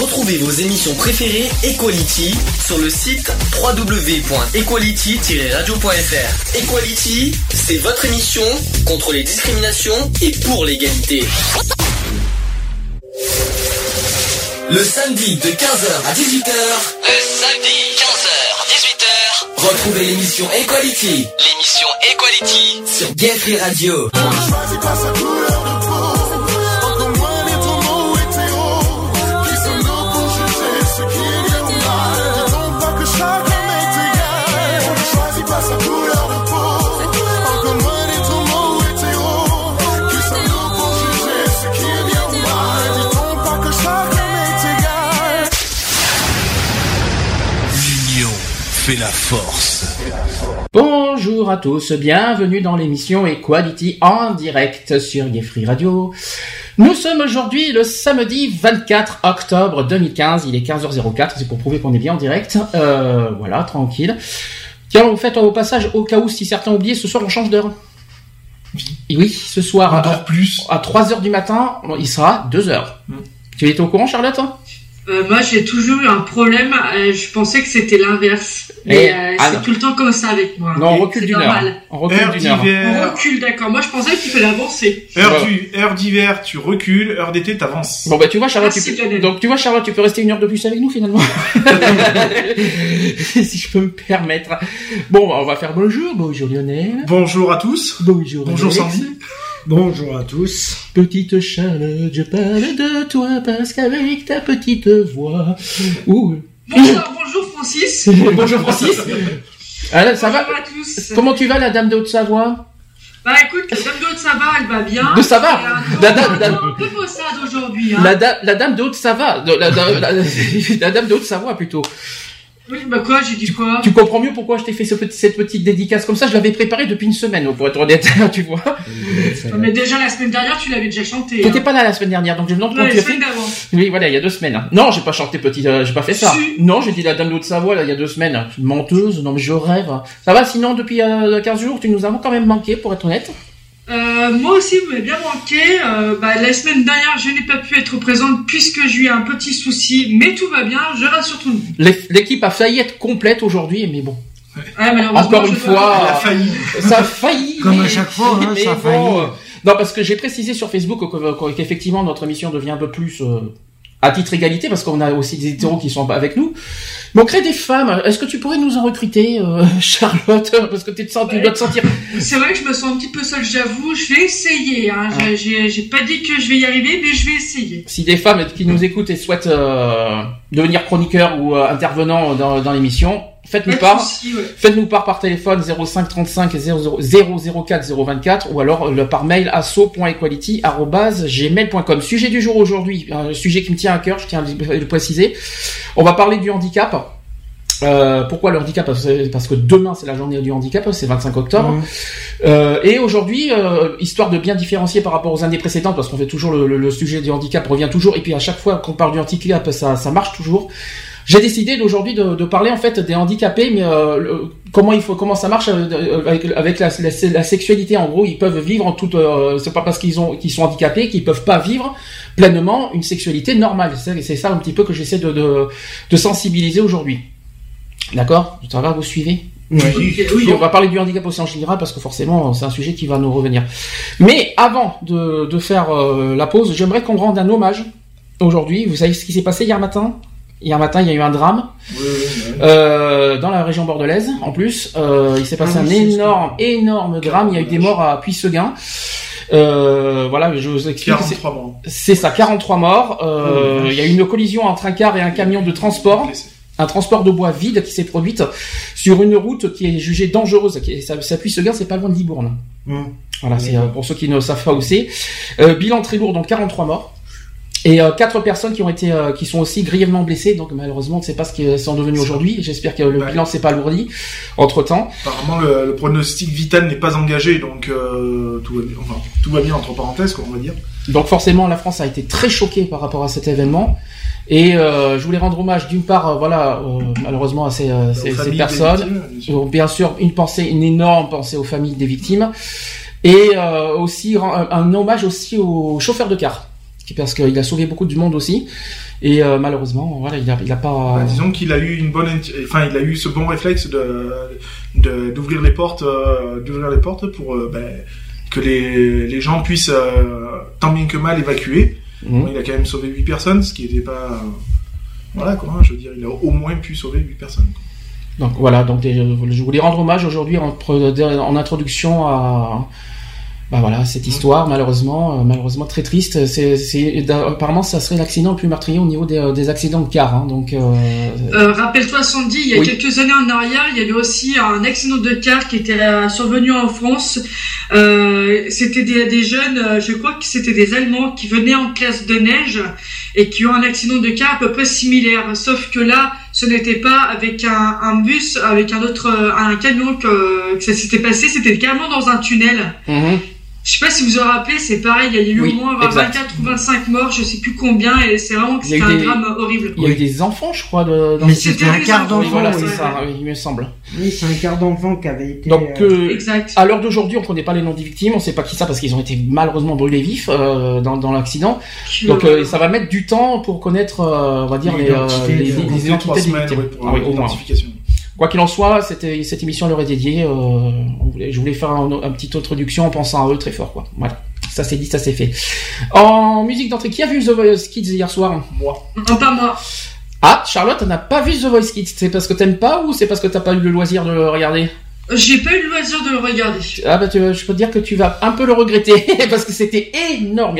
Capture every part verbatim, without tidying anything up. Retrouvez vos émissions préférées Equality sur le site w w w point equality tiret radio point f r. Equality, c'est votre émission contre les discriminations et pour l'égalité. Le samedi de quinze heures à dix-huit heures. Le samedi quinze heures à dix-huit heures. Retrouvez l'émission Equality. L'émission Equality sur Geffrey Radio. Fait la force. Bonjour à tous, bienvenue dans l'émission Equality en direct sur Geffrey Radio. Nous sommes aujourd'hui le samedi vingt-quatre octobre deux mille quinze, il est quinze heures zéro quatre, c'est pour prouver qu'on est bien en direct. Euh, voilà, tranquille. Tiens, en fait, au passage, au cas où si certains ont oublié, ce soir on change d'heure. Et oui, ce soir à, plus. à trois heures du matin, il sera deux heures. Mmh. Tu étais au courant, Charlotte ? Euh, moi, j'ai toujours eu un problème. Euh, je pensais que c'était l'inverse. Et, euh, ah c'est non. tout le temps comme ça avec moi. Non, on recule d'une heure. On recule d'une heure. On recule, d'accord. Moi, je pensais qu'il fallait avancer. Heure, du, heure d'hiver, tu recules. Heure d'été, t'avances. Bon, bah, tu vois, Charlotte, ah, tu peux, donc, tu vois, Charlotte, tu peux rester une heure de plus avec nous, finalement. Si je peux me permettre. Bon, bah, on va faire bonjour. Bonjour, Lionel. Bonjour à tous. Bonjour, Bonjour, Sandy. Bonjour à tous. Petite Charlotte, je parle de toi parce qu'avec ta petite voix. Ouh. Bonjour, bonjour Francis. Bonjour Francis. Alors, ça bonjour va à tous. Comment tu vas, la dame de Haute-Savoie ? Bah écoute, la dame de Haute-Savoie, elle va bien. De Savoie. La dame, la... un peu maussade aujourd'hui. Hein. La, da... la dame de Haute-Savoie. La, la, la... la dame de Haute-Savoie plutôt. Oui, bah quoi, j'ai dit quoi ? Tu comprends mieux pourquoi je t'ai fait ce petit, cette petite dédicace comme ça, je l'avais préparée depuis une semaine, pour être honnête, tu vois. Oui, mais déjà la semaine dernière, tu l'avais déjà chantée. T'étais hein. pas là la semaine dernière, donc je me demande pourquoi tu as fait. Oui, voilà, il y a deux semaines. Non, j'ai pas chanté petite, euh, j'ai pas fait ça. Si. Non, j'ai dit la Dame de Haute-Savoie, là, il y a deux semaines. Menteuse, non mais je rêve. Ça va, sinon, depuis euh, quinze jours, tu nous avons quand même manqué, pour être honnête. Euh, moi aussi, vous m'avez bien manqué. Euh, bah, la semaine dernière, je n'ai pas pu être présente puisque j'ai eu un petit souci, mais tout va bien, je rassure tout le monde. L'équipe a failli être complète aujourd'hui, mais bon. Ouais. Ouais, mais encore une fois, elle a failli. Ça a failli. Comme à chaque fois, hein, ça a failli. Bon, euh, non, parce que j'ai précisé sur Facebook qu'effectivement, notre émission devient un peu plus... Euh, à titre égalité, parce qu'on a aussi des hétéros qui sont avec nous. Mais on crée des femmes. Est-ce que tu pourrais nous en recruter, euh, Charlotte ? Parce que t'es te sens, ouais. tu dois te sentir... C'est vrai que je me sens un petit peu seule, j'avoue. Je vais essayer. Hein. Ah. J'ai, j'ai pas dit que je vais y arriver, mais je vais essayer. Si des femmes qui nous écoutent et souhaitent euh, devenir chroniqueurs ou euh, intervenants dans, dans l'émission... Faites-nous part, aussi, ouais. faites-nous part par téléphone zéro cinq trente-cinq zéro zéro quatre zéro vingt-quatre ou alors le, par mail asso point equality arobase gmail point com. Sujet du jour aujourd'hui, un sujet qui me tient à cœur, je tiens à le préciser. On va parler du handicap. Euh, pourquoi le handicap ? Parce que demain c'est la journée du handicap, c'est vingt-cinq octobre. Mmh. Euh, et aujourd'hui, euh, histoire de bien différencier par rapport aux années précédentes, parce qu'on fait toujours le, le, le sujet du handicap revient toujours, et puis à chaque fois qu'on parle du handicap, ça, ça marche toujours. J'ai décidé aujourd'hui de, de parler en fait des handicapés, mais euh, le, comment il faut, comment ça marche avec, avec la, la, la sexualité. En gros, ils peuvent vivre en toute, euh, c'est pas parce qu'ils ont, qu'ils sont handicapés qu'ils peuvent pas vivre pleinement une sexualité normale. C'est, c'est ça un petit peu que j'essaie de, de, de sensibiliser aujourd'hui. D'accord ? Ça va, vous suivez ? Oui. Oui. Oui. On va parler du handicap aussi en général parce que forcément c'est un sujet qui va nous revenir. Mais avant de, de faire euh, la pause, j'aimerais qu'on rende un hommage aujourd'hui. Vous savez ce qui s'est passé hier matin ? Hier matin, il y a eu un drame ouais, ouais, ouais. Euh, dans la région bordelaise. En plus, euh, il s'est passé ah, un énorme, énorme drame. Il y a eu des morts à Puisseguin. Euh, voilà, je vous explique. quarante-trois morts. C'est ça, quarante-trois morts. Euh, ouais, ouais. Il y a eu une collision entre un car et un camion de transport. Un transport de bois vide qui s'est produite sur une route qui est jugée dangereuse. Ça Puisseguin, c'est pas loin de Libourne. Ouais. Voilà, ouais. C'est euh, pour ceux qui ne savent pas où c'est. Euh, bilan très lourd, donc quarante-trois morts. Et euh, quatre personnes qui ont été, euh, qui sont aussi grièvement blessées, donc malheureusement, on ne sait pas ce qu'ils sont devenus aujourd'hui. J'espère que le ouais. bilan s'est pas alourdi entre temps. Apparemment, le, le pronostic vital n'est pas engagé, donc euh, tout va bien. Enfin, tout va bien entre parenthèses, quoi, on va dire. Donc forcément, la France a été très choquée par rapport à cet événement. Et euh, je voulais rendre hommage, d'une part, euh, voilà, euh, malheureusement à ces, euh, ces, ces personnes. Victimes, bien sûr, une pensée, une énorme pensée aux familles des victimes, et euh, aussi un, un hommage aussi aux chauffeurs de car. parce qu'il a sauvé beaucoup du monde aussi, et euh, malheureusement voilà, il a, il a pas bah, disons qu'il a eu une bonne enfin il a eu ce bon réflexe de, de d'ouvrir les portes euh, d'ouvrir les portes pour euh, bah, que les les gens puissent euh, tant bien que mal évacuer. Mmh. Bon, il a quand même sauvé huit personnes, ce qui était pas euh, voilà quoi, je veux dire, il a au moins pu sauver huit personnes quoi. Donc voilà, donc je voulais rendre hommage aujourd'hui en, en introduction à bah voilà, cette histoire, malheureusement, malheureusement très triste. C'est, c'est, apparemment, ça serait l'accident le plus meurtrier au niveau des, des accidents de car. Hein, donc, euh... Euh, rappelle-toi, Sandy, il y a oui. quelques années en arrière, il y a eu aussi un accident de car qui était survenu en France. Euh, c'était des, des jeunes, je crois que c'était des Allemands qui venaient en classe de neige et qui ont un accident de car à peu près similaire. Sauf que là, ce n'était pas avec un, un bus, avec un autre, un camion que, que ça s'était passé. C'était carrément dans un tunnel. Mmh. Je sais pas si vous vous en rappelez, c'est pareil, il y a eu au oui, moins vingt-quatre ou vingt-cinq morts, je sais plus combien, et c'est vraiment que c'était un des... drame horrible. Il y a eu des enfants, je crois, de... dans mais c'était un quart d'enfant, voilà, ouais, c'est ouais. ça, il me semble. Oui, c'est un quart d'enfant qui avait été. Donc, euh, exact. À l'heure d'aujourd'hui, on connaît pas les noms des victimes, on sait pas qui ça parce qu'ils ont été malheureusement brûlés vifs euh, dans, dans l'accident. Je... Donc, euh, ça va mettre du temps pour connaître, euh, on va dire, les identités des victimes. L'identification. Quoi qu'il en soit, c'était, cette émission leur est dédiée. Euh, on voulait, je voulais faire un, un petite introduction en pensant à eux très fort, quoi. Voilà. Ça c'est dit, ça c'est fait. En musique d'entrée, qui a vu The Voice Kids hier soir ? Moi. Non, pas moi. Ah, Charlotte, on n'a pas vu The Voice Kids. C'est parce que t'aimes pas ou c'est parce que t'as pas eu le loisir de le regarder ? J'ai pas eu le loisir de le regarder. Ah bah tu, je peux te dire que tu vas un peu le regretter parce que c'était énorme.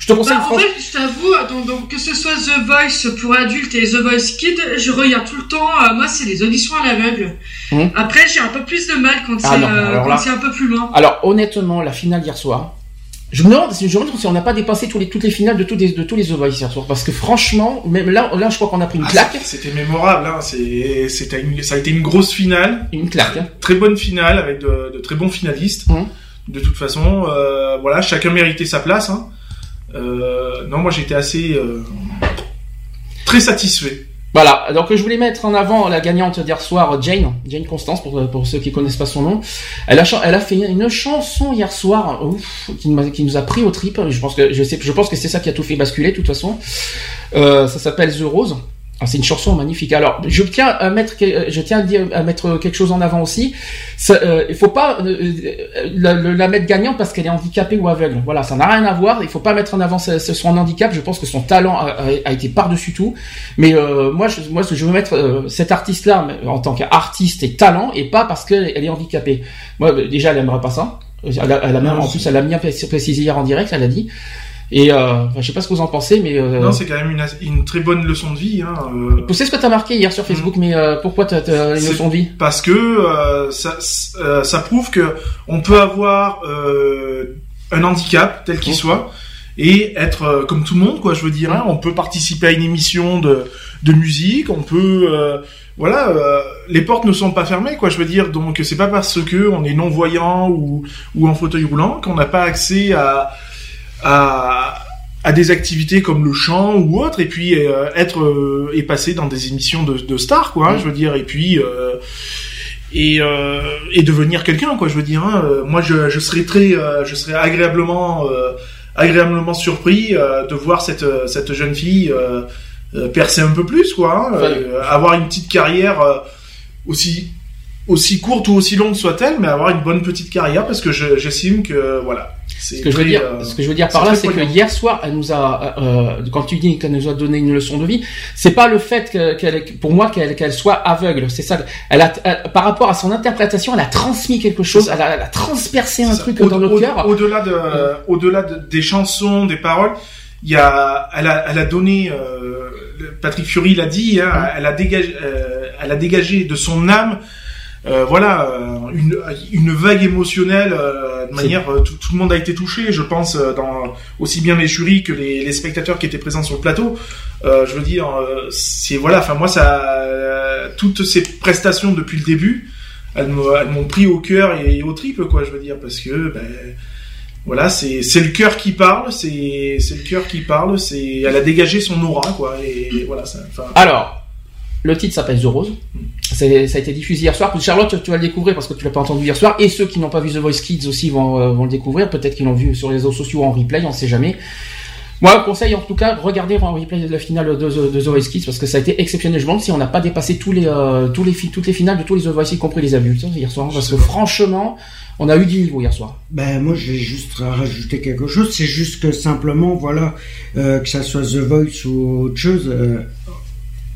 Je te conseille. Bah, en fait, je t'avoue, donc, donc que ce soit The Voice pour adultes et The Voice Kids, je regarde tout le temps. Euh, moi, c'est les auditions à l'aveugle. Mmh. Après, j'ai un peu plus de mal quand, ah, c'est, non, euh, quand là... c'est un peu plus loin. Alors honnêtement, la finale hier soir. Je me demande, je me demande si on n'a pas dépassé tous les, toutes les finales de tous les, de tous les The Voice hier soir. Parce que franchement, même là, là, je crois qu'on a pris une claque. Ah, c'était mémorable, hein. C'est, c'était une, ça a été une grosse finale. Une claque. Hein. Très bonne finale avec de, de très bons finalistes. Mmh. De toute façon, euh, voilà, chacun méritait sa place, hein. Euh, non, moi, j'étais assez, euh, très satisfait. Voilà, donc je voulais mettre en avant la gagnante d'hier soir, Jane, Jane Constance, pour, pour ceux qui connaissent pas son nom. Elle a, elle a fait une chanson hier soir ouf, qui, qui nous a pris aux tripes. Je pense que je sais, je pense que c'est ça qui a tout fait basculer, de toute façon. Euh, ça s'appelle The Rose. Ah, c'est une chanson magnifique. Alors, je tiens à mettre, je tiens à, dire, à mettre quelque chose en avant aussi. Il euh, faut pas euh, la, la mettre gagnante parce qu'elle est handicapée ou aveugle. Voilà, ça n'a rien à voir. Il faut pas mettre en avant ce, ce, son handicap. Je pense que son talent a, a été par-dessus tout. Mais euh, moi, je, moi, je veux mettre euh, cette artiste-là en tant qu'artiste et talent, et pas parce qu'elle elle est handicapée. Moi, déjà, elle n'aimerait pas ça. Elle a, elle a même, en plus, elle a bien précisé hier en direct. Elle a dit. Et euh, je sais pas ce que vous en pensez, mais euh... non, c'est quand même une, une très bonne leçon de vie. Hein. Euh... Tu sais ce que t'as marqué hier sur Facebook, mmh. mais euh, pourquoi t'as, t'as une c'est leçon de vie ? Parce que euh, ça, euh, ça prouve que on peut avoir euh, un handicap tel qu'il mmh. soit et être euh, comme tout le monde, quoi. Je veux dire, hein, on peut participer à une émission de, de musique, on peut, euh, voilà, euh, les portes ne sont pas fermées, quoi. Je veux dire, donc c'est pas parce que on est non voyant ou ou en fauteuil roulant qu'on n'a pas accès à À, à des activités comme le chant ou autre, et puis euh, être euh, et passer dans des émissions de, de stars, quoi, hein, mmh. je veux dire, et puis euh, et euh, et devenir quelqu'un, quoi, je veux dire, hein, euh, moi je je serais très euh, je serais agréablement euh, agréablement surpris euh, de voir cette cette jeune fille euh, euh, percer un peu plus, quoi, hein, ouais. euh, avoir une petite carrière euh, aussi aussi courte ou aussi longue soit-elle, mais avoir une bonne petite carrière, parce que je, j'estime que voilà. C'est ce que très, je veux dire, euh, ce que je veux dire par là, c'est poignant. Que hier soir, elle nous a, euh, quand tu dis qu'elle nous a donné une leçon de vie, c'est pas le fait que, qu'elle, pour moi, qu'elle, qu'elle soit aveugle, c'est ça. Elle a, elle, par rapport à son interprétation, elle a transmis quelque chose, elle a, elle a transpercé c'est un ça. Truc au, dans notre cœur. Au-delà de, euh, au-delà de, des chansons, des paroles, il y a, elle a, elle a donné, euh, Patrick Fury l'a dit, hein, mmh. elle a dégagé, euh, elle a dégagé de son âme. Euh, voilà, une, une vague émotionnelle, euh, de manière, euh, tout, tout le monde a été touché, je pense, euh, dans aussi bien les jurys que les, les spectateurs qui étaient présents sur le plateau. Euh, je veux dire, euh, c'est voilà, enfin moi ça, euh, toutes ces prestations depuis le début, elles, elles m'ont pris au cœur et, et aux tripes, quoi, je veux dire, parce que ben voilà, c'est c'est le cœur qui parle, c'est c'est le cœur qui parle, c'est elle a dégagé son aura, quoi, et, et voilà ça. Alors. Le titre s'appelle The Rose. C'est, ça a été diffusé hier soir. Charlotte, tu vas le découvrir parce que tu l'as pas entendu hier soir. Et ceux qui n'ont pas vu The Voice Kids aussi vont, euh, vont le découvrir. Peut-être qu'ils l'ont vu sur les réseaux sociaux en replay, on ne sait jamais. Moi, conseil en tout cas, regardez en replay de la finale de, de, de The Voice Kids parce que ça a été exceptionnel. Je me demande si on n'a pas dépassé tous les, euh, tous les, toutes les finales de tous les The Voice, y compris les adultes hier soir, parce que franchement, on a eu du niveau hier soir. Ben moi, je vais juste rajouter quelque chose. C'est juste que simplement, voilà, euh, que ça soit The Voice ou autre chose, euh,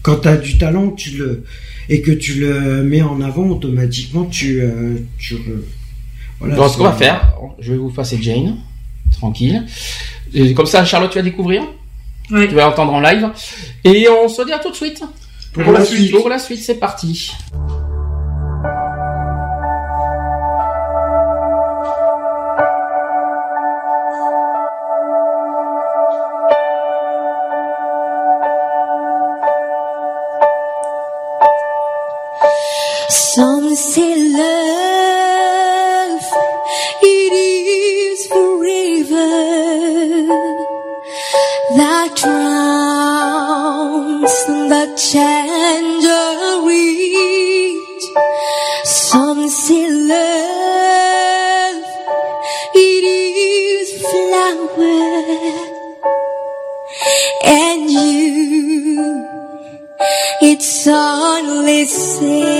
quand t'as du talent, tu le et que tu le mets en avant, automatiquement, tu, euh, tu euh, voilà. Donc, ce qu'on va faire, je vais vous passer Jane, tranquille. Et comme ça, Charlotte, tu vas découvrir. Oui. Tu vas l'entendre en live. Et on se dit à tout de suite. Pour, pour la suite. suite. Pour la suite, c'est parti. Some say love, it is forever, that drowns the changeries. Some say love, it is flower, and you, it's only sin.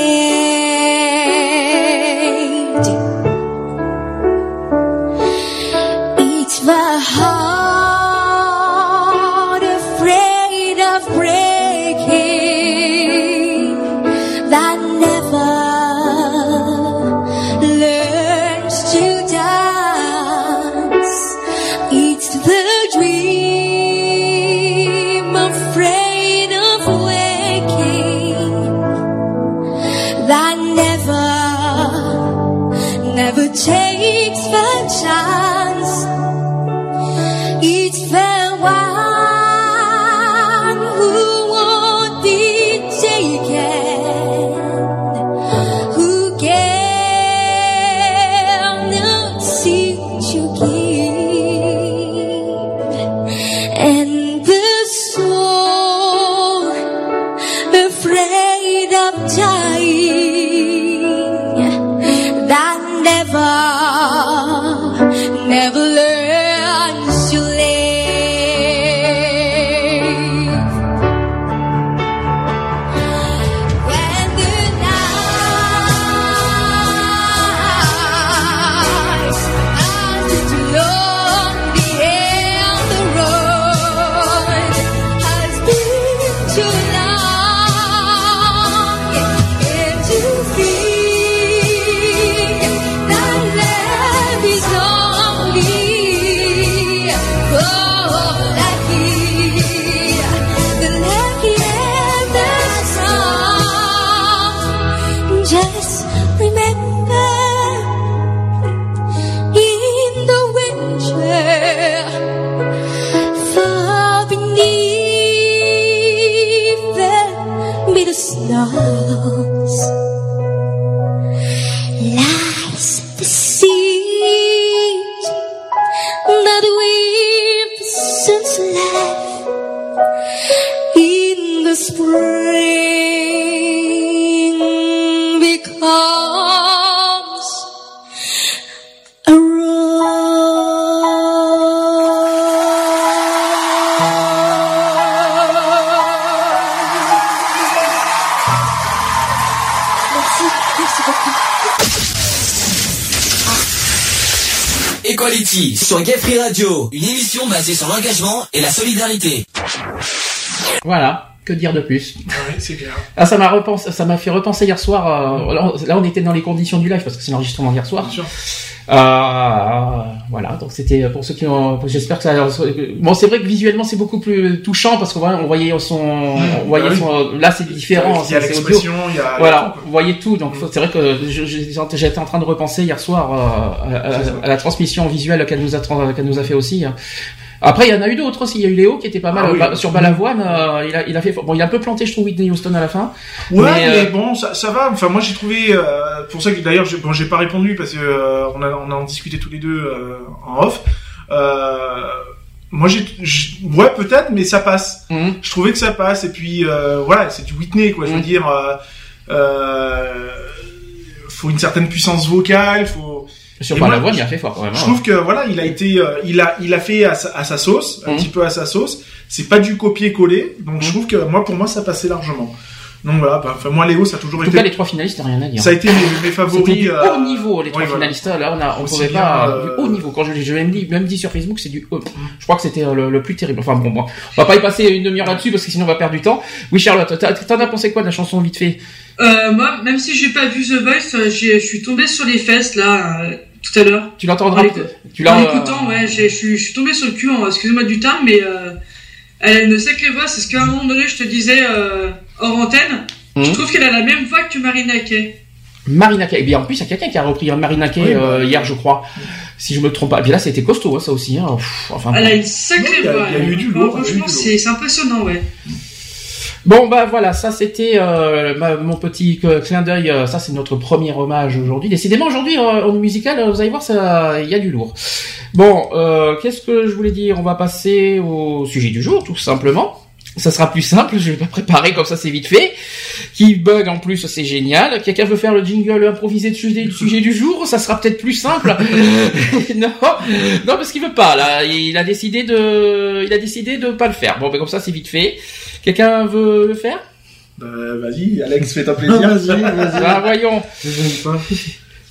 Equality sur Geffrey Radio, une émission basée sur l'engagement et la solidarité. Voilà, que dire de plus? Ouais, c'est clair. Ah, ça m'a repensé, ça m'a fait repenser hier soir. Euh, là, on, là, on était dans les conditions du live parce que c'est l'enregistrement d'hier soir. Bien sûr. Euh, voilà, donc c'était pour ceux qui ont. J'espère que ça. Bon, c'est vrai que visuellement c'est beaucoup plus touchant parce qu'on on voyait son, mmh, on voyait bah son. Oui. Là c'est différent. Il y a l'expression, il y a. Voilà, on voyait tout. Donc mmh. c'est vrai que je, je, j'étais en train de repenser hier soir euh, à, à, à la transmission visuelle qu'elle nous a qu'elle nous a fait aussi. Après, il y en a eu d'autres aussi. Il y a eu Léo qui était pas mal ah oui, ba- oui. sur Balavoine. Euh, il a, il a fait bon, il a un peu planté, je trouve, Whitney Houston à la fin. Ouais, mais, mais euh... bon, ça, ça va. Enfin, moi, j'ai trouvé. Euh, pour ça que d'ailleurs, j'ai, bon, j'ai pas répondu parce que euh, on a, on a en discuté tous les deux euh, en off. Euh, moi, j'ai, j'ai, ouais, peut-être, mais ça passe. Mm-hmm. Je trouvais que ça passe. Et puis euh, voilà, c'est du Whitney, quoi. Je veux mm-hmm. dire, euh, euh, faut une certaine puissance vocale, faut. Sur Balavoine, il a fait fort quand même. Je hein. trouve que voilà, il a été, euh, il a, il a fait à sa, à sa sauce, un mmh. petit peu à sa sauce. C'est pas du copier-coller, donc mmh. je trouve que moi, pour moi, ça passait largement. Donc voilà, bah, moi Léo, ça a toujours en été. En tout cas, les trois finalistes, rien à dire. Ça a été mes, mes favoris. Du euh... haut niveau, les trois ouais, finalistes. Là, on a, on pouvait pas euh... du haut niveau. Quand je, je même dit, même dit sur Facebook, c'est du haut. Je crois que c'était le, le plus terrible. Enfin bon, bon, on va pas y passer une demi-heure là-dessus parce que sinon on va perdre du temps. Oui, Charlotte, t'as, t'en as pensé quoi de la chanson vite fait? Euh, moi, même si j'ai pas vu The Voice, je suis tombée sur les fesses là. Euh... Tout à l'heure. Tu l'entendras. En, tu l'as... en écoutant, ouais, je suis tombé sur le cul, hein, excusez-moi du terme, mais euh, elle ne sait que les voix. C'est ce qu'à un moment donné, je te disais euh, hors antenne. Mmh. Je trouve qu'elle a la même voix que Marina Kaye. Marina Kaye. Et bien en plus, il y a quelqu'un qui a repris Marina Kaye oui, euh, hier, je crois. Oui. Si je me trompe pas. Et bien là, c'était costaud, hein, ça aussi. Hein. Pff, enfin, elle bon. a une sacrée voix. Il y a, y a eu du lourd. Franchement, du c'est, c'est impressionnant, ouais. Bon bah voilà, ça c'était euh, ma, mon petit euh, clin d'œil, euh, ça c'est notre premier hommage aujourd'hui. Décidément aujourd'hui euh, au musical, euh, vous allez voir, ça il y a du lourd. Bon, euh, qu'est-ce que je voulais dire? On va passer au sujet du jour tout simplement. Ça sera plus simple, je vais pas préparer comme ça, c'est vite fait. Qui bug en plus, c'est génial. Quelqu'un veut faire le jingle improvisé du sujet du jour, ça sera peut-être plus simple. non, non parce qu'il veut pas là. Il a décidé de, il a décidé de pas le faire. Bon, ben comme ça, c'est vite fait. Quelqu'un veut le faire ? euh, Vas-y, Alex, fais-toi plaisir. vas-y, vas-y. Ah, voyons.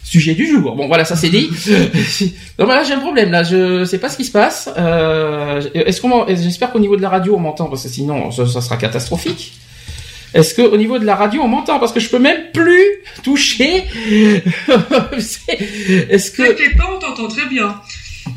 Sujet du jour. Bon, voilà, ça c'est dit. Non, mais là, j'ai un problème. Là, je sais pas ce qui se passe. Euh, est-ce qu'on, j'espère qu'au niveau de la radio, on m'entend, parce que sinon, ça, ça sera catastrophique. Est-ce que au niveau de la radio, on m'entend, parce que je peux même plus toucher. Est-ce que t'inquiète pas, on t'entend très bien.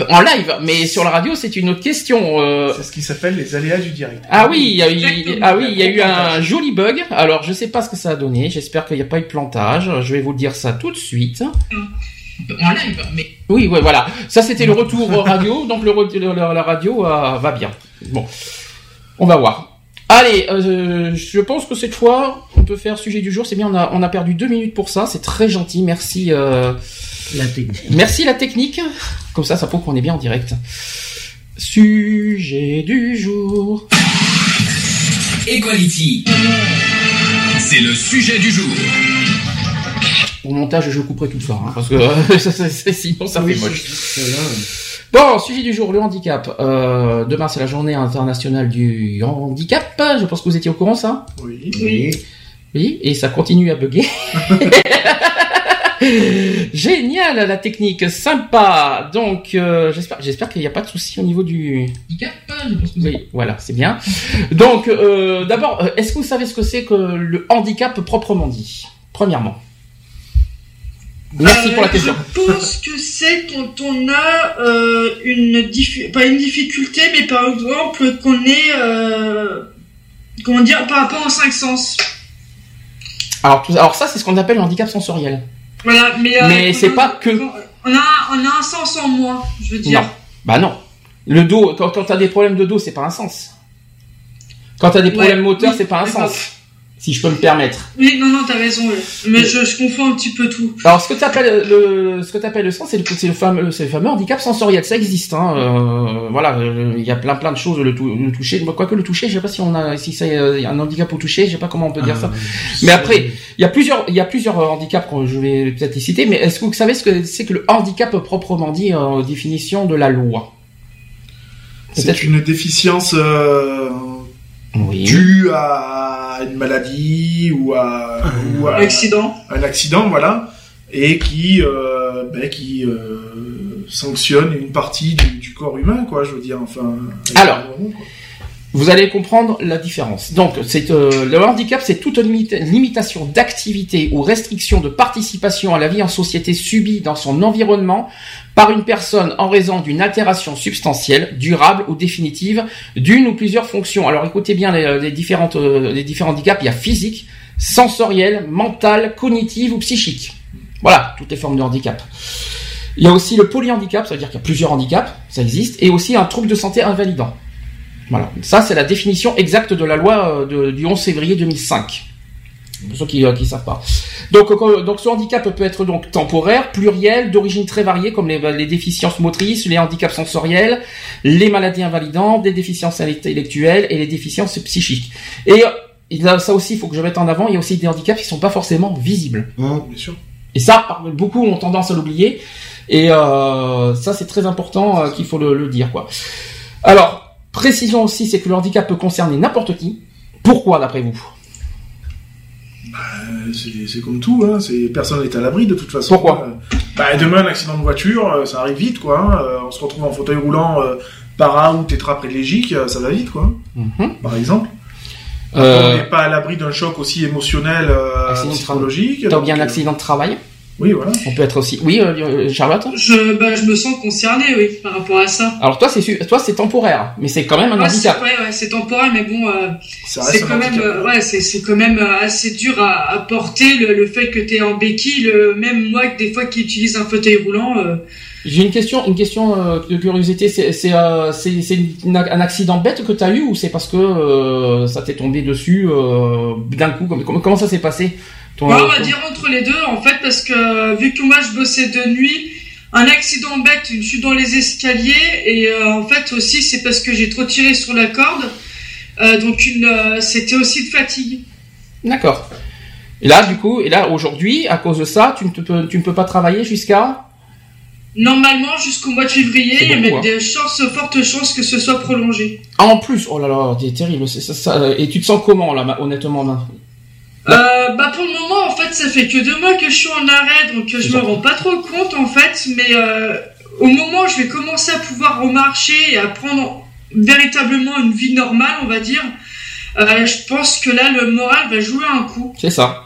En live, mais sur la radio, c'est une autre question. Euh... C'est ce qui s'appelle les aléas du direct. Ah oui, il y a eu, ah oui, il y a eu un joli bug. Alors, je sais pas ce que ça a donné. J'espère qu'il n'y a pas eu de plantage. Je vais vous dire ça tout de suite. En live, mais oui, ouais, voilà. Ça, c'était le retour radio. Donc, le re- le, la radio euh, va bien. Bon, on va voir. Allez, euh, je pense que cette fois, on peut faire sujet du jour. C'est bien, on a, on a perdu deux minutes pour ça. C'est très gentil. Merci. Euh... La technique. Merci la technique. Comme ça, ça prouve qu'on est bien en direct. Sujet du jour. Equality. C'est le sujet du jour. Au montage, je couperai tout ça, hein, parce que euh, sinon ça oui, fait moche. C'est, c'est là, ouais. Bon, sujet du jour, le handicap. Euh, demain, c'est la journée internationale du handicap. Je pense que vous étiez au courant, ça ? Oui. Oui. Oui, et ça continue à bugger. Génial la technique, sympa. Donc euh, j'espère, j'espère qu'il n'y a pas de souci au niveau du handicap. Oui, voilà, c'est bien. Donc euh, d'abord, est-ce que vous savez ce que c'est que le handicap proprement dit? Premièrement. Merci euh, pour la question. Je pense que c'est quand on a euh, une dif... pas une difficulté, mais par exemple qu'on est euh... comment dire par rapport aux cinq sens. Alors, tout... Alors ça, c'est ce qu'on appelle le handicap sensoriel. Voilà, mais, euh, mais c'est on, pas que. On a, on a un sens en moins, je veux dire. Non. Bah non. Le dos, quand, quand t'as des problèmes de dos, c'est pas un sens. Quand t'as des problèmes ouais, moteurs, oui, c'est pas un d'accord. sens. Si je peux me permettre. Oui, non, non, t'as raison. Oui. Mais oui. Je, je confonds un petit peu tout. Alors, ce que t'appelles le, ce que t'appelles le sens, c'est le, c'est le fameux, c'est le fameux handicap sensoriel. Ça existe, hein. Euh, voilà, il y a plein, plein de choses. Le, tou- le toucher, quoique le toucher, je sais pas si on a, si c'est un handicap au toucher, je sais pas comment on peut dire ah, ça. C'est... Mais après, il y a plusieurs, il y a plusieurs handicaps que je vais peut-être y citer. Mais est-ce que vous savez ce que c'est que le handicap proprement dit, en euh, définition de la loi ? C'est peut-être... une déficience. Euh... Oui. Dû à une maladie ou à, ou à un accident, un accident voilà, et qui euh, ben, qui euh, sanctionne une partie du, du corps humain quoi, je veux dire enfin. Alors, vraiment, vous allez comprendre la différence. Donc, c'est euh, le handicap, c'est toute limitation d'activité ou restriction de participation à la vie en société subie dans son environnement par une personne en raison d'une altération substantielle, durable ou définitive d'une ou plusieurs fonctions. Alors écoutez bien les, les, différentes, les différents handicaps, il y a physique, sensoriel, mental, cognitive ou psychique. Voilà, toutes les formes de handicap. Il y a aussi le polyhandicap, ça veut dire qu'il y a plusieurs handicaps, ça existe, et aussi un trouble de santé invalidant. Voilà, ça c'est la définition exacte de la loi de, du onze février deux mille cinq. Pour ceux qui ne savent pas. Donc, donc, ce handicap peut être donc temporaire, pluriel, d'origine très variée, comme les, les déficiences motrices, les handicaps sensoriels, les maladies invalidantes, les déficiences intellectuelles et les déficiences psychiques. Et, et ça aussi, il faut que je mette en avant, il y a aussi des handicaps qui ne sont pas forcément visibles. Ah, bien sûr. Et ça, beaucoup ont tendance à l'oublier. Et euh, ça, c'est très important euh, qu'il faut le, le dire, quoi. Alors, précision aussi, c'est que le handicap peut concerner n'importe qui. Pourquoi, d'après vous ? Bah, c'est, c'est comme tout, hein. C'est, personne n'est à l'abri de toute façon. Pourquoi ? Bah, demain, un accident de voiture, ça arrive vite, quoi. Hein. On se retrouve en fauteuil roulant, euh, para ou tétraplégique, ça va vite, quoi. Mm-hmm. Par exemple. Euh... On n'est pas à l'abri d'un choc aussi émotionnel, euh, psychologique. T'as bien un accident de travail. Oui, voilà. On peut être aussi. Oui, euh, Charlotte. Je, bah, je me sens concernée, oui, par rapport à ça. Alors toi, c'est toi, c'est temporaire, mais c'est quand même un ouais, handicap. C'est, ouais, ouais, c'est temporaire, mais bon, euh, c'est quand même, euh, ouais, c'est, c'est quand même assez dur à, à porter le, le fait que t'es en béquille, le, même moi, des fois, qui utilise un fauteuil roulant. Euh... J'ai une question, une question euh, de curiosité. C'est, c'est, euh, c'est, c'est une, un accident bête que t'as eu, ou c'est parce que euh, ça t'est tombé dessus euh, d'un coup, comme, comment, comment ça s'est passé? Ton, ouais, on va ton... dire entre les deux, en fait, parce que vu que moi je bossais de nuit, un accident bête, une chute dans les escaliers, et euh, en fait aussi c'est parce que j'ai trop tiré sur la corde, euh, donc une, euh, c'était aussi de fatigue. D'accord. Et là du coup, et là aujourd'hui, à cause de ça, tu ne te peux, tu ne peux pas travailler jusqu'à? Normalement jusqu'au mois de février, mais bon, des chances, fortes chances que ce soit prolongé. Ah, en plus, oh là là, c'est terrible. C'est, ça, ça... Et tu te sens comment là, honnêtement là? Euh, bah pour le moment en fait ça fait que deux mois que je suis en arrêt, donc je me rends pas trop compte en fait, mais euh, au moment où je vais commencer à pouvoir remarcher et à prendre véritablement une vie normale, on va dire, euh, je pense que là le moral va jouer un coup. C'est ça.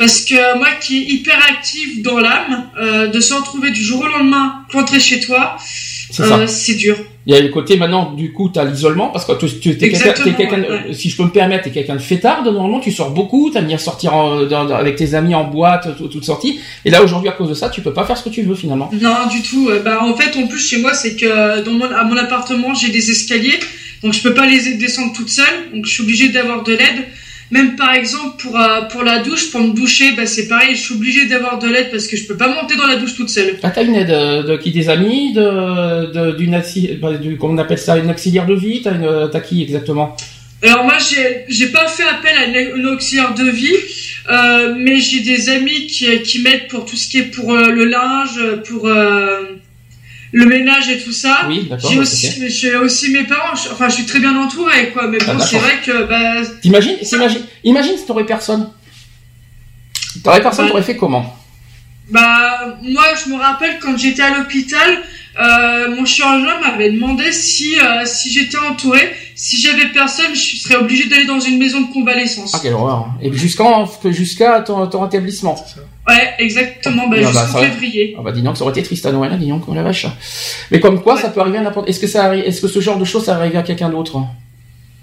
Parce que moi qui est hyper active dans l'âme, euh, de se retrouver du jour au lendemain, rentrer chez toi, c'est, euh, c'est dur. Il y a le côté maintenant, du coup, t'as l'isolement, parce que tu, t'es quelqu'un, t'es quelqu'un ouais, ouais. si je peux me permettre, t'es quelqu'un de fêtard, normalement, tu sors beaucoup, t'aimes bien sortir en, dans, avec tes amis en boîte, toutes sorties, et là, aujourd'hui, à cause de ça, tu peux pas faire ce que tu veux, finalement. Non, du tout. Bah, en fait, en plus, chez moi, c'est que, dans mon, à mon appartement, j'ai des escaliers, donc je peux pas les descendre toute seule, donc je suis obligée d'avoir de l'aide. Même, par exemple, pour, euh, pour la douche, pour me doucher, bah, c'est pareil, je suis obligée d'avoir de l'aide parce que je peux pas monter dans la douche toute seule. Ah, t'as une aide, euh, de qui? Des amis, de, de, d'une axi, bah, du, comment on appelle ça, une auxiliaire de vie? T'as une, t'as qui exactement? Alors moi, j'ai, j'ai pas fait appel à une, une auxiliaire de vie, euh, mais j'ai des amis qui, qui m'aident pour tout ce qui est pour euh, le linge, pour, euh, le ménage et tout ça. Oui, d'accord. J'ai aussi, j'ai aussi mes parents. Je, enfin, je suis très bien entouré, quoi. Mais bon, ah, c'est vrai que, bah. T'imagines, ça... imagine, imagine si t'aurais personne. T'aurais personne, bah, t'aurais fait comment? Bah, moi, je me rappelle quand j'étais à l'hôpital, euh, mon chirurgien m'avait demandé si, euh, si j'étais entouré. Si j'avais personne, je serais obligé d'aller dans une maison de convalescence. Ah, quelle horreur. Et jusqu'en, jusqu'à ton, ton rétablissement. Ouais, exactement, bah, non, jusqu'en bah, février. Aurait... Ah, bah, dis donc, ça aurait été triste à Noël, dis donc, oh la vache. Mais comme quoi, ouais, ça peut arriver à n'importe, est-ce que ça arrive, est-ce que ce genre de choses, ça arrive à quelqu'un d'autre?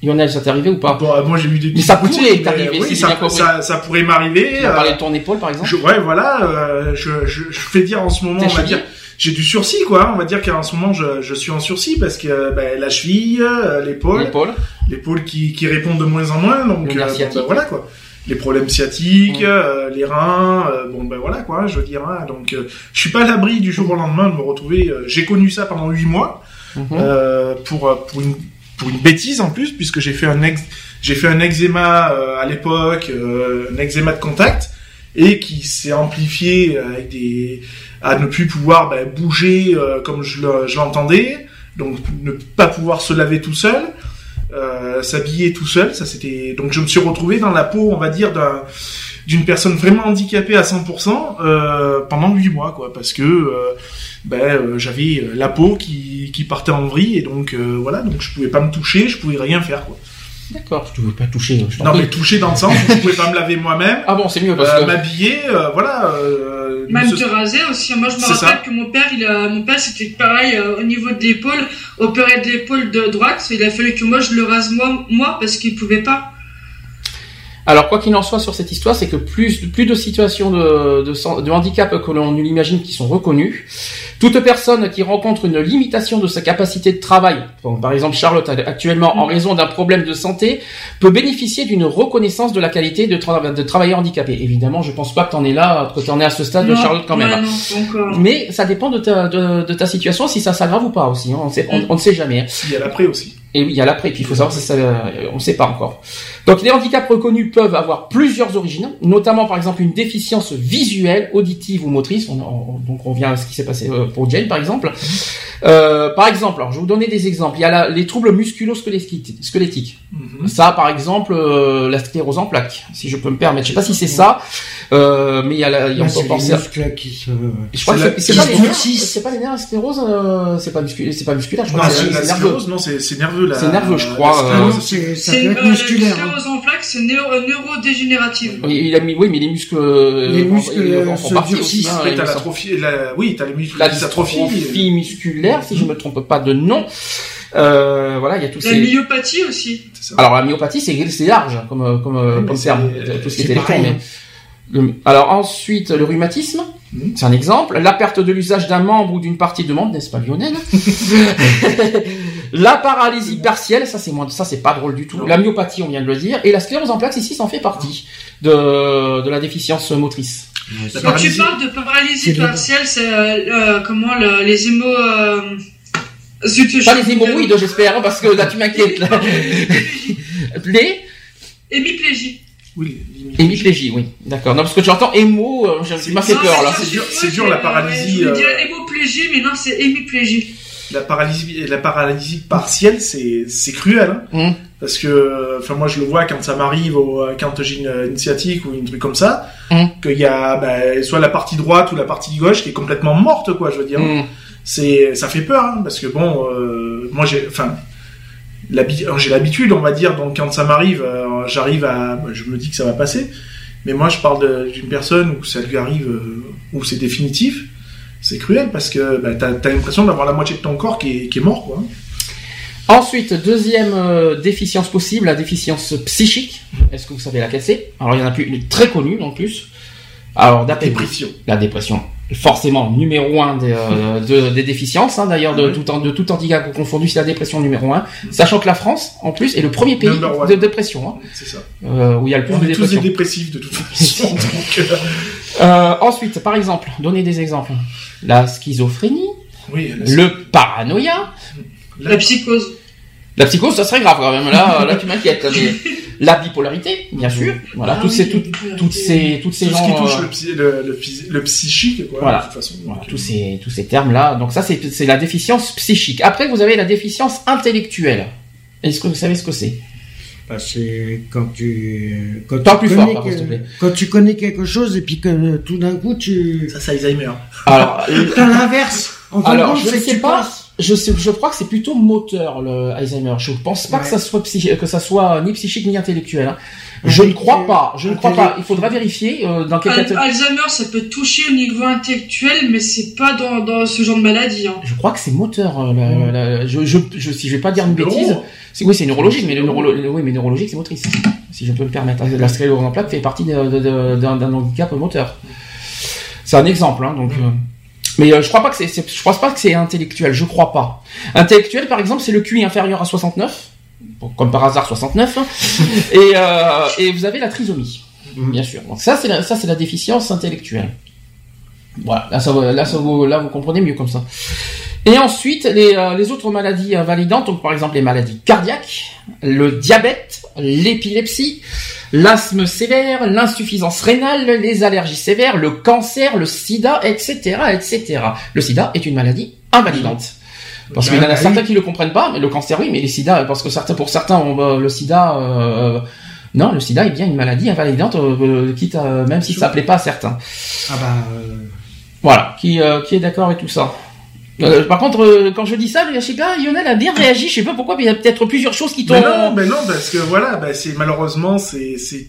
Lionel, ça t'est arrivé ou pas? Bon, moi, j'ai vu des. Mais ça pourrait t'arriver, oui, si ça, bien ça, ça pourrait m'arriver. On euh, parlait de ton épaule, par exemple. Je, ouais, voilà, euh, je, je, je fais dire en ce moment, T'es on va dire. J'ai du sursis, quoi. On va dire qu'en ce moment, je, je suis en sursis parce que ben, la cheville, l'épaule, l'épaule, l'épaule qui, qui répond de moins en moins. Donc, euh, bon, ben, voilà, quoi. Les problèmes sciatiques, mmh. euh, les reins, euh, bon, ben voilà, quoi. Je veux dire, hein, donc, euh, je suis pas à l'abri du jour au lendemain de me retrouver. Euh, j'ai connu ça pendant huit mois mmh. euh, pour pour une pour une bêtise en plus, puisque j'ai fait un ex, j'ai fait un eczéma euh, à l'époque, euh, un eczéma de contact. Et qui s'est amplifié avec des à ne plus pouvoir ben, bouger euh, comme je, le, je l'entendais, donc ne pas pouvoir se laver tout seul, euh, s'habiller tout seul, ça c'était donc je me suis retrouvé dans la peau, on va dire d'un, d'une personne vraiment handicapée à cent pour cent euh, pendant huit mois quoi, parce que euh, ben euh, j'avais la peau qui qui partait en vrille et donc euh, voilà, donc je pouvais pas me toucher, je pouvais rien faire quoi. D'accord, tu ne pouvais pas toucher. Je t'en non, prie. Mais toucher dans le sens où je ne pouvais pas me laver moi-même. Ah bon, c'est mieux parce euh, que... M'habiller, euh, voilà. Euh, Même se... te raser aussi. Moi, je me c'est rappelle ça. Que mon père, il a... mon père, c'était pareil euh, au niveau de l'épaule, opéré de l'épaule de droite. Il a fallu que moi, je le rase moi, moi parce qu'il ne pouvait pas. Alors, quoi qu'il en soit sur cette histoire, c'est que plus, plus de situations de, de, de handicap que l'on l'imagine qui sont reconnues. Toute personne qui rencontre une limitation de sa capacité de travail, bon, par exemple Charlotte actuellement, mmh. en raison d'un problème de santé, peut bénéficier d'une reconnaissance de la qualité de, tra- de travailleur handicapé. Évidemment, je pense pas que t'en es là, que t'en es à ce stade, non, Charlotte, quand même. Non, non, encore. Mais ça dépend de ta, de, de ta situation, si ça s'aggrave ou pas aussi. Hein, on, sait, on, on ne sait jamais. Il y a l'après aussi. Et il y a l'après, puis il faut savoir si ça, on ne sait pas encore. Donc les handicaps reconnus peuvent avoir plusieurs origines, notamment par exemple une déficience visuelle, auditive ou motrice. On, on, donc on revient à ce qui s'est passé pour Jane par exemple. Euh, par exemple, alors je vais vous donner des exemples. Il y a la, les troubles musculo-squelettiques. Mm-hmm. Ça par exemple, euh, la sclérose en plaques, si je peux me permettre. Je sais pas si c'est ça, euh, mais il y a la... Il y a ah, c'est les muscles qui se... Je crois c'est que c'est, la... c'est, pas nerfs, c'est pas les nerfs, la sclérose, euh, c'est, pas muscul... c'est pas musculaire. Je crois non, que c'est, la, c'est la sclérose, non, c'est, c'est nerveux. La... C'est nerveux, je crois. La sclérose, c'est, ça c'est, peut être musculaire. La sclérose en plaques, c'est neurodégénérative. Oui, il a mis, oui, mais les muscles... Les muscles en, se durcissent. Hein, oui, t'as l'atrophie, la... oui, t'as les muscles la qui atrophie et... musculaire, si je me trompe pas de nom. Euh, voilà, il y a tout ça. La ces... myopathie aussi. Alors, la myopathie, c'est, c'est large, comme, comme, comme terme. Tout ce qui est électron. Alors ensuite, le rhumatisme, mmh. c'est un exemple. La perte de l'usage d'un membre ou d'une partie de membre, n'est-ce pas Lionel? La paralysie partielle, ça c'est moins, ça c'est pas drôle du tout. La myopathie, on vient de le dire, et la sclérose en plaques ici, ça en fait partie de de la déficience motrice. La Quand paralysie... tu parles de paralysie c'est partielle, c'est euh, euh, comment le, les hémo... Euh... Pas les hémorroïdes, j'espère, parce que là tu m'inquiètes. Là. Les hémiplégies. Oui, hémiplégie, oui, d'accord. Non, parce que j'entends hémo, euh, j'ai m'a fait peur, là. C'est dur, c'est dur, la paralysie. Euh, je veux dire hémoplégie, mais non, c'est hémiplégie. La paralysie, la paralysie partielle, c'est, c'est cruel, hein. Mmh. Parce que, enfin, moi, je le vois quand ça m'arrive, au, quand j'ai une, une sciatique ou une truc comme ça, mmh. qu'il y a, bah, soit la partie droite ou la partie gauche qui est complètement morte, quoi, je veux dire. Mmh. C'est, ça fait peur, hein, parce que bon, euh, moi, j'ai, enfin, j'ai l'habitude, on va dire, donc quand ça m'arrive, euh, j'arrive à, je me dis que ça va passer, mais moi je parle de, d'une personne où ça lui arrive, euh, où c'est définitif, c'est cruel parce que bah, t'as, t'as l'impression d'avoir la moitié de ton corps qui est, qui est mort, quoi. Ensuite, deuxième euh, déficience possible, la déficience psychique. Est-ce que vous savez laquelle c'est? Alors il y en a plus, une très connue en plus. Alors la dépression. La dépression. Forcément, numéro un des, euh, de, des déficiences, hein, d'ailleurs, de, oui. tout, de tout handicap confondu, c'est la dépression numéro un. Sachant que la France, en plus, est le premier pays Number de one. dépression, hein, c'est ça. Euh, où il y a le plus On de dépression. On est tous des dépressifs de toute façon. Donc, euh... Euh, ensuite, par exemple, donnez des exemples. La schizophrénie, oui, la... le paranoïa, la... la psychose. La psychose, ça serait grave quand même. Là, là, tu m'inquiètes. Mais... La bipolarité, bien sûr. Voilà, ah, toutes, oui, ces, toutes, toutes ces, toutes ces, toutes ces, tout ce qui touche euh... le, psy, le, le, le psychique, quoi. Voilà, de toute façon. Voilà, okay. Tous ces, tous ces termes-là. Donc ça, c'est, c'est la déficience psychique. Après, vous avez la déficience intellectuelle. Est-ce que vous savez ce que c'est? Bah, c'est quand tu, quand Tant tu plus fort, par contre, s'il te plaît. Quand tu connais quelque chose et puis que tout d'un coup tu. Ça, c'est Alzheimer. Alors, t'as l'inverse. En fin de compte, je ne sais pas. Je, sais, je crois que c'est plutôt moteur, le Alzheimer. Je ne pense pas ouais. que ça soit psychi- que ça soit ni psychique ni intellectuel. Hein. Je ne crois pas. Je ne crois pas. Il faudra vérifier euh, dans quel Al- cas. Alzheimer, ça peut toucher au niveau intellectuel, mais c'est pas dans, dans ce genre de maladie. Hein. Je crois que c'est moteur. Euh, la, la, la, je, je, je, si je vais pas dire une bêtise, c'est, oui, c'est neurologique, mais le neurolo- oui, mais neurologique, c'est motrice. Si je peux me permettre, la sclérose en plaques fait partie de, de, de, d'un, d'un handicap moteur. C'est un exemple, hein, donc. Mm. Euh, Mais euh, je crois pas que c'est, c'est je crois pas que c'est intellectuel, je crois pas. Intellectuel par exemple, c'est le Q I inférieur à soixante-neuf, comme par hasard soixante-neuf hein. et euh, et vous avez la trisomie. Bien sûr. Donc ça c'est la, ça c'est la déficience intellectuelle. Voilà, là ça là ça vous là vous comprenez mieux comme ça. Et ensuite les euh, les autres maladies invalidantes, donc par exemple les maladies cardiaques, le diabète, l'épilepsie, l'asthme sévère, l'insuffisance rénale, les allergies sévères, le cancer, le sida, et cetera, et cetera. Le sida est une maladie invalidante. Parce qu'il y en a certains qui le comprennent pas, mais le cancer oui, mais le sida, parce que certains, pour certains, on, le sida, euh, non, le sida est bien une maladie invalidante, euh, quitte à, même si ça plaît pas à certains. Ah bah, euh... Voilà. Qui, euh, qui est d'accord avec tout ça? Euh, par contre, euh, quand je dis ça, je sais pas, Lionel a bien réagi, je sais pas pourquoi, mais il y a peut-être plusieurs choses qui tombent. Mais non, mais non, parce que voilà, bah, c'est malheureusement, c'est, c'est,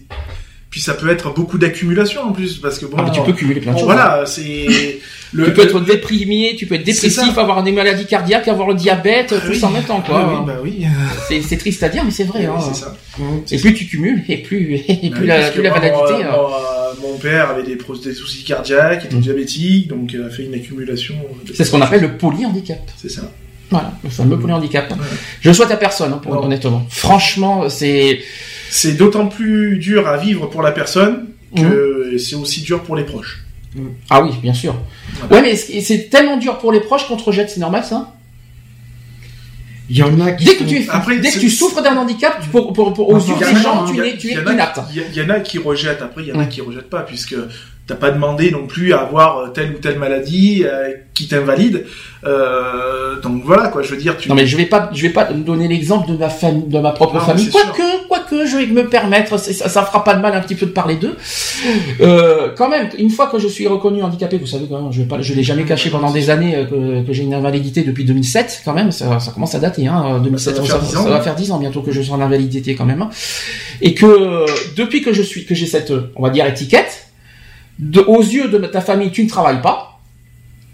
puis ça peut être beaucoup d'accumulation en plus, parce que bon, ah, mais tu peux cumuler plein de choses. Voilà, hein. c'est. Le, tu peux être déprimé, tu peux être dépressif, avoir des maladies cardiaques, avoir le diabète, ah, tout oui. ça en même temps, quoi. Ah, oui, bah oui. C'est, c'est triste à dire, mais c'est vrai. Oui, hein. C'est ça. Et plus tu cumules, et plus, et plus ah, la, plus la moi, validité. Moi, hein. moi, mon père avait des, pro- des soucis cardiaques, était mmh. diabétique, donc il a fait une accumulation. De... C'est ce qu'on appelle le polyhandicap. C'est ça. Voilà, le fameux mmh. polyhandicap. Ouais. Je le souhaite à personne, hein, pour, honnêtement. Franchement, c'est. C'est d'autant plus dur à vivre pour la personne que mmh. c'est aussi dur pour les proches. Ah oui, bien sûr. Voilà. Ouais, mais c'est tellement dur pour les proches qu'on te rejette, c'est normal ça? Il y en a qui dès que sont... tu es... Après, dès que tu souffres d'un handicap, pour, pour, pour, aux yeux des gens, tu es, tu es inapte. Il y en a qui rejettent. Après, il y en a qui rejettent pas, puisque t'as pas demandé non plus à avoir telle ou telle maladie euh, qui t'invalide. Euh, donc voilà, quoi, je veux dire, tu... Non, mais je vais pas, je vais pas donner l'exemple de ma famille, de ma propre non, famille. Quoique, quoique, je vais me permettre, ça, ça fera pas de mal un petit peu de parler d'eux. Euh, quand même, une fois que je suis reconnu handicapé, vous savez, quand même, je vais pas, je l'ai jamais caché pendant des années que, que j'ai une invalidité depuis deux mille sept, quand même, ça, ça commence à dater, hein, deux mille sept, bah, ça, ça, ça va faire dix ans bientôt que je suis en invalidité quand même. Et que, depuis que je suis, que j'ai cette, on va dire, étiquette, De, aux yeux de ta famille, tu ne travailles pas.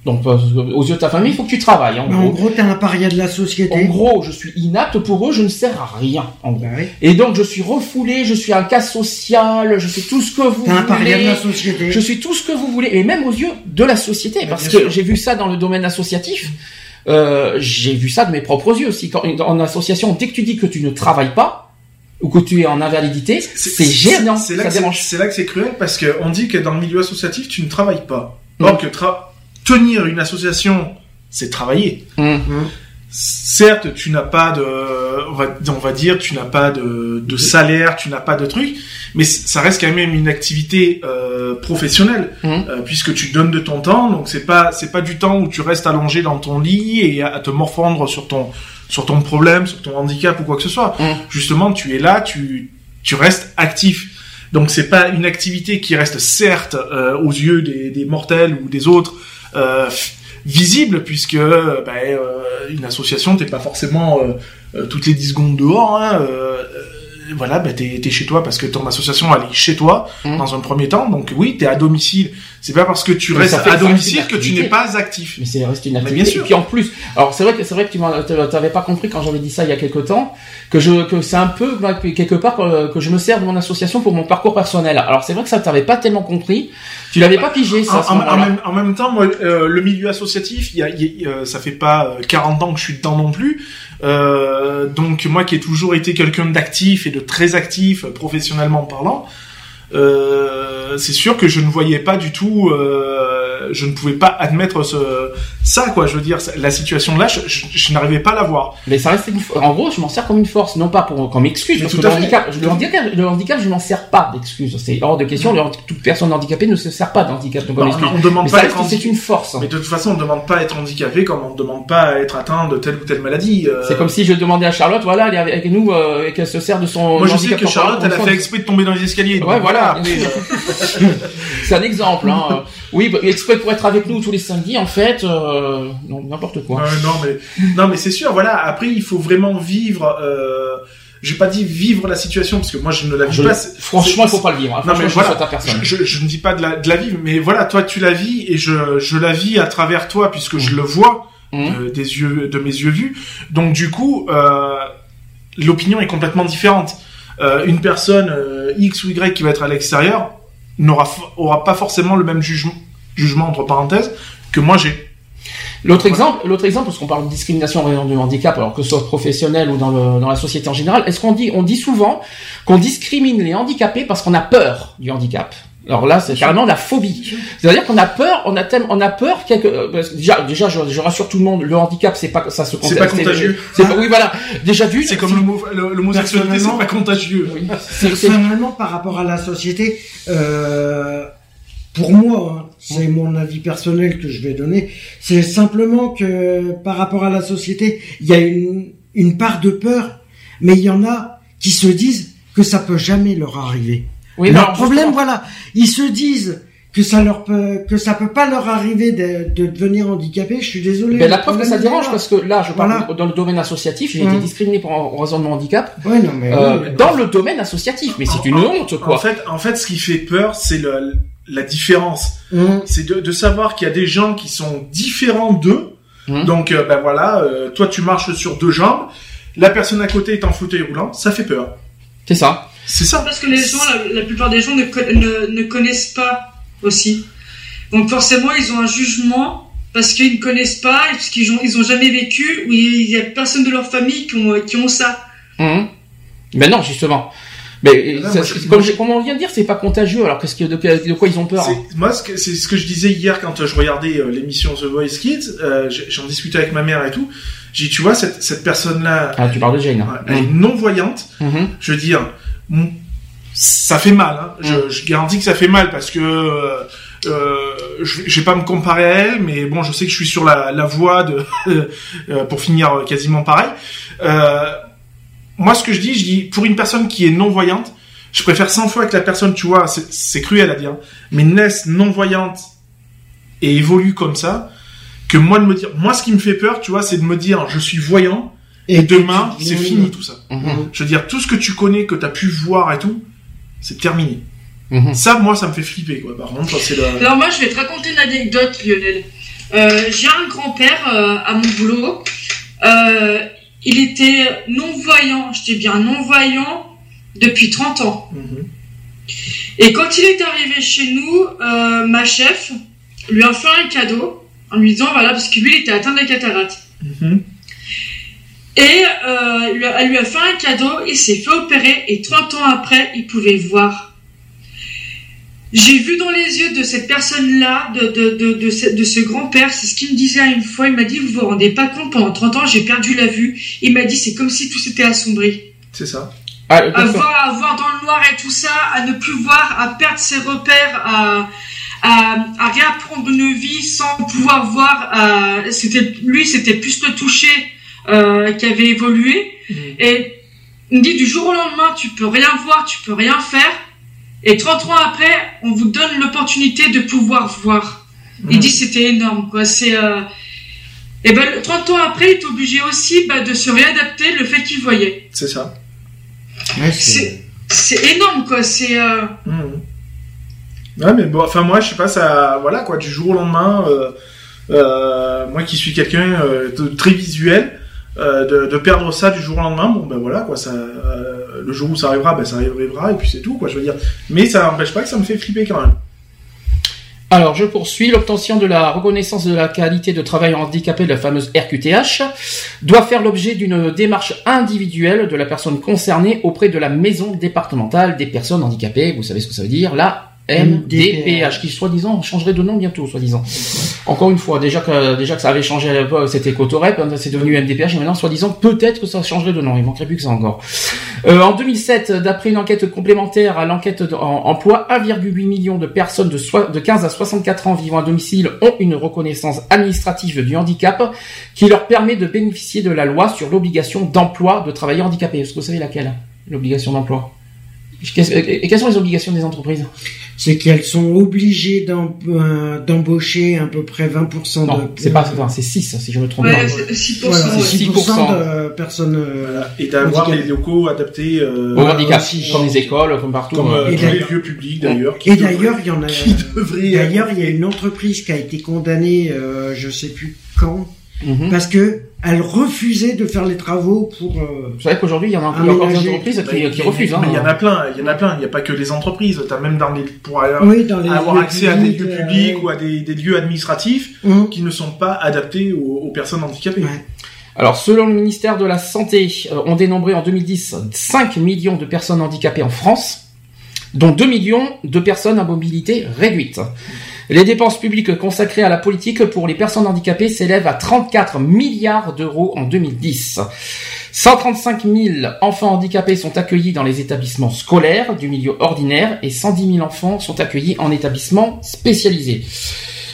Donc, euh, aux yeux de ta famille, il faut que tu travailles. En gros, en gros, t'es un paria de la société. En gros, je suis inapte pour eux, je ne sers à rien. En gros. Bah oui. Et donc, je suis refoulé, je suis un cas social, je suis tout ce que vous t'es voulez. T'es un paria de la société. Je suis tout ce que vous voulez, et même aux yeux de la société, bah, parce que sûr. J'ai vu ça dans le domaine associatif. Euh, j'ai vu ça de mes propres yeux aussi. Quand, en association, dès que tu dis que tu ne travailles pas, ou que tu es en invalidité, c'est, c'est gênant. C'est là, ça dérange. C'est, c'est là que c'est cruel, parce que on dit que dans le milieu associatif, tu ne travailles pas. Or mmh. que tra- tenir une association, c'est travailler. Mmh. Mmh. Certes, tu n'as pas de, on va, on va dire, tu n'as pas de, de salaire, tu n'as pas de truc, mais ça reste quand même une activité euh, professionnelle, mmh. euh, puisque tu donnes de ton temps. Donc c'est pas, c'est pas du temps où tu restes allongé dans ton lit et à, à te morfondre sur ton sur ton problème, sur ton handicap ou quoi que ce soit. Mmh. Justement, tu es là, tu tu restes actif. Donc c'est pas une activité qui reste certes euh, aux yeux des, des mortels ou des autres euh, visible, puisque bah, euh, une association, t'es pas forcément euh, toutes les dix secondes dehors. Hein, euh, voilà, bah, t'es, t'es chez toi parce que ton association elle est chez toi mmh. dans un premier temps. Donc oui, t'es à domicile. C'est pas parce que tu mais restes à domicile que tu n'es pas actif. Mais c'est reste une activité. Mais bien sûr. Et puis en plus, alors c'est vrai que c'est vrai que tu n'avais pas compris quand j'avais dit ça il y a quelque temps que je que c'est un peu quelque part que je me sers de mon association pour mon parcours personnel. Alors c'est vrai que ça t'avais pas tellement compris. Tu l'avais bah, pas pigé ça. En, en, même, en même temps, moi, euh, le milieu associatif, il y a, y a, ça fait pas quarante ans que je suis dedans non plus. Euh, donc moi qui ai toujours été quelqu'un d'actif et de très actif professionnellement parlant. Euh, c'est sûr que je ne voyais pas du tout, euh, je ne pouvais pas admettre ce, ça, quoi. Je veux dire, la situation là, je, je, je n'arrivais pas à la voir. Mais ça reste une, en gros, je m'en sers comme une force, non pas pour, comme excuse. Parce que le handicap, je, le handicap, le handicap, je m'en sers pas d'excuse. C'est hors de question. Le, toute personne handicapée ne se sert pas d'handicap comme non, excuse. Non, on demande mais pas ça reste, handicap... c'est une force. Mais de toute façon, on ne demande pas à être handicapé comme on ne demande pas à être atteint de telle ou telle maladie. Euh... C'est comme si je demandais à Charlotte, voilà, elle est avec nous, euh, et qu'elle se sert de son. Moi, je sais que Charlotte, elle a fait exprès de tomber dans les escaliers. Ouais, voilà. C'est un exemple, hein. Oui, exprès pour être avec nous tous les samedis, en fait, euh, non, n'importe quoi. Euh, non, mais, non, mais c'est sûr, voilà. Après, il faut vraiment vivre, euh, j'ai pas dit vivre la situation, parce que moi, je ne la vis je, pas. C'est, franchement, il faut pas le vivre, hein. Non, mais je, voilà, je, je, je ne dis pas de la, de la vivre, mais voilà, toi, tu la vis, et je, je la vis à travers toi, puisque mmh. je le vois, mmh. de, des yeux, de mes yeux vus. Donc, du coup, euh, l'opinion est complètement différente. Euh, une personne euh, X ou Y qui va être à l'extérieur n'aura f- aura pas forcément le même jugement, jugement entre parenthèses que moi j'ai. L'autre voilà. exemple, l'autre exemple, parce qu'on parle de discrimination en raison du handicap, alors que ce soit professionnel ou dans, le, dans la société en général, est-ce qu'on dit, on dit souvent qu'on discrimine les handicapés parce qu'on a peur du handicap. Alors là, c'est carrément la phobie. C'est-à-dire qu'on a peur, on a thème, on a peur quelque. Déjà, déjà, je, je rassure tout le monde. Le handicap, c'est pas ça se contagie. C'est pas contagieux. C'est, c'est pas, oui, voilà. Déjà vu. C'est comme c'est, le, l'homosexualité, c'est pas contagieux. Oui. C'est, personnellement, c'est... par rapport à la société, euh, pour moi, hein, c'est mon avis personnel que je vais donner. C'est simplement que par rapport à la société, il y a une une part de peur, mais il y en a qui se disent que ça peut jamais leur arriver. Oui, le problème, justement. Voilà, ils se disent que ça leur peut, que ça peut pas leur arriver de, de devenir handicapé. Je suis désolé. Ben la preuve que ça dérange, parce que là, je parle voilà. dans le domaine associatif, j'ai mmh. été discriminé pour en raison de mon handicap. Ouais, non, mais, euh, oui, mais dans le domaine associatif, mais c'est une en, honte, quoi. En fait, en fait, ce qui fait peur, c'est le, la différence. Mmh. C'est de, de savoir qu'il y a des gens qui sont différents d'eux. Mmh. Donc, ben voilà, euh, toi, tu marches sur deux jambes, la personne à côté est en fauteuil roulant, ça fait peur. C'est ça. C'est ça. Parce que les gens, la, la plupart des gens ne, ne, ne connaissent pas aussi. Donc forcément, ils ont un jugement parce qu'ils ne connaissent pas, parce qu'ils ont, ils ont jamais vécu, ou il y a personne de leur famille qui ont, qui ont ça. Mmh. Ben non, justement. Mais non, ça, moi, c'est, comme, je, comme on vient de dire, c'est pas contagieux. Alors qu'est-ce que de, de quoi ils ont peur, c'est, moi, c'est ce que je disais hier quand je regardais euh, l'émission The Voice Kids. Euh, j'en discutais avec ma mère et tout. J'ai dit, tu vois, cette, cette personne-là. Ah, tu parles de Jane. Elle, elle mmh. est non-voyante. Mmh. Je veux dire, ça fait mal. Hein. Mmh. Je, je garantis que ça fait mal parce que. Euh, Euh, je, je vais pas me comparer à elle, mais bon, je sais que je suis sur la, la voie de euh, pour finir quasiment pareil. Euh, moi, ce que je dis, je dis pour une personne qui est non voyante, je préfère cent fois que la personne, tu vois, c'est, c'est cruel à dire, hein, mais naisse non voyante et évolue comme ça, que moi de me dire, moi, ce qui me fait peur, tu vois, c'est de me dire, je suis voyant et, et demain, c'est fini tout ça. Mmh. Je veux dire, tout ce que tu connais, que t'as pu voir et tout, c'est terminé. Mmh. Ça, moi, ça me fait flipper, quoi. Par contre, c'est le... Alors, moi, je vais te raconter une anecdote, Lionel. Euh, j'ai un grand-père euh, à mon boulot. Euh, il était non-voyant, je dis bien non-voyant, depuis trente ans. Mmh. Et quand il est arrivé chez nous, euh, ma chef lui a fait un cadeau en lui disant, voilà, parce que lui, il était atteint de la cataracte. Mmh. Et euh, elle lui a fait un cadeau, il s'est fait opérer, et trente ans après, il pouvait voir. J'ai vu dans les yeux de cette personne-là, de, de, de, de, ce, de ce grand-père, c'est ce qu'il me disait une fois, il m'a dit, vous vous rendez pas compte, pendant trente ans, j'ai perdu la vue. Il m'a dit, c'est comme si tout s'était assombri. C'est ça. Ah, à, voir, à voir dans le noir et tout ça, à ne plus voir, à perdre ses repères, à, à, à réapprendre une vie sans pouvoir voir. À, c'était, lui, c'était plus le toucher euh, qui avait évolué. Mmh. Et il me dit, du jour au lendemain, tu peux rien voir, tu peux rien faire. Et trente ans après, on vous donne l'opportunité de pouvoir voir. Mmh. Il dit c'était énorme, quoi. C'est, euh... et ben trente ans après, il est obligé aussi bah, de se réadapter le fait qu'il voyait. C'est ça. Ouais, c'est... C'est, c'est énorme, quoi. C'est. Euh... Mmh. Ouais, mais bon, enfin moi, je sais pas ça, voilà quoi. Du jour au lendemain, euh, euh, moi qui suis quelqu'un euh, de très visuel, euh, de, de perdre ça du jour au lendemain, bon ben voilà quoi, ça. Euh... Le jour où ça arrivera, ben ça arrivera, et puis c'est tout, quoi, je veux dire. Mais ça n'empêche pas que ça me fait flipper quand même. Alors, je poursuis. L'obtention de la reconnaissance de la qualité de travail handicapé, la fameuse R Q T H, doit faire l'objet d'une démarche individuelle de la personne concernée auprès de la maison départementale des personnes handicapées. Vous savez ce que ça veut dire, la M D P H, qui soi-disant changerait de nom bientôt, soi-disant. Encore une fois, déjà que, déjà que ça avait changé à l'époque, c'était Cotorep, c'est devenu M D P H, et maintenant, soi-disant, peut-être que ça changerait de nom, il manquerait plus que ça encore. Euh, en deux mille sept, d'après une enquête complémentaire à l'enquête emploi, un virgule huit million de personnes de, so- de quinze à soixante-quatre ans vivant à domicile ont une reconnaissance administrative du handicap qui leur permet de bénéficier de la loi sur l'obligation d'emploi de travailleurs handicapés. Est-ce que vous savez laquelle ? L'obligation d'emploi. Et quelles sont les obligations des entreprises ? C'est qu'elles sont obligées d'embaucher à peu près vingt pour cent non, de... c'est pas vingt, c'est six, si je me trompe. Ouais, c'est six pour cent, voilà, c'est six pour cent, six pour cent de personnes... Voilà. Et d'avoir des locaux adaptés... Euh, au handicap, aussi, comme les écoles, comme partout. Comme euh, tous les lieux publics, d'ailleurs. Qui et devrait, d'ailleurs, il y en a... Qui devrait... D'ailleurs, il y a une entreprise qui a été condamnée, euh, je sais plus quand, mm-hmm. parce que... Elle refusait de faire les travaux pour... Euh, Vous savez qu'aujourd'hui, il y en a encore des entreprises qui, qui refusent. Hein. Il y en a plein, il y en a plein. Il n'y a pas que les entreprises. T'as même dans les, pour aller, oui, dans les avoir accès à des lieux publics euh... ou à des, des lieux administratifs mmh. qui ne sont pas adaptés aux, aux personnes handicapées. Ouais. Alors, selon le ministère de la Santé, on dénombrait en deux mille dix cinq millions de personnes handicapées en France, dont deux millions de personnes à mobilité réduite. Mmh. Les dépenses publiques consacrées à la politique pour les personnes handicapées s'élèvent à trente-quatre milliards d'euros en deux mille dix. cent trente-cinq mille enfants handicapés sont accueillis dans les établissements scolaires du milieu ordinaire et cent dix mille enfants sont accueillis en établissements spécialisés.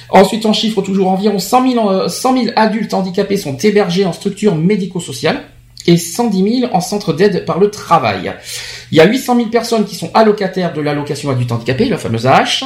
Ensuite, en chiffres, toujours environ cent mille, cent mille adultes handicapés sont hébergés en structure médico-sociale et cent dix mille en centre d'aide par le travail. Il y a huit cent mille personnes qui sont allocataires de l'allocation adulte handicapé, la fameuse A H.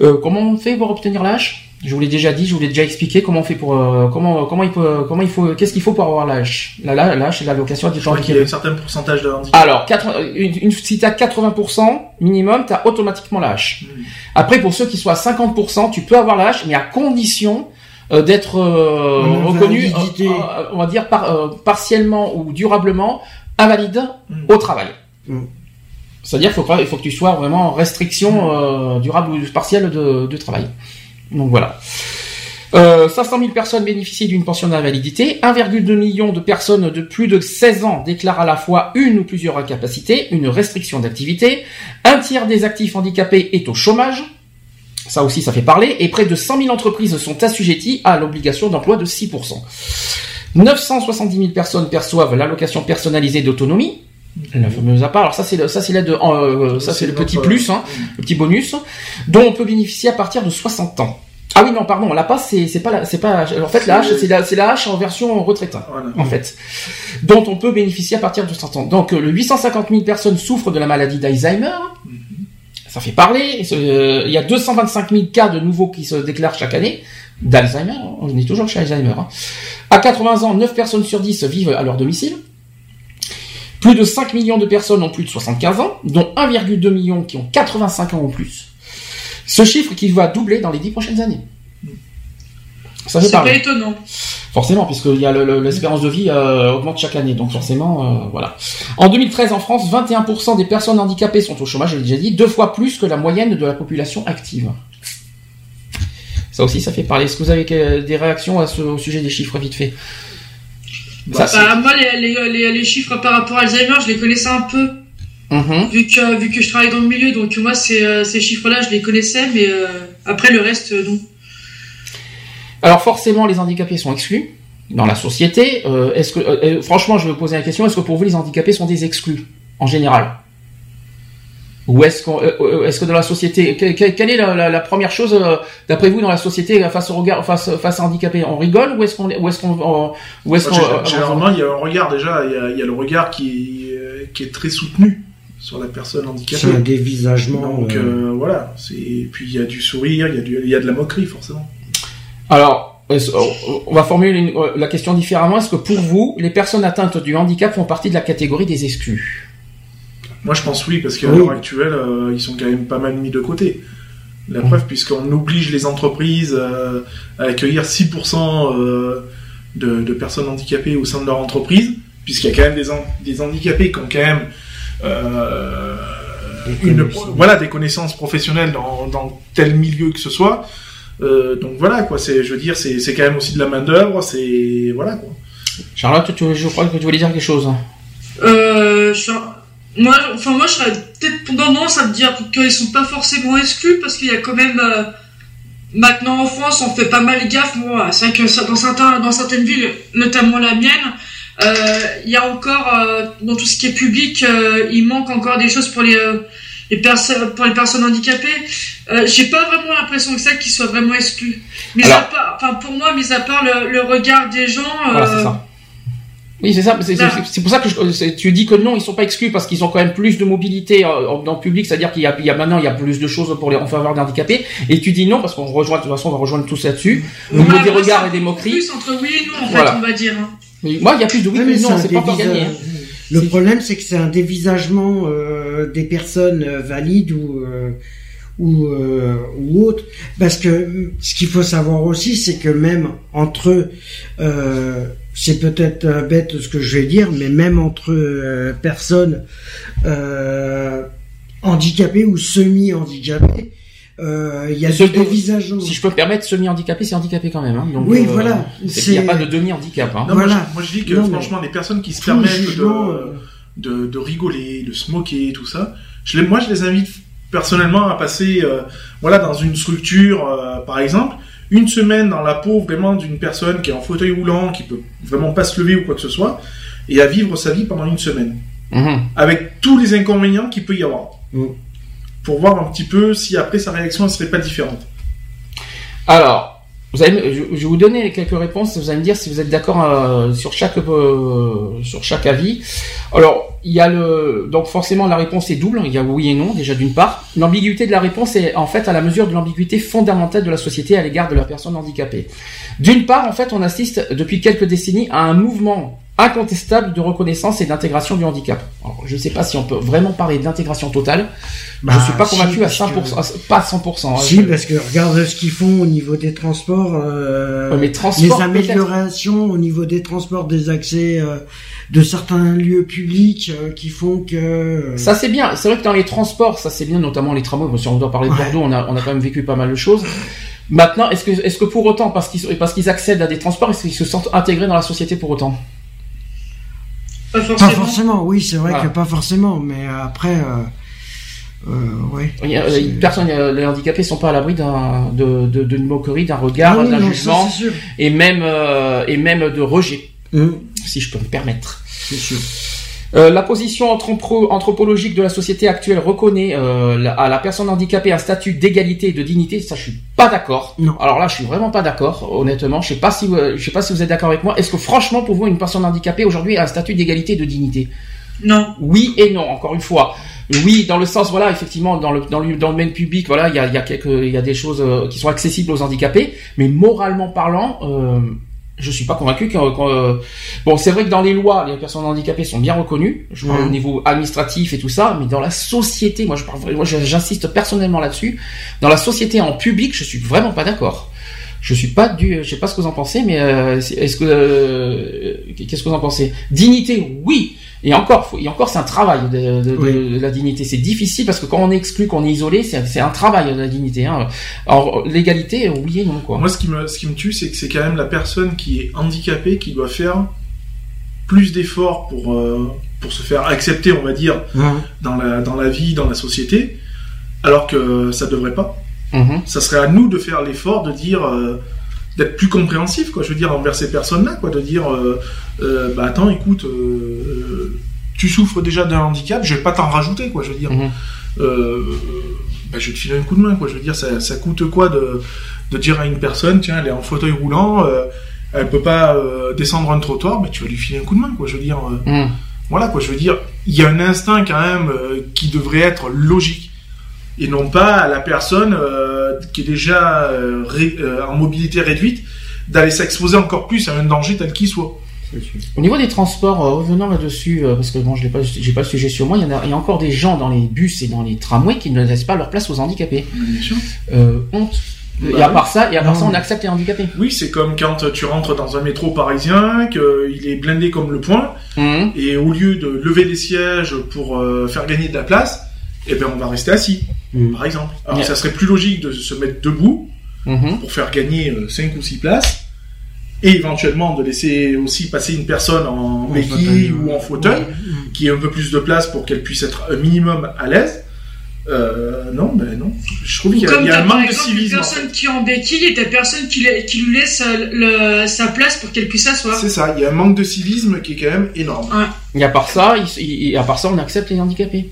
Euh, comment on fait pour obtenir la H ? Je vous l'ai déjà dit, je vous l'ai déjà expliqué comment on fait pour euh, comment comment il peut comment il faut qu'est-ce qu'il faut pour avoir la H ? La la la H c'est l'allocation adulte handicapé. Il y a un certain pourcentage de handicap. Alors quatre, une, une, si t'as quatre-vingts pour cent minimum, t'as automatiquement la H. Mmh. Après pour ceux qui sont à cinquante pour cent, tu peux avoir la H, mais à condition euh, d'être euh, mmh, reconnu, euh, euh, on va dire par, euh, partiellement ou durablement invalide mmh. au travail. Mmh. C'est-à-dire qu'il faut que, il faut que tu sois vraiment en restriction euh, durable ou partielle de, de travail. Donc voilà. Euh, cinq cent mille personnes bénéficient d'une pension d'invalidité, un virgule deux million de personnes de plus de seize ans déclarent à la fois une ou plusieurs incapacités, une restriction d'activité, un tiers des actifs handicapés est au chômage, ça aussi ça fait parler, et près de cent mille entreprises sont assujetties à l'obligation d'emploi de six pour cent. neuf cent soixante-dix mille personnes perçoivent l'allocation personnalisée d'autonomie, la fameuse A P A. Alors ça c'est le, ça c'est l'aide, euh, ça c'est le petit plus, hein, le petit bonus, dont on peut bénéficier à partir de soixante ans. Ah oui, non, pardon, l'A P A, c'est, c'est pas la, c'est pas, en fait, la H, c'est la, c'est la H en version retraité, voilà. En fait. Dont on peut bénéficier à partir de soixante ans. Donc, le huit cent cinquante mille personnes souffrent de la maladie d'Alzheimer. Ça fait parler. Il y a deux cent vingt-cinq mille cas de nouveaux qui se déclarent chaque année. D'Alzheimer. On est toujours chez Alzheimer, hein. À quatre-vingts ans, neuf personnes sur dix vivent à leur domicile. Plus de cinq millions de personnes ont plus de soixante-quinze ans, dont un virgule deux million qui ont quatre-vingt-cinq ans ou plus. Ce chiffre qui va doubler dans les dix prochaines années. Ça fait parler. C'est pas étonnant. Forcément, puisque il y a le, le, l'espérance de vie euh, augmente chaque année, donc forcément, euh, voilà. En deux mille treize, en France, vingt et un pour cent des personnes handicapées sont au chômage, je l'ai déjà dit, deux fois plus que la moyenne de la population active. Ça aussi, ça fait parler. Est-ce que vous avez des réactions à ce, au sujet des chiffres, vite fait? Ça, bah, moi, les, les, les, les chiffres par rapport à Alzheimer, je les connaissais un peu. Mmh. Vu que vu que je travaille dans le milieu, donc moi ces, ces chiffres-là je les connaissais, mais euh, après le reste non. Alors forcément les handicapés sont exclus dans la société. Euh, est-ce que euh, franchement je vais vous poser la question, est-ce que pour vous les handicapés sont des exclus en général, ou est-ce qu'on euh, est-ce que dans la société quelle, quelle est la, la, la première chose euh, d'après vous dans la société face au regard face face à handicapés, on rigole ou est-ce qu'on ou est-ce qu'on ou est-ce qu'on Moi, généralement il y a un regard déjà, il y a, il y a le regard qui euh, qui est très soutenu sur la personne handicapée. C'est un dévisagement. Donc euh, euh... voilà. C'est... Et puis il y a du sourire, il y a, du... y a de la moquerie, forcément. Alors, on va formuler une... la question différemment. Est-ce que pour vous, les personnes atteintes du handicap font partie de la catégorie des exclus ? Moi, je pense oui, parce qu'à oui. l'heure actuelle, euh, ils sont quand même pas mal mis de côté. La mmh. preuve, puisqu'on oblige les entreprises euh, à accueillir six pour cent euh, de, de personnes handicapées au sein de leur entreprise, puisqu'il y a quand même des, en... des handicapés qui ont quand même... Euh, une, voilà, des connaissances professionnelles dans, dans tel milieu que ce soit. Euh, donc voilà quoi, c'est, je veux dire, c'est, c'est quand même aussi de la main d'œuvre. C'est voilà quoi. Charlotte, tu, je crois que tu voulais dire quelque chose. Euh, je, moi, enfin moi, je serais peut-être tendance à me dire qu'ils sont pas forcément exclus parce qu'il y a quand même euh, maintenant en France, on fait pas mal gaffe. Moi, c'est vrai que dans certains, dans certaines villes, notamment la mienne. Il euh, y a encore euh, dans tout ce qui est public, euh, il manque encore des choses pour les, euh, les personnes pour les personnes handicapées. Euh, j'ai pas vraiment l'impression que ça qu'ils soient vraiment exclus. Mais alors, à part, enfin pour moi, mis à part le, le regard des gens. Voilà, euh, c'est ça. Oui, c'est ça. C'est, c'est, c'est pour ça que je, c'est, tu dis que non, ils sont pas exclus parce qu'ils ont quand même plus de mobilité euh, dans le public, c'est-à-dire qu'il y a, il y a maintenant il y a plus de choses pour les en faveur des handicapés. Et tu dis non parce qu'on rejoint de toute façon on va rejoindre tous là-dessus. Donc ouais, des bah, regards et des moqueries. Plus entre oui et non en voilà. fait, on va dire. Hein. Mais moi, il y a plus de oui, mais, mais non, c'est, c'est pas dévisa... gagné. Hein. Le c'est... problème, c'est que c'est un dévisagement euh, des personnes euh, valides ou euh, ou, euh, ou autres. Parce que ce qu'il faut savoir aussi, c'est que même entre eux, euh, c'est peut-être euh, bête ce que je vais dire, mais même entre euh, personnes euh, handicapées ou semi-handicapées, il euh, y a ce, des visages. Si je peux me permettre, semi-handicapé, c'est handicapé quand même. Hein. Donc, oui, euh, voilà. Il n'y a pas de demi-handicap. Hein. Non, voilà. moi, je, moi, je dis que non, franchement, les personnes qui se permettent jugement, de, euh... de, de rigoler, de se moquer, tout ça, je les, moi, je les invite personnellement à passer, euh, voilà, dans une structure, euh, par exemple, une semaine dans la peau vraiment d'une personne qui est en fauteuil roulant, qui peut vraiment pas se lever ou quoi que ce soit, et à vivre sa vie pendant une semaine, mmh. avec tous les inconvénients qu'il peut y avoir. Mmh. Pour voir un petit peu si après sa réaction ne serait pas différente. Alors, vous allez, je, je vais vous donner quelques réponses, vous allez me dire si vous êtes d'accord euh, sur chaque euh, sur chaque avis. Alors, il y a le donc forcément la réponse est double, il y a oui et non déjà d'une part. L'ambiguïté de la réponse est en fait à la mesure de l'ambiguïté fondamentale de la société à l'égard de la personne handicapée. D'une part, en fait, on assiste depuis quelques décennies à un mouvement incontestable de reconnaissance et d'intégration du handicap. Alors, je ne sais pas si on peut vraiment parler d'intégration totale. Bah, je ne suis pas convaincu si, à cent pour cent, que... pas cent pour cent. Si, hein, je... parce que regarde ce qu'ils font au niveau des transports, euh, ouais, transports les améliorations peut-être. Au niveau des transports, des accès euh, de certains lieux publics euh, qui font que... Euh... Ça c'est bien, c'est vrai que dans les transports, ça c'est bien, notamment les tramways, si on doit parler ouais. de Bordeaux, on a, on a quand même vécu pas mal de choses. Maintenant, est-ce que, est-ce que pour autant, parce qu'ils, parce qu'ils accèdent à des transports, est-ce qu'ils se sentent intégrés dans la société pour autant? Pas forcément. Pas forcément, oui, c'est vrai voilà. que pas forcément, mais après, euh, euh, ouais. Il y a, les personnes, les handicapés sont pas à l'abri d'un, de, de, d'une moquerie, d'un regard, ah oui, d'un non, jugement, ça, et même, euh, et même de rejet, mmh. si je peux me permettre. C'est sûr. Euh, la position anthropologique de la société actuelle reconnaît euh, la, à la personne handicapée un statut d'égalité et de dignité. Ça, je suis pas d'accord. Non. Alors là, je suis vraiment pas d'accord, honnêtement. Je sais pas si vous, je sais pas si vous êtes d'accord avec moi. Est-ce que franchement, pour vous, une personne handicapée aujourd'hui a un statut d'égalité et de dignité ? Non. Oui et non. Encore une fois. Oui, dans le sens, voilà, effectivement, dans le dans le dans le domaine public, voilà, il y a il y a quelques il y a des choses euh, qui sont accessibles aux handicapés, mais moralement parlant. Euh, Je suis pas convaincu que euh, bon, c'est vrai que dans les lois, les personnes handicapées sont bien reconnues. Je parle mmh. au niveau administratif et tout ça, mais dans la société, moi, je parle, moi, j'insiste personnellement là-dessus. Dans la société en public, je suis vraiment pas d'accord. Je suis pas du, je sais pas ce que vous en pensez, mais euh, est-ce que euh, qu'est-ce que vous en pensez ? Dignité, oui. Et encore, faut, et encore, c'est un travail de, de, oui. de, de la dignité. C'est difficile parce que quand on est exclu, qu'on est isolé, c'est, c'est un travail de la dignité. Hein. Alors l'égalité, oui et non quoi. Moi, ce qui me, ce qui me tue, c'est que c'est quand même la personne qui est handicapée qui doit faire plus d'efforts pour euh, pour se faire accepter, on va dire, mmh. dans la dans la vie, dans la société, alors que ça devrait pas. Mmh. Ça serait à nous de faire l'effort de dire. Euh, d'être plus compréhensif, quoi, je veux dire, envers ces personnes-là, quoi, de dire, euh, euh, bah attends, écoute, euh, tu souffres déjà d'un handicap, je vais pas t'en rajouter, quoi, je veux dire, mm-hmm. euh, bah, je vais te filer un coup de main, quoi, je veux dire, ça, ça coûte quoi de, de dire à une personne, tiens, elle est en fauteuil roulant, euh, elle peut pas euh, descendre un trottoir, mais tu vas lui filer un coup de main, quoi, je veux dire, euh, mm. voilà, quoi, je veux dire, il y a un instinct quand même euh, qui devrait être logique. Et non pas à la personne euh, qui est déjà euh, ré, euh, en mobilité réduite d'aller s'exposer encore plus à un danger tel qu'il soit. Au niveau des transports, euh, revenons là-dessus, euh, parce que bon, je n'ai pas, j'ai pas le sujet sur moi, il y, en a, il y a encore des gens dans les bus et dans les tramways qui ne laissent pas leur place aux handicapés. Bien sûr. Euh, honte. Bah et à part ça, et à part non, ça, on accepte les handicapés. Oui, c'est comme quand tu rentres dans un métro parisien, qu'il est blindé comme le poing, mmh. et au lieu de lever les sièges pour euh, faire gagner de la place, eh ben on va rester assis, mmh. par exemple. Alors yeah. ça serait plus logique de se mettre debout mmh. pour faire gagner euh, cinq ou six places, et éventuellement de laisser aussi passer une personne en béquille ou en fauteuil, mmh. qui ait un peu plus de place pour qu'elle puisse être un minimum à l'aise. Euh, non, ben non. Je trouve ou qu'il y a, y a un manque de civisme. Comme t'as personne qui est en béquille et t'as personne qui, qui lui laisse le, sa place pour qu'elle puisse s'asseoir. C'est ça, il y a un manque de civisme qui est quand même énorme. Ah. Et à part ça, il, à part ça, on accepte les handicapés.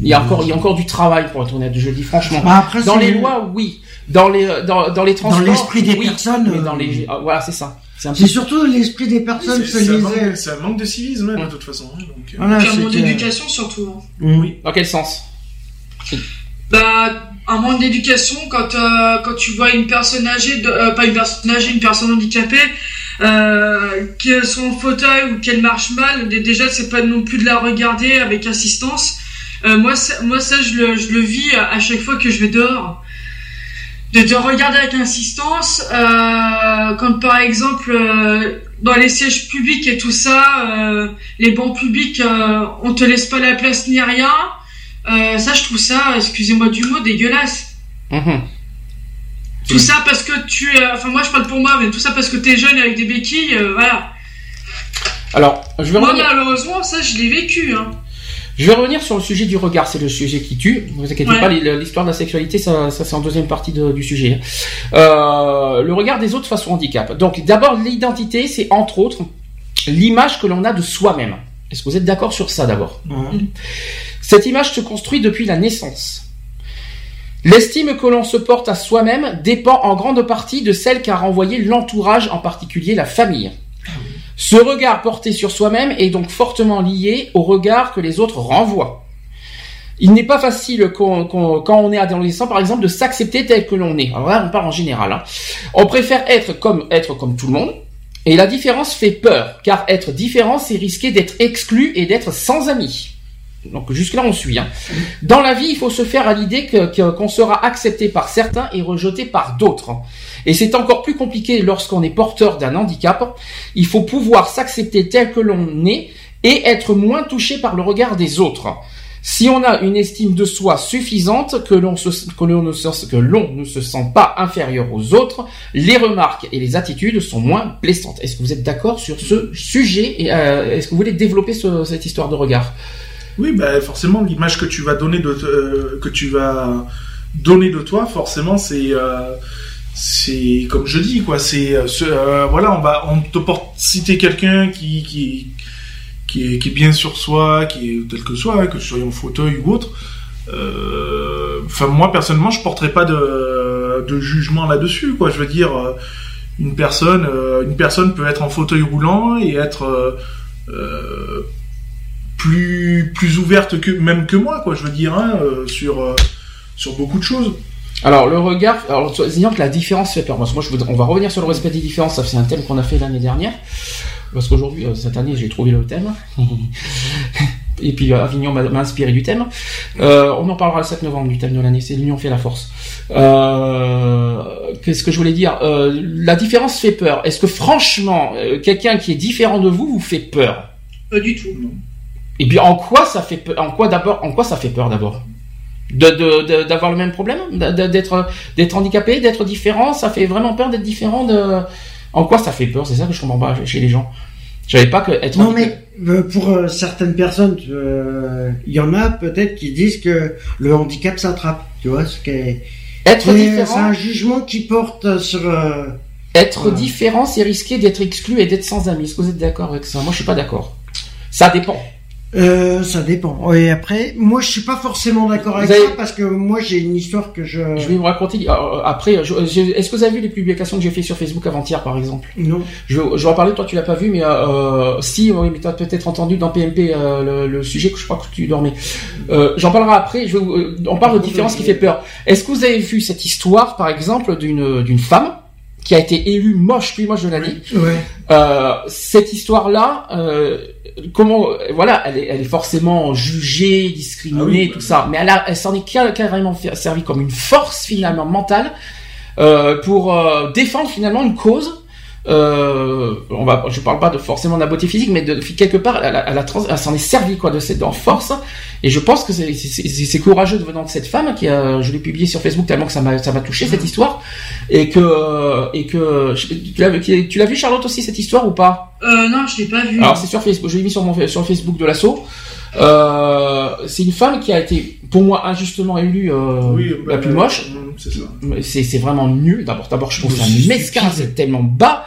Il y a encore, il y a encore du travail pour être honnête. Je le dis franchement. Bah après, dans les lois, oui. Dans les, dans, dans les transports, dans l'esprit des oui, personnes. Mais dans les, euh, voilà, c'est ça. C'est, c'est surtout l'esprit des personnes. Oui, c'est, c'est, un manque, c'est un manque de civisme, hein, de toute façon. Hein, donc, voilà, c'est un manque d'éducation surtout. Hein. Mmh. Oui. Dans quel sens ? Bah, un manque d'éducation quand euh, quand tu vois une personne âgée, de, euh, pas une personne âgée, une personne handicapée. Euh, qu'elle soit en fauteuil ou qu'elle marche mal, déjà c'est pas non plus de la regarder avec assistance. Euh, moi, ça, moi, ça, je le, je le vis à chaque fois que je vais dehors. De te regarder avec insistance, euh, quand par exemple, euh, dans les sièges publics et tout ça, euh, les bancs publics, euh, on te laisse pas la place ni rien. Euh, ça, je trouve ça, excusez-moi du mot, dégueulasse. Mmh. Tout mmh. ça parce que tu, enfin, euh, moi, je parle pour moi, mais tout ça parce que t'es jeune avec des béquilles, euh, voilà. Alors, je vais. Moi, revenir... malheureusement, ça, je l'ai vécu, hein. Je vais revenir sur le sujet du regard, c'est le sujet qui tue. Ne vous inquiétez ouais. pas, l'histoire de la sexualité, ça, ça c'est en deuxième partie de, du sujet. Euh, le regard des autres face au handicap. Donc d'abord, l'identité, c'est entre autres l'image que l'on a de soi-même. Est-ce que vous êtes d'accord sur ça d'abord ? Ouais. Cette image se construit depuis la naissance. L'estime que l'on se porte à soi-même dépend en grande partie de celle qu'a renvoyée l'entourage, en particulier la famille. Ce regard porté sur soi-même est donc fortement lié au regard que les autres renvoient. Il n'est pas facile qu'on, qu'on, quand on est adolescent, par exemple, de s'accepter tel que l'on est. Alors là, on parle en général. Hein. On préfère être comme, être comme tout le monde. Et la différence fait peur, car être différent, c'est risquer d'être exclu et d'être sans amis. Donc jusque-là, on suit. Hein. Dans la vie, il faut se faire à l'idée que, que, qu'on sera accepté par certains et rejeté par d'autres. Et c'est encore plus compliqué lorsqu'on est porteur d'un handicap. Il faut pouvoir s'accepter tel que l'on est et être moins touché par le regard des autres. Si on a une estime de soi suffisante, que l'on, se, que, l'on ne se, que l'on ne se sent pas inférieur aux autres, les remarques et les attitudes sont moins blessantes. Est-ce que vous êtes d'accord sur ce sujet et, euh, est-ce que vous voulez développer ce, cette histoire de regard ? Oui, bah, forcément, l'image que tu vas donner de, euh, que tu vas donner de toi, forcément, c'est... Euh... c'est comme je dis quoi, c'est euh, voilà, on va on te porte, si t'es quelqu'un qui qui qui est, qui est bien sur soi, qui est tel que soit, hein, que tu sois en fauteuil ou autre, enfin euh, moi personnellement je porterai pas de de jugement là-dessus quoi. Je veux dire, une personne euh, une personne peut être en fauteuil roulant et être euh, euh, plus plus ouverte que même que moi quoi, je veux dire, hein, euh, sur euh, sur beaucoup de choses. Alors, le regard, alors, disons que la différence fait peur. Parce que moi, je voudrais, on va revenir sur le respect des différences. Ça, c'est un thème qu'on a fait l'année dernière. Parce qu'aujourd'hui, cette année, j'ai trouvé le thème. Et puis, Avignon m'a, m'a inspiré du thème. Euh, on en parlera le sept novembre du thème de l'année. C'est l'union fait la force. Euh, qu'est-ce que je voulais dire? Euh, la différence fait peur. Est-ce que, franchement, quelqu'un qui est différent de vous vous fait peur? Pas du tout, non. Et puis, en quoi ça fait peur? En quoi d'abord? En quoi ça fait peur d'abord? De, de, de, d'avoir le même problème, de, de, d'être, d'être handicapé, d'être différent, ça fait vraiment peur d'être différent de... En quoi ça fait peur? C'est ça que je comprends pas chez les gens. Je savais pas que être non handicapé... mais pour certaines personnes, il euh, y en a peut-être qui disent que le handicap s'attrape. Tu vois ce qu'est être mais différent. C'est un jugement qui porte sur. Euh... Être euh... différent, c'est risquer d'être exclu et d'être sans amis. Est-ce que vous êtes d'accord avec ça? Moi, je suis pas d'accord. Ça dépend. Euh, ça dépend. Et après, moi, je suis pas forcément d'accord avec avez... ça parce que moi, j'ai une histoire que je. Je vais vous raconter. Alors, après, je, je, est-ce que vous avez vu les publications que j'ai fait sur Facebook avant-hier, par exemple? Non. Je, je vais en parler. Toi, tu l'as pas vu, mais euh, si, oui, mais t'as peut-être entendu dans P M P euh, le, le sujet que je crois que tu dormais. Euh, j'en parlerai après. Je, euh, on parle de différence qui fait peur. Est-ce que vous avez vu cette histoire, par exemple, d'une d'une femme qui a été élue moche, plus moche de l'année? Ouais. Euh, cette histoire-là. Euh, Comment, voilà, elle est, elle est forcément jugée, discriminée, ah oui, tout bah, ça. Mais elle, a, elle s'en est carrément servie comme une force finalement mentale euh, pour euh, défendre finalement une cause. Euh, on va, je parle pas de forcément de la beauté physique, mais de quelque part, elle, elle, elle, a trans, elle s'en est servie quoi de cette en force. Et je pense que c'est, c'est, c'est courageux de venant de cette femme qui, a, je l'ai publié sur Facebook tellement que ça m'a, ça m'a touché cette histoire et que et que tu l'as, tu l'as vu Charlotte aussi cette histoire ou pas? Euh, non, je l'ai pas vu. Alors c'est sur Facebook, je l'ai mis sur mon sur Facebook de l'assaut. Euh, c'est une femme qui a été, pour moi, injustement élue euh, oui, bah, la plus moche. C'est, ça. c'est, c'est vraiment nul. D'abord, d'abord, je trouve ça mesquin, c'est tellement bas,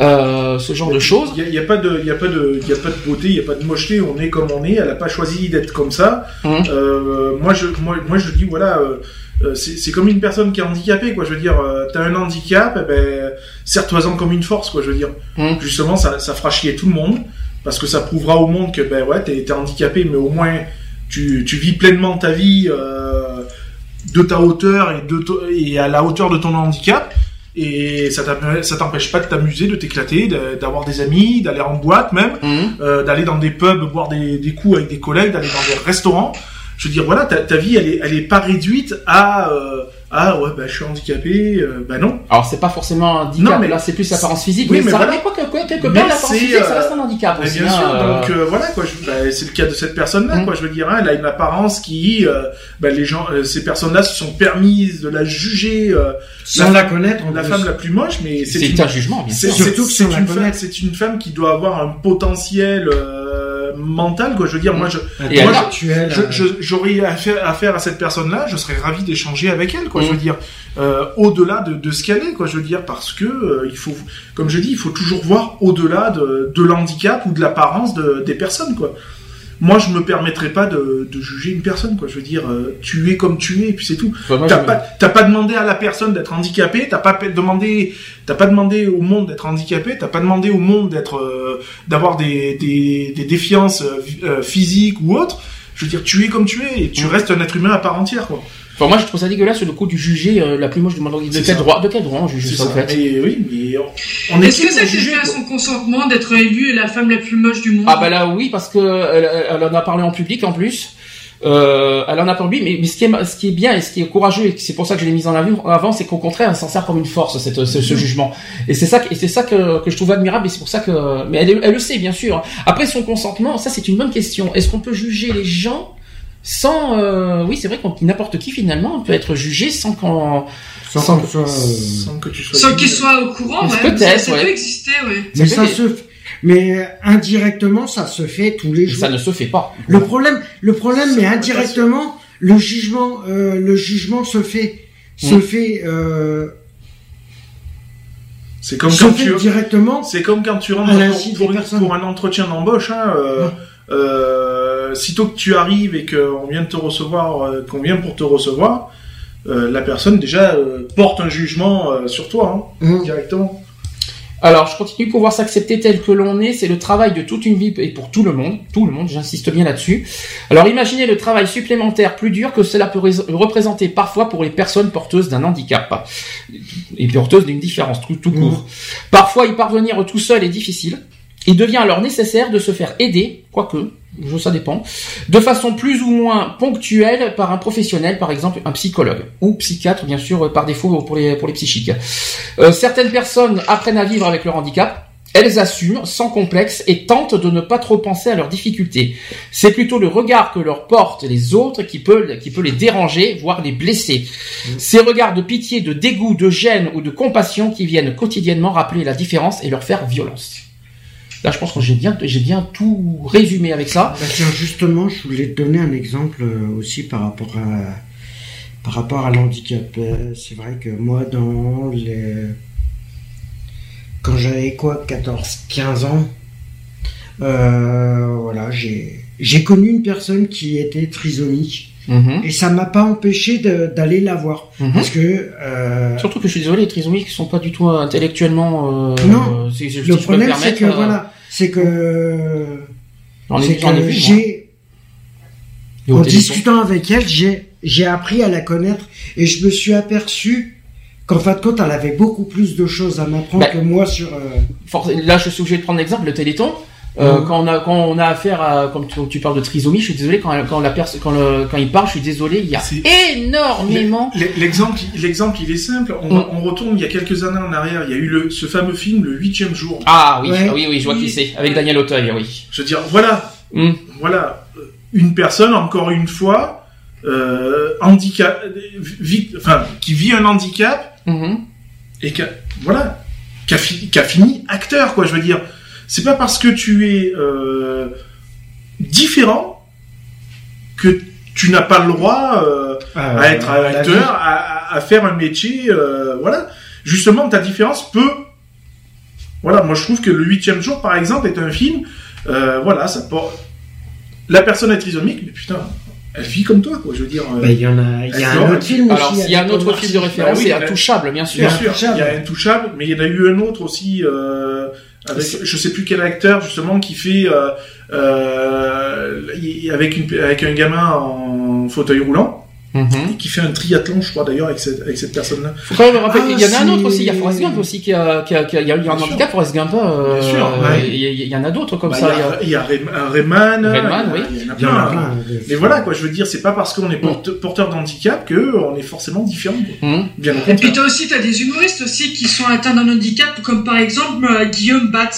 euh, ce genre de choses. Il n'y a, a pas de, il y a pas de, il y a pas de beauté, il y a pas de mocheté. On est comme on est. Elle n'a pas choisi d'être comme ça. Mmh. Euh, moi, je, moi, moi, je dis voilà. Euh, C'est, c'est comme une personne qui est handicapée, quoi. Je veux dire, euh, t'as un handicap, eh ben, serre-toi-en comme une force, quoi. Je veux dire, mmh. Justement, ça, ça fera chier tout le monde parce que ça prouvera au monde que, ben ouais, t'es, t'es handicapé, mais au moins tu, tu vis pleinement ta vie euh, de ta hauteur et, de to- et à la hauteur de ton handicap. Et ça, ça t'empêche pas de t'amuser, de t'éclater, de, d'avoir des amis, d'aller en boîte même, mmh. euh, d'aller dans des pubs, boire des, des coups avec des collègues, d'aller dans des restaurants. Je veux dire, voilà, ta, ta vie, elle est, elle est pas réduite à euh, ah ouais, bah je suis handicapé, euh, bah non. Alors c'est pas forcément un handicap, non, mais là c'est plus l'apparence physique. Oui, mais, mais ça voilà. Quoi, quoi, quelque part, l'apparence physique, euh... ça reste un handicap. Aussi, bien hein, sûr. Euh... Donc euh, voilà quoi, je, bah, c'est le cas de cette personne-là, mmh. quoi. Je veux dire, hein, elle a une apparence qui, euh, bah, les gens, euh, ces personnes-là se sont permises de la juger, euh, sans la, la connaître, la femme la plus moche, mais c'est, c'est une... un jugement. Bien sûr. C'est, surtout que c'est, c'est une femme, c'est une femme qui doit avoir un potentiel. Euh, mental quoi, je veux dire, mmh. moi, je, moi là, je, es, je, je j'aurais affaire, affaire à cette personne là, je serais ravi d'échanger avec elle quoi, mmh. je veux dire, euh, au-delà de, de ce qu'elle est quoi, je veux dire, parce que euh, il faut, comme je dis, il faut toujours voir au-delà de, de l'handicap ou de l'apparence de, des personnes quoi. Moi je me permettrais pas de, de juger une personne quoi, je veux dire, euh, tu es comme tu es et puis c'est tout. Enfin, moi, t'as pas, t'as pas demandé à la personne d'être handicapée, t'as pas demandé, t'as pas demandé au monde d'être handicapé, t'as pas demandé au monde d'être, euh, d'avoir des, des, des défiances euh, physiques ou autres. Je veux dire, tu es comme tu es et tu mmh. restes un être humain à part entière quoi. Enfin, moi je trouve ça dégueulasse le coup du juger euh, la plus moche du monde. De quel droit, de quel droit on juge ça en fait? Et oui, mais on, on est. Est-ce que ça juger à son consentement d'être élue la femme la plus moche du monde? Ah bah là oui, parce que elle, elle en a parlé en public en plus. Euh, elle en a parlé, mais, mais ce qui est, ce qui est bien et ce qui est courageux et c'est pour ça que je l'ai mise en avant, c'est qu'au contraire elle s'en sert comme une force cette, ce, ce jugement. Et c'est ça, et c'est ça que, que je trouve admirable et c'est pour ça que. Mais elle, elle le sait bien sûr. Après son consentement, ça c'est une bonne question. Est-ce qu'on peut juger les gens sans euh, oui c'est vrai qu'on n'importe qui finalement peut être jugé sans qu'on sans, sans, que, soit, euh, sans que tu sois sans qu'il soit au courant, ouais, peut-être ça, ça ouais. peut exister oui mais ça, ça se fait, mais indirectement ça se fait tous les jours, ça ne se fait pas le problème le problème ça mais indirectement le jugement euh, le jugement se fait se oui. fait euh, c'est comme se quand fait tu directement c'est comme quand tu rentres pour, pour, pour un entretien d'embauche hein euh, oui. Euh, sitôt que tu arrives et qu'on vient de te recevoir, euh, qu'on vient pour te recevoir, euh, la personne déjà euh, porte un jugement euh, sur toi hein, mmh. directement. Alors je continue. Pouvoir s'accepter tel que l'on est, c'est le travail de toute une vie et pour tout le monde, tout le monde, j'insiste bien là-dessus. Alors imaginez le travail supplémentaire plus dur que cela peut représenter parfois pour les personnes porteuses d'un handicap et porteuses d'une différence tout, tout court. Mmh. Parfois y parvenir tout seul est difficile. Il devient alors nécessaire de se faire aider, quoique, ça dépend, de façon plus ou moins ponctuelle par un professionnel, par exemple un psychologue, ou psychiatre, bien sûr, par défaut pour les, pour les psychiques. Euh, certaines personnes apprennent à vivre avec leur handicap, elles assument, sans complexe, et tentent de ne pas trop penser à leurs difficultés. C'est plutôt le regard que leur portent les autres qui peut, qui peut les déranger, voire les blesser. Mmh. Ces regards de pitié, de dégoût, de gêne ou de compassion qui viennent quotidiennement rappeler la différence et leur faire violence. Là, je pense que j'ai bien, j'ai bien tout résumé avec ça. Bah tiens, justement, je voulais te donner un exemple aussi par rapport à, par rapport à l'handicap. C'est vrai que moi, dans les... quand j'avais quoi, quatorze, quinze ans, euh, voilà, j'ai, j'ai connu une personne qui était trisomique. Mmh. Et ça m'a pas empêché de, d'aller la voir. Mmh. Parce que, euh... surtout que je suis désolé, les trisomiques sont pas du tout intellectuellement, euh... Non. Si, si le problème, c'est que, euh... voilà, c'est que, j'en ai, c'est j'en que j'en ai vu, j'ai, en téléphone. discutant avec elle, j'ai, j'ai appris à la connaître et je me suis aperçu qu'en fin de compte, elle avait beaucoup plus de choses à m'apprendre bah, que moi sur, euh... for... là, je suis obligé de prendre l'exemple, le Téléthon. Euh, mmh. quand on a quand on a affaire à comme tu, tu parles de trisomie, je suis désolé quand quand la perso- quand le, quand il parle, je suis désolé, il y a c'est... énormément. L'exemple l'exemple il est simple. On, mmh. on retourne il y a quelques années en arrière, il y a eu le ce fameux film Le Huitième Jour. Ah oui, ouais. ah, oui oui, je vois oui. qui c'est avec Daniel Auteuil, oui. Je veux dire voilà mmh. voilà une personne encore une fois euh, handicap vit, enfin qui vit un handicap mmh. et que voilà qui a fini qui a fini acteur quoi, je veux dire. C'est pas parce que tu es euh, différent que tu n'as pas le droit euh, euh, à être euh, acteur, à, à faire un métier. Euh, voilà. Justement, ta différence peut. Voilà. Moi, je trouve que Le Huitième Jour, par exemple, est un film. Euh, voilà. Ça porte. La personne est trisomique, mais putain. Elle vit comme toi, quoi, je veux dire. Il bah, y en a, il y a un autre film aussi. Alors, il y a un autre film de référence, c'est Intouchable, bien sûr. Bien sûr, il y a Intouchable, mais il y en a eu un autre aussi, euh, avec, je sais plus quel acteur, justement, qui fait, euh, euh avec une, avec un gamin en fauteuil roulant, mm-hmm. qui fait un triathlon, je crois, d'ailleurs, avec cette, avec cette personne-là. Faut quand même rappeler, il y en a un autre aussi, il y a Forrest Gump aussi, qui a, qui a, qui a, il y a un handicap, Forrest Gump, euh, bien sûr, il y, y en a d'autres comme bah, ça. Il y a, y a Rayman, Rayman, oui. Il y en a plein. Hein. Mais voilà, quoi, je veux dire, c'est pas parce qu'on est porte- porteur d'handicap qu'on est forcément différent. Mmh. Bien et puis t'as aussi, t'as des humoristes aussi qui sont atteints d'un handicap, comme par exemple euh, Guillaume Bats.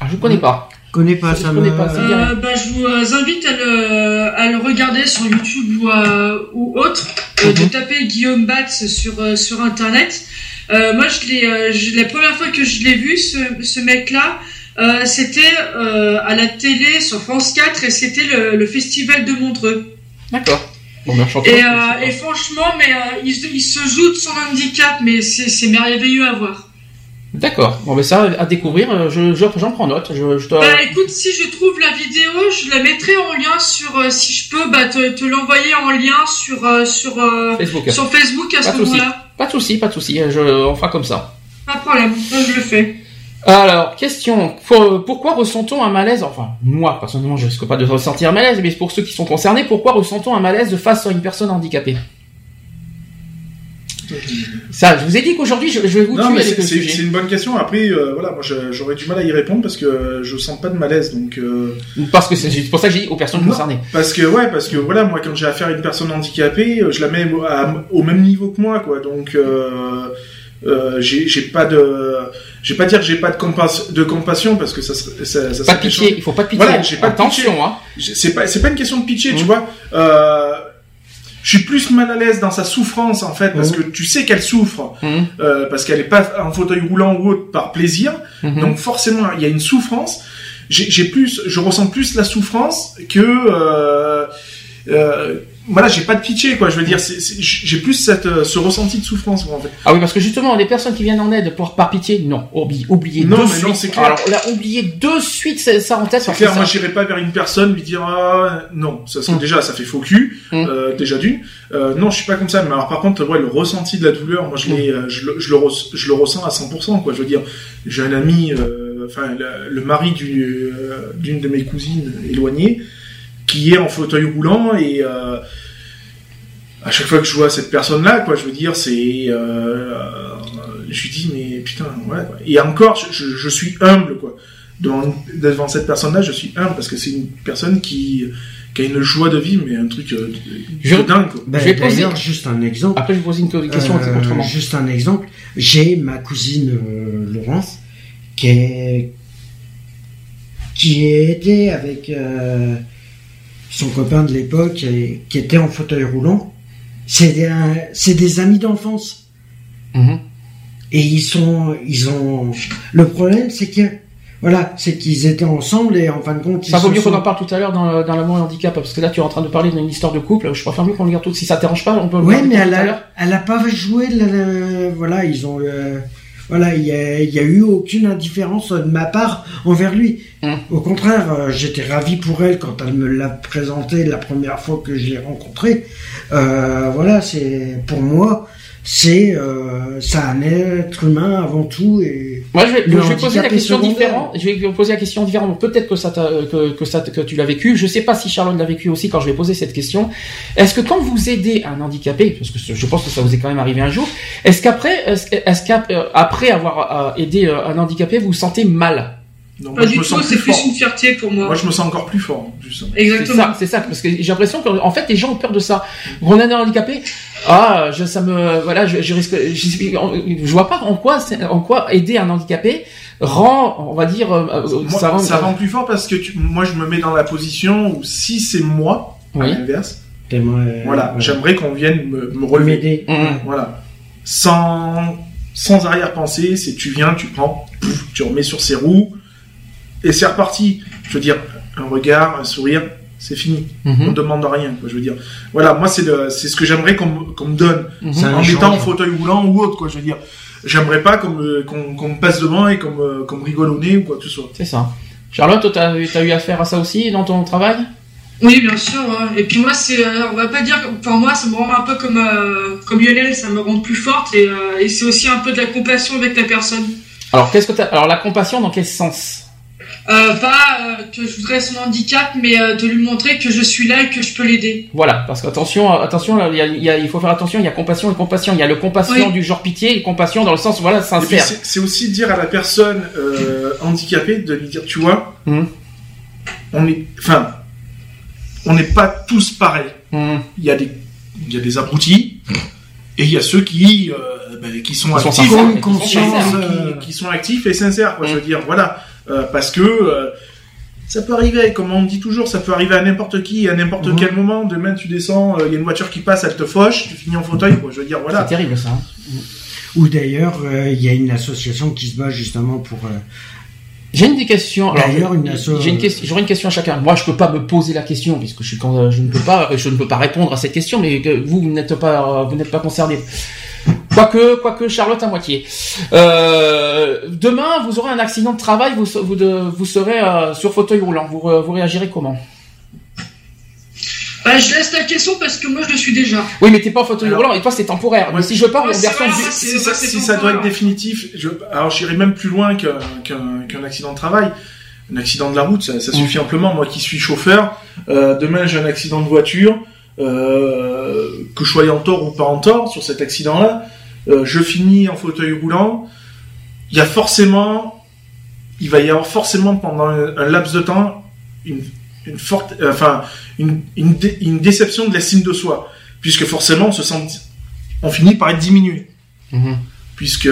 Ah, je connais pas. Connais pas, ça, ça me... connais pas, ça me... Euh, bah, je vous euh, invite à le, à le regarder sur YouTube ou, euh, ou autre, mm-hmm. euh, de taper Guillaume Bats sur, euh, sur internet. Euh, moi, je l'ai, euh, je, la première fois que je l'ai vu, ce, ce mec-là, euh, c'était euh, à la télé sur France quatre et c'était le, le festival de Montreux. D'accord. Bon, ben, et, euh, et franchement, mais, euh, il, il se joue de son handicap, mais c'est, c'est merveilleux à voir. D'accord. Bon, mais ça, à découvrir, je, je, j'en prends note. Je, je dois... Bah, écoute, si je trouve la vidéo, je la mettrai en lien sur, euh, si je peux, bah, te, te l'envoyer en lien sur, euh, sur, euh, Facebook. sur Facebook à pas ce souci. moment-là. Pas de souci, pas de souci. Je, on fera comme ça. Pas de problème. Moi, je le fais. Alors, question. Pour, pourquoi ressent-on un malaise? Enfin, moi, personnellement, je risque pas de ressentir un malaise, mais pour ceux qui sont concernés, pourquoi ressent-on un malaise face à une personne handicapée? Ça, je vous ai dit qu'aujourd'hui, je, je vais vous non, tuer mais avec c'est, le sujet. C'est une bonne question. Après, euh, voilà, moi, je, j'aurais du mal à y répondre parce que je sens pas de malaise, donc. Euh... Parce que c'est, c'est pour ça que j'ai dit aux personnes non, concernées. Parce que ouais, parce que voilà, moi, quand j'ai affaire à une personne handicapée, je la mets à, à, au même niveau que moi, quoi. Donc, euh, Euh, j'ai, j'ai pas de, j'ai pas dire que j'ai pas de, compas, de compassion parce que ça, ça, ça pas pitcher, chose. Il faut pas pitcher. Voilà, j'ai pas attention, pitcher. Hein. C'est pas, c'est pas une question de pitcher, mmh. tu vois. Euh, je suis plus mal à l'aise dans sa souffrance en fait parce mmh. que tu sais qu'elle souffre, mmh. euh, parce qu'elle est pas en fauteuil roulant ou autre par plaisir. Mmh. Donc forcément, il y a une souffrance. J'ai, j'ai plus, je ressens plus la souffrance que. Euh, euh, Voilà, j'ai pas de pitié, quoi. Je veux dire, c'est, c'est, j'ai plus cette, ce ressenti de souffrance, quoi, en fait. Ah oui, parce que justement, les personnes qui viennent en aide pour, par pitié, non, oubliez, oubliez non, de suite. Non, mais non, c'est clair. Alors, là, oubliez de suite ça en tête. C'est clair, ça... moi, j'irai pas vers une personne lui dire, ah, non, ça, mm. déjà, ça fait faux cul, mm. euh, déjà d'une. Euh, non, je suis pas comme ça, mais alors, par contre, ouais, le ressenti de la douleur, moi, je l'ai, mm. je le, je le, re- je le ressens à cent pour cent, quoi. Je veux dire, j'ai un ami, euh, enfin, le, le mari du, euh, d'une de mes cousines éloignées, qui est en fauteuil roulant et euh, à chaque fois que je vois cette personne-là, quoi, je veux dire, c'est, euh, je lui dis mais putain, ouais. Quoi. Et encore, je, je, je suis humble, quoi. Devant, devant cette personne-là, je suis humble parce que c'est une personne qui, qui a une joie de vie, mais un truc euh, je, de dingue. Quoi. Ben, je vais poser juste un exemple. Après, je vais poser une question euh, autrement. Juste un exemple. J'ai ma cousine euh, Laurence qui est qui est aidée avec. Euh, son copain de l'époque et, qui était en fauteuil roulant, c'est des, c'est des amis d'enfance. Mmh. Et ils sont, ils ont. Le problème, c'est que, voilà, c'est qu'ils étaient ensemble et en fin de compte. Ça vaut mieux sont... qu'on en parle tout à l'heure dans, dans l'amour et le handicap, parce que là, tu es en train de parler d'une histoire de couple. Je préfère mieux qu'on le garde tout. Si ça ne dérange pas, on peut. Oui, mais elle a, elle a pas joué. Le, le, voilà, ils ont. Euh, voilà, il n'y a, y a eu aucune indifférence de ma part envers lui. Mmh. Au contraire, euh, j'étais ravi pour elle quand elle me l'a présenté la première fois que je l'ai rencontré. Euh, voilà, c'est, pour moi, c'est, euh, c'est un être humain avant tout. Et moi, je vais, je vais poser la question différente. Je vais poser la question différente. Peut-être que, ça t'a, que, que, ça, que tu l'as vécu. Je ne sais pas si Charlotte l'a vécu aussi quand je vais poser cette question. Est-ce que quand vous aidez un handicapé, parce que je pense que ça vous est quand même arrivé un jour, est-ce qu'après, est-ce qu'après avoir aidé un handicapé, vous vous sentez mal ? Non, pas moi, du tout, c'est plus, plus une fierté pour moi. Moi, je me sens encore plus fort. Justement. Exactement. C'est ça, c'est ça, parce que j'ai l'impression que, en fait, les gens ont peur de ça. On a un handicapé. Ah, je, ça me, voilà, je, je risque, je, je vois pas en quoi, en quoi aider un handicapé rend, on va dire, moi, ça rend. Ça rend plus fort parce que tu, moi, je me mets dans la position où si c'est moi, oui. à l'inverse, euh, voilà, ouais. j'aimerais qu'on vienne me, me relever. Mmh. Voilà, sans, sans arrière-pensée, c'est tu viens, tu prends, pouf, tu remets sur ses roues. Et c'est reparti. Je veux dire, un regard, un sourire, c'est fini. Mm-hmm. On ne demande rien. Quoi, je veux dire, voilà, moi, c'est, le, c'est ce que j'aimerais qu'on, qu'on me donne. Mm-hmm. En étant en fauteuil roulant ou autre, quoi, je veux dire. J'aimerais pas qu'on me, qu'on, qu'on me passe devant et qu'on me, qu'on me rigole au nez ou quoi que ce soit. C'est ça. Charlotte, tu as eu affaire à ça aussi dans ton travail ? Oui, bien sûr. Hein. Et puis moi, c'est, euh, on va pas dire... Enfin, moi, ça me rend un peu comme, euh, comme Lionel, ça me rend plus forte. Et, euh, et c'est aussi un peu de la compassion avec la personne. Alors, qu'est-ce que t'as... Alors la compassion, dans quel sens ? Euh, pas euh, que je voudrais son handicap, mais euh, de lui montrer que je suis là et que je peux l'aider. Voilà, parce qu'attention, attention, il y a, y a, il faut faire attention. Il y a compassion et compassion. Il y a le compassion oui. du genre pitié et compassion dans le sens voilà sincère. C'est, c'est aussi dire à la personne euh, handicapée de lui dire, tu vois, mmh. on est, enfin, on n'est pas tous pareils. Il mmh. y a des, il y a des abrutis mmh. et il y a ceux qui, euh, ben, qui sont qui actifs, sont conscience, qui, euh, qui sont actifs et sincères. Quoi, mmh. Je veux dire, voilà. Euh, parce que euh, ça peut arriver, comme on dit toujours, ça peut arriver à n'importe qui, à n'importe mmh. quel moment. Demain, tu descends, il euh, y a une voiture qui passe, elle te fauche, tu finis en fauteuil. Quoi. Je veux dire, voilà. C'est terrible ça. Hein. Ou d'ailleurs, il euh, y a une association qui se bat justement pour. Euh... J'ai une des questions. Alors, d'ailleurs, une asso... j'ai une question. J'aurais une question à chacun. Moi, je peux pas me poser la question puisque je suis quand je ne peux pas, je ne peux pas répondre à cette question. Mais vous, vous n'êtes pas, vous n'êtes pas concerné. Quoique, quoique Charlotte à moitié. Euh, demain, vous aurez un accident de travail, vous, vous, vous serez euh, sur fauteuil roulant. Vous, vous réagirez comment ? Bah, je laisse la question parce que moi je le suis déjà. Oui, mais t'es pas en fauteuil alors, roulant et toi c'est temporaire. Ouais, mais si je pars, ouais, c'est personne. Vrai, c'est, c'est, c'est, c'est si ça doit être définitif, je, alors j'irai même plus loin qu'un, qu'un, qu'un accident de travail. Un accident de la route, ça, ça mmh. suffit amplement. Moi qui suis chauffeur, euh, demain j'ai un accident de voiture, euh, que je sois en tort ou pas en tort sur cet accident-là. Euh, je finis en fauteuil roulant, il y a forcément, il va y avoir forcément pendant un, un laps de temps une, une forte, euh, enfin une une, dé, une déception de l'estime de soi, puisque forcément on se sent, on finit par être diminué. Mmh. puisque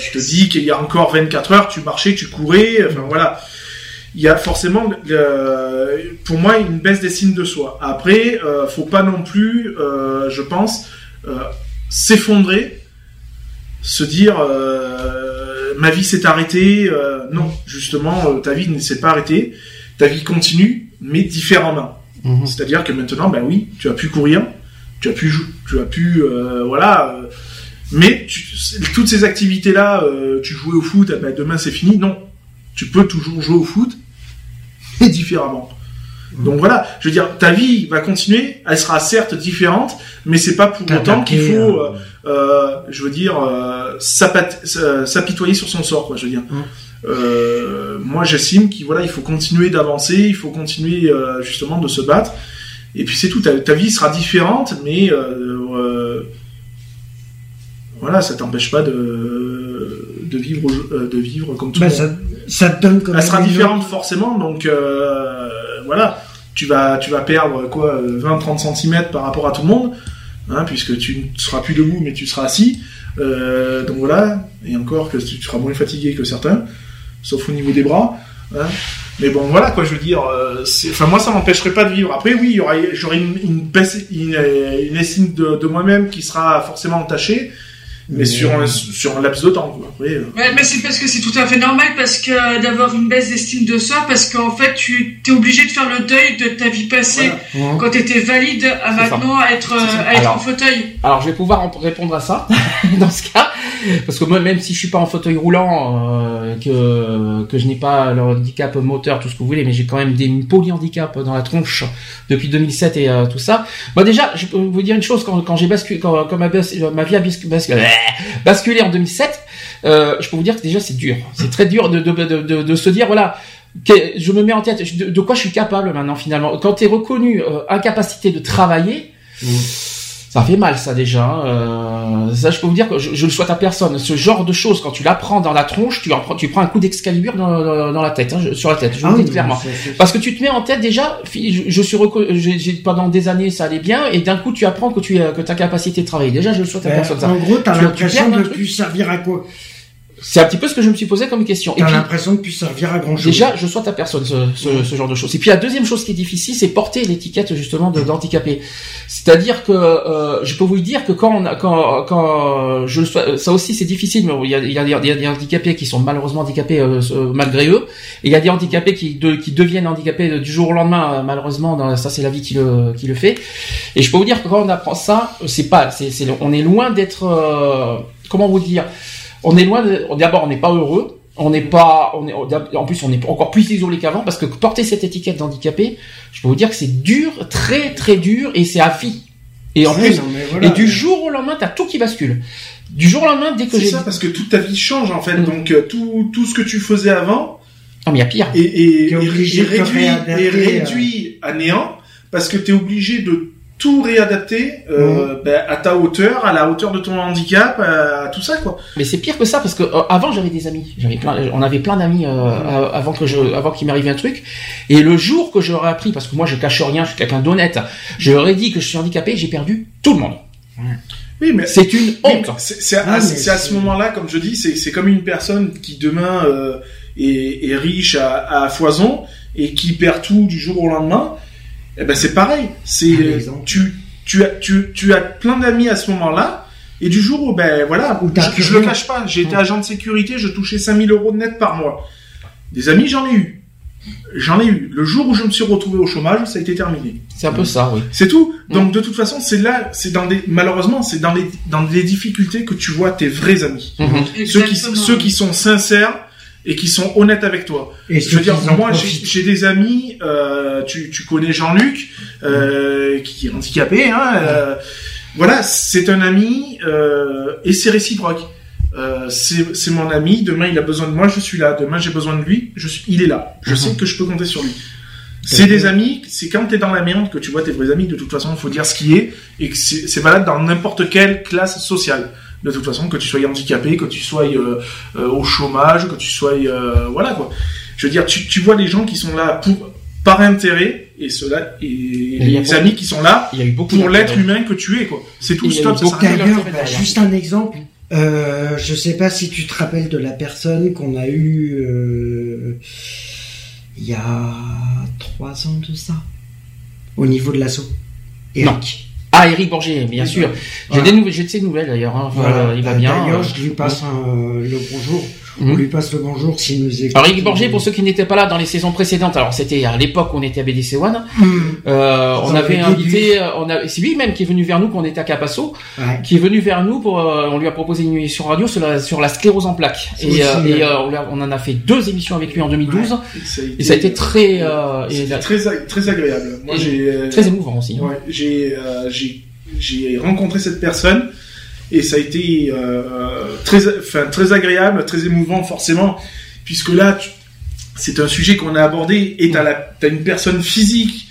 tu te dis qu'il y a encore vingt-quatre heures, tu marchais, tu courais, enfin voilà. Il y a forcément, euh, pour moi, une baisse des signes de soi. Après, euh, faut pas non plus, euh, je pense, euh, s'effondrer, se dire euh, ma vie s'est arrêtée. Euh, non, justement, euh, ta vie ne s'est pas arrêtée. Ta vie continue, mais différemment. Mmh. C'est-à-dire que maintenant, ben oui, tu as pu courir, tu as pu jouer, tu as pu, euh, voilà. Euh, mais tu, toutes ces activités-là, euh, tu jouais au foot, ben demain c'est fini. Non, tu peux toujours jouer au foot. Et différemment. Mmh. Donc voilà, je veux dire, ta vie va continuer, elle sera certes différente, mais c'est pas pour T'as autant marqué, qu'il faut, euh, euh, je veux dire, euh, s'apat- s'apitoyer sur son sort, quoi. Je veux dire, mmh. euh, moi j'estime qu'il voilà, il faut continuer d'avancer, il faut continuer euh, justement de se battre, et puis c'est tout. Ta, ta vie sera différente, mais euh, euh, voilà, ça t'empêche pas de de vivre, euh, de vivre comme tout le bah, monde. Ça... Ça te donne comme elle sera différente autre. Forcément, donc euh, voilà, tu vas tu vas perdre quoi vingt à trente centimètres par rapport à tout le monde, hein, puisque tu ne seras plus debout mais tu seras assis, euh, donc voilà, et encore que tu seras moins fatigué que certains, sauf au niveau des bras, hein. Mais bon voilà quoi, je veux dire, enfin moi ça m'empêcherait pas de vivre. Après oui, il y aura j'aurai une une, baisse, une, une estime de, de moi-même qui sera forcément entachée. Mais mmh. sur, un, sur un laps de temps. Après, euh... ouais, mais c'est parce que c'est tout à fait normal parce que d'avoir une baisse d'estime de soi, parce qu'en fait, tu es obligé de faire le deuil de ta vie passée voilà. mmh. quand tu étais valide à c'est maintenant ça. à être, à être alors, en fauteuil. Alors, je vais pouvoir répondre à ça dans ce cas, parce que moi, même si je suis pas en fauteuil roulant, euh, que, que je n'ai pas le handicap moteur, tout ce que vous voulez, mais j'ai quand même des polyhandicaps dans la tronche depuis deux mille sept et euh, tout ça. Moi, déjà, je peux vous dire une chose, quand, quand j'ai basculé, quand, quand ma, bas- ma vie a basculé. basculer en deux mille sept, euh, je peux vous dire que déjà c'est dur, c'est très dur de, de, de, de, de se dire voilà, je me mets en tête de, de quoi je suis capable maintenant finalement. Quand t'es reconnu euh, incapacité de travailler, mmh. ça fait mal ça déjà. Euh, ça je peux vous dire que je, je le souhaite à personne. Ce genre de choses quand tu l'apprends dans la tronche, tu, prends, tu prends un coup d'Excalibur dans, dans, dans la tête, hein, sur la tête. Je ah, vous le dis clairement, c'est, c'est... parce que tu te mets en tête déjà. Je, je suis reconnu, j'ai, j'ai, pendant des années ça allait bien et d'un coup tu apprends que tu que t'as capacité de travailler. Déjà je le souhaite à ben, personne. En ça. gros t'as tu, l'impression tu de plus servir à quoi. C'est un petit peu ce que je me suis posé comme question. T'as et puis, l'impression de ne plus servir à grand chose. Déjà, je souhaite à personne ce, ce, ce genre de choses. Et puis la deuxième chose qui est difficile, c'est porter l'étiquette justement de, d'handicapé. C'est-à-dire que euh, je peux vous dire que quand on a, quand quand je ça aussi c'est difficile. Mais il y a il y a, il y a des handicapés qui sont malheureusement handicapés euh, malgré eux. Et il y a des handicapés qui de, qui deviennent handicapés du jour au lendemain. Malheureusement, dans, ça c'est la vie qui le qui le fait. Et je peux vous dire que quand on apprend ça, c'est pas c'est c'est on est loin d'être euh, comment vous dire. On est loin de, d'abord, on n'est pas heureux. On n'est pas, on est, en plus, on est encore plus isolé qu'avant parce que porter cette étiquette d'handicapé, je peux vous dire que c'est dur, très, très dur et c'est à vie. Et en oui, plus, voilà. Et du jour au lendemain, t'as tout qui bascule. Du jour au lendemain, dès que c'est j'ai. C'est ça, parce que toute ta vie change, en fait. Mmh. Donc, tout, tout ce que tu faisais avant. Non, mais il y a pire. Et, et, et réduit, et réduit à néant parce que t'es obligé de tout réadapter euh, mmh. bah, à ta hauteur, à la hauteur de ton handicap, à, à tout ça quoi. Mais c'est pire que ça parce que euh, avant j'avais des amis, j'avais plein, on avait plein d'amis euh, mmh. avant que je, avant qu'il m'arrive un truc. Et le jour que j'aurais appris, parce que moi je cache rien, je suis quelqu'un d'honnête, je leur ai dit que je suis handicapé, j'ai perdu tout le monde. Mmh. Oui, mais c'est une honte. C'est, c'est, à, ah, c'est, c'est à ce moment-là, comme je dis, c'est, c'est comme une personne qui demain euh, est, est riche à, à foison et qui perd tout du jour au lendemain. Eh ben c'est pareil, c'est tu tu as tu tu as plein d'amis à ce moment-là et du jour où ben voilà, je, je le cache pas, j'ai été agent de sécurité, je touchais cinq mille euros de net par mois. Des amis, j'en ai eu. J'en ai eu. Le jour où je me suis retrouvé au chômage, ça a été terminé. C'est un peu ça, oui. C'est tout. Donc de toute façon, c'est là, c'est dans des malheureusement, c'est dans les dans des difficultés que tu vois tes vrais amis. Mm-hmm. Ceux qui ceux qui sont sincères et qui sont honnêtes avec toi. Et je veux dire, moi, j'ai, j'ai des amis, euh, tu, tu connais Jean-Luc, euh, qui est handicapé, hein, euh, voilà, c'est un ami, euh, et c'est réciproque. Euh, c'est, c'est mon ami, demain il a besoin de moi, je suis là, demain j'ai besoin de lui, je suis, il est là, je mm-hmm. sais que je peux compter sur lui. C'est des amis, c'est quand t'es dans la merde que tu vois tes vrais amis, de toute façon, faut dire ce qui est, et que c'est, c'est valable dans n'importe quelle classe sociale. De toute façon, que tu sois handicapé, que tu sois euh, euh, au chômage, que tu sois... Euh, voilà, quoi. Je veux dire, tu, tu vois les gens qui sont là pour, par intérêt, et ceux-là, et les amis beaucoup, qui sont là pour l'être humain que tu es, quoi. C'est tout, stop, ça s'arrête. D'ailleurs, juste un exemple, Euh, je sais pas si tu te rappelles de la personne qu'on a eue euh, il y a trois ans de ça, au niveau de l'assaut. Eric. Ah, Eric Borgé, bien sûr. J'ai, voilà. des nou- j'ai de ses nouvelles d'ailleurs. Hein. Enfin, voilà. Il va bien. D'ailleurs, je lui passe un, le bonjour. Mmh. On lui passe le bonjour s'il nous écoute. Alors, Eric Borgé, pour ceux qui n'étaient pas là dans les saisons précédentes, alors c'était à l'époque où on était à B D C un, mmh. euh, on avait invité, on a, c'est lui-même qui est venu vers nous, qu'on était à Capasso, ouais. qui est venu vers nous pour, euh, on lui a proposé une émission radio sur la, sur la sclérose en plaques. C'est et, euh, et euh, on en a fait deux émissions avec lui en deux mille douze, ouais. et, ça été, et ça a été très, euh, et la... très, très agréable. Moi, j'ai, euh, très émouvant aussi. Ouais, hein. j'ai, euh, j'ai, j'ai rencontré cette personne. Et ça a été euh, très, enfin, très agréable, très émouvant forcément, puisque là, tu, c'est un sujet qu'on a abordé, et tu as une personne physique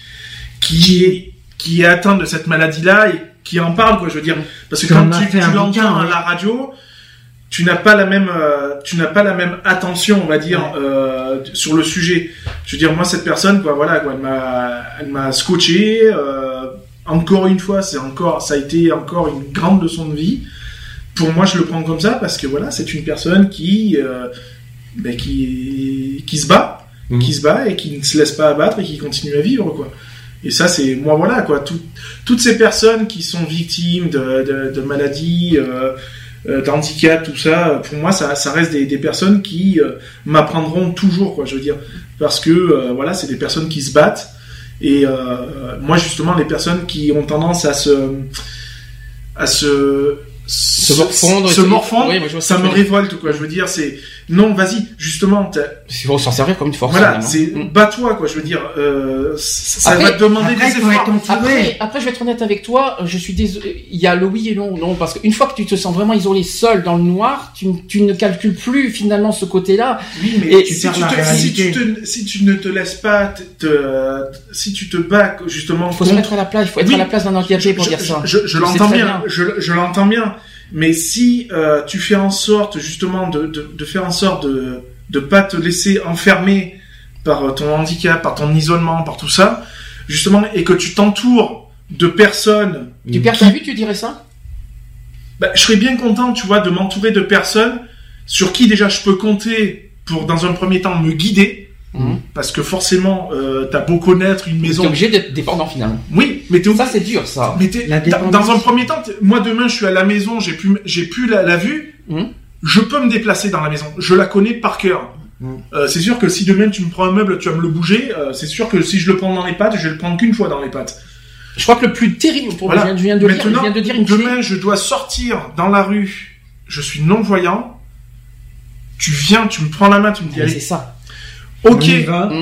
qui est, qui est atteinte de cette maladie-là et qui en parle, quoi, je veux dire. Parce que quand tu, tu l'entends à la radio, tu n'as pas la même, euh, tu n'as pas la même attention, on va dire, ouais. euh, sur le sujet. Je veux dire, moi, cette personne, quoi, voilà, quoi, elle m'a, elle m'a scotché. Euh, Encore une fois, c'est encore, ça a été encore une grande leçon de vie. Pour moi, je le prends comme ça parce que voilà, c'est une personne qui, euh, ben qui, qui se bat, mmh. qui se bat et qui ne se laisse pas abattre et qui continue à vivre, quoi. Et ça, c'est moi, voilà, quoi. Tout, toutes ces personnes qui sont victimes de, de, de maladies, euh, euh, d'handicap, tout ça, pour moi, ça, ça reste des, des personnes qui euh, m'apprendront toujours, quoi. Je veux dire, parce que euh, voilà, c'est des personnes qui se battent. Et euh, moi justement, les personnes qui ont tendance à se à se se morfondre, se, se morfondre oui, ça me révolte, quoi. Je veux dire, c'est non, vas-y, justement. Il faut s'en servir comme une force. Voilà, finalement. c'est mm. bats-toi, quoi. Je veux dire, euh, ça après, va te demander après, des efforts. Après, après, je vais être honnête avec toi. Je suis désolé. Il y a le oui et le non, parce qu'une fois que tu te sens vraiment isolé, seul, dans le noir, tu, tu ne calcules plus finalement ce côté-là. Oui, mais et tu si, tu te, si, tu te, si tu ne te laisses pas, te, te, si tu te bats justement, il faut contre... se mettre à la place. Il faut être oui. à la place d'un handicapé pour je, dire je, ça. Je, je, je l'entends bien. bien. Je, je l'entends bien. Mais si euh, tu fais en sorte justement de, de, de faire en sorte de de pas te laisser enfermer par ton handicap, par ton isolement, par tout ça, justement, et que tu t'entoures de personnes. Tu perds ta vue, tu dirais ça ? Bah, je serais bien content, tu vois, de m'entourer de personnes sur qui déjà je peux compter pour, dans un premier temps, me guider. Mmh. Parce que forcément, euh, t'as beau connaître une maison. T'es obligé d'être dépendant finalement. Oui, mais t'es obligé. Ça c'est dur, ça. Mais t'es, dans un premier temps, moi demain je suis à la maison, j'ai plus, j'ai plus la, la vue. Mmh. Je peux me déplacer dans la maison. Je la connais par cœur. Mmh. Euh, c'est sûr que si demain tu me prends un meuble, tu vas me le bouger. Euh, c'est sûr que si je le prends dans les pattes, je vais le prendre qu'une fois dans les pattes. Je crois que le plus terrible pour voilà. moi, je viens de Maintenant, lire, je viens de dire une demain je dois sortir dans la rue. Je suis non voyant. Tu viens, tu me prends la main, tu me dis. Mais allez, c'est ça. Ok,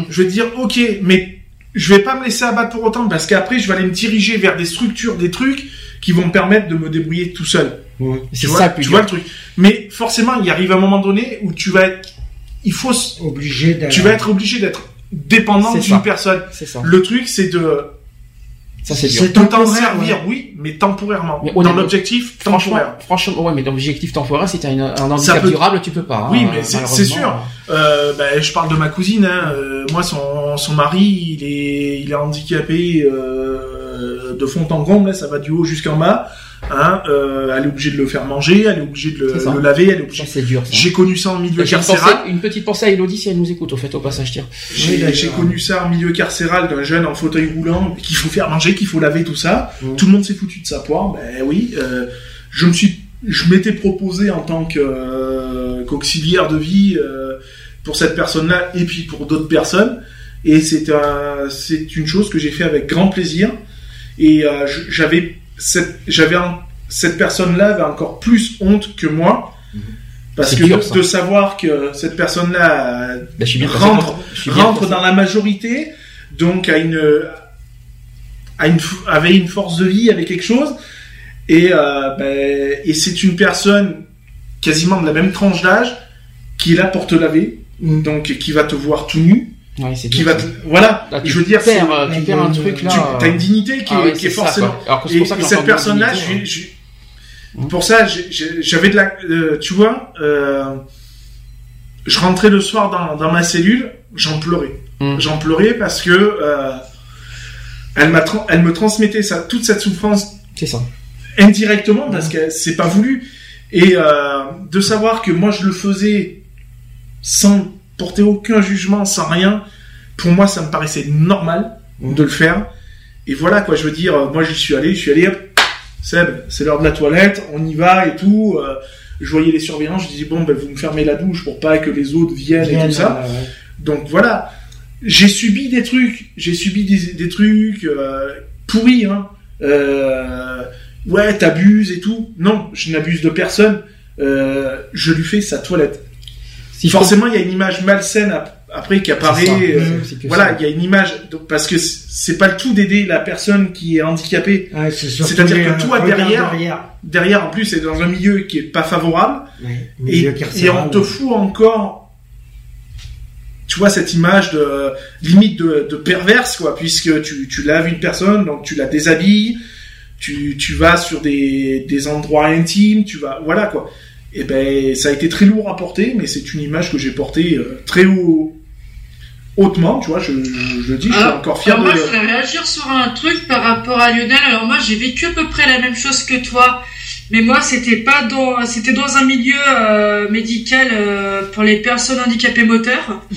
je vais dire ok, mais je vais pas me laisser abattre pour autant parce qu'après je vais aller me diriger vers des structures, des trucs qui vont me permettre de me débrouiller tout seul. Ouais. C'est vois, ça, tu vois le truc. Mais forcément, il arrive un moment donné où tu vas être, il faut obligé d'aller. Tu vas être obligé d'être dépendant c'est d'une ça. personne. C'est ça. Le truc, c'est de Ça, c'est, c'est dur. T'en servir, ouais. oui, mais temporairement. Mais dans l'objectif temporaire. Franchement, franchement, ouais, mais dans l'objectif temporaire, si t'as une, un handicap peut... durable, tu peux pas. Oui, hein, mais c'est, c'est sûr. Euh, ben, je parle de ma cousine, hein. Euh, moi, son, son mari, il est, il est handicapé, euh, de fond en comble, là, ça va du haut jusqu'en bas, hein. Euh, elle est obligée de le faire manger, elle est obligée de le, le laver, elle est obligée. Ça, c'est dur, ça. J'ai connu ça en milieu carcéral. Pensée, une petite pensée à Elodie si elle nous écoute, au fait, au passage, tiens. J'ai, oui, j'ai connu ça en milieu carcéral d'un jeune en fauteuil roulant, qu'il faut faire manger, qu'il faut laver, tout ça. Mmh. Tout le monde s'est foutu de sa poire, ben oui, euh, je me suis, je m'étais proposé en tant que, euh, qu'auxiliaire de vie, euh, pour cette personne-là et puis pour d'autres personnes. Et c'est un, c'est une chose que j'ai fait avec grand plaisir. Et euh, j'avais cette, j'avais un, cette personne-là avait encore plus honte que moi parce c'est que dur, de, de savoir que cette personne-là ben, rentre, rentre dans la majorité, donc à une, à une, avait une force de vie, avait quelque chose. Et euh, ben, et c'est une personne quasiment de la même tranche d'âge qui est là pour te laver. Donc, qui va te voir tout nu, ouais, c'est qui va te... voilà. Là, je veux dire, perds, c'est... tu perds un truc là. Tu as une dignité qui, ah, est, oui, qui est forcément. Ça, Alors que c'est pour ça que et cette personne-là, dignité, je, je... Hein. pour ça, je, je, j'avais de la, euh, tu vois, euh... je rentrais le soir dans, dans ma cellule, j'en pleurais, hum. j'en pleurais parce que euh... elle m'a, tra... elle me transmettait ça, toute cette souffrance. C'est ça. Indirectement, parce hum. que c'est pas voulu. Et euh, de savoir que moi je le faisais sans porter aucun jugement, sans rien, pour moi ça me paraissait normal mmh. de le faire. Et voilà quoi, je veux dire, moi j'y suis allé, je suis allé, hop, Seb, c'est l'heure de la toilette, on y va et tout. Euh, je voyais les surveillants, je disais bon, ben vous me fermez la douche pour pas que les autres viennent Bien, et tout là, ça. Là, ouais. Donc voilà, j'ai subi des trucs, j'ai subi des, des trucs euh, pourris, hein. Euh, ouais, t'abuses et tout. Non, je n'abuse de personne. Euh, je lui fais sa toilette. Si Forcément, il faut... y a une image malsaine à, après qui apparaît. Euh, mmh, voilà, il y a une image donc, parce que c'est pas le tout d'aider la personne qui est handicapée. Ouais, c'est C'est-à-dire les, que toi derrière, derrière, derrière en plus, c'est dans un milieu qui est pas favorable ouais, et, et on te fout encore. Tu vois cette image de limite de, de perverse quoi, puisque tu, tu laves une personne, donc tu la déshabilles, tu, tu vas sur des, des endroits intimes, tu vas voilà quoi. Et ben ça a été très lourd à porter, mais c'est une image que j'ai portée euh, très haut, hautement, tu vois. Je, je, je dis, je suis ah, encore fier. Alors de... moi, je voulais réagir sur un truc par rapport à Lionel. Alors moi, j'ai vécu à peu près la même chose que toi. Mais moi, c'était pas dans, c'était dans un milieu euh, médical euh, pour les personnes handicapées moteurs. Mmh.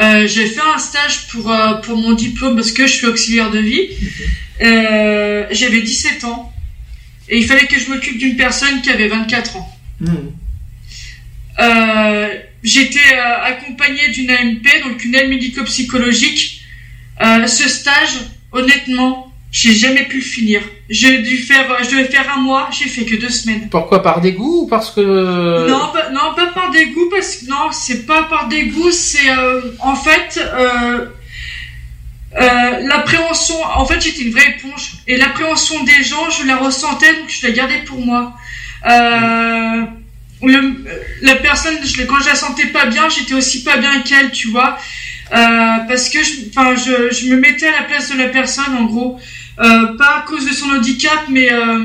Euh, j'ai fait un stage pour euh, pour mon diplôme parce que je suis auxiliaire de vie. Mmh. Euh, j'avais dix-sept ans et il fallait que je m'occupe d'une personne qui avait vingt-quatre ans. Mmh. Euh, j'étais euh, accompagnée d'une A M P, donc une aide médico-psychologique. Euh, ce stage, honnêtement. J'ai jamais pu le finir. J'ai dû faire, je devais faire un mois, j'ai fait que deux semaines. Pourquoi? Par dégoût ou parce que... Non, pas, non, pas par dégoût, parce que, non, c'est pas par dégoût, c'est, euh, en fait, euh, euh, l'appréhension, en fait, j'étais une vraie éponge. Et l'appréhension des gens, je la ressentais, donc je la gardais pour moi. Euh, le, la personne, je, quand je la sentais pas bien, j'étais aussi pas bien qu'elle, tu vois. Euh, parce que, enfin, je, je, je me mettais à la place de la personne, en gros. Euh, pas à cause de son handicap, mais euh...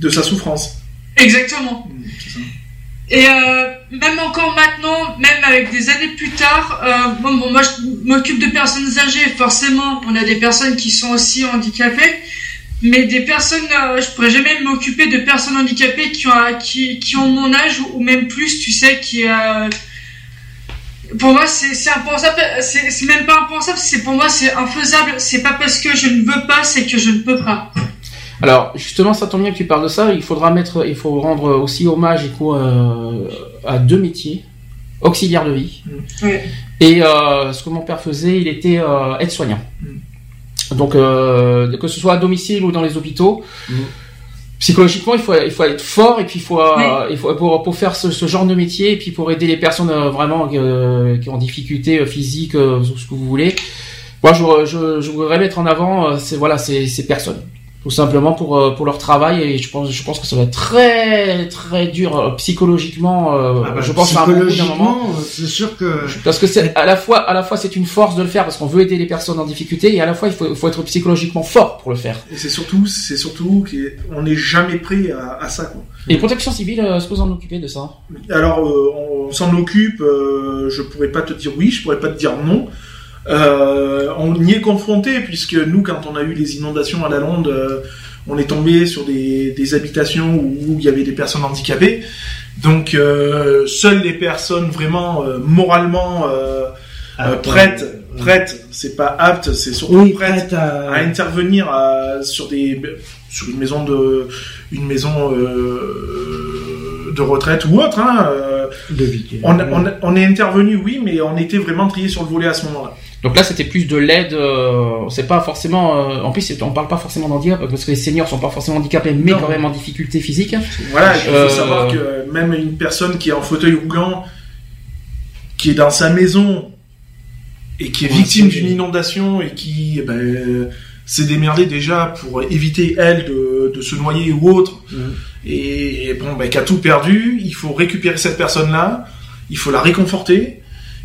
de sa souffrance. Exactement. Mmh, c'est ça. Et euh, même encore maintenant, même avec des années plus tard, euh, bon, bon, moi je m'occupe de personnes âgées. Forcément, on a des personnes qui sont aussi handicapées, mais des personnes, euh, je pourrais jamais m'occuper de personnes handicapées qui ont, qui, qui ont mon âge ou, ou même plus. Tu sais, qui euh... pour moi, c'est, c'est impensable, c'est, c'est même pas impensable, c'est pour moi, c'est infaisable. C'est pas parce que je ne veux pas, c'est que je ne peux pas. Alors, justement, ça tombe bien que tu parles de ça. Il faudra mettre, il faut rendre aussi hommage euh, à deux métiers, auxiliaire de vie. Oui. Et euh, ce que mon père faisait, il était euh, aide-soignant. Donc, euh, que ce soit à domicile ou dans les hôpitaux. Mm. Psychologiquement, il faut il faut être fort et puis il faut oui. il faut pour pour faire ce, ce genre de métier et puis pour aider les personnes vraiment euh, qui ont difficulté physique euh, ce que vous voulez. Moi, je je je voudrais mettre en avant c'est voilà ces ces personnes tout simplement pour pour leur travail et je pense je pense que ça va être très très dur psychologiquement. Euh, ah bah, je pense psychologiquement, à un moment, c'est sûr que parce que c'est à la fois à la fois c'est une force de le faire parce qu'on veut aider les personnes en difficulté et à la fois il faut, faut être psychologiquement fort pour le faire. Et c'est surtout c'est surtout qu'on n'est jamais prêt à, à ça quoi. Et protection civile, est-ce que vous en occupez de ça? Alors euh, on, on s'en occupe. Euh, je pourrais pas te dire oui, je pourrais pas te dire non. Euh, on y est confronté puisque nous quand on a eu les inondations à la Londe euh, on est tombé sur des, des habitations où il y avait des personnes handicapées donc euh, seules les personnes vraiment euh, moralement euh, euh, prêtes prêtes c'est pas aptes c'est surtout oui, prêtes prête à... à intervenir à, sur des sur une maison de une maison euh, de retraite ou autre hein, euh, de vie, on, on, on est intervenu oui mais on était vraiment triés sur le volet à ce moment-là. Donc là, c'était plus de l'aide. Euh, c'est pas forcément. Euh, en plus, on parle pas forcément d'handicap parce que les seniors sont pas forcément handicapés, mais non. Quand même en difficulté physique. Voilà. Il euh... faut savoir que même une personne qui est en fauteuil roulant, qui est dans sa maison et qui est ouais, victime d'une inondation et qui eh ben, s'est démerdée déjà pour éviter elle de, de se noyer ou autre, mmh. et, et bon, ben, qui a tout perdu, il faut récupérer cette personne-là, il faut la réconforter.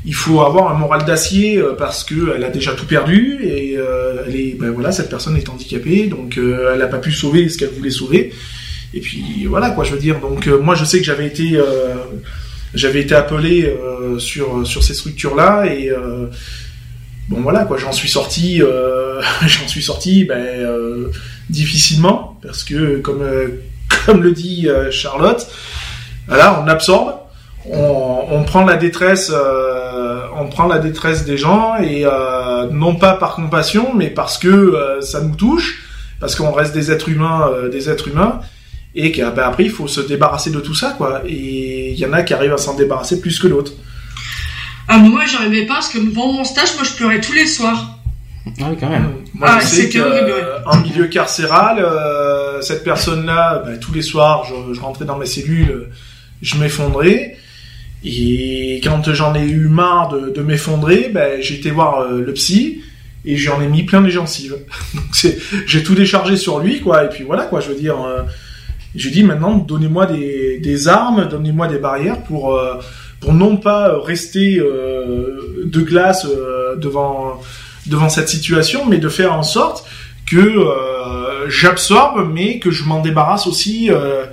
Il faut avoir un moral d'acier parce qu'elle a déjà tout perdu et euh, elle est, ben voilà, cette personne est handicapée donc euh, elle n'a pas pu sauver ce qu'elle voulait sauver et puis voilà quoi je veux dire donc euh, moi je sais que j'avais été euh, j'avais été appelé euh, sur sur ces structures là et euh, bon voilà quoi j'en suis sorti euh, j'en suis sorti ben euh, difficilement parce que comme euh, comme le dit euh, Charlotte Là, on absorbe, on, on prend la détresse, euh, on prend la détresse des gens et euh, non pas par compassion, mais parce que euh, ça nous touche, parce qu'on reste des êtres humains, euh, des êtres humains, et que, ben, après il faut se débarrasser de tout ça, quoi. Et il y en a qui arrivent à s'en débarrasser plus que l'autre. Ah, moi, j'arrivais pas parce que pendant mon stage, moi, je pleurais tous les soirs. Ah oui, quand même. Moi, ah, je sais que, euh, en milieu carcéral, euh, cette personne-là, bah, tous les soirs, je, je rentrais dans mes cellules, je m'effondrais. Et quand j'en ai eu marre de, de m'effondrer, bah, j'ai été voir euh, le psy et j'en ai mis plein les gencives. Donc c'est, j'ai tout déchargé sur lui, quoi. Et puis voilà, quoi. Je veux dire, euh, j'ai dit maintenant, donnez-moi des, des armes, donnez-moi des barrières pour. Euh, pour non pas rester euh, de glace euh, devant, devant cette situation, mais de faire en sorte que euh, j'absorbe, mais que je m'en débarrasse aussi euh,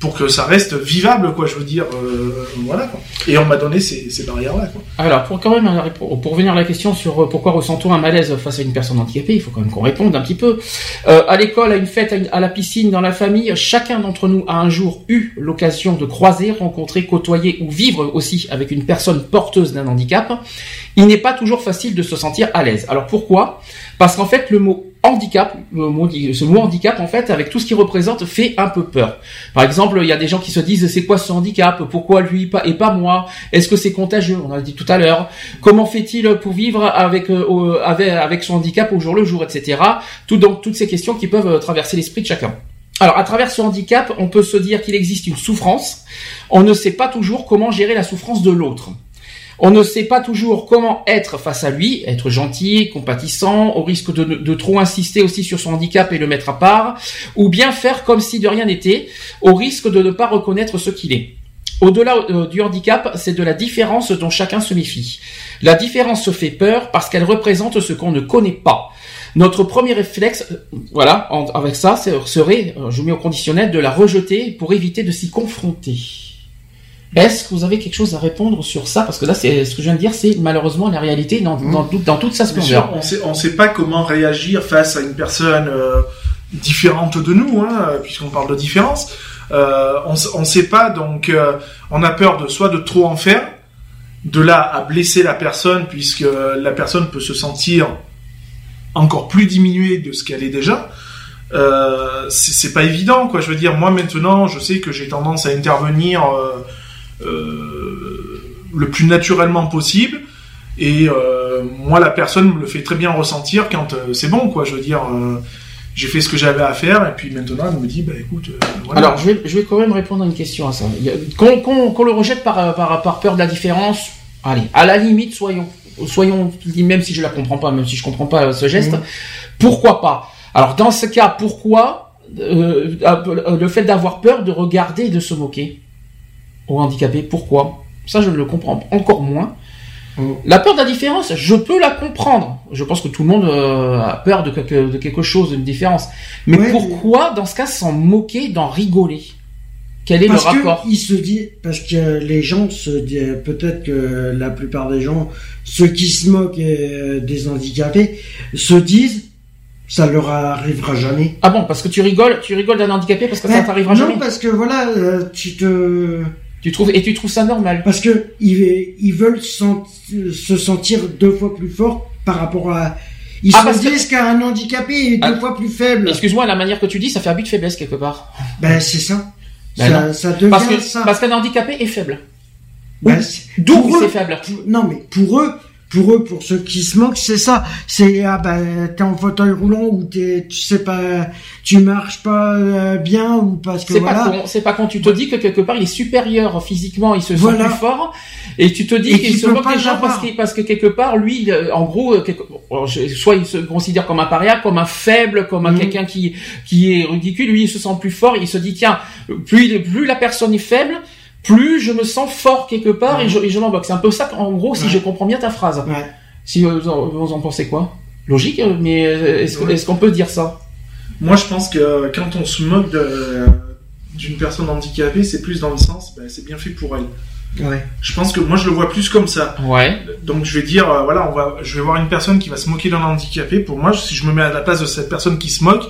pour que ça reste vivable, quoi, je veux dire, euh, voilà, quoi. Et on m'a donné ces, ces barrières-là, quoi. Alors, pour quand même, pour, pour venir à la question sur pourquoi ressent-on un malaise face à une personne handicapée, il faut quand même qu'on réponde un petit peu. Euh, à l'école, à une fête, à, une, à la piscine, dans la famille, chacun d'entre nous a un jour eu l'occasion de croiser, rencontrer, côtoyer ou vivre aussi avec une personne porteuse d'un handicap. Il n'est pas toujours facile de se sentir à l'aise. Alors, pourquoi ? Parce qu'en fait, le mot handicap, ce mot handicap, en fait, avec tout ce qu'il représente, fait un peu peur. Par exemple, il y a des gens qui se disent, c'est quoi ce handicap? Pourquoi lui et pas moi? Est-ce que c'est contagieux? On en a dit tout à l'heure. Comment fait-il pour vivre avec, euh, avec, avec son handicap au jour le jour, et cetera. Tout, donc, toutes ces questions qui peuvent traverser l'esprit de chacun. Alors, à travers ce handicap, on peut se dire qu'il existe une souffrance. On ne sait pas toujours comment gérer la souffrance de l'autre. On ne sait pas toujours comment être face à lui, être gentil, compatissant, au risque de, de trop insister aussi sur son handicap et le mettre à part, ou bien faire comme si de rien n'était, au risque de ne pas reconnaître ce qu'il est. Au-delà euh, du handicap, c'est de la différence dont chacun se méfie. La différence fait peur parce qu'elle représente ce qu'on ne connaît pas. Notre premier réflexe, voilà, en, avec ça, serait, euh, je mets au conditionnel, de la rejeter pour éviter de s'y confronter. Est-ce que vous avez quelque chose à répondre sur ça? Parce que là, c'est, ce que je viens de dire, c'est malheureusement la réalité dans, mmh. dans, dans toute sa splendeur. On sait, on sait pas comment réagir face à une personne euh, différente de nous, hein, puisqu'on parle de différence. Euh, on, on sait pas, donc euh, on a peur de soit de trop en faire, de là à blesser la personne, puisque la personne peut se sentir encore plus diminuée de ce qu'elle est déjà. Euh, c'est, c'est pas évident, quoi. Je veux dire, moi maintenant, je sais que j'ai tendance à intervenir. Euh, Euh, le plus naturellement possible et euh, moi la personne me le fait très bien ressentir quand euh, c'est bon, quoi, je veux dire, euh, j'ai fait ce que j'avais à faire et puis maintenant elle me dit bah écoute euh, voilà. Alors je vais, je vais quand même répondre à une question à ça. Qu'on, qu'on, qu'on le rejette par, par, par peur de la différence, allez, à la limite soyons, soyons même si je la comprends pas, même si je comprends pas ce geste, mmh. pourquoi pas? Alors dans ce cas, pourquoi euh, le fait d'avoir peur de regarder et de se moquer aux handicapés, pourquoi? Ça, je ne le comprends encore moins. Mmh. La peur de la différence, je peux la comprendre. Je pense que tout le monde euh, a peur de quelque, de quelque chose, d'une différence. Mais ouais, pourquoi, mais... dans ce cas, s'en moquer, d'en rigoler? Quel est parce le rapport? Il se dit, parce que les gens se disent, peut-être que la plupart des gens, ceux qui se moquent des handicapés, se disent, ça leur arrivera jamais. Ah bon? Parce que tu rigoles, tu rigoles d'un handicapé parce que ben, ça t'arrivera non, jamais. Non, parce que voilà, euh, tu te. Tu trouves, et tu trouves ça normal? Parce que ils, ils veulent senti, se sentir deux fois plus fort par rapport à. Ils ah, se disent que... qu'un handicapé est ah, deux fois plus faible. Excuse-moi, la manière que tu dis, ça fait abus de faiblesse quelque part. Ben c'est ça. Ben, ça, ça devient parce que, ça. Parce qu'un handicapé est faible. Ben, c'est... D'où pour c'est eux, faible. Pour... Non mais pour eux, pour eux, pour ceux qui se moquent, c'est ça. C'est ah ben t'es en fauteuil roulant ou t'es, tu sais pas, tu marches pas euh, bien ou parce que c'est voilà. Pas con, c'est pas quand tu te dis que quelque part il est supérieur physiquement, il se sent voilà. plus fort et tu te dis et qu'il se moque des gens parce que parce que quelque part lui, en gros, quelque, soit il se considère comme un paria, comme un faible, comme un mmh. quelqu'un qui qui est ridicule. Lui, il se sent plus fort. Il se dit tiens, plus plus la personne est faible, plus je me sens fort quelque part ouais. et je, et je m'en moque. C'est un peu ça, en gros, si ouais. je comprends bien ta phrase. Ouais. Si vous en, vous en pensez quoi? Logique, mais est-ce, ouais. est-ce qu'on peut dire ça? Moi, je pense que quand on se moque de, d'une personne handicapée, c'est plus dans le sens, ben, c'est bien fait pour elle. Ouais. Je pense que moi, je le vois plus comme ça. Ouais. Donc, je vais dire, euh, voilà, on va, je vais voir une personne qui va se moquer d'un handicapé. Pour moi, si je me mets à la place de cette personne qui se moque,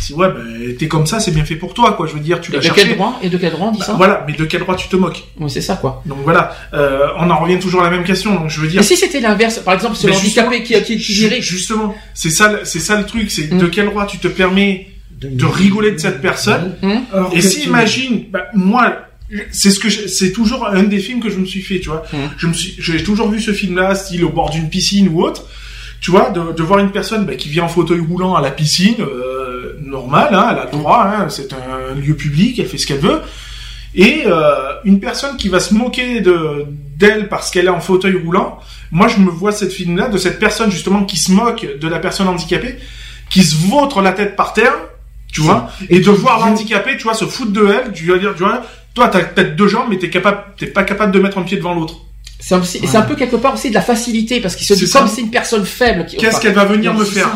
Si ouais, bah, t'es comme ça, c'est bien fait pour toi, quoi. Je veux dire, tu l'as cherché. Droit, et de quel droit on dit bah, ça? Voilà, mais de quel droit tu te moques? Oui, c'est ça, quoi. Donc voilà, euh, on en revient toujours à la même question. Donc je veux dire. Mais si c'était l'inverse, par exemple, c'est handicapé qui qui dirait. Justement, c'est ça, c'est ça le truc, c'est mm. de quel droit tu te permets de, de rigoler de cette personne? Mm. Et si tu... imagine, bah, moi. C'est ce que je, c'est toujours un des films que je me suis fait, tu vois. Mmh. Je me suis, j'ai toujours vu ce film-là, style au bord d'une piscine ou autre. Tu vois, de, de voir une personne bah, qui vient en fauteuil roulant à la piscine, euh, normal, hein, elle a le droit, hein, c'est un lieu public, elle fait ce qu'elle veut. Et euh, une personne qui va se moquer de d'elle parce qu'elle est en fauteuil roulant. Moi, je me vois cette film-là, de cette personne justement qui se moque de la personne handicapée, qui se vautre la tête par terre, tu vois, c'est... et de voir l'handicapé, tu vois, se foutre de elle, tu vas dire, tu vois. Toi, t'as peut-être deux jambes, mais t'es capable, t'es pas capable de mettre un pied devant l'autre. C'est un, c'est, ouais. c'est un peu quelque part aussi de la facilité, parce qu'il se dit comme c'est une personne faible. Qui, Qu'est-ce enfin, qu'elle va venir me faire?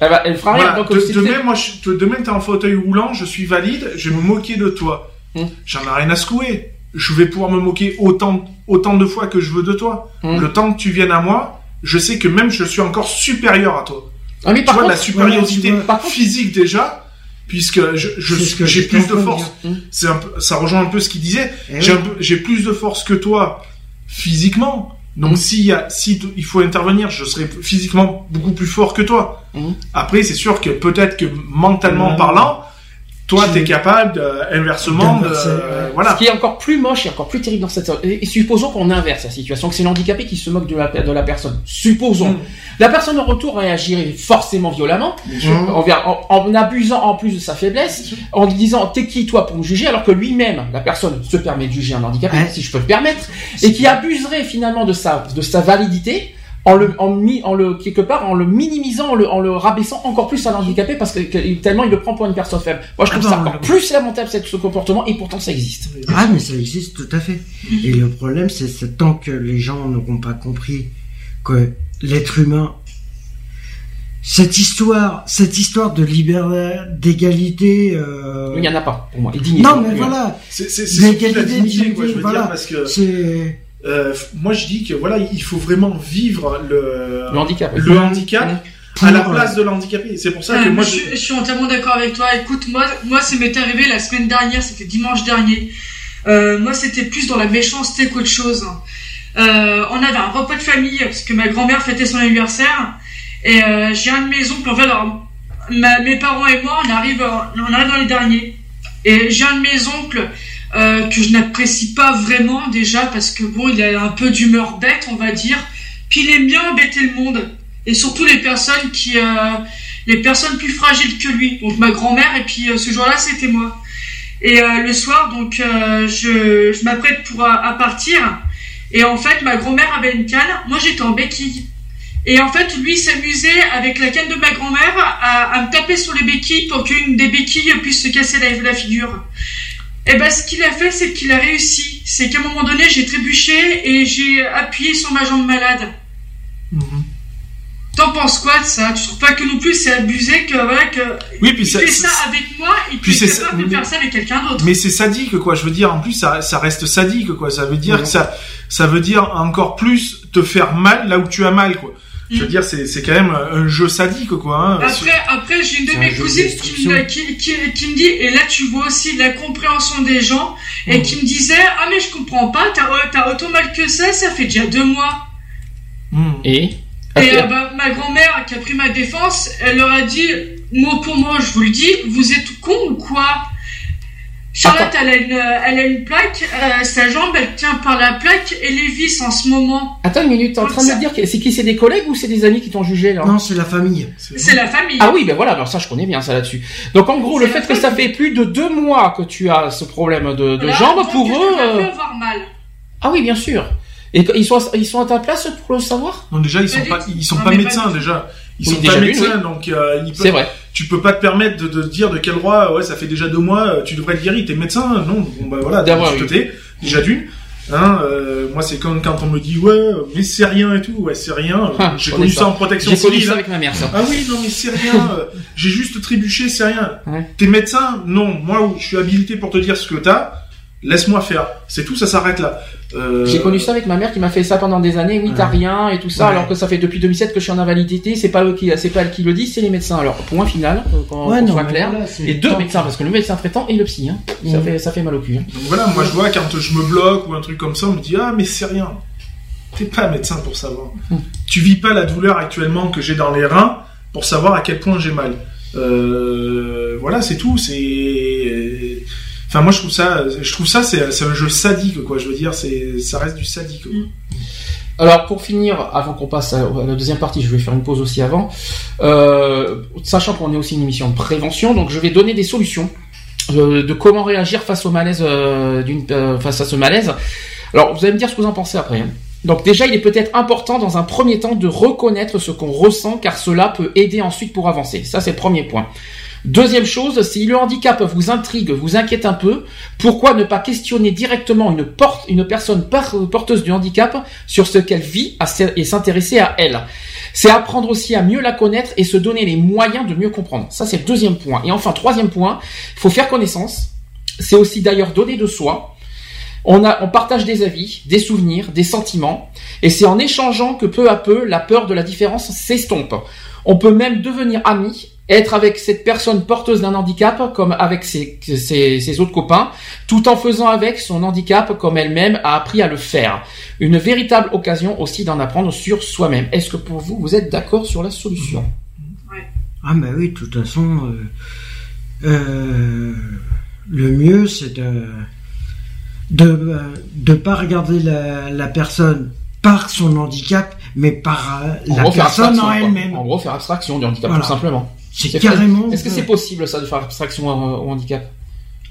Elle, va, elle fera voilà. rien. Donc, de, demain, moi, je, demain, t'es en fauteuil roulant, je suis valide, je vais me moquer de toi. Hum. J'en ai rien à secouer. Je vais pouvoir me moquer autant, autant de fois que je veux de toi. Hum. Le temps que tu viennes à moi, je sais que même je suis encore supérieur à toi. Ah, mais tu par vois contre, la supériorité ouais, vois, physique déjà. Puisque je, je, je j'ai plus de force. C'est un peu, ça rejoint un peu ce qu'il disait. Eh j'ai, oui. un peu, j'ai plus de force que toi physiquement. Donc mm. s'il y a, si t- il faut intervenir, je serai physiquement beaucoup plus fort que toi. Mm. Après, c'est sûr que peut-être que mentalement mm. parlant, toi tu es capable euh, inversement. De, euh, voilà. Ce qui est encore plus moche et encore plus terrible dans cette et, et supposons qu'on inverse la situation, que c'est l'handicapé qui se moque de la de la personne. Supposons. Mm. La personne en retour réagirait forcément violemment, mmh. en, en, en abusant en plus de sa faiblesse, en lui disant t'es qui toi pour me juger, alors que lui-même, la personne se permet de juger un handicapé, hein? Si je peux le permettre, c'est et qui abuserait finalement de sa, de sa validité, en le, en, en le, quelque part, en le minimisant, en le, en le rabaissant encore plus à l'handicapé, parce que, que tellement il le prend pour une personne faible. Moi, je trouve ah ça non, encore non. plus lamentable, cette, ce comportement, et pourtant ça existe. Ah, mais ça existe tout à fait. Et le problème, c'est, c'est tant que les gens n'auront pas compris que l'être humain, cette histoire, cette histoire de liberté, d'égalité, euh... il y en a pas pour moi. Dignité, non mais voilà, c'est, c'est, c'est l'égalité, dignité, quoi, je veux voilà. dire, parce que c'est... Euh, moi je dis que voilà, il faut vraiment vivre le, le handicap, le handicap mmh. à la place de l'handicapé. C'est pour ça que euh, moi, je, je... je suis entièrement d'accord avec toi. Écoute, moi, moi, ça m'est arrivé la semaine dernière, c'était dimanche dernier. Euh, moi, c'était plus dans la méchanceté qu'autre chose. Euh, on avait un repas de famille parce que ma grand-mère fêtait son anniversaire et euh, j'ai un de mes oncles en fait alors, ma, mes parents et moi on arrive, on arrive dans les derniers et j'ai un de mes oncles euh, que je n'apprécie pas vraiment déjà parce que bon il a un peu d'humeur bête on va dire puis il aime bien embêter le monde et surtout les personnes qui euh, les personnes plus fragiles que lui donc ma grand-mère et puis euh, ce jour-là c'était moi et euh, le soir donc euh, je, je m'apprête pour à, à partir. Et en fait, ma grand-mère avait une canne, moi j'étais en béquille. Et en fait, lui s'amusait avec la canne de ma grand-mère à, à me taper sur les béquilles pour qu'une des béquilles puisse se casser la, la figure. Et ben, ce qu'il a fait, c'est qu'il a réussi. C'est qu'à un moment donné, j'ai trébuché et j'ai appuyé sur ma jambe malade. Mmh. T'en penses quoi de ça? Tu trouves pas que non plus c'est abusé que voilà que oui, puis tu ça, fais ça, ça avec moi et puis tu peux pas mais, faire ça avec quelqu'un d'autre. Mais c'est sadique quoi. Je veux dire en plus ça ça reste sadique quoi. Ça veut dire ouais. que ça ça veut dire encore plus te faire mal là où tu as mal quoi. Je veux dire, c'est, c'est quand même un jeu sadique, quoi. Hein, après, sur... après, j'ai une de c'est mes un cousines qui me, qui, qui, qui me dit, et là, tu vois aussi la compréhension des gens, et mmh. qui me disait, ah, mais je comprends pas, t'as, t'as autant mal que ça, ça fait déjà deux mois. Mmh. Et? Et euh, bah, ma grand-mère qui a pris ma défense, elle leur a dit, mot pour mot, je vous le dis, vous êtes con ou quoi? Charlotte, elle a, une, elle a une plaque, euh, sa jambe, elle tient par la plaque et les vis en ce moment. Attends une minute, t'es en train de me dire que c'est qui, c'est des collègues ou c'est des amis qui t'ont jugé là ? Non, c'est la famille. C'est, c'est la famille. Ah oui, ben voilà, alors ça je connais bien ça là-dessus. Donc en gros, c'est le fait famille. Que ça fait plus de deux mois que tu as ce problème de, de là, jambe pour eux. Euh... avoir mal. Ah oui, bien sûr. Et ils sont, ils sont à ta place pour le savoir ? Non, déjà ils sont pas, ils sont non, pas médecins pas déjà. Ils oui, sont pas médecins, oui. donc euh, ils peuvent, c'est vrai. Tu peux pas te permettre de, de dire de quel droit, ouais, ça fait déjà deux mois, tu devrais te guérir, t'es médecin, non, bon bah voilà, d'avoir tu te tais, déjà d'une. Hein, euh, moi c'est comme quand, quand on me dit ouais, mais c'est rien et tout, ouais c'est rien. Ah, j'ai connu ça. ça en protection j'ai civile. J'ai connu ça avec ma mère ça. Ah oui, non mais c'est rien. euh, j'ai juste trébuché, c'est rien. Ouais. T'es médecin ? Non, moi je suis habilité pour te dire ce que t'as. Laisse-moi faire. C'est tout, ça s'arrête là. Euh... J'ai connu ça avec ma mère qui m'a fait ça pendant des années. Oui, ouais. T'as rien et tout ça, ouais. Alors que ça fait depuis deux mille sept que je suis en invalidité. C'est pas, qui, c'est pas elle qui le dit, c'est les médecins. Alors, point final, quand ouais, on soit clair, voilà, les deux médecins, parce que le médecin traitant et le psy, hein. Mmh. ça, fait, ça fait mal au cul. Hein. Donc voilà, moi je vois quand je me bloque ou un truc comme ça, on me dit « Ah, mais c'est rien. T'es pas médecin pour savoir. Mmh. Tu vis pas la douleur actuellement que j'ai dans les reins pour savoir à quel point j'ai mal. Euh... » Voilà, c'est tout. C'est... Enfin, moi, je trouve ça, je trouve ça, c'est, c'est un jeu sadique, quoi. Je veux dire, c'est, ça reste du sadique, quoi. Alors, pour finir, avant qu'on passe à la deuxième partie, je vais faire une pause aussi avant. Euh, sachant qu'on est aussi une émission de prévention, donc je vais donner des solutions de, de comment réagir face au malaise, euh, d'une, euh, face à ce malaise. Alors, vous allez me dire ce que vous en pensez après, hein. Donc déjà, il est peut-être important dans un premier temps de reconnaître ce qu'on ressent, car cela peut aider ensuite pour avancer. Ça, c'est le premier point. Deuxième chose, si le handicap vous intrigue, vous inquiète un peu, pourquoi ne pas questionner directement une, porte, une personne par, porteuse du handicap sur ce qu'elle vit et s'intéresser à elle. C'est apprendre aussi à mieux la connaître et se donner les moyens de mieux comprendre. Ça, c'est le deuxième point. Et enfin, troisième point, il faut faire connaissance. C'est aussi d'ailleurs donner de soi. On, a, on partage des avis, des souvenirs, des sentiments, et c'est en échangeant que peu à peu, la peur de la différence s'estompe. On peut même devenir ami, être avec cette personne porteuse d'un handicap comme avec ses, ses, ses autres copains, tout en faisant avec son handicap comme elle-même a appris à le faire. Une véritable occasion aussi d'en apprendre sur soi-même. Est-ce que pour vous, vous êtes d'accord sur la solution ? Ouais. Ah bah oui, de toute façon, euh, euh, le mieux c'est de... de de pas regarder la, la personne par son handicap, mais par euh, la personne en elle-même. En gros, faire abstraction du handicap, voilà. Tout simplement. C'est, c'est carrément... Fait, est-ce que c'est possible, ça, de faire abstraction au, au handicap ?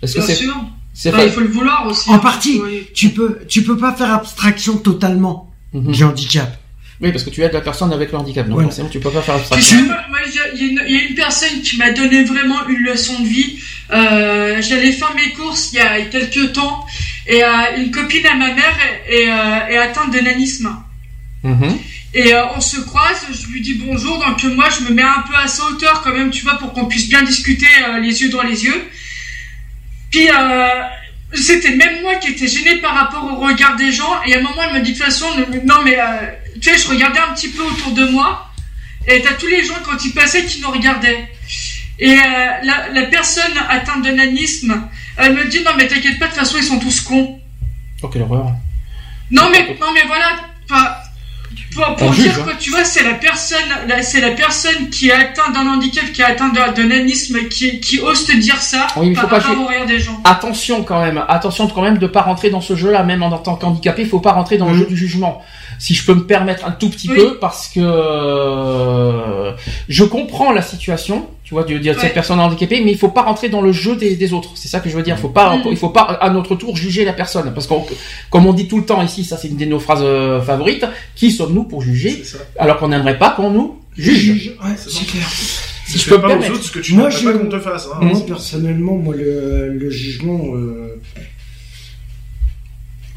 Est-ce que Bien c'est... sûr. C'est bah, fait... Il faut le vouloir aussi. En partie. Oui. Tu peux, tu peux pas faire abstraction totalement mm-hmm. du handicap. Oui, parce que tu aides la personne avec le handicap. Donc, ouais. forcément, tu peux pas faire abstraction. Je sais pas, moi, il y, y a une personne qui m'a donné vraiment une leçon de vie. Euh, j'allais faire mes courses il y a quelques temps. Et euh, une copine à ma mère est, est, euh, est atteinte de nanisme. Mmh. Et euh, on se croise, je lui dis bonjour, donc moi je me mets un peu à sa hauteur quand même, tu vois, pour qu'on puisse bien discuter euh, les yeux dans les yeux. Puis euh, c'était même moi qui étais gênée par rapport au regard des gens. Et à un moment elle me dit de toute façon, non mais euh, tu sais, je regardais un petit peu autour de moi. Et t'as tous les gens quand ils passaient qui nous regardaient. Et euh, la, la personne atteinte de nanisme, elle me dit non mais t'inquiète pas, de toute façon ils sont tous cons. Oh quelle horreur. Non mais non mais voilà, pas, pour, pour dire juge, quoi, hein. Tu vois, c'est la personne, la, c'est la personne qui est atteinte d'un handicap, qui est atteinte de, de nanisme, qui, qui ose te dire ça, oui, par rapport au rire des gens. Attention quand même, attention quand même de pas rentrer dans ce jeu-là, même en, en tant qu'handicapé, il faut pas rentrer dans mmh. le jeu du jugement. Si je peux me permettre un tout petit oui. peu, parce que euh, je comprends la situation. Tu vois, de dire cette ouais. personne handicapée, mais il faut pas rentrer dans le jeu des, des autres. C'est ça que je veux dire. Faut pas, il faut pas à notre tour juger la personne, parce que comme on dit tout le temps ici, ça c'est une de nos phrases euh, favorites. Qui sommes-nous pour juger alors qu'on n'aimerait pas qu'on nous juge. Ouais, c'est, c'est clair. Si je peux pas aux autres ce que tu moi, je... pas qu'on te fasse. Hein. Moi personnellement, moi le, le jugement, euh...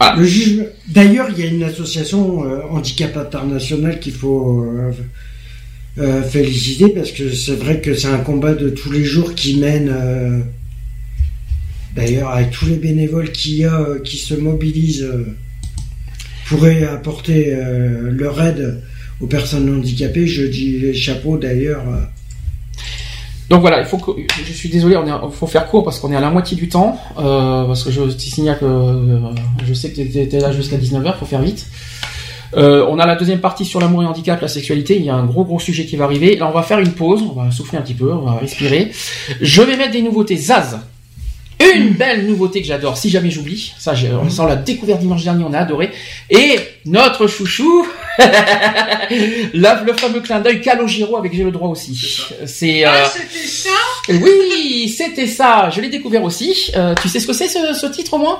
ah. le jugement. D'ailleurs, il y a une association euh, handicap internationale qu'il faut. Euh, Euh, féliciter parce que c'est vrai que c'est un combat de tous les jours qui mène euh, d'ailleurs avec tous les bénévoles qu'il y a euh, qui se mobilisent euh, pour apporter euh, leur aide aux personnes handicapées. Je dis chapeau d'ailleurs. Euh. Donc voilà, il faut que, je suis désolé, on est, il faut faire court parce qu'on est à la moitié du temps euh, parce que je te signale que euh, je sais que tu étais là jusqu'à dix-neuf heures, il faut faire vite. Euh, on a la deuxième partie sur l'amour et handicap, la sexualité. Il y a un gros gros sujet qui va arriver. Là, on va faire une pause, on va souffler un petit peu, on va respirer. Je vais mettre des nouveautés Zaz. Une belle nouveauté que j'adore, si jamais j'oublie. Ça, j'ai, on s'en l'a découvert dimanche dernier, on a adoré. Et notre chouchou, là, le fameux clin d'œil Calogero avec J'ai le droit aussi. C'est, c'est euh... Ah, c'était ça ? Oui, c'était ça. Je l'ai découvert aussi. Euh, tu sais ce que c'est ce, ce titre au moins ?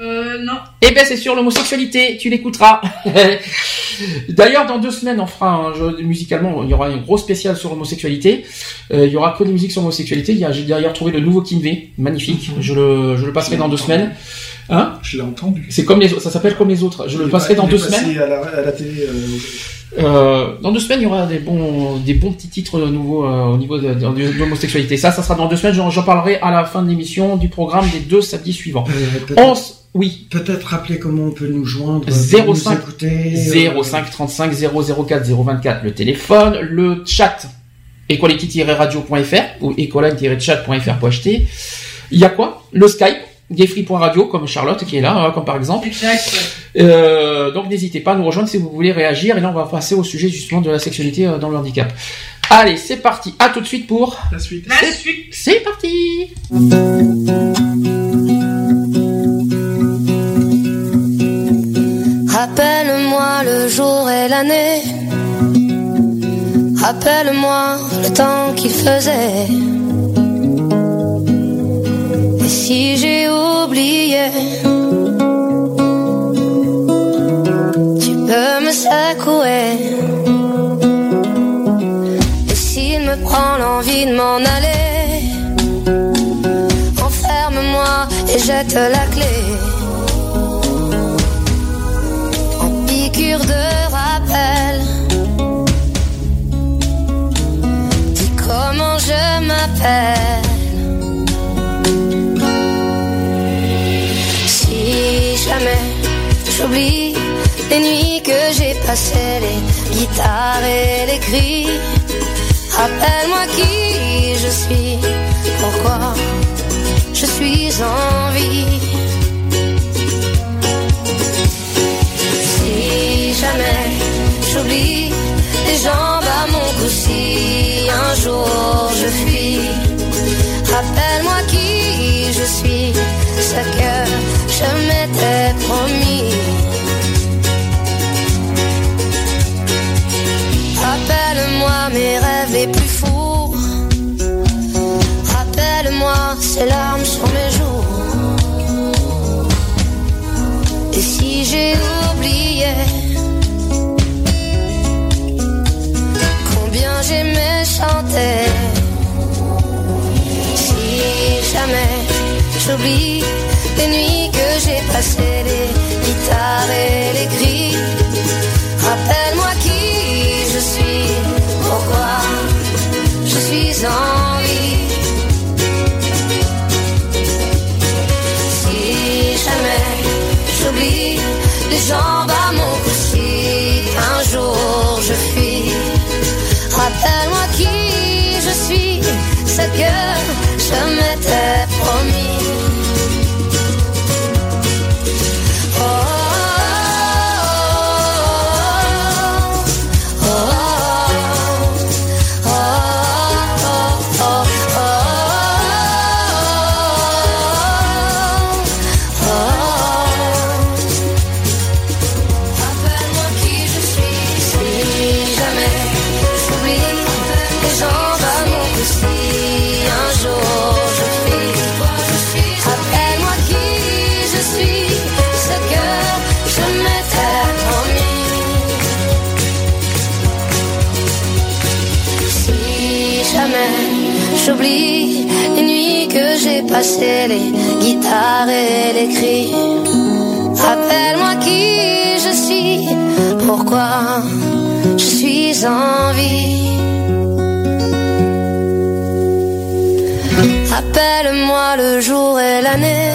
Euh, non. Eh ben, c'est sur l'homosexualité, tu l'écouteras. D'ailleurs, dans deux semaines, on fera un jeu musicalement. Il y aura un gros spécial sur l'homosexualité. Euh, il y aura que des musiques sur l'homosexualité. Il y a, j'ai d'ailleurs trouvé le nouveau Kinvé, magnifique. Mm-hmm. Je le, je le passerai dans deux semaines. Hein ? Je l'ai entendu. C'est comme les, ça s'appelle comme les autres. Je il le passerai pas, dans deux semaines. À la, à la télé. Euh... Euh, dans deux semaines, il y aura des bons, des bons petits titres nouveaux euh, au niveau de, de, de, de l'homosexualité. Ça, ça sera dans deux semaines. J'en, j'en parlerai à la fin de l'émission du programme des deux samedis suivants. Euh, on s- Oui. Peut-être rappeler comment on peut nous joindre. zéro cinq trente-cinq zéro zéro quatre zéro vingt-quatre, le téléphone, le chat, equality radio point f r ou equality tiret chat point f r point h t. Il y a quoi? Le Skype, geffrey point radio, comme Charlotte qui est là, comme par exemple. Exact. Euh, donc n'hésitez pas à nous rejoindre si vous voulez réagir. Et là, on va passer au sujet justement de la sexualité dans le handicap. Allez, c'est parti. À tout de suite pour la suite. La c'est... suite. C'est parti. Rappelle-moi le jour et l'année. Rappelle-moi le temps qu'il faisait. Et si j'ai oublié, tu peux me secouer. Et s'il me prend l'envie de m'en aller, enferme-moi et jette la clé. De rappel, dis comment je m'appelle. Si jamais j'oublie les nuits que j'ai passées, les guitares et les cris, rappelle-moi qui je suis, pourquoi je suis en vie. Jamais j'oublie les jambes à mon cou si un jour je fuis. Rappelle-moi qui je suis, ce que je m'étais promis. Rappelle-moi mes rêves les plus fous. Rappelle-moi ces larmes sur mes joues. Et si j'ai oublié j'aimais chanter. Si jamais j'oublie les nuits que j'ai passées, les guitares et les cris, rappelle-moi qui je suis, pourquoi je suis en vie. Si jamais j'oublie les jambes à mon cou, si un jour je fuis, rappelle-moi qui je suis, ce que je m'étais promis. Oh, oh, oh, oh, oh, oh, oh, oh, oh, oh. Rappelle-moi qui je suis, si jamais. J'oublie les nuits que j'ai passées, les guitares et les cris. Rappelle-moi qui je suis, pourquoi je suis en vie. Rappelle-moi le jour et l'année.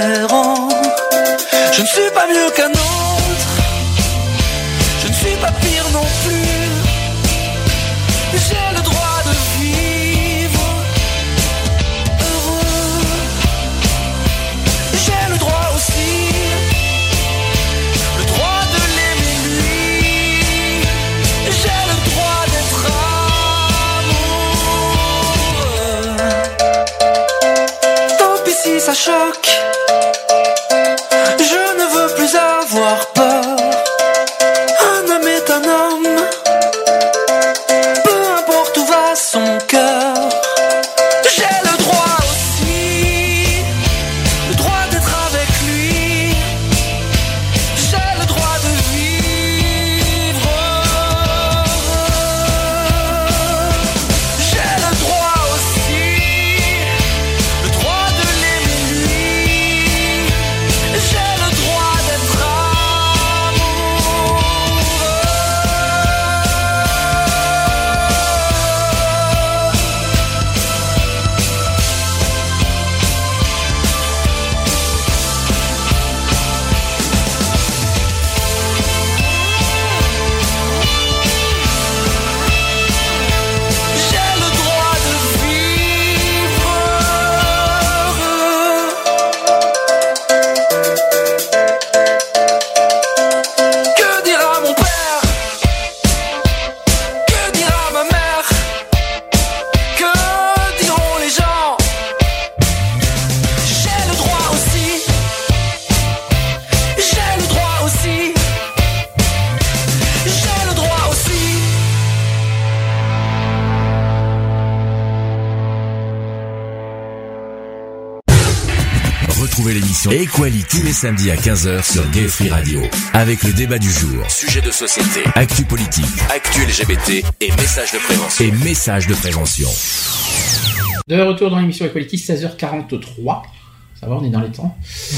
différent. Je ne suis pas mieux qu'un autre, je ne suis pas pire non plus, mais j'ai le droit de vivre heureux. J'ai le droit aussi, le droit de l'aimer lui, j'ai le droit d'être amoureux. Tant pis si ça choque, tous les samedis à quinze heures sur Geffrey Radio, avec le débat du jour, sujet de société, actu politique, actu L G B T et messages de prévention. Et messages de prévention. De retour dans l'émission Equality, seize heures quarante-trois. Ça va, on est dans les temps. Mmh.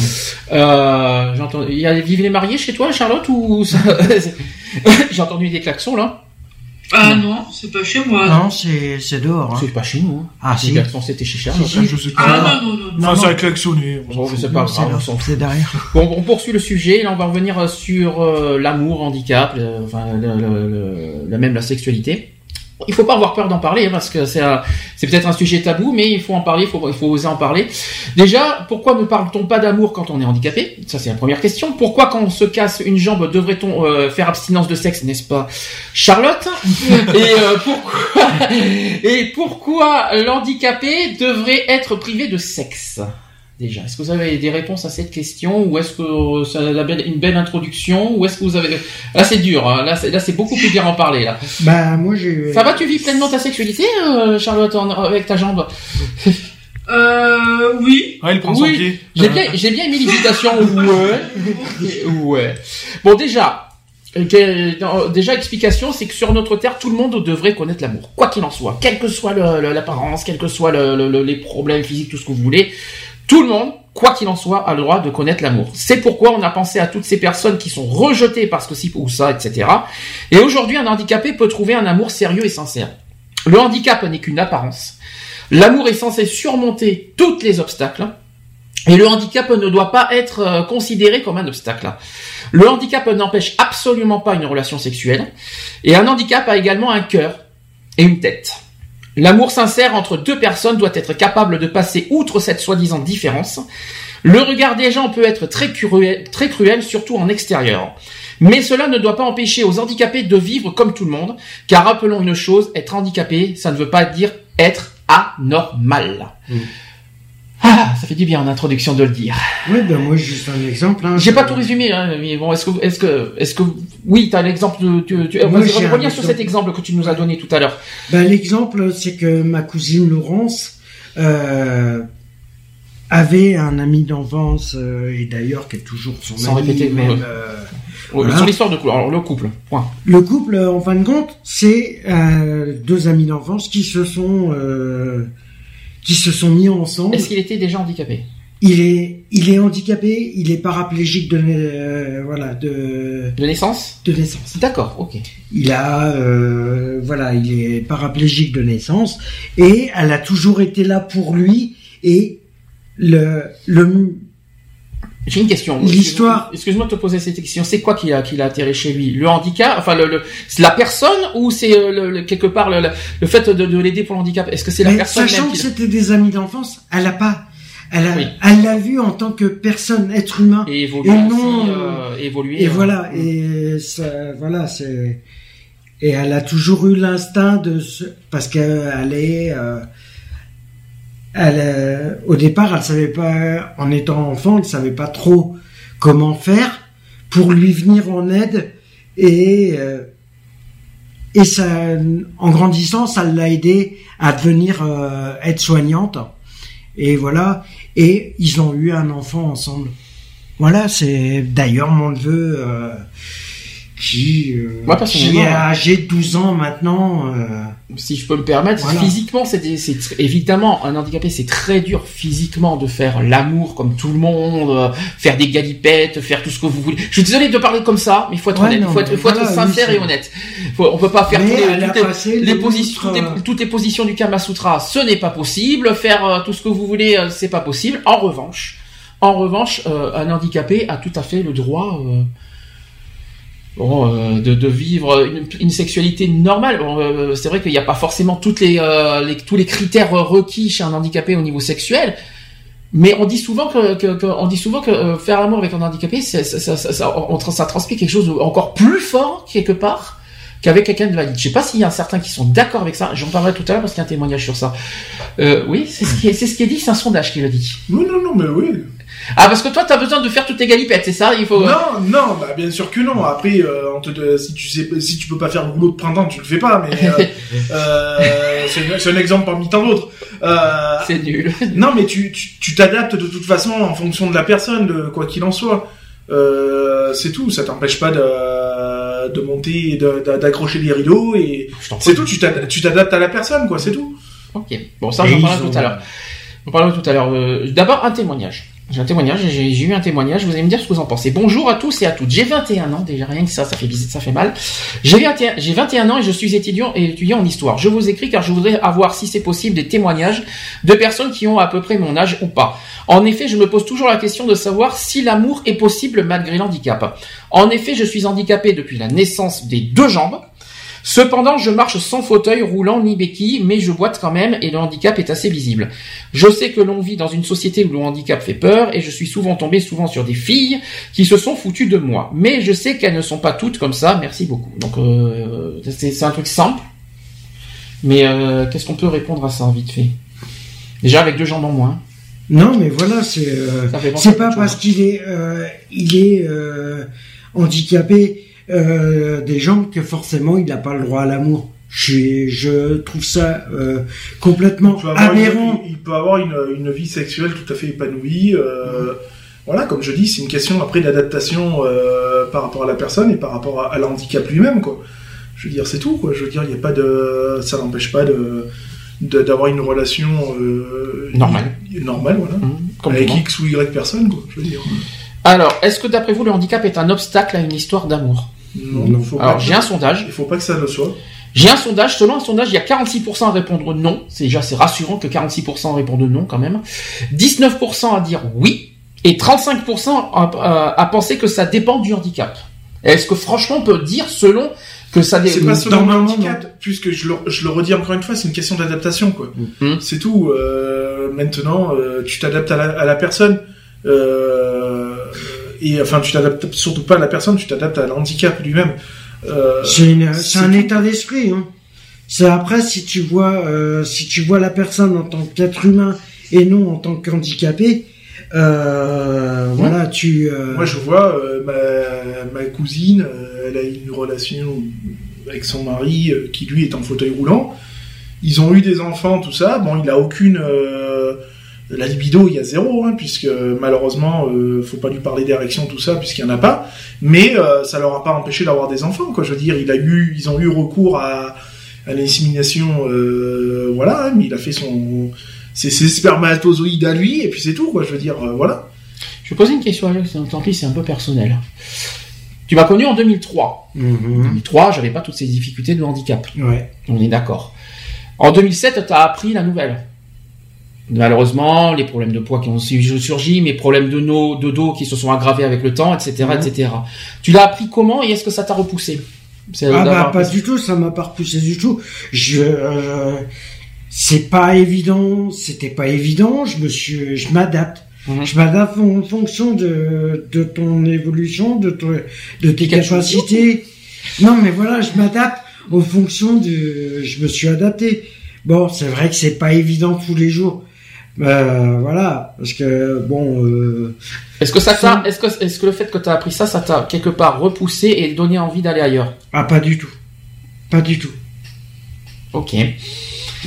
Euh, j'ai entendu... Il y a Vive les mariés chez toi, Charlotte, ou ça... J'ai entendu des klaxons là. Ah non. non, c'est pas chez moi. Non, c'est, c'est dehors. Hein. C'est pas chez nous. Hein. Ah si. Les klaxons, c'était chez Charles. Ça, je sais pas. Ah non, non, non. Non, non, non. C'est un klaxon. Bon, je sais pas. C'est, grave, c'est, c'est derrière. Bon, on poursuit le sujet. Là, on va revenir sur euh, l'amour, handicap, euh, enfin, le, le, le, le, même la sexualité. Il faut pas avoir peur d'en parler, hein, parce que c'est, un, c'est peut-être un sujet tabou, mais il faut en parler, il faut, il faut oser en parler. Déjà, pourquoi ne parle-t-on pas d'amour quand on est handicapé ? Ça, c'est la première question. Pourquoi, quand on se casse une jambe, devrait-on euh, faire abstinence de sexe, n'est-ce pas, Charlotte ? Et euh, pourquoi Et pourquoi l'handicapé devrait être privé de sexe ? Déjà, est-ce que vous avez des réponses à cette question, ou est-ce que ça a une belle introduction, ou est-ce que vous avez... Là, c'est dur, hein. Là, c'est, là, c'est beaucoup plus dur à en parler, là. Bah, moi, j'ai... Ça va, tu vis pleinement ta sexualité, euh, Charlotte, en... avec ta jambe? Euh, oui. Ouais, il prend oui. son pied. J'ai bien, j'ai bien aimé l'hésitation. Ouais. Ouais. Bon, déjà... Déjà, explication, c'est que sur notre terre, tout le monde devrait connaître l'amour, quoi qu'il en soit, quelle que soit le, le, l'apparence, quelle que soit le, le, les problèmes physiques, tout ce que vous voulez, tout le monde, quoi qu'il en soit, a le droit de connaître l'amour. C'est pourquoi on a pensé à toutes ces personnes qui sont rejetées parce que si ou ça, et cetera. Et aujourd'hui, un handicapé peut trouver un amour sérieux et sincère. Le handicap n'est qu'une apparence. L'amour est censé surmonter tous les obstacles. Et le handicap ne doit pas être considéré comme un obstacle. Le handicap n'empêche absolument pas une relation sexuelle. Et un handicap a également un cœur et une tête. L'amour sincère entre deux personnes doit être capable de passer outre cette soi-disant différence. Le regard des gens peut être très cruel, très cruel, surtout en extérieur. Mais cela ne doit pas empêcher aux handicapés de vivre comme tout le monde. Car rappelons une chose, être handicapé, ça ne veut pas dire être anormal. Mmh. Ah, ça fait du bien en introduction de le dire. Oui, ben moi juste un exemple. Hein, j'ai je... pas tout résumé, hein, mais bon, est-ce que, est-ce que, est-ce que, oui, t'as l'exemple de, tu, tu, moi, vas-y, reviens sur exemple. Cet exemple que tu nous as donné tout à l'heure. Ben l'exemple, c'est que ma cousine Laurence euh, avait un ami d'enfance euh, et d'ailleurs qui est toujours son Sans ami. Sans répéter même. même euh, ouais, voilà. Sur l'histoire de couple. Alors le couple. Point. Le couple, en fin de compte, c'est euh, deux amis d'enfance qui se sont euh, qui se sont mis ensemble. Est-ce qu'il était déjà handicapé ? Il est, il est handicapé, il est paraplégique de, euh, voilà, de. De naissance ? De naissance. D'accord, ok. Il a, euh, voilà, il est paraplégique de naissance et elle a toujours été là pour lui et le, le, J'ai une question. L'histoire. Excuse-moi de te poser cette question. C'est quoi qui l'a qui l'a atterré chez lui? Le handicap, enfin le, le c'est la personne ou c'est le, le, quelque part le, le fait de, de l'aider pour le handicap? Est-ce que c'est la Mais personne? Sachant même que c'était des amis d'enfance, elle a pas. Elle a, oui. elle l'a vu en tant que personne, être humain, et, évoluer, et non euh, évoluer. Et hein. voilà, et ça, voilà, c'est et elle a toujours eu l'instinct de ce, parce qu'elle est, euh, elle, euh, au départ, elle savait pas, en étant enfant, elle savait pas trop comment faire pour lui venir en aide et euh, et ça, en grandissant, ça l'a aidée à devenir euh, aide-soignante. Et voilà, et ils ont eu un enfant ensemble. Voilà, c'est d'ailleurs mon neveu euh, qui, euh, Moi, qui est âgé de douze ans maintenant. Euh, si je peux me permettre, voilà. Physiquement, c'est, c'est évidemment, un handicapé, c'est très dur physiquement de faire l'amour comme tout le monde, euh, faire des galipettes, faire tout ce que vous voulez. Je suis désolé de parler comme ça, mais il faut être ouais, honnête, il faut être, faut voilà, être sincère oui, et honnête. Faut, on peut pas faire toutes les positions du Kama Sutra, ce n'est pas possible. Faire euh, tout ce que vous voulez, euh, c'est pas possible. En revanche, en revanche, euh, un handicapé a tout à fait le droit. Euh, Bon, euh, de, de vivre une, une sexualité normale. Bon, euh, c'est vrai qu'il n'y a pas forcément toutes les, euh, les, tous les critères requis chez un handicapé au niveau sexuel, mais on dit souvent que, que, que on dit souvent que euh, faire l'amour avec un handicapé, c'est, ça, ça, ça, ça, on, ça transmet quelque chose encore plus fort quelque part qu'avec quelqu'un de valide. Je sais pas s'il y a certains qui sont d'accord avec ça. J'en parlerai tout à l'heure parce qu'il y a un témoignage sur ça. Euh, oui, c'est ce qui est, c'est ce qui est dit. C'est un sondage qui le dit. Non, non, non, mais oui. Ah, parce que toi, t'as besoin de faire toutes tes galipettes, c'est ça? Il faut... Non, non, bah, bien sûr que non. Après, euh, on te, si tu sais, si tu peux pas faire le boulot de printemps, tu le fais pas, mais, euh, euh c'est, c'est un exemple parmi tant d'autres. Euh, c'est nul. Non, mais tu, tu, tu t'adaptes de toute façon en fonction de la personne, de, quoi qu'il en soit. Euh, c'est tout. Ça t'empêche pas de, de monter, de, de, d'accrocher des rideaux et, c'est tout. Tu t'adaptes, tu t'adaptes à la personne, quoi, c'est tout. Ok. Bon, ça, on en parlera tout à l'heure. On parlera tout à l'heure. Euh, d'abord, un témoignage. J'ai un témoignage, j'ai, j'ai eu un témoignage, vous allez me dire ce que vous en pensez. Bonjour à tous et à toutes. J'ai vingt et un ans, déjà rien que ça, ça fait visite, ça fait mal. J'ai vingt et un, j'ai vingt et un ans et je suis étudiant et étudiant en histoire. Je vous écris car je voudrais avoir, si c'est possible, des témoignages de personnes qui ont à peu près mon âge ou pas. En effet, je me pose toujours la question de savoir si l'amour est possible malgré l'handicap. En effet, je suis handicapé depuis la naissance des deux jambes. Cependant, je marche sans fauteuil roulant ni béquille, mais je boite quand même et le handicap est assez visible. Je sais que l'on vit dans une société où le handicap fait peur et je suis souvent tombé souvent sur des filles qui se sont foutues de moi. Mais je sais qu'elles ne sont pas toutes comme ça, merci beaucoup. Donc euh, c'est, c'est un truc simple, mais euh, qu'est-ce qu'on peut répondre à ça vite fait? Déjà avec deux jambes en moins. Non mais voilà, c'est, euh, c'est pas parce qu'il est, euh, il est euh, handicapé... Euh, des gens que forcément il n'a pas le droit à l'amour. Je, je trouve ça euh, complètement il aberrant. Une, il peut avoir une, une vie sexuelle tout à fait épanouie. Euh, mmh. Voilà, comme je dis, c'est une question après d'adaptation euh, par rapport à la personne et par rapport à, à l'handicap lui-même, quoi. Je veux dire, c'est tout, quoi. Je veux dire, il y a pas de, ça n'empêche pas de, de d'avoir une relation euh, normale, normale, voilà, mmh, avec X ou Y personne, quoi. Je veux dire. Alors, est-ce que d'après vous, le handicap est un obstacle à une histoire d'amour ? Non, faut Alors, pas j'ai que... un sondage. Il ne faut pas que ça le soit. J'ai un sondage. Selon un sondage, il y a quarante-six pour cent à répondre non. C'est déjà c'est rassurant que quarante-six pour cent répondent non quand même. dix-neuf pour cent à dire oui. Et trente-cinq pour cent à, à, à penser que ça dépend du handicap. Est-ce que franchement, on peut dire selon que ça dépend... C'est pas selon le handicap, non. Puisque je le, je le redis encore une fois, c'est une question d'adaptation, quoi. Mm-hmm. C'est tout. Euh, maintenant, euh, tu t'adaptes à la, à la personne. Euh... Et enfin, tu t'adaptes surtout pas à la personne, tu t'adaptes à l'handicap lui-même. Euh, c'est, une, c'est, c'est un état d'esprit. Hein. C'est après si tu vois, euh, si tu vois la personne en tant qu'être humain et non en tant qu'handicapé. Euh, mmh. Voilà, tu. Euh... Moi, je vois euh, ma, ma cousine, euh, elle a une relation avec son mari euh, qui lui est en fauteuil roulant. Ils ont eu des enfants, tout ça. Bon, il a aucune. Euh, La libido, il y a zéro, hein, puisque malheureusement, euh, faut pas lui parler d'érection, tout ça, puisqu'il y en a pas. Mais euh, ça leur a pas empêché d'avoir des enfants, quoi. Je veux dire, il a eu, ils ont eu recours à, à l'insémination, euh, voilà. Hein, mais il a fait son, ses, ses spermatozoïdes à lui, et puis c'est tout, quoi. Je veux dire, euh, voilà. Je vais poser une question à Alex. Tant pis, c'est un peu personnel. Tu m'as connu en deux mille trois. En mmh. deux mille trois, j'avais pas toutes ces difficultés de handicap. Ouais. On est d'accord. En deux mille sept, t'as appris la nouvelle. malheureusement, les problèmes de poids qui ont surgi, mes problèmes de, no, de dos qui se sont aggravés avec le temps, et cetera, mmh. et cetera. Tu l'as appris comment et est-ce que ça t'a repoussé? C'est ah bah pas du tout, ça m'a pas repoussé du tout. Je, euh, c'est pas évident, c'était pas évident. Je me suis, je m'adapte. Mmh. Je m'adapte en fonction de de ton évolution, de ton, de tes capacités. Non mais voilà, je m'adapte en fonction de. Je me suis adapté. Bon, c'est vrai que c'est pas évident tous les jours. Euh, voilà, parce que bon. Euh, est-ce que ça t'a, est-ce que, est-ce que le fait que t'as appris ça, ça t'a quelque part repoussé et donné envie d'aller ailleurs? Ah, pas du tout, pas du tout. Ok.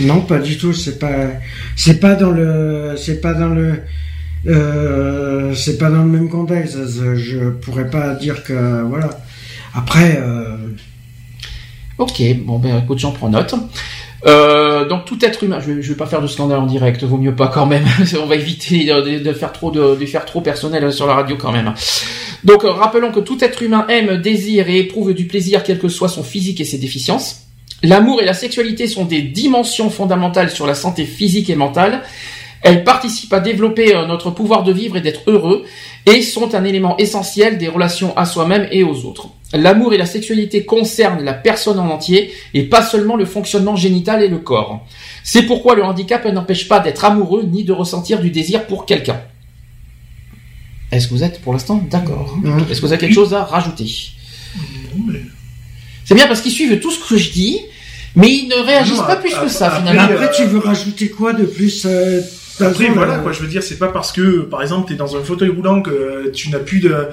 Non, pas du tout. C'est pas, c'est pas dans le, c'est pas dans le, euh, c'est pas dans le même contexte. Je pourrais pas dire que voilà. Après. Euh... Ok, bon ben écoute, j'en prends note. Euh, donc tout être humain, je vais, je vais pas faire de scandale en direct, vaut mieux pas quand même. On va éviter de, de faire trop de, de faire trop personnel sur la radio quand même. Donc rappelons que tout être humain aime, désire et éprouve du plaisir quel que soit son physique et ses déficiences. L'amour et la sexualité sont des dimensions fondamentales sur la santé physique et mentale. Elles participent à développer notre pouvoir de vivre et d'être heureux et sont un élément essentiel des relations à soi-même et aux autres. L'amour et la sexualité concernent la personne en entier et pas seulement le fonctionnement génital et le corps. C'est pourquoi le handicap n'empêche pas d'être amoureux ni de ressentir du désir pour quelqu'un. Est-ce que vous êtes pour l'instant d'accord? Est-ce que vous avez quelque chose à rajouter? C'est bien parce qu'ils suivent tout ce que je dis, mais ils ne réagissent non, pas plus à, que ça à, finalement. Après, tu veux rajouter quoi de plus euh... Après, voilà, quoi, je veux dire, c'est pas parce que, par exemple, t'es dans un fauteuil roulant que tu n'as plus de,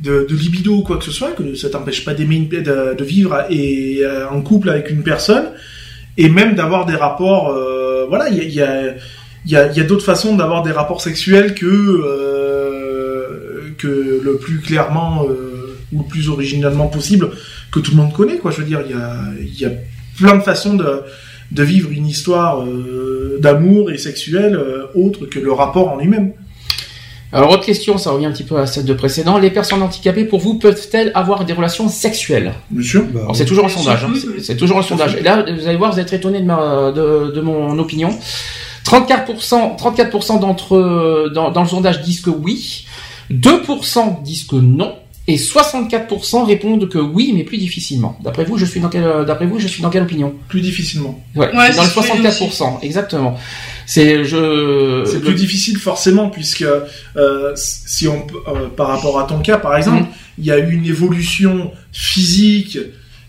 de, de libido ou quoi que ce soit, que ça t'empêche pas d'aimer, de, de vivre et, euh, en couple avec une personne, et même d'avoir des rapports, euh, voilà, il y a, y a, y a, y a d'autres façons d'avoir des rapports sexuels que, euh, que le plus clairement, euh, ou le plus originalement possible, que tout le monde connaît, quoi, je veux dire, il y a, y a plein de façons de, de vivre une histoire euh, d'amour et sexuelle euh, autre que le rapport en lui-même. Alors, autre question, ça revient un petit peu à celle de précédent. Les personnes handicapées, pour vous, peuvent-elles avoir des relations sexuelles? Monsieur, bah, alors, c'est toujours un sondage. Hein, c'est, c'est toujours un sondage. Et là, vous allez voir, vous êtes étonné de, ma, de, de mon opinion. trente-quatre pour cent, trente-quatre pour cent d'entre eux dans, dans le sondage disent que oui, deux pour cent disent que non, et soixante-quatre pour cent répondent que oui, mais plus difficilement. D'après vous, je suis dans quelle, d'après vous, je suis dans quelle opinion? Plus difficilement. Ouais, ouais c'est dans c'est le soixante-quatre pour cent, exactement. C'est, je... C'est plus le... difficile forcément, puisque euh, si on, euh, par rapport à ton cas, par exemple, il mmh. y a eu une évolution physique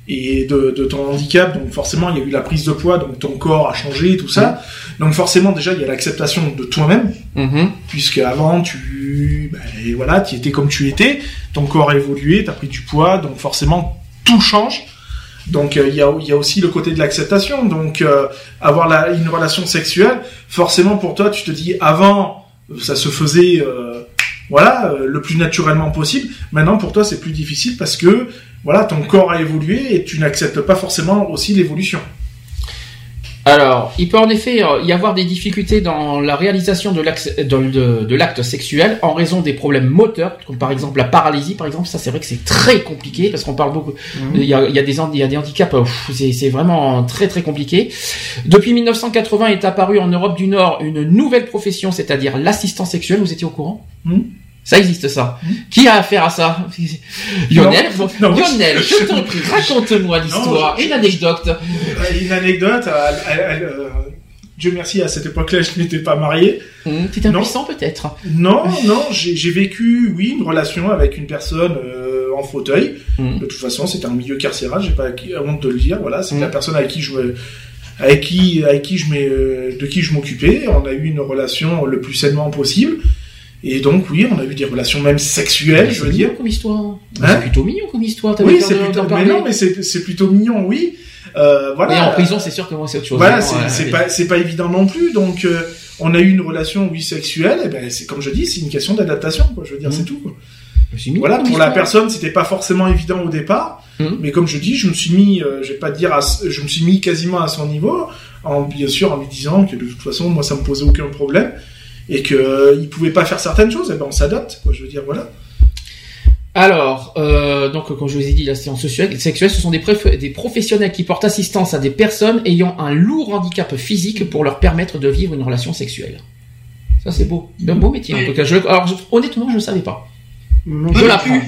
et de, de ton handicap, donc forcément, il y a eu la prise de poids, donc ton corps a changé, tout ça. Mmh. Donc forcément, déjà, il y a l'acceptation de toi-même, mmh. puisque avant, tu, ben, voilà, tu étais comme tu étais, ton corps a évolué, t'as pris du poids, donc forcément, tout change. Donc, il y a, il y a aussi le côté de l'acceptation. Donc, euh, avoir la, une relation sexuelle, forcément, pour toi, tu te dis, avant, ça se faisait, euh, voilà, euh, le plus naturellement possible. Maintenant, pour toi, c'est plus difficile parce que, voilà, ton corps a évolué et tu n'acceptes pas forcément aussi l'évolution. Alors, il peut en effet y avoir des difficultés dans la réalisation de l'acte, de, de, de l'acte sexuel en raison des problèmes moteurs, comme par exemple la paralysie, par exemple. Ça, c'est vrai que c'est très compliqué parce qu'on parle beaucoup. Il mmh. y, a, y, a des, y a des handicaps, pff, c'est, c'est vraiment très très compliqué. Depuis dix-neuf cent quatre-vingts est apparue en Europe du Nord une nouvelle profession, c'est-à-dire l'assistant sexuel. Vous étiez au courant? mmh. Ça existe, ça. Mmh. Qui a affaire à ça? Lionel, non, non, Lionel, je, je t'en prie, raconte-moi l'histoire, non, je, une anecdote. Une anecdote, elle, elle, elle, euh, Dieu merci, à cette époque-là, je n'étais pas marié. Mmh, t'es impuissant, non. Peut-être. Non, non, j'ai, j'ai vécu, oui, une relation avec une personne euh, en fauteuil. Mmh. De toute façon, c'était un milieu carcéral, j'ai pas honte de le dire, voilà, c'est mmh. la personne avec qui je... Avec qui, avec qui je m'ai, euh, de qui je m'occupais. On a eu une relation le plus sainement possible. Et donc, oui, on a eu des relations même sexuelles, mais je veux dire. C'est mignon comme histoire. Hein? C'est plutôt mignon comme histoire. T'avais oui, c'est plutôt, mais non, mais c'est, c'est plutôt mignon, oui. Euh, voilà. Mais en prison, c'est sûr que moi, c'est autre chose. Voilà, c'est, euh, c'est, euh, pas, c'est pas évident non plus. Donc, euh, on a eu une relation, oui, sexuelle. Et ben, c'est comme je dis, c'est une question d'adaptation, quoi. Je veux dire, mmh. c'est tout, quoi. Je me suis mis voilà, pour la personne, c'était pas forcément évident au départ. Mmh. Mais comme je dis, je me suis mis, euh, je vais pas dire, à, je me suis mis quasiment à son niveau. En, bien sûr, en lui disant que de toute façon, moi, ça me posait aucun problème. Et que euh, ils pouvaient pas faire certaines choses, et ben on s'adapte, quoi, je veux dire, voilà. Alors, euh, donc comme je vous ai dit, la séance sexuelle, ce sont des, préf- des professionnels qui portent assistance à des personnes ayant un lourd handicap physique pour leur permettre de vivre une relation sexuelle. Ça, c'est beau. Un beau métier, en tout cas. Je, alors, je, honnêtement, je ne savais pas. Non, je l'apprends.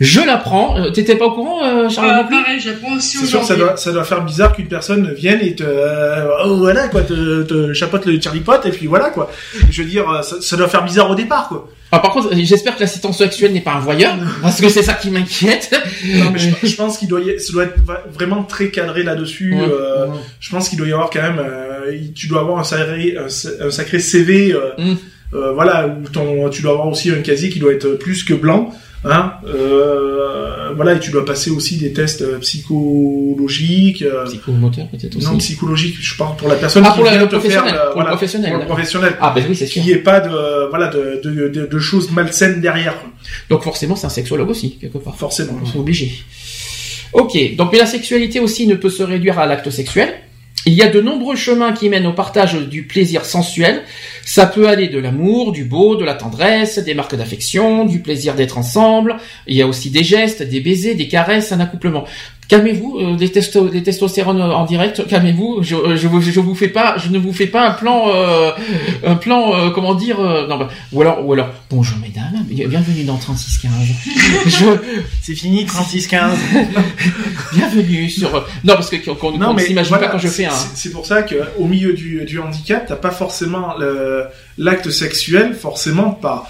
Je l'apprends. Euh, t'étais pas au courant, euh, Charles ah, pareil, j'apprends aussi aujourd'hui. C'est sûr que ça doit, ça doit faire bizarre qu'une personne vienne et te, euh, oh, voilà, quoi, te, te chapote le cherry pot, et puis voilà, quoi. Je veux dire, ça, ça doit faire bizarre au départ, quoi. Ah, par contre, j'espère que l'assistant sexuel n'est pas un voyeur, parce que c'est ça qui m'inquiète. Non, mais je, je pense qu'il doit, y, ça doit être vraiment très cadré là-dessus. Ouais, euh, ouais. Je pense qu'il doit y avoir quand même, euh, tu dois avoir un sacré, un, un sacré C V, euh, mm. euh, voilà, où ton, tu dois avoir aussi un casier qui doit être plus que blanc, hein. Euh, voilà, et tu dois passer aussi des tests psychologiques. Euh, Psychomoteur peut-être aussi. Non, psychologique. Je parle pour la personne ah, qui pour vient la, te faire, euh, pour voilà, le professionnel. Pour le professionnel. Ah ben oui, c'est sûr. Qu'il n'y ait pas de, voilà, de, de, de, de choses malsaines derrière. Donc forcément, c'est un sexologue aussi quelque part. Forcément. C'est obligé. Ok. Donc mais la sexualité aussi ne peut se réduire à l'acte sexuel. Il y a de nombreux chemins qui mènent au partage du plaisir sensuel. Ça peut aller de l'amour, du beau, de la tendresse, des marques d'affection, du plaisir d'être ensemble. Il y a aussi des gestes, des baisers, des caresses, un accouplement. Calmez-vous, euh, des, testo- des testostérones en direct. Calmez-vous. Je, euh, je, je, je vous fais pas, je ne vous fais pas un plan, euh, un plan, euh, comment dire. Euh, non, bah, ou alors, ou alors. Bonjour mesdames, bienvenue dans trente-six quinze. Je... C'est fini trente-six quinze. Bienvenue sur. Non, parce que qu'on ne s'imagine voilà, pas quand je fais un. C'est, c'est pour ça que au milieu du, du handicap, t'as pas forcément le, l'acte sexuel, forcément pas.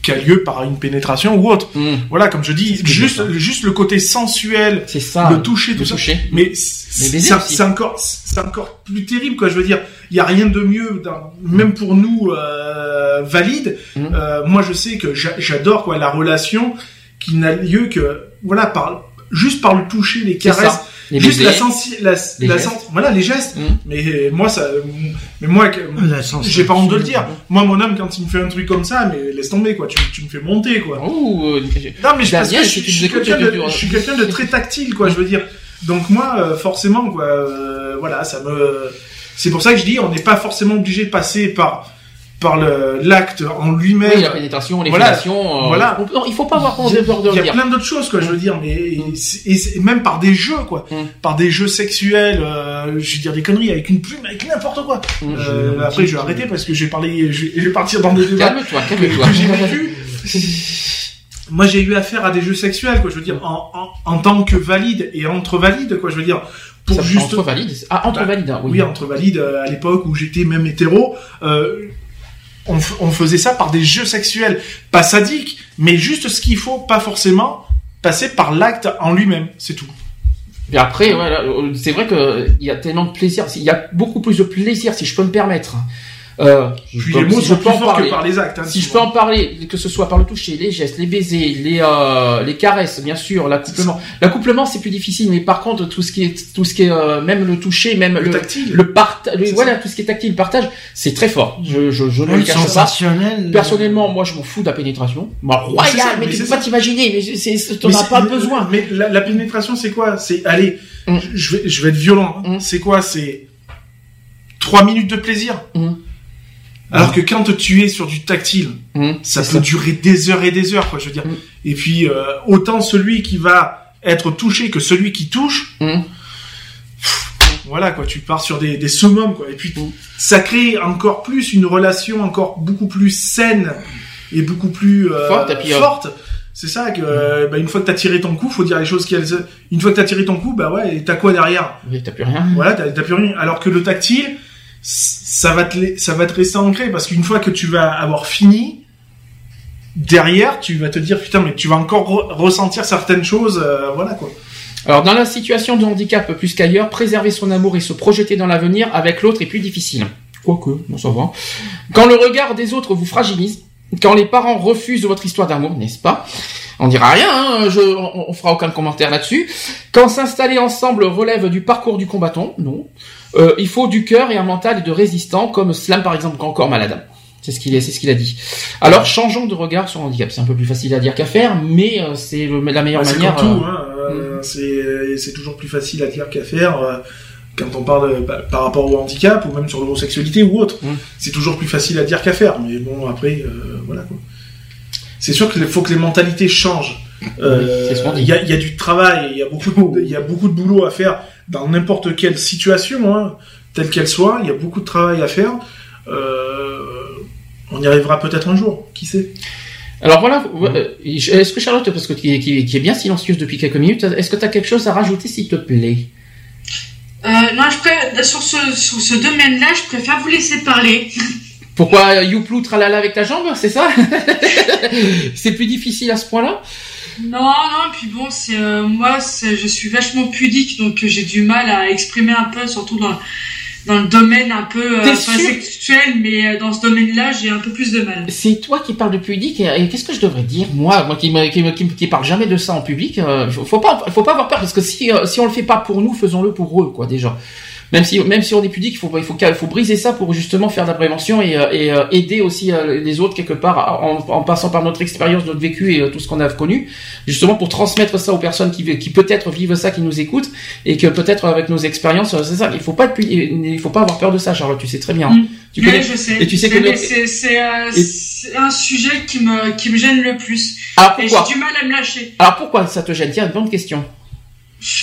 Qui a lieu par une pénétration ou autre. Mmh. Voilà, comme je dis, juste, juste le côté sensuel, c'est ça, le toucher, tout le ça. Toucher. Mais c'est, c'est, c'est encore, c'est encore plus terrible, quoi. Je veux dire, il y a rien de mieux, dans, même pour nous euh, valides. Mmh. Euh, moi, je sais que j'a, j'adore quoi la relation qui n'a lieu que voilà par juste par le toucher, les caresses. Les juste la sensi- la, la sens- voilà les gestes mmh. mais moi ça mais moi la j'ai pas honte de le dire moi mon homme quand il me fait un truc comme ça mais laisse tomber quoi tu tu me fais monter quoi oh, non mais je, parce que je, je, je suis quelqu'un de, je suis quelqu'un de très tactile quoi je veux dire donc moi forcément quoi euh, voilà ça me c'est pour ça que je dis on n'est pas forcément obligé de passer par par le, l'acte en lui-même. Oui, la pénétration, les fellations. Voilà. Euh, voilà. Non, il faut pas avoir peur de le dire. Il y a plein d'autres choses, quoi, je veux dire, mais, mm. et, et, et même par des jeux, quoi. Mm. Par des jeux sexuels, euh, je veux dire des conneries avec une plume, avec n'importe quoi. Mm. Euh, je, après, je vais arrêter parce que je vais parler, je, je vais partir dans des débats. Calme-toi, calme-toi. Que j'ai vécu. Moi, j'ai eu affaire à des jeux sexuels, quoi, je veux dire, en, en, en tant que valide et entre valides, quoi, je veux dire. Pour juste. Entre valides? Ah, entre bah, valides, hein, oui. Oui, entre valides, euh, à l'époque où j'étais même hétéro, euh, On, f- on faisait ça par des jeux sexuels, pas sadiques, mais juste ce qu'il faut, pas forcément passer par l'acte en lui-même, c'est tout. Et après, ouais, là, c'est vrai qu'il y a tellement de plaisir, il y a beaucoup plus de plaisir, si je peux me permettre. Euh, Puis les mots si sont plus forts que par les actes. Hein, si je vois. peux en parler, que ce soit par le toucher, les gestes, les baisers, les, euh, les caresses, bien sûr, l'accouplement. L'accouplement, c'est plus difficile, mais par contre, tout ce qui est, tout ce qui est, euh, même le toucher, même le, le tactile, le partage, voilà, ça. Tout ce qui est tactile, le partage, c'est très fort. Je, je, je ne le cache pas. Personnellement, moi, je m'en fous de la pénétration. Bah, royal, ça, mais, mais tu peux pas t'imaginer, mais c'est, c'est t'en mais as c'est, pas le, besoin. Mais la, la pénétration, c'est quoi? C'est, allez, mm. je vais, je vais être violent. Mm. C'est quoi? C'est trois minutes de plaisir. Mm. Alors que quand tu es sur du tactile, mmh, ça peut ça. durer des heures et des heures, quoi, je veux dire. Mmh. Et puis, euh, autant celui qui va être touché que celui qui touche, mmh. pff, voilà, quoi, tu pars sur des, des summums, quoi. Et puis, mmh. ça crée encore plus une relation encore beaucoup plus saine et beaucoup plus euh, forte. Et puis, forte. Euh... C'est ça que, mmh. bah, une fois que t'as tiré ton coup, faut dire les choses qui elles, une fois que t'as tiré ton coup, bah ouais, et t'as quoi derrière? Oui, t'as plus rien. Voilà, t'as, t'as plus rien. Alors que le tactile, ça va te ça va te rester ancré parce qu'une fois que tu vas avoir fini derrière tu vas te dire putain mais tu vas encore re- ressentir certaines choses euh, voilà quoi. Alors dans la situation de handicap plus qu'ailleurs, préserver son amour et se projeter dans l'avenir avec l'autre est plus difficile. Quoique, bon ça va. Quand le regard des autres vous fragilise, quand les parents refusent votre histoire d'amour, n'est-ce pas ? On dira rien, hein, je, on, on fera aucun commentaire là-dessus. Quand s'installer ensemble relève du parcours du combattant, non. Euh, il faut du cœur et un mental de résistant, comme Slam par exemple, grand corps malade. C'est ce qu'il est, c'est ce qu'il a dit. Alors changeons de regard sur le handicap. C'est un peu plus facile à dire qu'à faire, mais euh, c'est le, la meilleure bah, manière. C'est comme tout, euh, hein, euh, mmh. c'est, c'est toujours plus facile à dire qu'à faire. Euh, quand on parle bah, par rapport au handicap ou même sur l'homosexualité ou autre, mmh. c'est toujours plus facile à dire qu'à faire. Mais bon, après, euh, voilà quoi. C'est sûr qu'il faut que les mentalités changent. Euh, il y a, y a du travail, il y a beaucoup de, il y a beaucoup de boulot à faire dans n'importe quelle situation, hein, telle qu'elle soit. Il y a beaucoup de travail à faire. Euh, on y arrivera peut-être un jour, qui sait. Alors voilà, est-ce que Charlotte, parce que qui, qui, qui est bien silencieuse depuis quelques minutes, est-ce que tu as quelque chose à rajouter, s'il te plaît? euh, Non, je pré... sur, ce, sur ce domaine-là, je préfère vous laisser parler. Pourquoi youplou tralala avec ta jambe, c'est ça? C'est plus difficile à ce point-là? Non, non, puis bon, c'est euh, moi, c'est, je suis vachement pudique, donc j'ai du mal à exprimer un peu, surtout dans... dans le domaine un peu euh, sexuel, mais dans ce domaine-là, j'ai un peu plus de mal. C'est toi qui parles de pudique, et, et qu'est-ce que je devrais dire, moi, moi qui me, qui me, qui parle jamais de ça en public. Euh, faut pas, faut pas avoir peur, parce que si, euh, si on le fait pas pour nous, faisons-le pour eux, quoi, déjà. Même si, même si on est pudique, il faut, il faut, il faut briser ça pour justement faire de la prévention et, et euh, aider aussi euh, les autres quelque part en, en passant par notre expérience, notre vécu et euh, tout ce qu'on a connu, justement pour transmettre ça aux personnes qui, qui peut-être vivent ça, qui nous écoutent et que peut-être avec nos expériences, c'est ça. Il faut pas, il faut pas avoir peur de ça, Charlotte. Tu sais très bien. Mmh. Tu connais, oui, je sais. Et tu sais que notre... c'est, c'est, euh, et... c'est un sujet qui me, qui me gêne le plus. Alors pourquoi? Et j'ai du mal à me lâcher. Alors pourquoi ça te gêne? Tiens, une bonne question.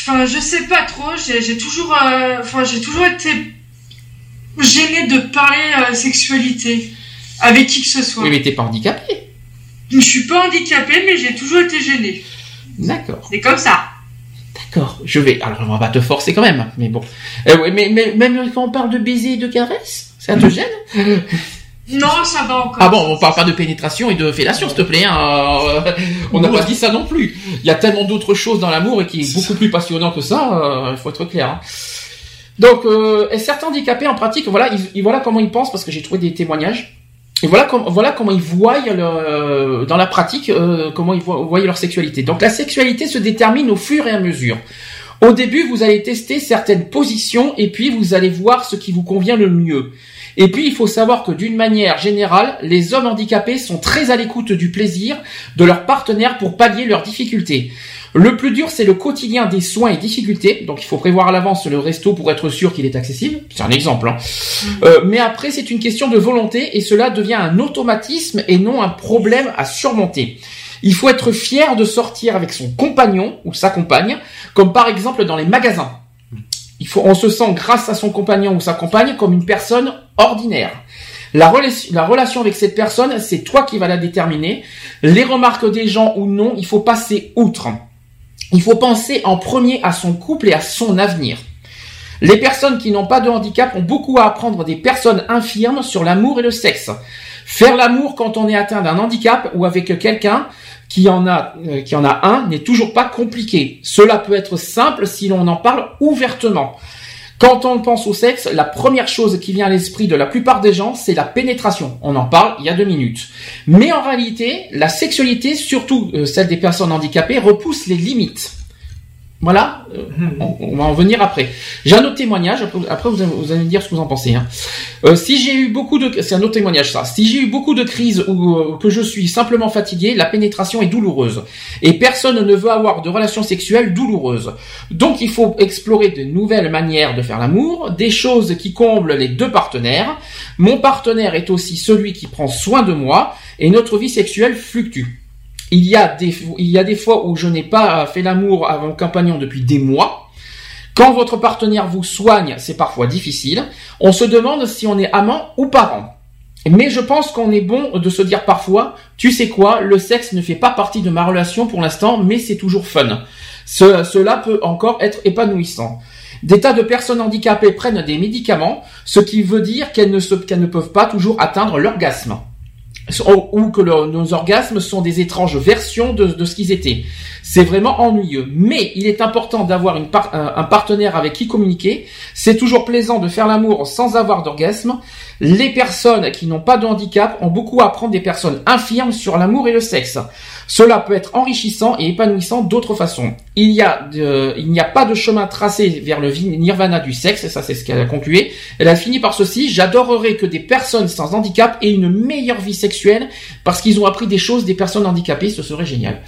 Enfin, je sais pas trop, j'ai, j'ai toujours euh, enfin, j'ai toujours été gênée de parler euh, sexualité avec qui que ce soit. Oui, mais t'es pas handicapée. Je suis pas handicapée, mais j'ai toujours été gênée. D'accord. C'est comme ça. D'accord, je vais... Alors, on va pas te forcer quand même, mais bon. Euh, ouais, mais, mais même quand on parle de baiser et de caresses, ça te gêne? Non, ça va encore. Ah bon, on parle pas de pénétration et de fellation, s'il te plaît. Hein. On n'a pas dit ça non plus. Il y a tellement d'autres choses dans l'amour et qui est beaucoup plus passionnant que ça. Il faut être clair. Hein. Donc, euh, et certains handicapés en pratique, voilà, ils, ils, voilà comment ils pensent, parce que j'ai trouvé des témoignages. Et voilà, com- voilà comment ils voient le, dans la pratique, euh, comment ils voient, voient leur sexualité. Donc, la sexualité se détermine au fur et à mesure. Au début, vous allez tester certaines positions et puis vous allez voir ce qui vous convient le mieux. Et puis, il faut savoir que d'une manière générale, les hommes handicapés sont très à l'écoute du plaisir de leur partenaire pour pallier leurs difficultés. Le plus dur, c'est le quotidien des soins et difficultés. Donc, il faut prévoir à l'avance le resto pour être sûr qu'il est accessible. C'est un exemple. Hein. Euh, mais après, c'est une question de volonté et cela devient un automatisme et non un problème à surmonter. Il faut être fier de sortir avec son compagnon ou sa compagne, comme par exemple dans les magasins. Il faut, on se sent grâce à son compagnon ou sa compagne comme une personne ordinaire. La, rela- la relation avec cette personne, c'est toi qui vas la déterminer. Les remarques des gens ou non, il faut passer outre. Il faut penser en premier à son couple et à son avenir. Les personnes qui n'ont pas de handicap ont beaucoup à apprendre des personnes infirmes sur l'amour et le sexe. Faire l'amour quand on est atteint d'un handicap ou avec quelqu'un qui en a, euh, qui en a un n'est toujours pas compliqué. Cela peut être simple si l'on en parle ouvertement. Quand on pense au sexe, la première chose qui vient à l'esprit de la plupart des gens, c'est la pénétration. On en parle il y a deux minutes. Mais en réalité, la sexualité, surtout celle des personnes handicapées, repousse les limites. Voilà, euh, on, on va en venir après. J'ai un autre témoignage, après, après vous, allez, vous allez me dire ce que vous en pensez. Hein. Euh, si j'ai eu beaucoup de... C'est un autre témoignage, ça. Si j'ai eu beaucoup de crises ou euh, que je suis simplement fatigué, la pénétration est douloureuse. Et personne ne veut avoir de relations sexuelles douloureuses. Donc, il faut explorer de nouvelles manières de faire l'amour, des choses qui comblent les deux partenaires. Mon partenaire est aussi celui qui prend soin de moi et notre vie sexuelle fluctue. Il y a des, il y a des fois où je n'ai pas fait l'amour à mon compagnon depuis des mois. Quand votre partenaire vous soigne, c'est parfois difficile. On se demande si on est amant ou parent. Mais je pense qu'on est bon de se dire parfois, tu sais quoi, le sexe ne fait pas partie de ma relation pour l'instant, mais c'est toujours fun. Ce, cela peut encore être épanouissant. Des tas de personnes handicapées prennent des médicaments, ce qui veut dire qu'elles ne se, qu'elles ne peuvent pas toujours atteindre l'orgasme. Ou que le, nos orgasmes sont des étranges versions de, de ce qu'ils étaient. C'est vraiment ennuyeux. Mais il est important d'avoir une par, un, un partenaire avec qui communiquer. C'est toujours plaisant de faire l'amour sans avoir d'orgasme. Les personnes qui n'ont pas de handicap ont beaucoup à apprendre des personnes infirmes sur l'amour et le sexe. Cela peut être enrichissant et épanouissant d'autres façons. Il y a de, il n'y a pas de chemin tracé vers le nirvana du sexe. Ça, c'est ce qu'elle a conclué. Elle a fini par ceci. J'adorerais que des personnes sans handicap aient une meilleure vie sexuelle parce qu'ils ont appris des choses des personnes handicapées, ce serait génial.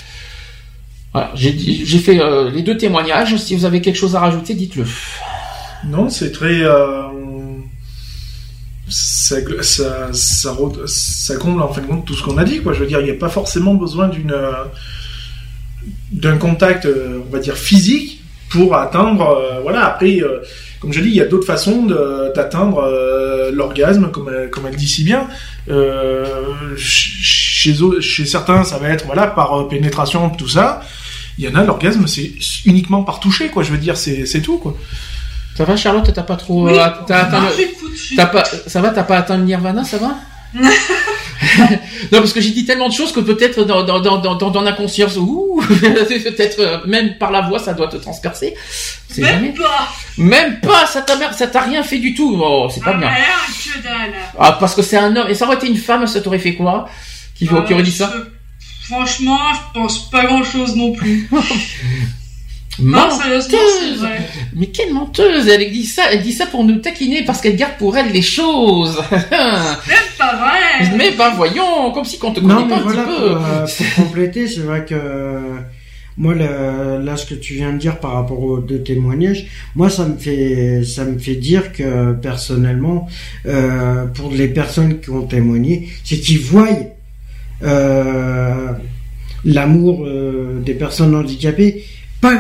Voilà, j'ai, j'ai fait euh, les deux témoignages. Si vous avez quelque chose à rajouter, dites-le. Non, c'est très... Euh, ça, ça, ça, ça comble en fin de compte tout ce qu'on a dit, quoi. Je veux dire, il n'y a pas forcément besoin d'une, d'un contact, on va dire, physique pour atteindre, euh, voilà, après, euh, comme je dis, il y a d'autres façons de, d'atteindre euh, l'orgasme, comme, comme elle dit si bien. Euh, chez, chez certains, ça va être, voilà, par pénétration, tout ça. Il y en a, l'orgasme, c'est uniquement par toucher, quoi. Je veux dire, c'est, c'est tout, quoi. Ça va, Charlotte, t'as pas trop... Oui, t'as atteint... t'as pas... Ça va, t'as pas atteint le nirvana, ça va? Non, parce que j'ai dit tellement de choses que peut-être dans, dans, dans, dans, dans la conscience, ouh, peut-être même par la voix, ça doit te transpercer. C'est même jamais... pas. Même pas, ça t'a, ça t'a rien fait du tout. Oh, c'est pas ah, bien. Que dalle. Ah, parce que c'est un homme. Et ça aurait été une femme, ça t'aurait fait quoi? Qui, euh, qui aurait dit ça? Je... Franchement, je pense pas grand-chose non plus. Non, sérieusement, c'est vrai. Mais quelle menteuse! Elle dit ça, elle dit ça pour nous taquiner parce qu'elle garde pour elle les choses. C'est pas vrai. Mais ben voyons, comme si qu'on te connaît non, pas un voilà, petit peu. Pour, euh, pour compléter, c'est vrai que euh, moi là, là, ce que tu viens de dire par rapport aux deux témoignages, moi ça me fait, ça me fait dire que personnellement, euh, pour les personnes qui ont témoigné, c'est qu'ils voient euh, l'amour euh, des personnes handicapées. Pas,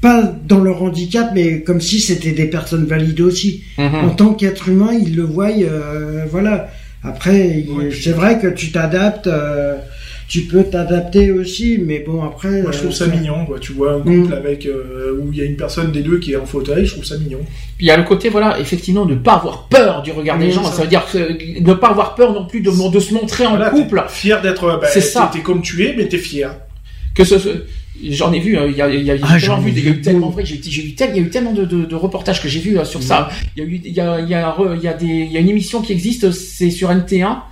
pas dans leur handicap, mais comme si c'était des personnes valides aussi. Mmh. En tant qu'être humain, ils le voient, euh, voilà. Après, oui, il, c'est vrai que tu t'adaptes, euh, tu peux t'adapter aussi, mais bon, après... Moi, je trouve euh, ça, ça mignon, quoi. Tu vois, un couple mmh. avec, euh, où il y a une personne des deux qui est en fauteuil, je trouve ça mignon. Puis il y a le côté, voilà, effectivement, de ne pas avoir peur du regard des oui, gens. Ça. ça veut dire que, de ne pas avoir peur non plus de, de se montrer en voilà, couple. T'es fier d'être... Ben, c'est ça. T'es, t'es comme tu es, mais t'es fier. Que ce... ce... J'en ai vu, il y a, il y a, ah, j'en vu, vu, il y a eu tellement, vrai, j'ai, j'ai vu tel, il y a eu tellement de, de, de reportages que j'ai vu sur oui. ça. Il y a eu, il y a, il y a, il y a des, il y a une émission qui existe, c'est sur N T un.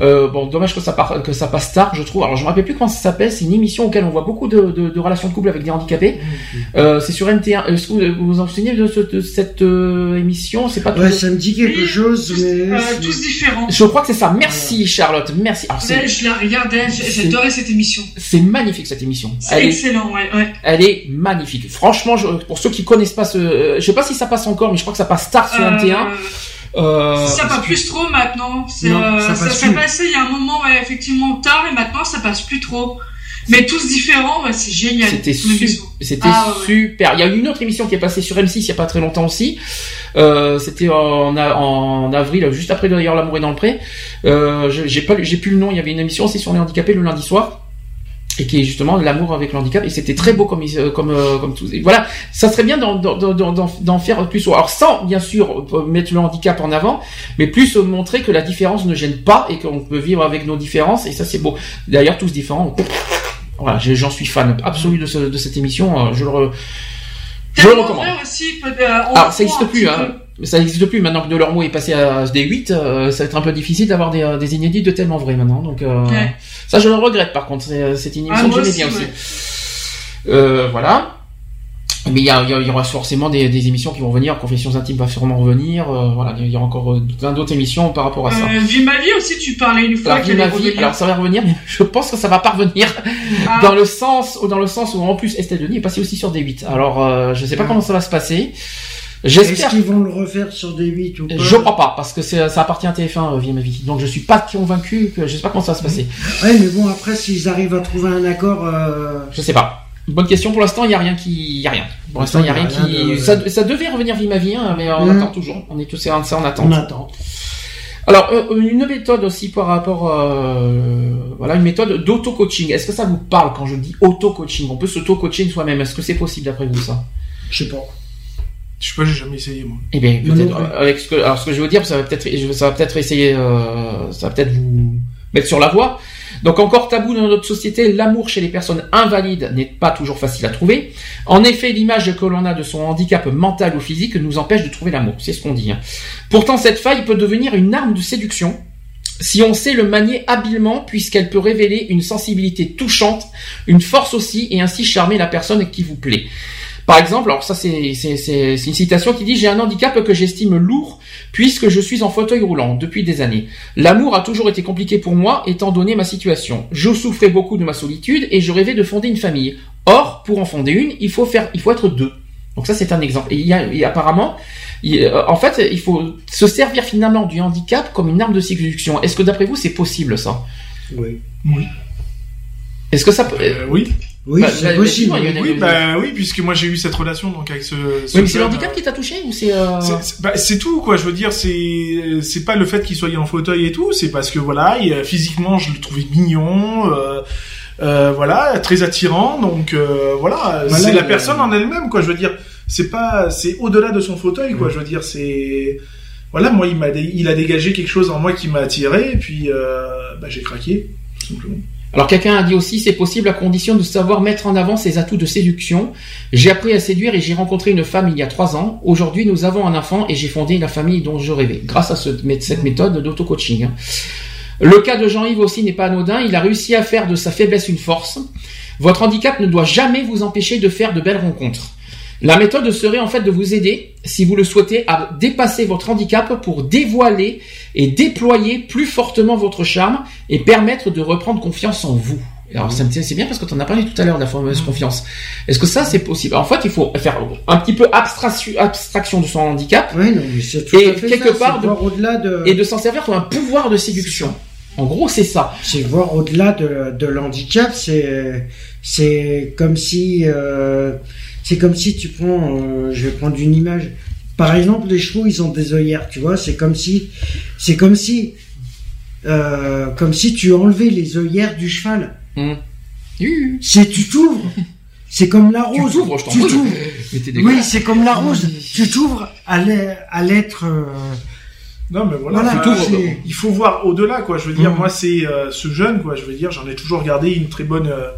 Euh, bon, dommage que ça, par, que ça passe tard, je trouve. Alors, je me rappelle plus comment ça s'appelle. C'est une émission auquel on voit beaucoup de, de, de relations de couple avec des handicapés. Mmh. Euh, c'est sur N T un. Est-ce que vous vous en souvenez de, ce, de cette euh, émission? C'est pas tout. Ouais, ça me dit quelque oui, chose. Tous, mais... euh, tous différents. Je crois que c'est ça. Merci, ouais. Charlotte. Merci. Alors, ouais, je la regardais. J'adorais cette émission. C'est magnifique cette émission. C'est elle excellent. Est... Ouais, ouais. Elle est magnifique. Franchement, je... pour ceux qui connaissent pas ce, je sais pas si ça passe encore, mais je crois que ça passe tard sur euh... N T un. Euh, ça passe plus trop maintenant. C'est, non, euh, ça s'est passé il y a un moment, ouais, effectivement tard, et maintenant ça passe plus trop. Mais tous différents, ouais, c'est génial. C'était, su- c'était ah, super. Ouais. Il y a eu une autre émission qui est passée sur M six il y a pas très longtemps aussi. Euh, c'était en, en avril, juste après d'ailleurs L'amour est dans le pré. Euh, j'ai pas, j'ai plus le nom. Il y avait une émission aussi sur les handicapés le lundi soir. Et qui est justement l'amour avec le handicap, et c'était très beau comme comme comme tout. Et voilà, ça serait bien d'en d'en d'en d'en faire plus. Alors sans bien sûr mettre le handicap en avant, mais plus montrer que la différence ne gêne pas et qu'on peut vivre avec nos différences. Et ça c'est beau. D'ailleurs tous différents. Voilà, j'en suis fan absolu de ce, de cette émission. Je le re... je le recommande. Aussi, peut, euh, Alors ça n'existe plus. Hein. Ça n'existe plus maintenant que De Lormeau est passé à D huit, euh, ça va être un peu difficile d'avoir des, des inédits de tellement vrai maintenant. Donc euh, ouais. Ça je le regrette par contre, c'est, c'est une émission ah, que j'aimais bien aussi. Ouais. Euh, voilà. Mais il y, y, y aura forcément des, des émissions qui vont venir, Confessions intimes va sûrement revenir, euh, voilà, il y, y aura encore plein d'autres émissions par rapport à ça. Euh, Vie ma vie aussi, tu parlais une fois. Alors, vie ma vie, alors ça va revenir, mais je pense que ça va pas revenir ah. dans le sens, dans le sens où en plus Estelle Denis est passée aussi sur D huit. Alors euh, je sais pas ah. comment ça va se passer. J'espère. Est-ce qu'ils vont le refaire sur D huit ou pas? Je crois pas, parce que c'est, ça appartient à T F un, euh, Vie ma vie. Donc je suis pas convaincu que, je sais pas comment ça va se passer. Ouais, mais bon, après, s'ils arrivent à trouver un accord, euh... Je sais pas. Bonne question. Pour l'instant, il y a rien qui, il y a rien. Pour l'instant, il y a rien qui, de... ça, ça devait revenir Vie ma vie, hein, mais on mmh. attend toujours. On est tous, ça, on attend. On attend. Alors, euh, une méthode aussi par rapport, euh, voilà, une méthode d'auto-coaching. Est-ce que ça vous parle quand je dis auto-coaching? On peut s'auto-coaching soi-même. Est-ce que c'est possible d'après vous, ça? Je sais pas. Je sais pas, j'ai jamais essayé moi. Eh bien, peut-être. Non, non, non. Avec ce que, alors ce que je veux dire, ça va peut-être, ça va peut-être essayer, euh, ça va peut-être vous mettre sur la voie. Donc encore tabou dans notre société, l'amour chez les personnes invalides n'est pas toujours facile à trouver. En effet, l'image que l'on a de son handicap mental ou physique nous empêche de trouver l'amour. C'est ce qu'on dit. Hein. Pourtant, cette faille peut devenir une arme de séduction si on sait le manier habilement, puisqu'elle peut révéler une sensibilité touchante, une force aussi, et ainsi charmer la personne qui vous plaît. Par exemple, alors ça c'est, c'est, c'est, c'est une citation qui dit « J'ai un handicap que j'estime lourd puisque je suis en fauteuil roulant depuis des années. L'amour a toujours été compliqué pour moi étant donné ma situation. Je souffrais beaucoup de ma solitude et je rêvais de fonder une famille. Or, pour en fonder une, il faut faire, il faut être deux. » Donc ça c'est un exemple. Et il y a et apparemment, il, en fait, il faut se servir finalement du handicap comme une arme de séduction. Est-ce que d'après vous c'est possible ça ? Oui. Oui. Est-ce que ça peut... Euh, oui. Oui, bah, c'est possible. Oui, bah, oui, puisque moi j'ai eu cette relation donc avec ce. ce oui, mais c'est le handicap euh... qui t'a touché ou c'est. Euh... C'est, c'est, bah, c'est tout quoi. Je veux dire, c'est c'est pas le fait qu'il soit en fauteuil et tout. C'est parce que voilà, il, physiquement, je le trouvais mignon, euh, euh, voilà, très attirant. Donc euh, voilà, voilà, c'est la personne euh... en elle-même quoi. Je veux dire, c'est pas, c'est au-delà de son fauteuil quoi. Mmh. Je veux dire, c'est voilà, moi il m'a, dé... il a dégagé quelque chose en moi qui m'a attiré et puis euh, bah, j'ai craqué tout simplement. Alors quelqu'un a dit aussi, c'est possible à condition de savoir mettre en avant ses atouts de séduction. J'ai appris à séduire et j'ai rencontré une femme il y a trois ans. Aujourd'hui, nous avons un enfant et j'ai fondé la famille dont je rêvais grâce à ce, cette méthode d'auto-coaching. Le cas de Jean-Yves aussi n'est pas anodin. Il a réussi à faire de sa faiblesse une force. Votre handicap ne doit jamais vous empêcher de faire de belles rencontres. La méthode serait en fait de vous aider, si vous le souhaitez, à dépasser votre handicap pour dévoiler et déployer plus fortement votre charme et permettre de reprendre confiance en vous. Alors ça me tient, c'est bien parce que tu en as parlé tout à l'heure de la fameuse confiance. Est-ce que ça c'est possible ? En fait, il faut faire un petit peu abstraction, abstraction de son handicap ouais, non, mais c'est tout et à fait quelque ça, part de, au-delà de... et de s'en servir comme un pouvoir de séduction. En gros, c'est ça. C'est voir au-delà de, de l'handicap, c'est c'est comme si euh... C'est comme si tu prends, euh, je vais prendre une image. Par exemple, les chevaux, ils ont des œillères, tu vois. C'est comme si, c'est comme si, euh, comme si tu enlevais les œillères du cheval. Mmh. C'est tu t'ouvres. C'est comme la rose. Tu t'ouvres, je t'en tu t'ouvres. Oui, c'est comme la rose. Tu t'ouvres à, l'e- à l'être. Euh... Non, mais voilà. voilà euh, c'est... Il faut voir au-delà, quoi. Je veux dire, mmh. moi, c'est euh, ce jeune, quoi. Je veux dire, j'en ai toujours gardé une très bonne, euh,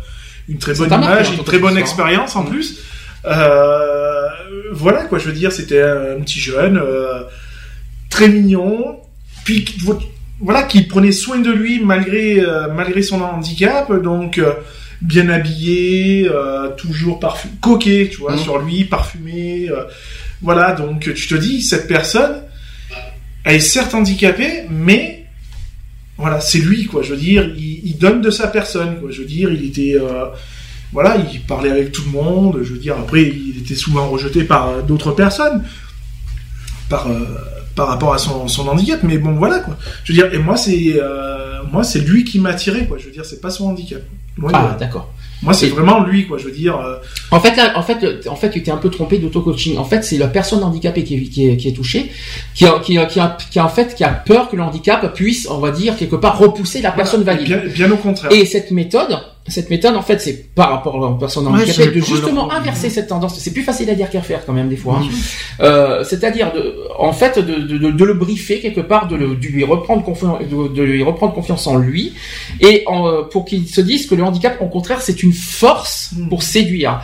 une très bonne image, une très bonne expérience en mmh. plus. Euh, voilà quoi, je veux dire, c'était un petit jeune euh, très mignon, puis voilà qui prenait soin de lui malgré euh, malgré son handicap, donc euh, bien habillé, euh, toujours parfum, coquet, tu vois, mmh. sur lui, parfumé, euh, voilà. Donc tu te dis cette personne, elle est certes handicapée, mais voilà, c'est lui quoi. Je veux dire, il, il donne de sa personne quoi. Je veux dire, il était euh, voilà, il parlait avec tout le monde, je veux dire, après, il était souvent rejeté par euh, d'autres personnes, par, euh, par rapport à son, son handicap, mais bon, voilà, quoi. Je veux dire, et moi, c'est, euh, moi, c'est lui qui m'a attiré, quoi, je veux dire, c'est pas son handicap. Moi, ah, il, d'accord. Moi, c'est et... vraiment lui, quoi, je veux dire... Euh... En fait, là, en fait, en fait, tu t'es un peu trompé d'auto-coaching. En fait, c'est la personne handicapée qui est, qui est, qui est touchée, qui a, qui, a, qui, a, qui, a, en fait, qui a peur que le handicap puisse, on va dire, quelque part, repousser la voilà, personne valide. Bien, bien au contraire. Et cette méthode... Cette méthode, en fait, c'est par rapport aux personnes handicapées ouais, de justement inverser cette tendance. C'est plus facile à dire qu'à faire, quand même, des fois. Hein. Mmh. Euh, c'est-à-dire, de, en fait, de, de, de le briefer quelque part, de, le, de lui reprendre confiance, de, de lui reprendre confiance en lui, et en, pour qu'il se dise que le handicap, au contraire, c'est une force mmh. pour séduire.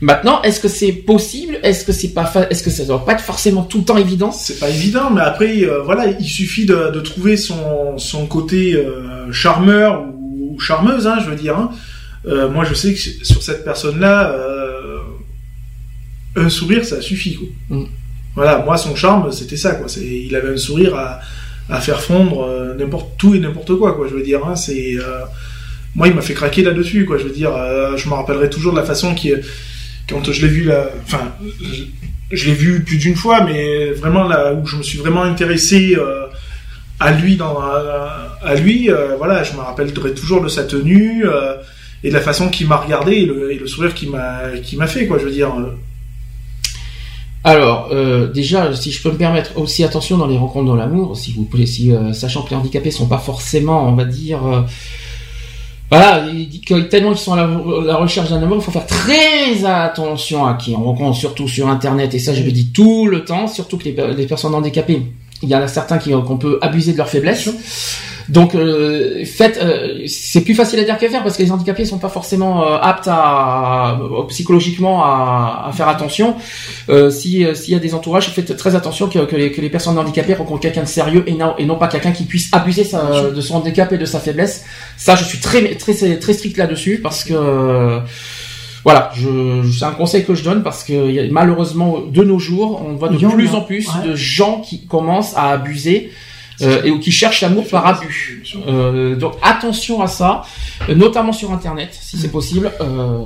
Maintenant, est-ce que c'est possible ? Est-ce que c'est pas fa... Est-ce que ça doit pas être forcément tout le temps évident ? C'est pas évident, mais après, euh, voilà, il suffit de, de trouver son, son côté euh, charmeur ou charmeuse, hein, je veux dire. Hein. Euh, moi, je sais que sur cette personne-là, euh, un sourire, ça suffit. Quoi. Mm. Voilà, moi, son charme, c'était ça. Quoi. C'est, il avait un sourire à, à faire fondre euh, n'importe tout et n'importe quoi. Quoi je veux dire, hein, c'est, euh, moi, il m'a fait craquer là-dessus. Quoi. Je veux dire, euh, je me rappellerai toujours de la façon qui, quand je l'ai vu, là, enfin, je, je l'ai vu plus d'une fois, mais vraiment là où je me suis vraiment intéressé. Euh, à lui dans à, à lui euh, voilà, je me rappellerai toujours de sa tenue euh, et de la façon qu'il m'a regardé et le, et le sourire qu'il m'a qui m'a fait quoi, je veux dire. Alors euh, déjà, si je peux me permettre aussi, attention dans les rencontres dans l'amour, si vous plaît, si euh, sachant que les handicapés sont pas forcément, on va dire euh, voilà, tellement ils sont à la, la recherche d'un amour, il faut faire très attention à qui on rencontre, surtout sur internet, et ça je le dis tout le temps, surtout que les, les personnes handicapées, il y en a certains qui qu'on peut abuser de leur faiblesse. Donc, euh, faites, euh, c'est plus facile à dire qu'à faire parce que les handicapés sont pas forcément euh, aptes à, à psychologiquement à, à faire attention. Euh, si euh, s'il y a des entourages, faites très attention que, que, les, que les personnes handicapées rencontrent quelqu'un de sérieux et non et non pas quelqu'un qui puisse abuser sa, de son handicap et de sa faiblesse. Ça, je suis très très très strict là-dessus parce que. Euh, Voilà, je, c'est un conseil que je donne parce que malheureusement, de nos jours, on voit de oui, plus en plus ouais. de gens qui commencent à abuser euh, et ou qui cherchent l'amour par abus. Euh, donc attention à ça, notamment sur Internet, si c'est possible. Euh,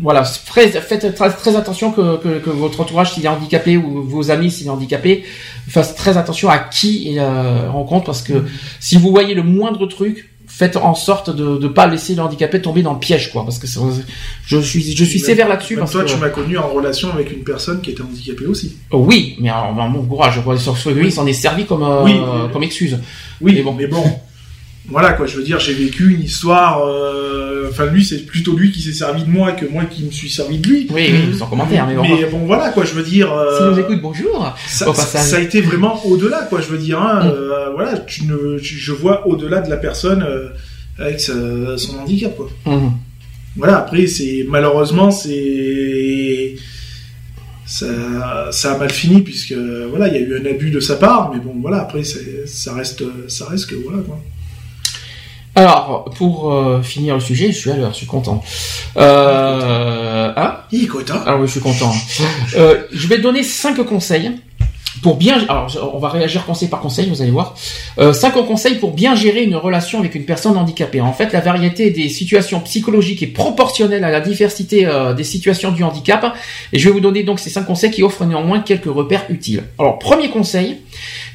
voilà, faites très, très attention que, que, que votre entourage, s'il est handicapé, ou vos amis, s'il est handicapé, fassent très attention à qui ils euh, rencontrent parce que si vous voyez le moindre truc, faites en sorte de ne pas laisser le handicapé tomber dans le piège, quoi, parce que c'est, je suis, je suis mais, sévère là-dessus. Parce toi, que... tu m'as connu en relation avec une personne qui était handicapée aussi. Oui, mais alors, ben, mon courage, quoi, sur ce, lui, il s'en est servi comme, euh, oui, mais... comme excuse. Oui, mais bon. Mais bon. Voilà, quoi, je veux dire, j'ai vécu une histoire, euh... enfin, lui, c'est plutôt lui qui s'est servi de moi que moi qui me suis servi de lui. Oui, oui, sans commentaire, mais bon. Mais bon, voilà, quoi, je veux dire. Euh... S'il nous écoute, bonjour. Ça, ça, ça a été vraiment au-delà, quoi, je veux dire, hein, mm. euh, voilà, tu ne, tu, je vois au-delà de la personne euh, avec sa, son handicap, quoi. Mm. Voilà, après, c'est, malheureusement, c'est, ça, ça a mal fini puisque, voilà, il y a eu un abus de sa part, mais bon, voilà, après, c'est, ça reste, ça reste que, voilà, quoi. Alors, pour euh, finir le sujet, je suis à l'heure, je suis content. Euh, hein Il est content. Alors oui, je suis content. euh, je vais te donner cinq conseils pour bien... Alors, on va réagir conseil par conseil, vous allez voir. Euh, cinq conseils pour bien gérer une relation avec une personne handicapée. En fait, la variété des situations psychologiques est proportionnelle à la diversité euh, des situations du handicap. Et je vais vous donner donc ces cinq conseils qui offrent néanmoins quelques repères utiles. Alors, premier conseil,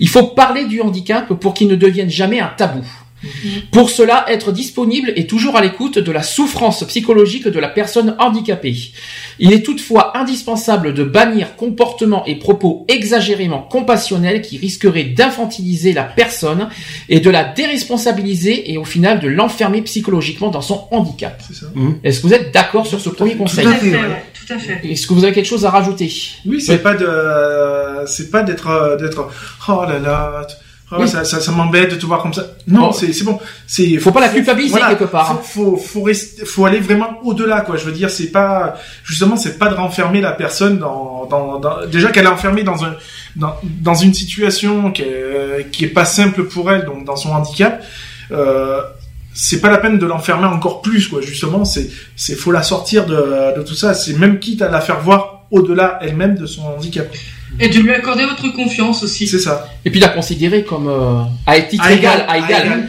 il faut parler du handicap pour qu'il ne devienne jamais un tabou. Pour cela, être disponible et toujours à l'écoute de la souffrance psychologique de la personne handicapée. Il est toutefois indispensable de bannir comportements et propos exagérément compassionnels qui risqueraient d'infantiliser la personne et de la déresponsabiliser et au final de l'enfermer psychologiquement dans son handicap. C'est ça. Mmh. Est-ce que vous êtes d'accord sur ce premier tout conseil ? Tout à fait, ouais. Tout à fait. Est-ce que vous avez quelque chose à rajouter ? Oui, c'est ouais. pas de, c'est pas d'être, d'être, oh là là. Ah ouais, oui. ça, ça, ça m'embête de te voir comme ça. Non, bon. c'est, c'est bon. C'est, faut pas la culpabiliser voilà, quelque part. Faut, faut, faut rester, faut aller vraiment au-delà, quoi. Je veux dire, c'est pas, justement, c'est pas de renfermer la personne dans, dans, dans déjà qu'elle est enfermée dans un, dans, dans une situation qui est, qui est pas simple pour elle, donc dans son handicap. Euh, c'est pas la peine de l'enfermer encore plus, quoi. Justement, c'est, c'est, faut la sortir de, de tout ça. C'est même quitte à la faire voir au-delà elle-même de son handicap. Et de lui accorder votre confiance aussi. C'est ça. Et puis la considérer comme euh, à éthique égale, à égale.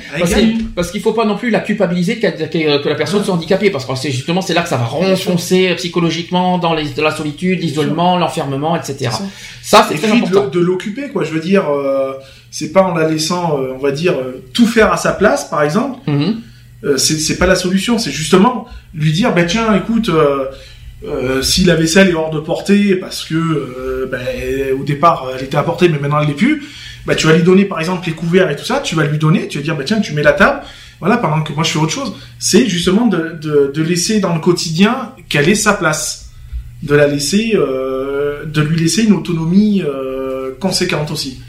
Parce qu'il ne faut pas non plus la culpabiliser que, que, que la personne ouais. soit handicapée. Parce que c'est justement c'est là que ça va renfoncer psychologiquement dans, les, dans la solitude, l'isolement, l'enfermement, et cetera. C'est ça. ça, c'est Et très puis important. De l'occuper, quoi. Je veux dire, euh, c'est pas en la laissant, euh, on va dire, euh, tout faire à sa place, par exemple. Mm-hmm. Euh, c'est, c'est pas la solution. C'est justement lui dire, ben bah, tiens, écoute. Euh, Euh, si la vaisselle est hors de portée parce que euh, bah, au départ elle était à portée mais maintenant elle l'est plus, bah tu vas lui donner par exemple les couverts et tout ça, tu vas lui donner, tu vas dire bah tiens tu mets la table, voilà pendant que moi je fais autre chose. C'est justement de de, de laisser dans le quotidien qu'elle ait sa place, de la laisser, euh, de lui laisser une autonomie euh, conséquente aussi.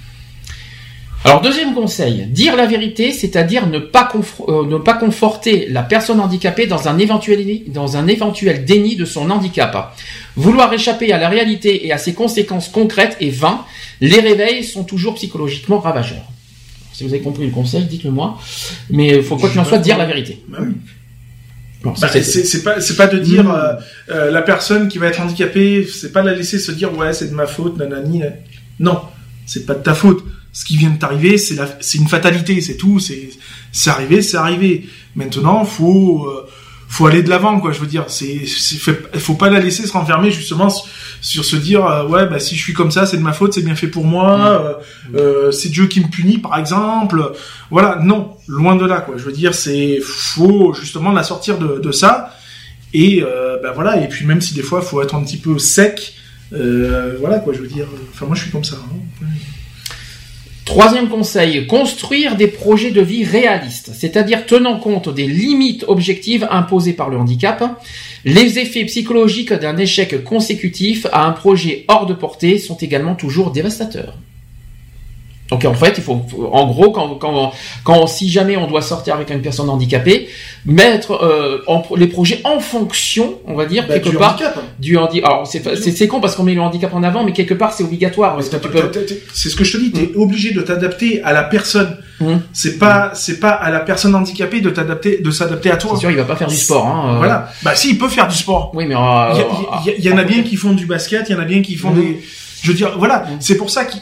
Alors deuxième conseil, dire la vérité, c'est-à-dire ne pas conf- euh, ne pas conforter la personne handicapée dans un éventuel dans un éventuel déni de son handicap. Vouloir échapper à la réalité et à ses conséquences concrètes est vain. Les réveils sont toujours psychologiquement ravageurs. Si vous avez compris le conseil, dites-le-moi. Mais il faut quoi qu'il en soit dire la vérité. Même. Bon, bah, c'est, c'est, c'est pas c'est pas de dire mmh. euh, euh, la personne qui va être handicapée, c'est pas la laisser se dire ouais c'est de ma faute nanani. Non, c'est pas de ta faute. Ce qui vient de t'arriver, c'est, la, c'est une fatalité, c'est tout, c'est, c'est arrivé, c'est arrivé. Maintenant, faut, euh, faut aller de l'avant, quoi. Je veux dire, c'est, c'est, faut pas la laisser se renfermer justement sur, sur se dire, euh, ouais, bah si je suis comme ça, c'est de ma faute, c'est bien fait pour moi, euh, euh, c'est Dieu qui me punit, par exemple. Voilà, non, loin de là, quoi. Je veux dire, c'est faut justement la sortir de, de ça. Et euh, bah voilà. Et puis même si des fois, faut être un petit peu sec, euh, voilà, quoi. Je veux dire, enfin moi, je suis comme ça. Hein. Troisième conseil, construire des projets de vie réalistes, c'est-à-dire tenant compte des limites objectives imposées par le handicap. Les effets psychologiques d'un échec consécutif à un projet hors de portée sont également toujours dévastateurs. Donc en fait, il faut, en gros, quand, quand, quand si jamais on doit sortir avec une personne handicapée, mettre euh, en, les projets en fonction, on va dire bah, quelque du part handicap, hein. du handicap. Alors c'est, c'est c'est con parce qu'on met le handicap en avant, mais quelque part c'est obligatoire. Parce que tu peux... C'est ce que je te dis, t'es mmh. obligé de t'adapter à la personne. Mmh. C'est pas mmh. c'est pas à la personne handicapée de t'adapter, de s'adapter à toi. C'est sûr, il va pas faire du sport. Hein, euh... Voilà. Bah si, il peut faire du sport. Oui, mais il euh, y, y, y, y en a bien qui font du basket, il y en a bien qui font mmh. des. Je veux dire, voilà, mmh. c'est pour ça que...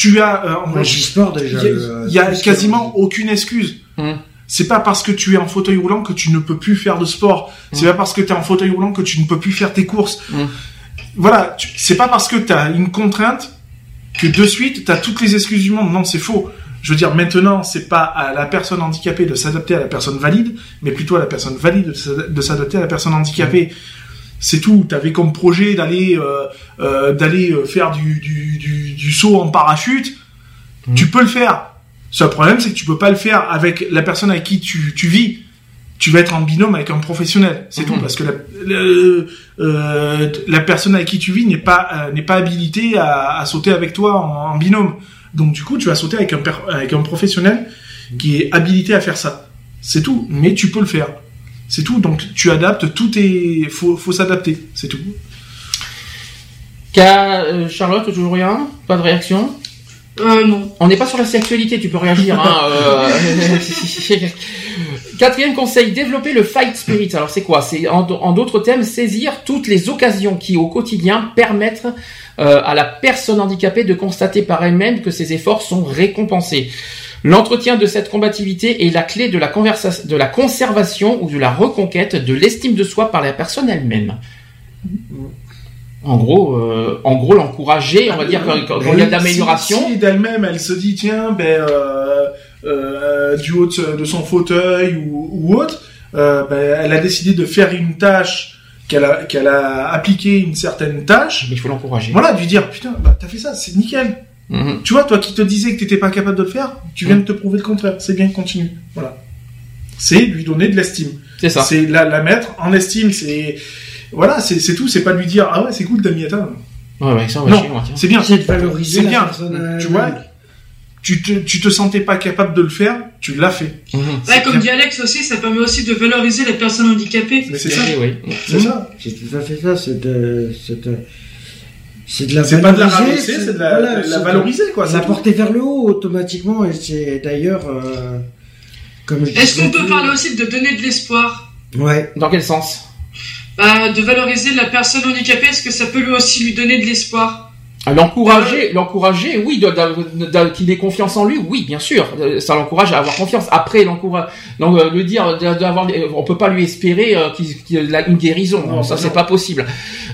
Tu as, euh, en sport déjà. Il y a, y a quasiment aucune excuse. Mmh. C'est pas parce que tu es en fauteuil roulant que tu ne peux plus faire de sport. Mmh. C'est pas parce que tu es en fauteuil roulant que tu ne peux plus faire tes courses. Mmh. Voilà. Tu, c'est pas parce que tu as une contrainte que de suite tu as toutes les excuses du monde. Non, c'est faux. Je veux dire, maintenant, c'est pas à la personne handicapée de s'adapter à la personne valide, mais plutôt à la personne valide de s'adapter à la personne handicapée. C'est tout. T'avais comme projet d'aller euh, euh, d'aller faire du, du, du, du saut en parachute. Mmh. Tu peux le faire. Le problème, c'est que tu peux pas le faire avec la personne avec qui tu, tu vis. Tu vas être en binôme avec un professionnel. C'est mmh. tout, parce que la, la, euh, la personne avec qui tu vis n'est pas euh, n'est pas habilitée à, à sauter avec toi en, en binôme. Donc du coup, tu vas sauter avec un, avec un professionnel qui est habilité à faire ça. C'est tout, mais tu peux le faire. C'est tout, donc tu adaptes, tout est... Faut, faut s'adapter, c'est tout. Qu'à euh, Charlotte, toujours rien ? Pas de réaction ? Euh, non. On n'est pas sur la sexualité, tu peux réagir. Hein, euh... Quatrième conseil, développer le fight spirit. Alors c'est quoi ? C'est en, en d'autres termes, saisir toutes les occasions qui au quotidien permettent euh, à la personne handicapée de constater par elle-même que ses efforts sont récompensés. L'entretien de cette combativité est la clé de la, conversa- de la conservation ou de la reconquête de l'estime de soi par la personne elle-même. En gros, euh, en gros, l'encourager, on va dire, quand il y a de l'amélioration. Si, si d'elle-même, elle se dit, tiens, ben, euh, euh, du haut de son fauteuil ou, ou autre, euh, ben, elle a décidé de faire une tâche, qu'elle a, qu'elle a appliqué une certaine tâche. Mais il faut l'encourager. Voilà, lui dire, putain, ben, t'as fait ça, c'est nickel. Mmh. Tu vois, toi qui te disais que t'étais pas capable de le faire, tu viens mmh. de te prouver le contraire. C'est bien, continue. Voilà. C'est lui donner de l'estime. C'est ça. C'est la, la mettre en estime. C'est voilà, c'est, c'est tout. C'est pas lui dire ah ouais, c'est cool, t'as mis à table. Ouais, ouais, ça on va non, chier, moi, tiens. C'est bien. C'est de valoriser. C'est bien. Personne, tu euh... vois, tu te, tu te sentais pas capable de le faire, tu l'as fait. Mmh. Ouais, comme dit Alex aussi, ça permet aussi de valoriser les personnes handicapées. Mais c'est, c'est ça. Vrai, oui. C'est mmh. ça. C'est tout à fait ça. C'est de, c'est de... C'est de la c'est valoriser, pas de la ramasser, c'est, c'est de la, voilà, de la valoriser quoi. La porter vers le haut automatiquement et c'est d'ailleurs euh, comme. Je Est-ce qu'on peut plus... parler aussi de donner de l'espoir ? Ouais. Dans quel sens ? Bah, de valoriser la personne handicapée. Est-ce que ça peut lui aussi lui donner de l'espoir ? À l'encourager, euh... l'encourager, oui, de, de, de, de, qu'il ait confiance en lui, oui, bien sûr, ça l'encourage à avoir confiance. Après, l'encourage, donc euh, le dire, de, de avoir, on peut pas lui espérer euh, qu'il, qu'il a une guérison, non, ça non. c'est pas possible.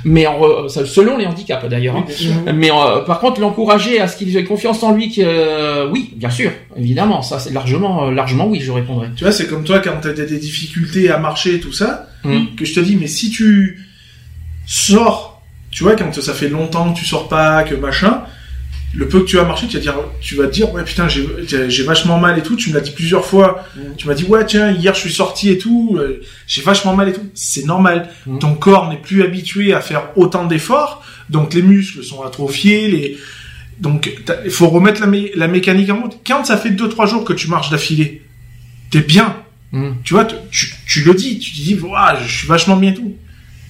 Mais en, selon les handicaps d'ailleurs. Hein. Oui, mais euh, par contre, l'encourager à ce qu'il ait confiance en lui, euh, oui, bien sûr, évidemment, ça c'est largement, euh, largement oui, je répondrai. Tu vois, c'est comme toi quand t'as des difficultés à marcher et tout ça, mmh. que je te dis, mais si tu sors. Tu vois, quand ça fait longtemps que tu sors pas, que machin, le peu que tu as marché, tu vas dire, tu vas te dire, ouais, putain, j'ai, j'ai vachement mal et tout. Tu me l'as dit plusieurs fois. Mmh. Tu m'as dit, ouais, tiens, hier, je suis sorti et tout. Euh, j'ai vachement mal et tout. C'est normal. Mmh. Ton corps n'est plus habitué à faire autant d'efforts. Donc, les muscles sont atrophiés. Les... Donc, il faut remettre la, mé- la mécanique en route. Quand ça fait deux, trois jours que tu marches d'affilée, t'es bien. Mmh. Tu vois, t- tu, tu le dis. Tu te dis, ouais, je suis vachement bien et tout.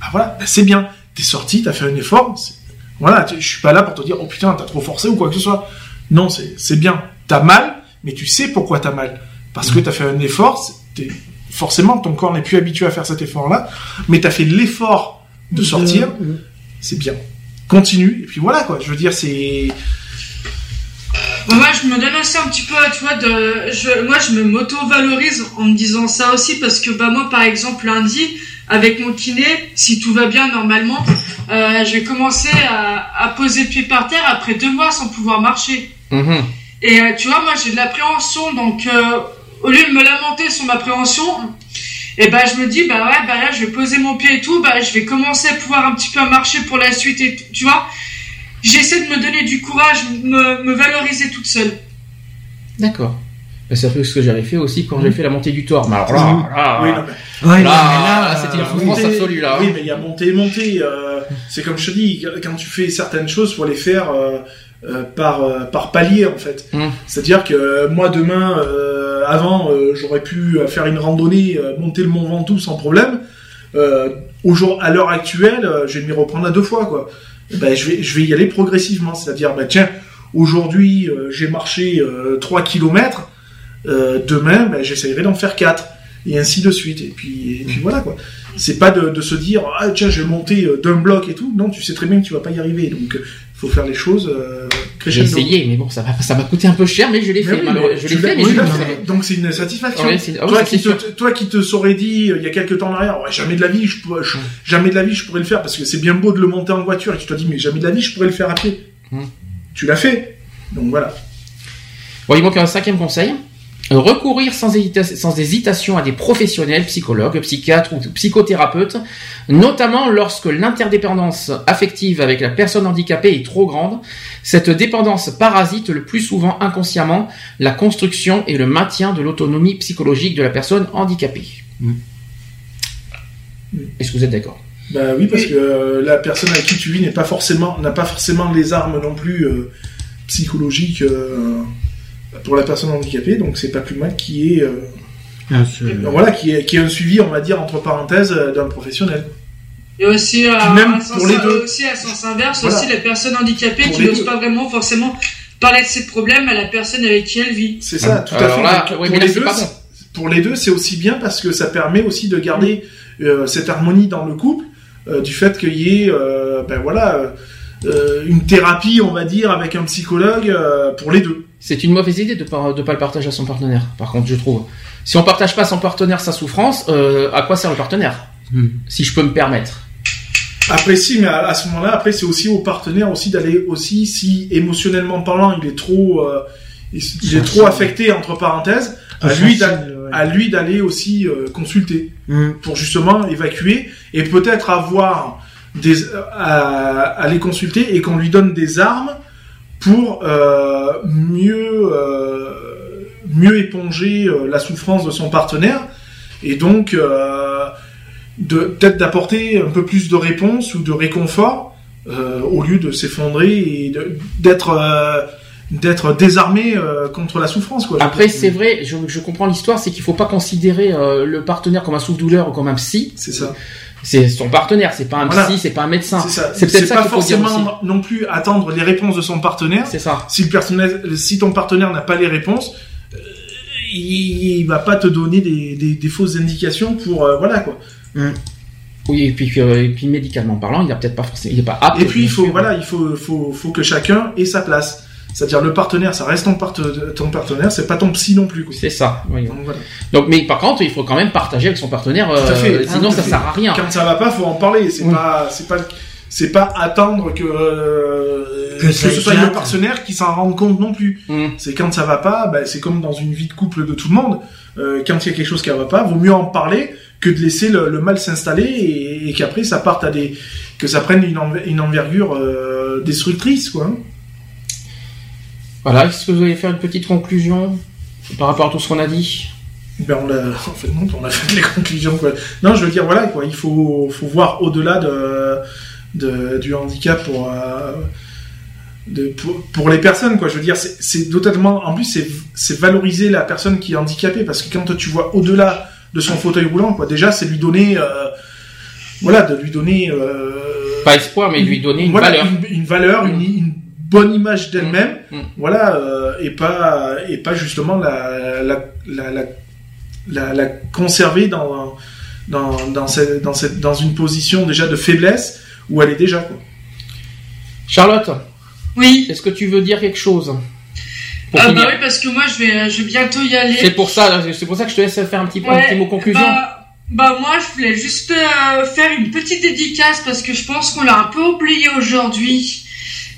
Bah voilà, bah, c'est bien. T'es sorti, t'as fait un effort, c'est... voilà, je suis pas là pour te dire, oh putain, t'as trop forcé ou quoi que ce soit. Non, c'est, c'est bien. T'as mal, mais tu sais pourquoi t'as mal. Parce mmh. que t'as fait un effort, t'es... forcément, ton corps n'est plus habitué à faire cet effort-là, mais t'as fait l'effort de sortir, mmh. Mmh. c'est bien. Continue, et puis voilà, quoi. Je veux dire, c'est... Bon, moi, je me donne aussi un petit peu, tu vois, de... je... moi, je me m'auto-valorise en me disant ça aussi, parce que, bah, moi, par exemple, lundi, avec mon kiné, si tout va bien normalement, euh, je vais commencer à, à poser le pied par terre après deux mois sans pouvoir marcher. Mmh. Et euh, tu vois, moi j'ai de l'appréhension, donc euh, au lieu de me lamenter sur ma appréhension, et ben bah, je me dis bah ouais, bah là je vais poser mon pied et tout, bah je vais commencer à pouvoir un petit peu marcher pour la suite et tout, tu vois. J'essaie de me donner du courage, me, me valoriser toute seule. D'accord. C'est un peu ce que j'avais fait aussi quand mmh. j'ai fait la montée du Thor. Alors là, là, oui, là, mais... ouais, là, là, là c'était une souffrance montée, absolue là. Oui, mais il y a montée et montée. Euh, c'est comme je te dis, quand tu fais certaines choses, faut les faire euh, euh, par euh, par palier en fait. Mmh. C'est-à-dire que moi demain, euh, avant, euh, j'aurais pu faire une randonnée, euh, monter le Mont Ventoux sans problème. Euh, au jour, à l'heure actuelle, euh, je vais m'y reprendre à deux fois quoi. Ben je vais je vais y aller progressivement. C'est-à-dire ben tiens, aujourd'hui euh, j'ai marché euh, trois kilomètres. Euh, demain, ben, j'essayerai d'en faire quatre et ainsi de suite. Et puis, et puis voilà quoi. C'est pas de, de se dire ah tiens, je vais monter d'un bloc et tout. Non, tu sais très bien que tu vas pas y arriver. Donc, faut faire les choses. Euh, J'ai essayé, mais bon, ça m'a ça m'a coûté un peu cher, mais je l'ai mais fait. Oui, mais je l'ai fait, mais oui, je l'ai fait. Donc c'est une satisfaction. Ouais, c'est... Oh, toi, c'est qui te, toi qui te saurais dit il y a quelques temps en arrière, ouais, jamais de la vie, je, je, jamais de la vie, je pourrais le faire parce que c'est bien beau de le monter en voiture et tu te dis mais jamais de la vie, je pourrais le faire à pied. Hum. Tu l'as fait. Donc voilà. Bon, il manque un cinquième conseil. Recourir sans, hésita- sans hésitation à des professionnels, psychologues, psychiatres ou psychothérapeutes, notamment lorsque l'interdépendance affective avec la personne handicapée est trop grande. Cette dépendance parasite le plus souvent inconsciemment la construction et le maintien de l'autonomie psychologique de la personne handicapée. Mmh. Est-ce que vous êtes d'accord ? Ben oui, parce que euh, la personne avec qui tu vis n'est pas forcément, n'a pas forcément les armes non plus euh, psychologiques euh, pour la personne handicapée, donc c'est pas plus mal qu'il y ait, euh, ah, ben, voilà, qu'il y ait, qu'il y ait un suivi, on va dire, entre parenthèses, d'un professionnel. Et aussi, euh, même un sens, pour les deux. Aussi à sens inverse, voilà. Aussi les personnes handicapées pour qui n'osent pas vraiment forcément parler de ses problèmes à la personne avec qui elle vit. C'est ça, ah, tout à fait. Là, donc, oui, pour, là, les deux, bon. Pour les deux, c'est aussi bien parce que ça permet aussi de garder euh, cette harmonie dans le couple. Euh, du fait qu'il y ait euh, ben voilà, euh, une thérapie, on va dire, avec un psychologue euh, pour les deux. C'est une mauvaise idée de ne pas, de pas le partager à son partenaire, par contre, je trouve. Si on ne partage pas à son partenaire sa souffrance, euh, à quoi sert le partenaire ? Mmh. Si je peux me permettre. Après, si, mais à, à ce moment-là, après, c'est aussi au partenaire aussi d'aller aussi, si émotionnellement parlant, il est trop, euh, il, il est trop affecté, entre parenthèses, à lui d'aller. à lui d'aller aussi euh, consulter mmh. pour justement évacuer et peut-être avoir des euh, à, à les consulter et qu'on lui donne des armes pour euh, mieux euh, mieux éponger euh, la souffrance de son partenaire et donc euh, de peut-être d'apporter un peu plus de réponse ou de réconfort euh, au lieu de s'effondrer et de, d'être euh, d'être désarmé euh, contre la souffrance quoi. Après c'est vrai, je, je comprends l'histoire, c'est qu'il faut pas considérer euh, le partenaire comme un souffre-douleur ou comme un psy. C'est ça. C'est son partenaire, c'est pas un voilà. psy, c'est pas un médecin. C'est ça. C'est peut-être c'est ça pas qu'il faut forcément dire aussi. Non plus attendre les réponses de son partenaire. C'est ça. Si le personnel, si ton partenaire n'a pas les réponses, euh, il, il va pas te donner des, des, des fausses indications pour euh, voilà quoi. Mm. Oui, et puis, et puis médicalement parlant, il a peut-être pas forcément, il est pas apte. Et puis il faut sûr, voilà, ouais. il faut, faut faut que chacun ait sa place. C'est-à-dire le partenaire, ça reste ton, part- ton partenaire, c'est pas ton psy non plus. Quoi. C'est ça. Oui. Donc, voilà. Donc, mais par contre, il faut quand même partager avec son partenaire, euh, tout à fait, sinon hein, ça fait. Sert à rien. Quand ça va pas, faut en parler. C'est oui. pas, c'est pas, c'est pas attendre que euh, que, que ce soit le partenaire qui s'en rende compte non plus. Mm. C'est quand ça va pas, bah, c'est comme dans une vie de couple de tout le monde. Euh, quand il y a quelque chose qui va pas, vaut mieux en parler que de laisser le, le mal s'installer et, et qu'après ça parte à des, que ça prenne une, enver- une envergure euh, destructrice, quoi. Voilà, est-ce que vous allez faire une petite conclusion par rapport à tout ce qu'on a dit ? Ben on a, en fait non, on a fait les conclusions quoi. Non, je veux dire voilà quoi, il faut faut voir au-delà de, de du handicap pour euh, de pour, pour les personnes quoi. Je veux dire c'est c'est totalement, en plus c'est c'est valoriser la personne qui est handicapée parce que quand tu vois au-delà de son fauteuil roulant quoi, déjà c'est lui donner euh, voilà de lui donner euh, pas espoir mais lui donner une voilà, valeur, une, une valeur, une, une bonne image d'elle-même, mmh, mmh. voilà, euh, et pas et pas justement la la la la, la, la conserver dans dans dans cette, dans cette dans une position déjà de faiblesse où elle est déjà quoi. Charlotte. Oui. Est-ce que tu veux dire quelque chose ? Ah bah oui parce que moi je vais je vais bientôt y aller. C'est pour ça c'est pour ça que je te laisse faire un petit, ouais, un petit mot conclusion. Bah... Bah moi je voulais juste euh, faire une petite dédicace parce que je pense qu'on l'a un peu oublié aujourd'hui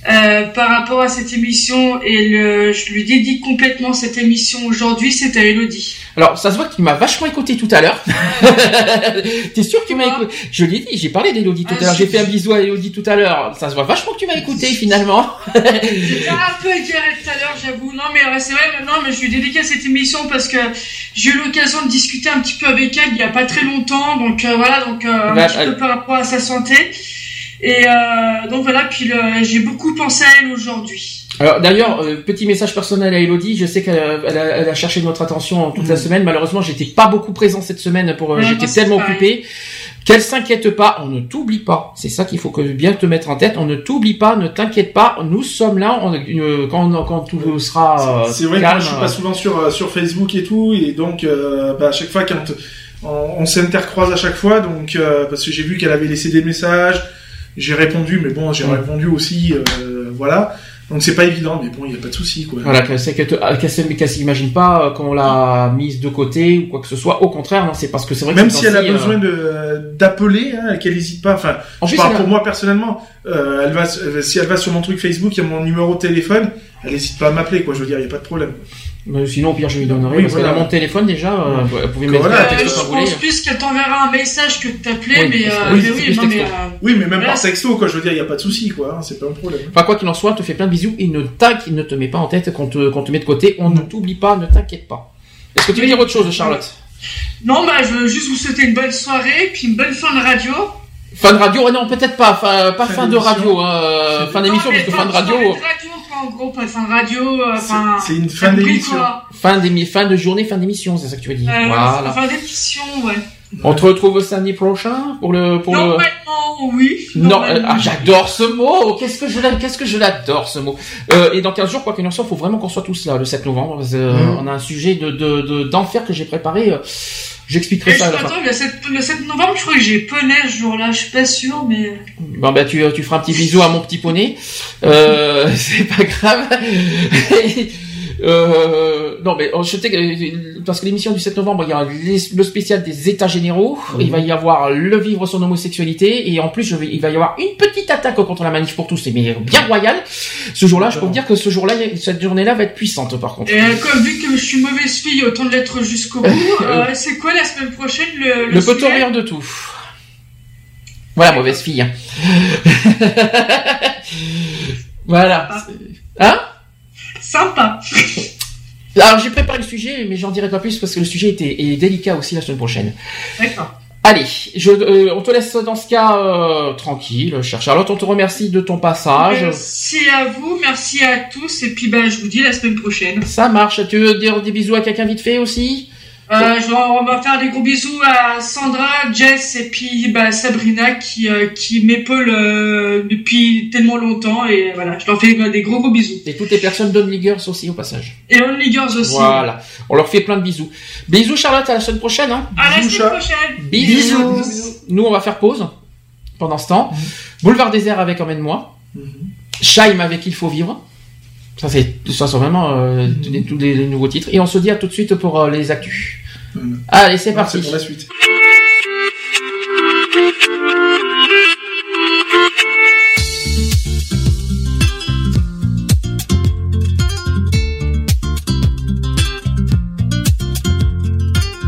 euh, par rapport à cette émission et le, je lui dédie complètement cette émission aujourd'hui, c'est à Elodie. Alors ça se voit que tu m'as vachement écouté tout à l'heure. T'es sûr que tu m'as écouté ? Je l'ai dit, j'ai parlé d'Elodie tout ah, à l'heure, j'ai fait un bisou à Elodie tout à l'heure, ça se voit vachement que tu m'as écouté finalement. J'ai un peu égaré tout à l'heure j'avoue, non mais c'est vrai maintenant mais je lui dédicace cette émission parce que j'ai eu l'occasion de discuter un petit peu avec elle il n'y a pas très longtemps, donc euh, voilà, donc euh, bah, un petit elle... peu par rapport à sa santé. Et euh, donc voilà, puis le, j'ai beaucoup pensé à elle aujourd'hui. Alors d'ailleurs, euh, petit message personnel à Elodie, je sais qu'elle elle a, elle a cherché notre attention toute mmh. la semaine, malheureusement j'étais pas beaucoup présent cette semaine, pour, euh, j'étais tellement occupé. Qu'elle s'inquiète pas, on ne t'oublie pas, c'est ça qu'il faut que, bien te mettre en tête, on ne t'oublie pas, ne t'inquiète pas, nous sommes là on, euh, quand, quand tout ouais. sera euh, c'est, c'est vrai calme. Que moi, je suis pas souvent sur, euh, sur Facebook et tout, et donc euh, bah, à chaque fois quand on, on s'intercroise à chaque fois, donc, euh, parce que j'ai vu qu'elle avait laissé des messages, j'ai répondu, mais bon, j'ai ouais. répondu aussi, euh, voilà. Donc c'est pas évident, mais bon, il n'y a pas de souci, quoi. Voilà, qu'elle, qu'elle, qu'elle, qu'elle s'imagine pas qu'on l'a mise de côté ou quoi que ce soit. Au contraire, hein, c'est parce que c'est vrai. Même que si elle a euh... besoin de d'appeler, hein, qu'elle hésite pas. Enfin, en je plus, parle pour moi personnellement. Euh, elle va, si elle va sur mon truc Facebook, il y a mon numéro de téléphone. elle n'hésite pas à m'appeler, quoi, je veux dire, il n'y a pas de problème. Mais sinon, au pire, je lui donnerai, oui, parce voilà. qu'elle a mon téléphone déjà, ouais. elle pouvait mettre un texte. Je pense plus qu'elle t'enverra un message que de t'appeler, oui, mais, euh, oui, mais, oui, non, mais euh... oui, mais même ouais. par sexto, quoi, je veux dire, il n'y a pas de souci, quoi, hein, c'est pas un problème. Enfin, quoi qu'il en soit, te fais plein de bisous, et ne t'inquiète, ne te mets pas en tête qu'on te, qu'on te met de côté, on ne t'oublie pas, ne t'inquiète pas. Est-ce que tu veux dire autre chose, Charlotte ? Non, bah, je veux juste vous souhaiter une bonne soirée, puis une bonne fin de radio. Fin de radio, ah non, peut-être pas, fin, pas fin, fin de radio, hein, fin d'émission, parce que fin de radio. Fin de radio, en gros, pas fin de radio, fin. C'est, c'est une fin d'émission. Fin, d'émi- fin de journée, fin d'émission, c'est ça que tu veux dire. Euh, voilà. Fin d'émission, ouais. On te retrouve samedi prochain pour le. Pour normalement, le... oui. Non, euh, ah, j'adore ce mot. Qu'est-ce que je l'aime, qu'est-ce que je l'adore ce mot. Euh, et dans quinze jours, quoi qu'il en soit, il faut vraiment qu'on soit tous là le sept novembre. Euh, mm. On a un sujet de, de, de, d'enfer que j'ai préparé. Euh, J'expliquerai et ça. Je, attends, le sept novembre, je crois que j'ai poney ce jour-là. Je suis pas sûr, mais. Bon, ben, tu, tu feras un petit bisou à mon petit poney. Euh, c'est pas grave. Euh, non, mais je sais parce que l'émission du sept novembre, il y a les, le spécial des états généraux. Mmh. Il va y avoir le vivre son homosexualité. Et en plus, je vais, il va y avoir une petite attaque contre la manif pour tous, mais bien royale. Ce jour-là, je peux vous dire que ce jour-là, cette journée-là va être puissante, par contre. Et euh, comme vu que je suis mauvaise fille, autant de l'être jusqu'au bout, euh, c'est quoi la semaine prochaine le, le, le peut-on rire de tout. Voilà, mauvaise fille. Hein. Voilà. Hein? Sympa. Alors j'ai préparé le sujet, mais j'en dirai pas plus parce que le sujet était est délicat aussi la semaine prochaine. D'accord. Allez, je, euh, on te laisse dans ce cas euh, tranquille, chère Charlotte. On te remercie de ton passage. Merci à vous, merci à tous, et puis ben je vous dis la semaine prochaine. Ça marche. Tu veux dire des bisous à quelqu'un vite fait aussi? Euh, genre, on va faire des gros bisous à Sandra, Jess et puis bah, Sabrina qui, euh, qui m'épaule euh, depuis tellement longtemps et voilà, je leur fais des gros gros bisous. Et toutes les personnes d'Only Girls aussi au passage. Et Only Girls aussi. Voilà, on leur fait plein de bisous. Bisous Charlotte, à la semaine prochaine. Hein. À bisous, la semaine prochaine. Bisous. Bisous. Bisous. Nous on va faire pause pendant ce temps. Mm-hmm. Boulevard désert avec Emmène-moi. Mm-hmm. Chaim avec Il faut vivre. Ça, c'est, ça sont vraiment euh, mmh. tous les, les nouveaux titres. Et on se dit à tout de suite pour euh, les actus. Mmh. Allez, c'est non, parti. C'est pour la suite.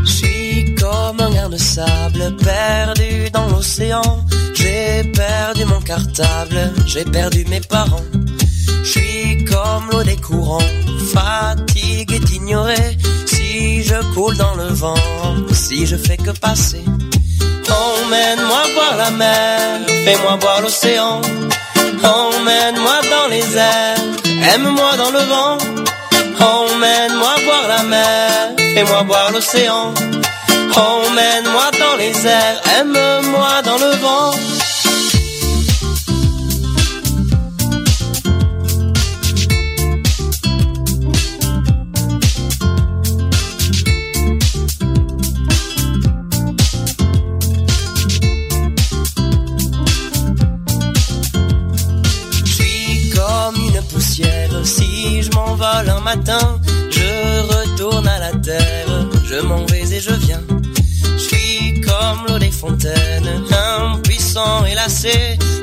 Je suis comme un grain de sable perdu dans l'océan. J'ai perdu mon cartable, j'ai perdu mes parents. Je suis comme l'eau des courants, fatigue est ignorée. Si je coule dans le vent, si je fais que passer. Emmène-moi voir la mer, fais-moi voir l'océan. Emmène-moi dans les airs, aime-moi dans le vent. Emmène-moi voir la mer, fais-moi voir l'océan. Emmène-moi dans les airs, aime-moi dans le vent. Si je m'envole un matin, je retourne à la terre. Je m'en vais et je viens. Je suis comme l'eau des fontaines, impuissant et lassé,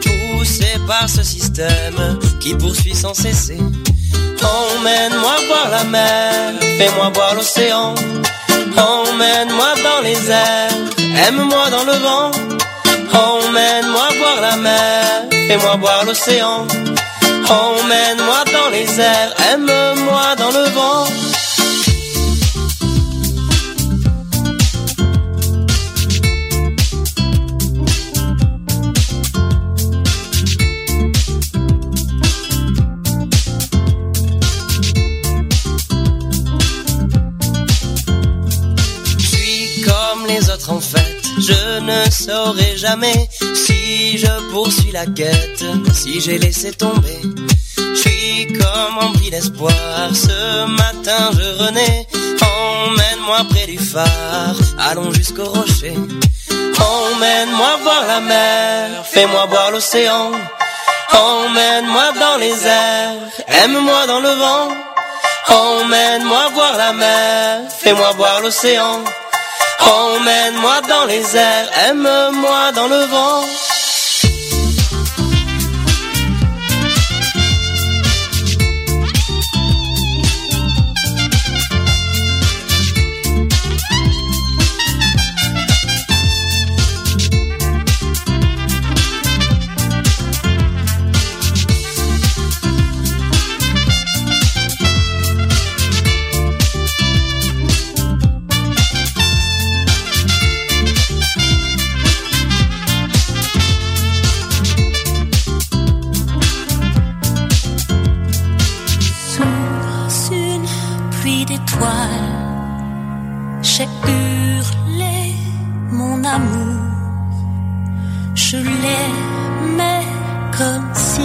poussé par ce système qui poursuit sans cesser. Emmène-moi voir la mer, fais-moi voir l'océan. Emmène-moi dans les airs, aime-moi dans le vent. Emmène-moi voir la mer, fais-moi voir l'océan. Emmène-moi dans les airs, aime-moi dans le vent. Je suis comme les autres en fait, je ne saurai jamais. Si je poursuis la quête, si j'ai laissé tomber. Je suis comme empli d'espoir, ce matin je renais. Emmène-moi près du phare, allons jusqu'au rocher. Emmène-moi voir la mer, fais-moi voir l'océan. Emmène-moi dans les airs, aime-moi dans le vent. Emmène-moi voir la mer, fais-moi voir l'océan. Emmène-moi dans les airs, aime-moi dans le vent. l'amour, je l'aimais comme si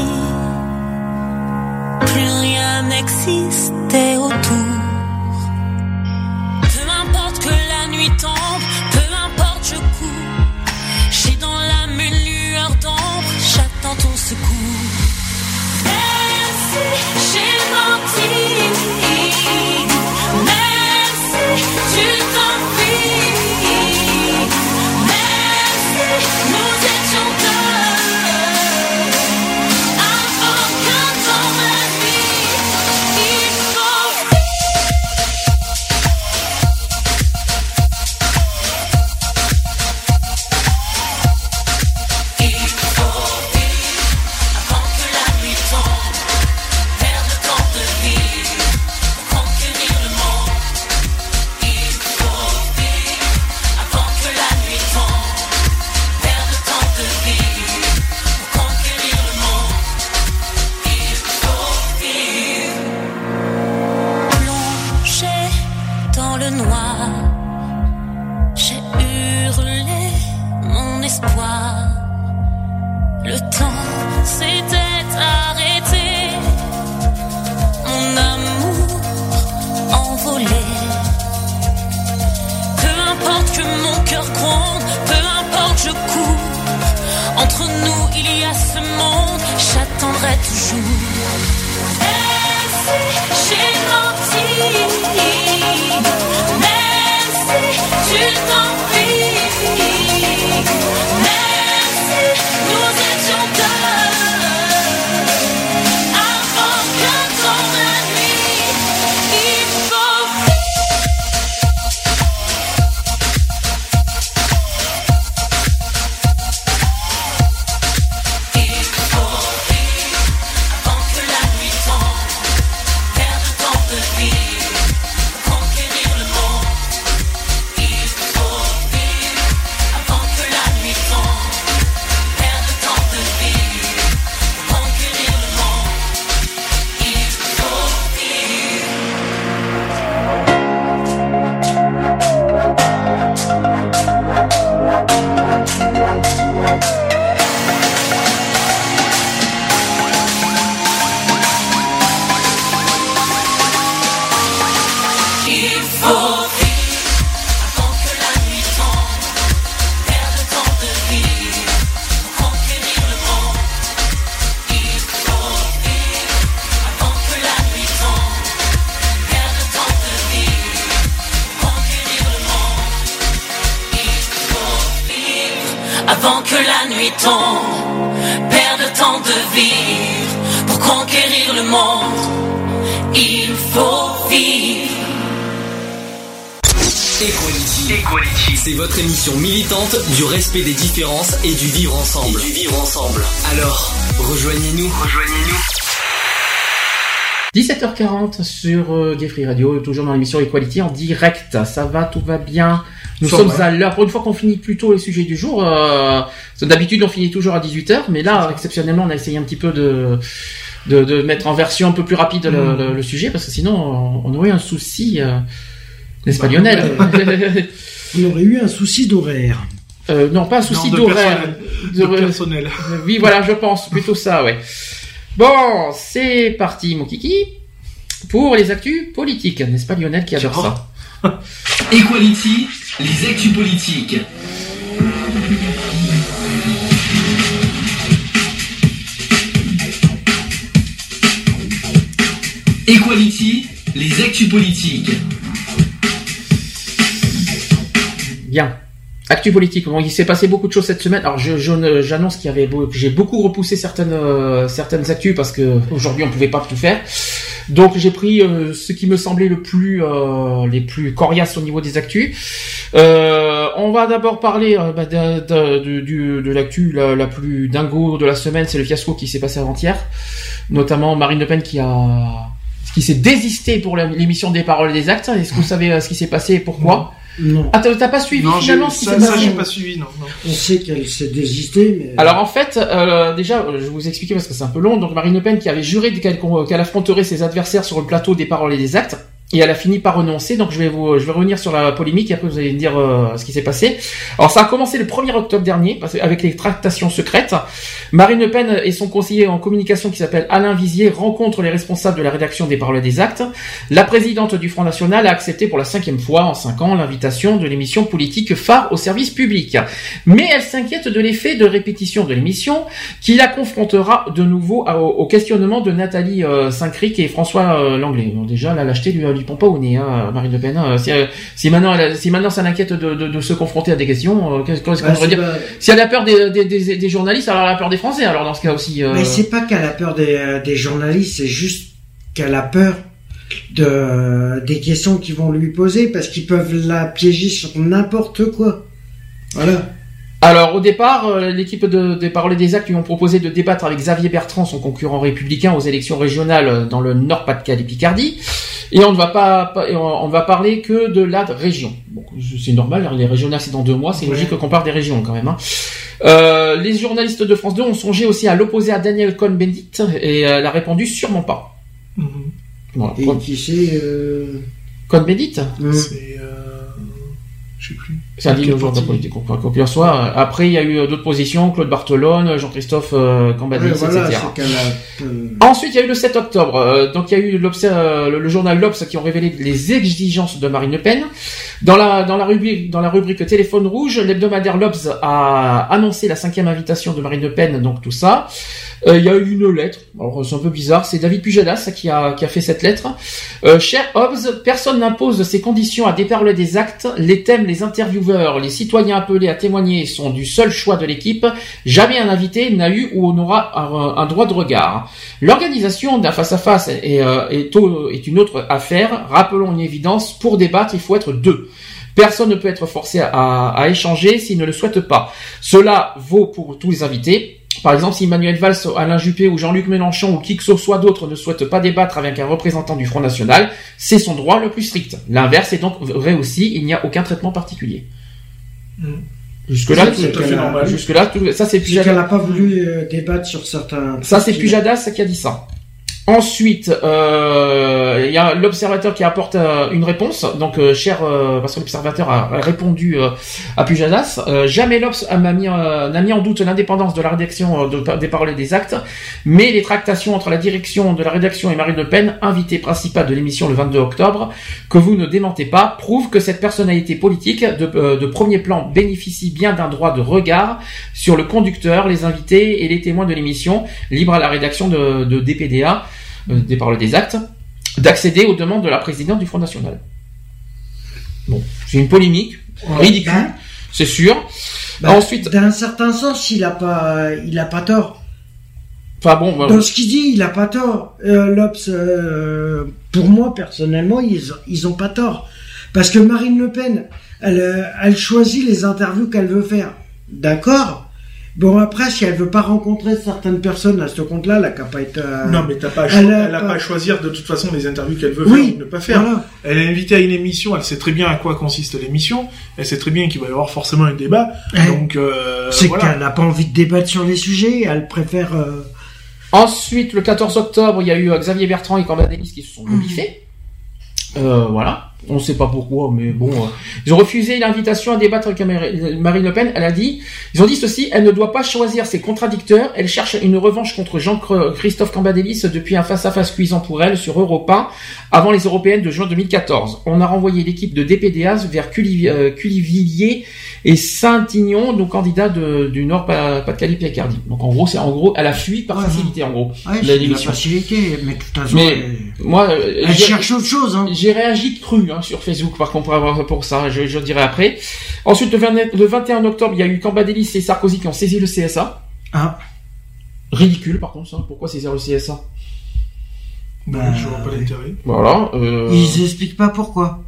plus rien n'existait autour. Peu importe que la nuit tombe, peu importe je cours, j'ai dans l'âme une lueur d'ombre, j'attends ton secours. Même si j'ai menti, même si tu t'enfuis, même si nous étions deux avant qu'un temps la nuit il faut, il faut vivre avant que la nuit tombe, vers le temps de vie pour conquérir le monde. Il faut vivre avant que la nuit tombe, vers le temps de vie pour conquérir le monde. Il faut vivre. Plongé dans le noir, j'ai hurlé mon espoir. Le temps s'était arrêté, mon amour envolé. Peu importe que mon cœur gronde, peu importe je cours, entre nous il y a ce monde, j'attendrai toujours. Même si j'ai menti, même si tu t'enfuis, même si nous étions deux avant qu'un temps la nuit il faut. Il faut vivre avant que la nuit tombe, vers le temps de vie pour conquérir le monde. Il faut vivre avant que la nuit tombe, vers le temps de vie pour conquérir le monde. Il faut vivre. Il faut vivre avant que la nuit tombe, vers le temps de vie pour conquérir le monde. Il faut vivre avant que la nuit tombe, vers le temps de vie pour conquérir le monde. Il faut vivre avant que la nuit tombe, vers le temps de vivre pour conquérir le monde. Il faut vivre. Equality. Equality. C'est votre émission militante du respect des différences et du vivre ensemble. Et du vivre ensemble. Alors, rejoignez-nous. Rejoignez-nous. dix-sept heures quarante sur euh, Geffrey Radio, toujours dans l'émission Equality en direct. Ça va, tout va bien. Nous Soit sommes vrai. à l'heure. Pour une fois qu'on finit plus tôt les sujets du jour, euh, d'habitude on finit toujours à dix-huit heures, mais là, exceptionnellement, on a essayé un petit peu de, de, de mettre en version un peu plus rapide le, mmh. le, le sujet, parce que sinon, on, on aurait un souci. Euh, N'est-ce pas, Lionel ? On aurait eu un souci d'horaire. Euh, non, pas un souci non, de d'horaire. Personnel. De personnel. Oui, voilà, je pense. Plutôt ça, ouais. Bon, c'est parti, mon kiki, pour les actus politiques. N'est-ce pas, Lionel, qui adore ça ? Equality, les actus politiques. Equality, les actus politiques. Bien. Actu politique. Bon, il s'est passé beaucoup de choses cette semaine. Alors, je, je, j'annonce qu'il y avait, j'ai beaucoup repoussé certaines, euh, certaines actus parce que aujourd'hui on pouvait pas tout faire. Donc, j'ai pris euh, ce qui me semblait le plus, euh, les plus coriaces au niveau des actus. Euh, on va d'abord parler euh, bah, de, de, de, de l'actu la, la plus dingo de la semaine. C'est le fiasco qui s'est passé avant-hier. Notamment Marine Le Pen qui a, qui s'est désistée pour l'émission des Paroles et des Actes. Est-ce que vous savez euh, ce qui s'est passé et pourquoi? Non. Ah, t'as pas suivi non, finalement ce qui s'est passé? Ça, ça j'ai pas suivi, non, non. On sait qu'elle s'est désistée, mais... Alors, en fait, euh, déjà, je vais vous expliquer parce que c'est un peu long. Donc, Marine Le Pen qui avait juré qu'elle, qu'elle affronterait ses adversaires sur le plateau des Paroles et des Actes, et elle a fini par renoncer. Donc je vais vous, je vais revenir sur la polémique et après vous allez me dire euh, ce qui s'est passé. Alors ça a commencé le premier octobre dernier avec les tractations secrètes. Marine Le Pen et son conseiller en communication qui s'appelle Alain Vizier rencontrent les responsables de la rédaction des Paroles et des Actes. La présidente du Front National a accepté pour la cinquième fois en cinq ans l'invitation de l'émission politique phare au service public. Mais elle s'inquiète de l'effet de répétition de l'émission qui la confrontera de nouveau à, au, au questionnement de Nathalie euh, Saint-Cric et François euh, Langlais. Donc déjà la lâcheté lui pompe pas au nez, hein, Marine Le Pen. Hein. Si, elle, si, maintenant elle, si maintenant ça l'inquiète de, de, de se confronter à des questions, euh, qu'est-ce qu'on bah, devrait dire pas... Si elle a peur des, des, des, des journalistes, alors elle a peur des Français, alors dans ce cas aussi... Euh... Mais c'est pas qu'elle a peur des, des journalistes, c'est juste qu'elle a peur de, des questions qu'ils vont lui poser, parce qu'ils peuvent la piéger sur n'importe quoi. Voilà. Alors au départ, l'équipe de, des Paroles et des Actes lui ont proposé de débattre avec Xavier Bertrand, son concurrent républicain aux élections régionales dans le Nord-Pas-de-Calais Picardie. Et on ne va pas, on va parler que de la région. Bon, c'est normal, les régionales c'est dans deux mois, c'est ouais. logique qu'on parle des régions quand même. Hein. Euh, les journalistes de France deux ont songé aussi à l'opposer à Daniel Cohn-Bendit et elle a répondu sûrement pas. Mmh. Voilà. Et qui c'est euh... Cohn-Bendit mmh. C'est euh... je sais plus. C'est un digne aujourd'hui de la politique, quoi qu'il en soit. Après, il y a eu d'autres positions, Claude Barthelone, Jean-Christophe Cambadélis, ouais, voilà, et cetera. A... Ensuite, il y a eu le sept octobre. Donc, il y a eu le journal L'Obs qui ont révélé les exigences de Marine Le Pen. Dans la, dans la rubrique, dans la rubrique Téléphone Rouge, l'hebdomadaire L'Obs a annoncé la cinquième invitation de Marine Le Pen, donc tout ça. Euh, il y a eu une lettre. Alors, c'est un peu bizarre. C'est David Pujadas qui a, qui a fait cette lettre. Euh, cher Hobbes, personne n'impose ses conditions à des paroles des actes. Les thèmes, les intervieweurs, les citoyens appelés à témoigner sont du seul choix de l'équipe. Jamais un invité n'a eu ou n'aura un, un droit de regard. L'organisation d'un face-à-face est, euh, est, est une autre affaire. Rappelons une évidence. Pour débattre, il faut être deux. Personne ne peut être forcé à, à, à échanger s'il ne le souhaite pas. Cela vaut pour tous les invités. Par exemple, si Manuel Valls, Alain Juppé ou Jean-Luc Mélenchon ou qui que ce soit d'autre ne souhaite pas débattre avec un représentant du Front National, c'est son droit le plus strict. L'inverse est donc vrai aussi, il n'y a aucun traitement particulier. Mmh. Jusque-là, c'est tout, tout à fait normal. Jusque-là, tout, ça c'est Pujadas. Elle n'a pas voulu euh, débattre sur certains... Ça c'est Pujadas qui a dit ça. Ensuite, euh, il y a l'observateur qui apporte euh, une réponse. Donc, euh, cher, euh, parce que l'observateur a, a répondu euh, à Pujadas. Euh, jamais l'Obs n'a mis, euh, mis en doute l'indépendance de la rédaction de, de, des Paroles et des Actes, mais les tractations entre la direction de la rédaction et Marine Le Pen, invitée principale de l'émission le vingt-deux octobre, que vous ne démentez pas, prouvent que cette personnalité politique de, euh, de premier plan bénéficie bien d'un droit de regard sur le conducteur, les invités et les témoins de l'émission, libre à la rédaction de, de D P D A. Des Paroles des Actes, d'accéder aux demandes de la présidente du Front National. Bon, c'est une polémique ridicule, ben, c'est sûr. Ben, ensuite, d'un certain sens, il a pas, il a pas tort. Enfin bon, ben, dans ce qu'il dit, il a pas tort. Euh, L'Obs, euh, pour moi personnellement, ils, ils ont pas tort, parce que Marine Le Pen, elle, elle choisit les interviews qu'elle veut faire, d'accord. Bon, après, si elle veut pas rencontrer certaines personnes à ce compte-là, elle n'a pas été... Euh... Non, mais t'as pas à cho- elle, a elle a pas... pas à choisir de toute façon les interviews qu'elle veut faire oui, ou ne pas faire. Voilà. Elle est invitée à une émission, elle sait très bien à quoi consiste l'émission, elle sait très bien qu'il va y avoir forcément un débat, eh, donc euh, c'est voilà. Qu'elle n'a pas envie de débattre sur les sujets, elle préfère... Euh... Ensuite, le quatorze octobre, il y a eu Xavier Bertrand et Cambadélis qui se sont modifiés. Mmh. Euh, voilà. On ne sait pas pourquoi, mais bon. Euh, ils ont refusé l'invitation à débattre avec Marine Le Pen. Elle a dit, ils ont dit ceci, elle ne doit pas choisir ses contradicteurs. Elle cherche une revanche contre Jean-Christophe Cambadélis depuis un face-à-face cuisant pour elle sur Europe un avant les européennes de juin deux mille quatorze. On a renvoyé l'équipe de D P D A vers Culivilliers et Saint-Ignon, nos candidats de, du Nord-Pas-de-Calais-Picardie. Donc en gros, c'est en gros, elle a fui par facilité, en gros. Ouais, la c'est facilité, mais tout à fait. Mais elle... moi, elle cherche autre chose. Hein. J'ai réagi cru. Sur Facebook, par contre, pour ça, je, je dirai après. Ensuite, le vingt et un octobre, il y a eu Cambadélis et Sarkozy qui ont saisi le C S A. Ah. Ridicule, par contre, hein. Pourquoi saisir le C S A ? Ben, je vois pas l'intérêt. Voilà. Euh... Ils expliquent pas pourquoi.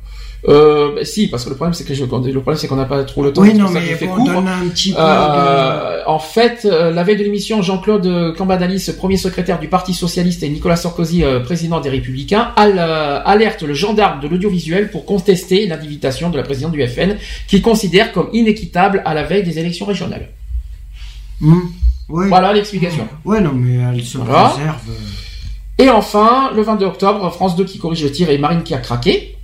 Euh, bah, si, parce que le problème, c'est que je, le problème, c'est qu'on n'a pas trop le temps. Oui, non, mais bon, on donne un petit peu euh, de... En fait, euh, la veille de l'émission, Jean-Claude Cambadélis, premier secrétaire du Parti Socialiste, et Nicolas Sarkozy, euh, président des Républicains, al- euh, alerte le gendarme de l'audiovisuel pour contester l'invitation de la présidente du F N, qu'il considère comme inéquitable à la veille des élections régionales. Mmh, ouais. Voilà l'explication. Ouais, non, mais elle se voilà. Réserve... Et enfin, le vingt-deux octobre, France deux qui corrige le tir et Marine qui a craqué.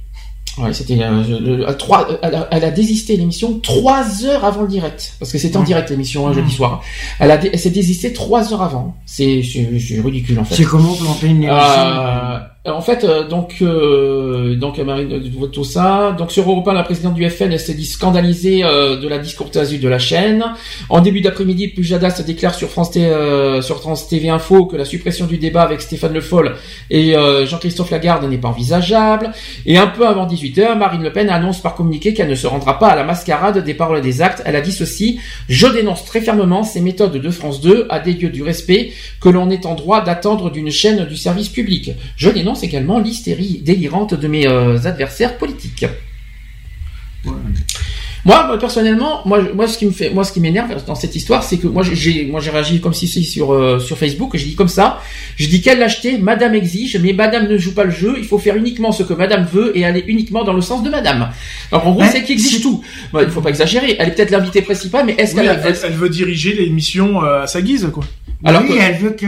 Ouais, c'était euh, le, à trois, elle, a, elle a désisté l'émission trois heures avant le direct, parce que c'était en direct l'émission hein, jeudi soir. Elle a dé, elle s'est désistée trois heures avant. C'est, c'est, c'est ridicule en fait. C'est comment planter une émission euh, En fait, donc, euh, donc Marine, tout ça. Donc sur Europe un, la présidente du F N, elle s'est dit scandalisée euh, de la discourtoisie de la chaîne. En début d'après-midi, Pujadas déclare sur France, T, euh, sur France T V Info que la suppression du débat avec Stéphane Le Foll et euh, Jean-Christophe Lagarde n'est pas envisageable. Et un peu avant dix-huit heures, Marine Le Pen annonce par communiqué qu'elle ne se rendra pas à la mascarade des paroles et des actes. Elle a dit ceci: je dénonce très fermement ces méthodes de France deux à des lieux du respect que l'on est en droit d'attendre d'une chaîne du service public. Je dénonce également l'hystérie délirante de mes euh, adversaires politiques. Ouais. Moi, moi personnellement, moi, moi ce qui me fait, moi ce qui m'énerve dans cette histoire, c'est que moi j'ai, moi j'ai réagi comme si c'est sur euh, sur Facebook, j'ai dit comme ça, j'ai dit quelle lâcheté, Madame exige, mais Madame ne joue pas le jeu, il faut faire uniquement ce que Madame veut et aller uniquement dans le sens de Madame. Donc en gros, hein, c'est qui exige tout. Bah, il faut pas exagérer. Elle est peut-être l'invitée principale, mais est-ce oui, qu'elle elle, elle veut diriger l'émission euh, à sa guise, quoi. Alors oui, que... elle veut que.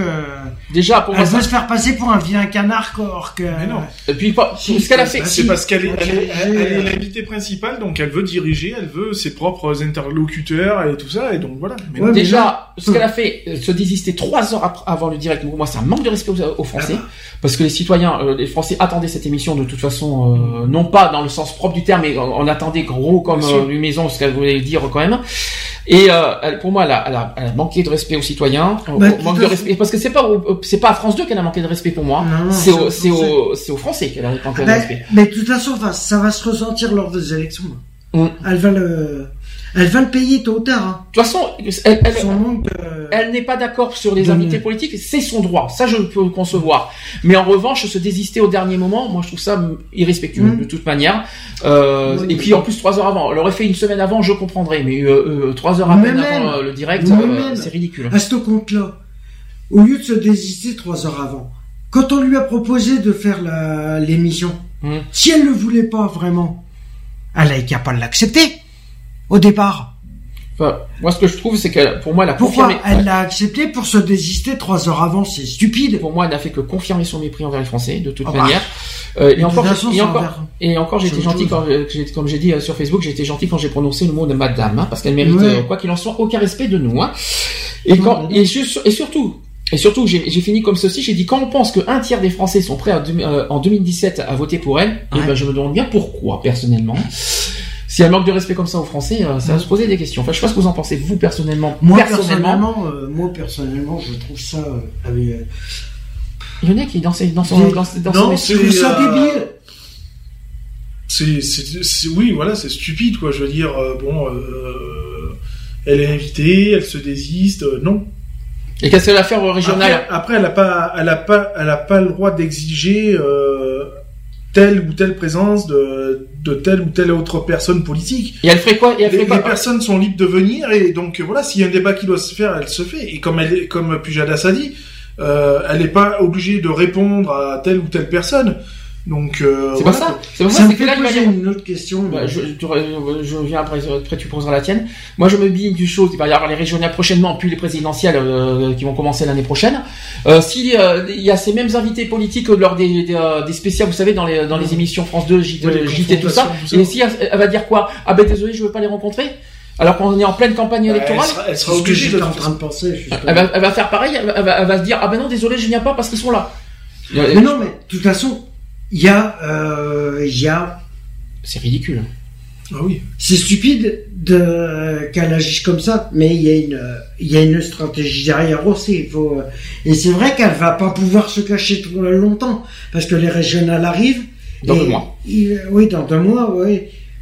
Déjà, pour elle veut ça... se faire passer pour un vilain canard, or que. Mais non. Et puis, pas... si, ce qu'elle a fait. C'est si... parce qu'elle est, elle est, elle est, elle est l'invitée principale, donc elle veut diriger, elle veut ses propres interlocuteurs et tout ça, et donc voilà. Mais ouais, non, déjà, là... ce qu'elle a fait, se désister trois heures avant le direct. Moi, c'est un manque de respect aux Français, ah bah. Parce que les citoyens, les Français attendaient cette émission de toute façon, euh, non pas dans le sens propre du terme, mais on attendait gros comme euh, une maison, ce qu'elle voulait dire quand même. Et euh, elle, pour moi, elle a, elle, a, elle a manqué de respect aux citoyens. Bah, manque de respect, parce que c'est pas au, c'est pas à France deux qu'elle a manqué de respect pour moi, non, c'est, c'est, au, c'est, au, c'est aux Français qu'elle a manqué bah, de respect. Mais de toute façon, enfin, ça va se ressentir lors des élections. Mm. Elle va le, elle va le payer tôt ou tard. Hein. De toute façon, elle, elle, elle, monde, euh... elle n'est pas d'accord sur les invités mm. politiques, c'est son droit, ça je peux le concevoir. Mais en revanche, se désister au dernier moment, moi je trouve ça irrespectueux mm. de toute manière. Euh, oui, et puis en plus trois heures avant, elle aurait fait une semaine avant, je comprendrais. Mais euh, euh, trois heures à peine avant euh, le direct, euh, c'est ridicule. À ce compte-là, au lieu de se désister trois heures avant, quand on lui a proposé de faire la, l'émission, mmh. si elle ne le voulait pas vraiment, elle n'avait qu'à pas l'accepter au départ. Enfin, moi, ce que je trouve, c'est que pour moi, elle a Pourquoi confirmé... Pourquoi elle l'a accepté pour se désister trois heures avant? C'est stupide. Pour moi, elle n'a fait que confirmer son mépris envers les Français, de toute oh manière. Bah. Euh, et, encore, façon, et, encore, et encore, j'ai été gentil, quand, comme j'ai dit sur Facebook, j'ai été gentil quand j'ai prononcé le mot de madame, hein, parce qu'elle mérite, ouais. euh, quoi qu'il en soit, aucun respect de nous. Hein. Et, non, quand, non. Et, et surtout... Et surtout, j'ai, j'ai fini comme ceci, j'ai dit, quand on pense qu'un tiers des Français sont prêts à, euh, en deux mille dix-sept à voter pour elle, ouais. eh ben, je me demande bien pourquoi, personnellement. Si elle manque de respect comme ça aux Français, euh, ça va se poser des questions. Enfin, je sais pas ce que vous en pensez, vous, personnellement. Moi, personnellement, personnellement euh, moi, personnellement, je trouve ça, euh, avec, euh... il y en a qui est dans, ses, dans son, dans, dans non, son, c'est, c'est, euh... c'est, c'est, c'est, oui, voilà, c'est stupide, quoi. Je veux dire, euh, bon, euh, elle est invitée, elle se désiste, euh, non. Et qu'est-ce qu'elle a à faire au régional? Après, après, elle a pas, elle a pas, elle a pas le droit d'exiger euh, telle ou telle présence de, de telle ou telle autre personne politique. Et elle ferait quoi? Et elle les, ferait quoi les personnes sont libres de venir et donc voilà, s'il y a un débat qui doit se faire, elle se fait. Et comme elle, comme Pujadas a dit, euh, elle n'est pas obligée de répondre à telle ou telle personne. Donc, euh, c'est, voilà, pas ça. c'est pas ça. Ça me fait là, poser une autre question. Bah, je, tu, je viens après, après tu poseras la tienne. Moi, je me dis du show. Il va y avoir les régionales prochainement, puis les présidentielles euh, qui vont commencer l'année prochaine. Euh, si il euh, y a ces mêmes invités politiques lors des, des, des spéciales, vous savez, dans les dans les émissions France deux, J T, ouais, J T tout ça. Et si elle, elle va dire quoi? Ah ben désolé, je veux pas les rencontrer. Alors qu'on est en pleine campagne bah, électorale, elle sera, elle sera obligée de en train de penser. Elle va, elle va faire pareil. Elle va, elle va, elle va se dire ah ben non désolé, je viens pas parce qu'ils sont là. Mais euh, non, mais de toute façon. Il y a, euh, il y a. C'est ridicule. Ah oui. C'est stupide de qu'elle agisse comme ça, mais il y a une, il y a une stratégie derrière aussi. Il faut et c'est vrai qu'elle va pas pouvoir se cacher tout longtemps parce que les régionales arrivent. Dans et, deux mois. Il, oui, dans deux mois, oui.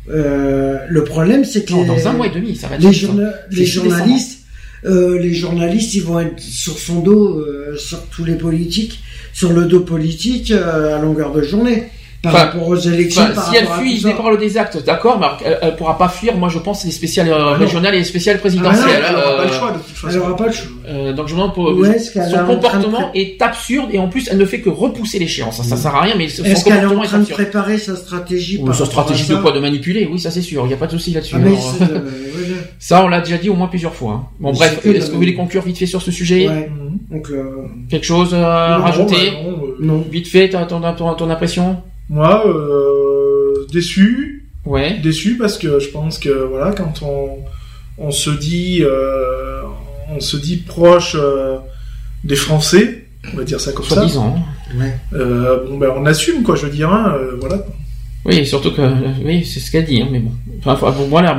Euh, le problème, c'est que non, les, dans un mois et demi, ça va. Être les, journa- les journalistes, euh, les journalistes, ils vont être sur son dos, euh, sur tous les politiques. Sur le dos politique euh, à longueur de journée. par enfin, rapport aux élections. Enfin, par si rapport elle fuit les paroles des actes, d'accord, mais elle ne pourra pas fuir, moi je pense, les spéciales euh, régionales et les spéciales présidentielles. Ah non, elle n'aura euh, pas le choix de toute façon. Elle n'aura pas le choix. Euh, donc je me demande, son comportement de... est absurde et en plus elle ne fait que repousser l'échéance. Ça ne sert à rien, mais son comportement est absurde. Est-ce qu'elle est en train de préparer sa stratégie? Sa stratégie de quoi? De manipuler? Oui, ça c'est sûr, il n'y a pas de souci là-dessus. Ah, ça, on l'a déjà dit au moins plusieurs fois. Hein. Bon, mais bref, est-ce que vous voulez conclure vite fait sur ce sujet? Ouais. Donc, euh... quelque chose à non, rajouter? Non, non, euh... non. Vite fait, ton, ton, ton, ton impression? Moi, euh, déçu. Ouais. Déçu parce que je pense que voilà, quand on on se dit euh, on se dit proche euh, des Français, on va dire ça comme ça. Soi-disant. Ouais. Euh, bon ben on assume quoi, je veux dire. Hein, euh, voilà. Oui, surtout que oui, c'est ce qu'elle dit, hein, mais bon. Enfin, bon, voilà,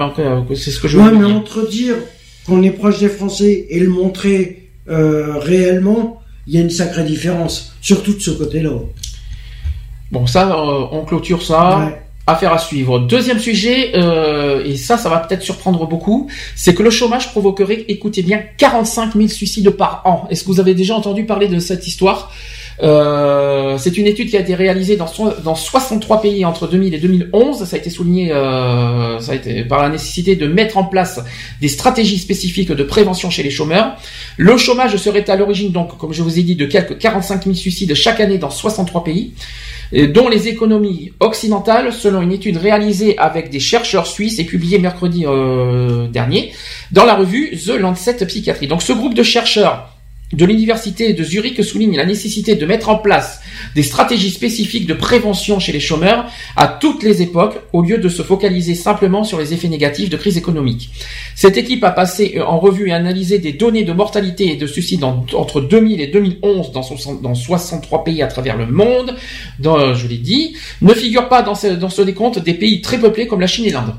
c'est ce que je veux ouais, dire. Mais entre dire qu'on est proche des Français et le montrer euh, réellement, il y a une sacrée différence, surtout de ce côté-là. Bon, ça, euh, on clôture ça. Ouais. Affaire à suivre. Deuxième sujet, euh, et ça, ça va peut-être surprendre beaucoup, c'est que le chômage provoquerait, écoutez bien, quarante-cinq mille suicides par an. Est-ce que vous avez déjà entendu parler de cette histoire ? Euh, c'est une étude qui a été réalisée dans, so- dans soixante-trois pays entre deux mille et deux mille onze. Ça a été souligné euh, ça a été par la nécessité de mettre en place des stratégies spécifiques de prévention chez les chômeurs. Le chômage serait à l'origine, donc, comme je vous ai dit, de quelques quarante-cinq mille suicides chaque année dans soixante-trois pays, dont les économies occidentales, selon une étude réalisée avec des chercheurs suisses et publiée mercredi euh, dernier dans la revue The Lancet Psychiatry. Donc ce groupe de chercheurs de l'université de Zurich souligne la nécessité de mettre en place des stratégies spécifiques de prévention chez les chômeurs à toutes les époques, au lieu de se focaliser simplement sur les effets négatifs de crise économique. Cette équipe a passé en revue et analysé des données de mortalité et de suicide en, entre deux mille et deux mille onze dans, son, dans soixante-trois pays à travers le monde, dans, je l'ai dit, ne figure pas dans ce, dans ce décompte des pays très peuplés comme la Chine et l'Inde.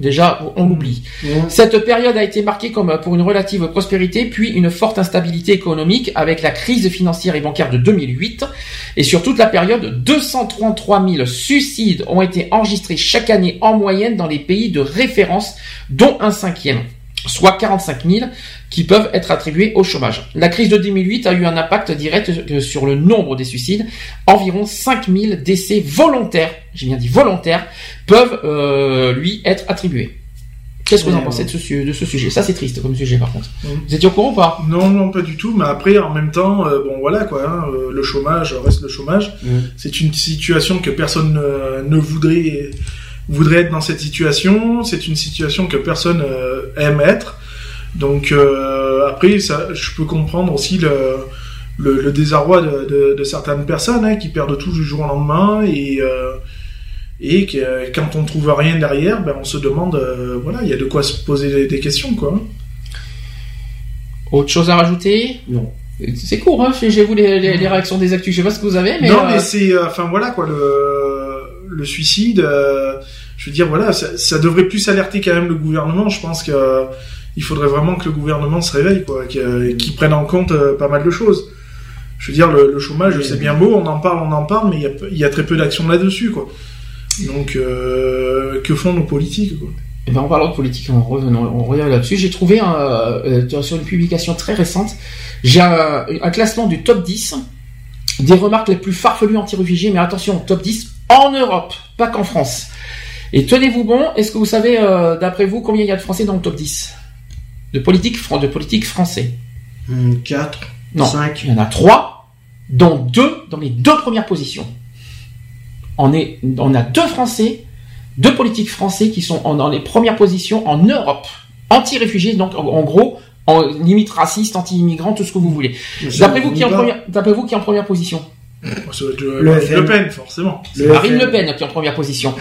Déjà, on l'oublie. Mmh. Cette période a été marquée comme pour une relative prospérité, puis une forte instabilité économique avec la crise financière et bancaire de deux mille huit. Et sur toute la période, deux cent trente-trois mille suicides ont été enregistrés chaque année en moyenne dans les pays de référence, dont un cinquième, soit quarante-cinq mille, qui peuvent être attribués au chômage. La crise de deux mille huit a eu un impact direct sur le nombre des suicides. Environ cinq mille décès volontaires, j'ai bien dit volontaires, peuvent euh, lui être attribués. Qu'est-ce que vous en pensez de ce, de ce sujet? Ça, c'est triste comme sujet, par contre. Mmh. Vous étiez au courant ou pas? Non, non, pas du tout. Mais après, en même temps, euh, bon, voilà, quoi. Hein, euh, le chômage reste le chômage. Mmh. C'est une situation que personne euh, ne voudrait, voudrait être dans cette situation. C'est une situation que personne euh, aime être. Donc euh, après, ça, je peux comprendre aussi le, le, le désarroi de, de, de certaines personnes hein, qui perdent tout du jour au lendemain et, euh, et que, quand on trouve rien derrière, ben on se demande, euh, voilà, il y a de quoi se poser des, des questions quoi. Autre chose à rajouter? Non. C'est court, hein, j'ai vu les, les, les réactions des actus, je sais pas ce que vous avez, mais non, euh... mais c'est, enfin euh, voilà quoi, le, le suicide. Euh, je veux dire voilà, ça, ça devrait plus alerter quand même le gouvernement, je pense que. Euh, Il faudrait vraiment que le gouvernement se réveille, quoi, qu'il, qu'il prenne en compte pas mal de choses. Je veux dire, le, le chômage, oui, c'est bien beau, on en parle, on en parle, mais il y a, il y a très peu d'action là-dessus, quoi. Donc, euh, que font nos politiques, quoi? Eh ben, en parlant de politique, on revient, on revient là-dessus. J'ai trouvé, un, euh, sur une publication très récente, j'ai un, un classement du top dix des remarques les plus farfelues anti-réfugiés, mais attention, top dix en Europe, pas qu'en France. Et tenez-vous bon, est-ce que vous savez, euh, d'après vous, combien il y a de Français dans le top dix? De politique, de politique français. quatre, non, cinq. Il y en a trois, dont deux dans les deux premières positions. On, est, on a deux Français, deux politiques français qui sont en, dans les premières positions en Europe. Anti-réfugiés, donc en, en gros, en limite raciste, anti-immigrants, tout ce que vous voulez. D'après vous, qui est en première, d'après vous, qui est en première position? Le, le, le Pen, forcément. C'est le Marine F M. Le Pen qui est en première position.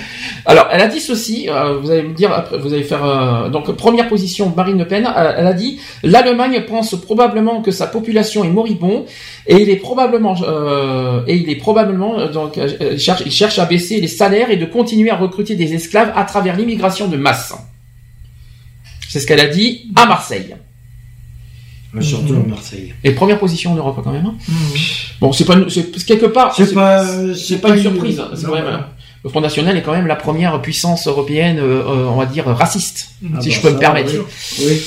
Alors, elle a dit ceci. Euh, vous allez me dire, après, vous allez faire euh, donc première position Marine Le Pen. Elle, elle a dit l'Allemagne pense probablement que sa population est moribonde et il est probablement euh, et il est probablement donc euh, cherche, il cherche à baisser les salaires et de continuer à recruter des esclaves à travers l'immigration de masse. C'est ce qu'elle a dit à Marseille. Surtout mmh. à Marseille. Et première position en Europe quand même. Mmh. Bon, c'est pas c'est, quelque part. C'est, c'est pas c'est, c'est pas une, une surprise. Une... C'est non, quand même, voilà. Le Front National est quand même la première puissance européenne, euh, on va dire raciste, ah si bah, je peux me permettre. Oui.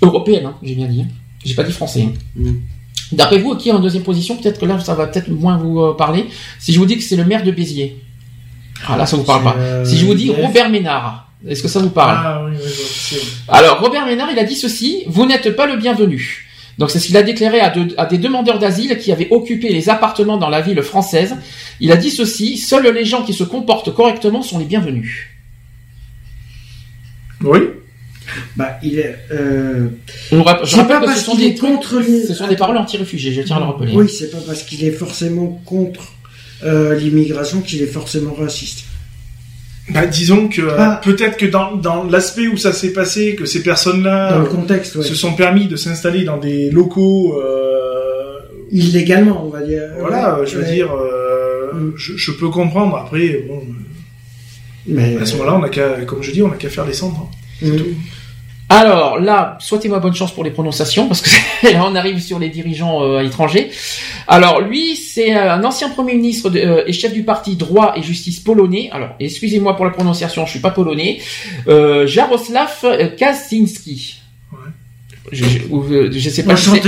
Européenne, hein, j'ai bien dit. J'ai pas dit français. Mmh. D'après vous, qui est en deuxième position? Peut-être que là, ça va peut-être moins vous euh, parler. Si je vous dis que c'est le maire de Béziers. Ah là, ça vous parle pas. Euh... Si je vous dis Robert Ménard, est-ce que ça vous parle? Ah oui, oui, oui. Alors Robert Ménard, il a dit ceci: vous n'êtes pas le bienvenu. Donc c'est ce qu'il a déclaré à, de, à des demandeurs d'asile qui avaient occupé les appartements dans la ville française. Il a dit ceci: seuls les gens qui se comportent correctement sont les bienvenus. Oui. Bah, il est. Euh... On rapp- je rappelle que ce sont, des contre trucs, les... ce sont des paroles anti-réfugiés. Je tiens à le rappeler. Oui, c'est pas parce qu'il est forcément contre euh, l'immigration qu'il est forcément raciste. Bah, disons que ah. peut-être que dans, dans l'aspect où ça s'est passé, que ces personnes-là dans le contexte, ouais. se sont permis de s'installer dans des locaux euh... illégalement, on va dire. Voilà, ouais, je veux ouais. dire, euh, mm. je, je peux comprendre. Après, bon, mais à ce moment-là, on a qu'à, comme je dis, on a qu'à faire descendre. Mm. Alors là, souhaitez-moi bonne chance pour les prononciations, parce que là on arrive sur les dirigeants euh, étrangers. Alors lui, c'est un ancien premier ministre de, euh, et chef du parti Droit et Justice polonais. Alors excusez-moi pour la prononciation, je suis pas polonais. Euh, Jarosław Kaczynski. Ouais. Je, je, je sais pas. Enchanté.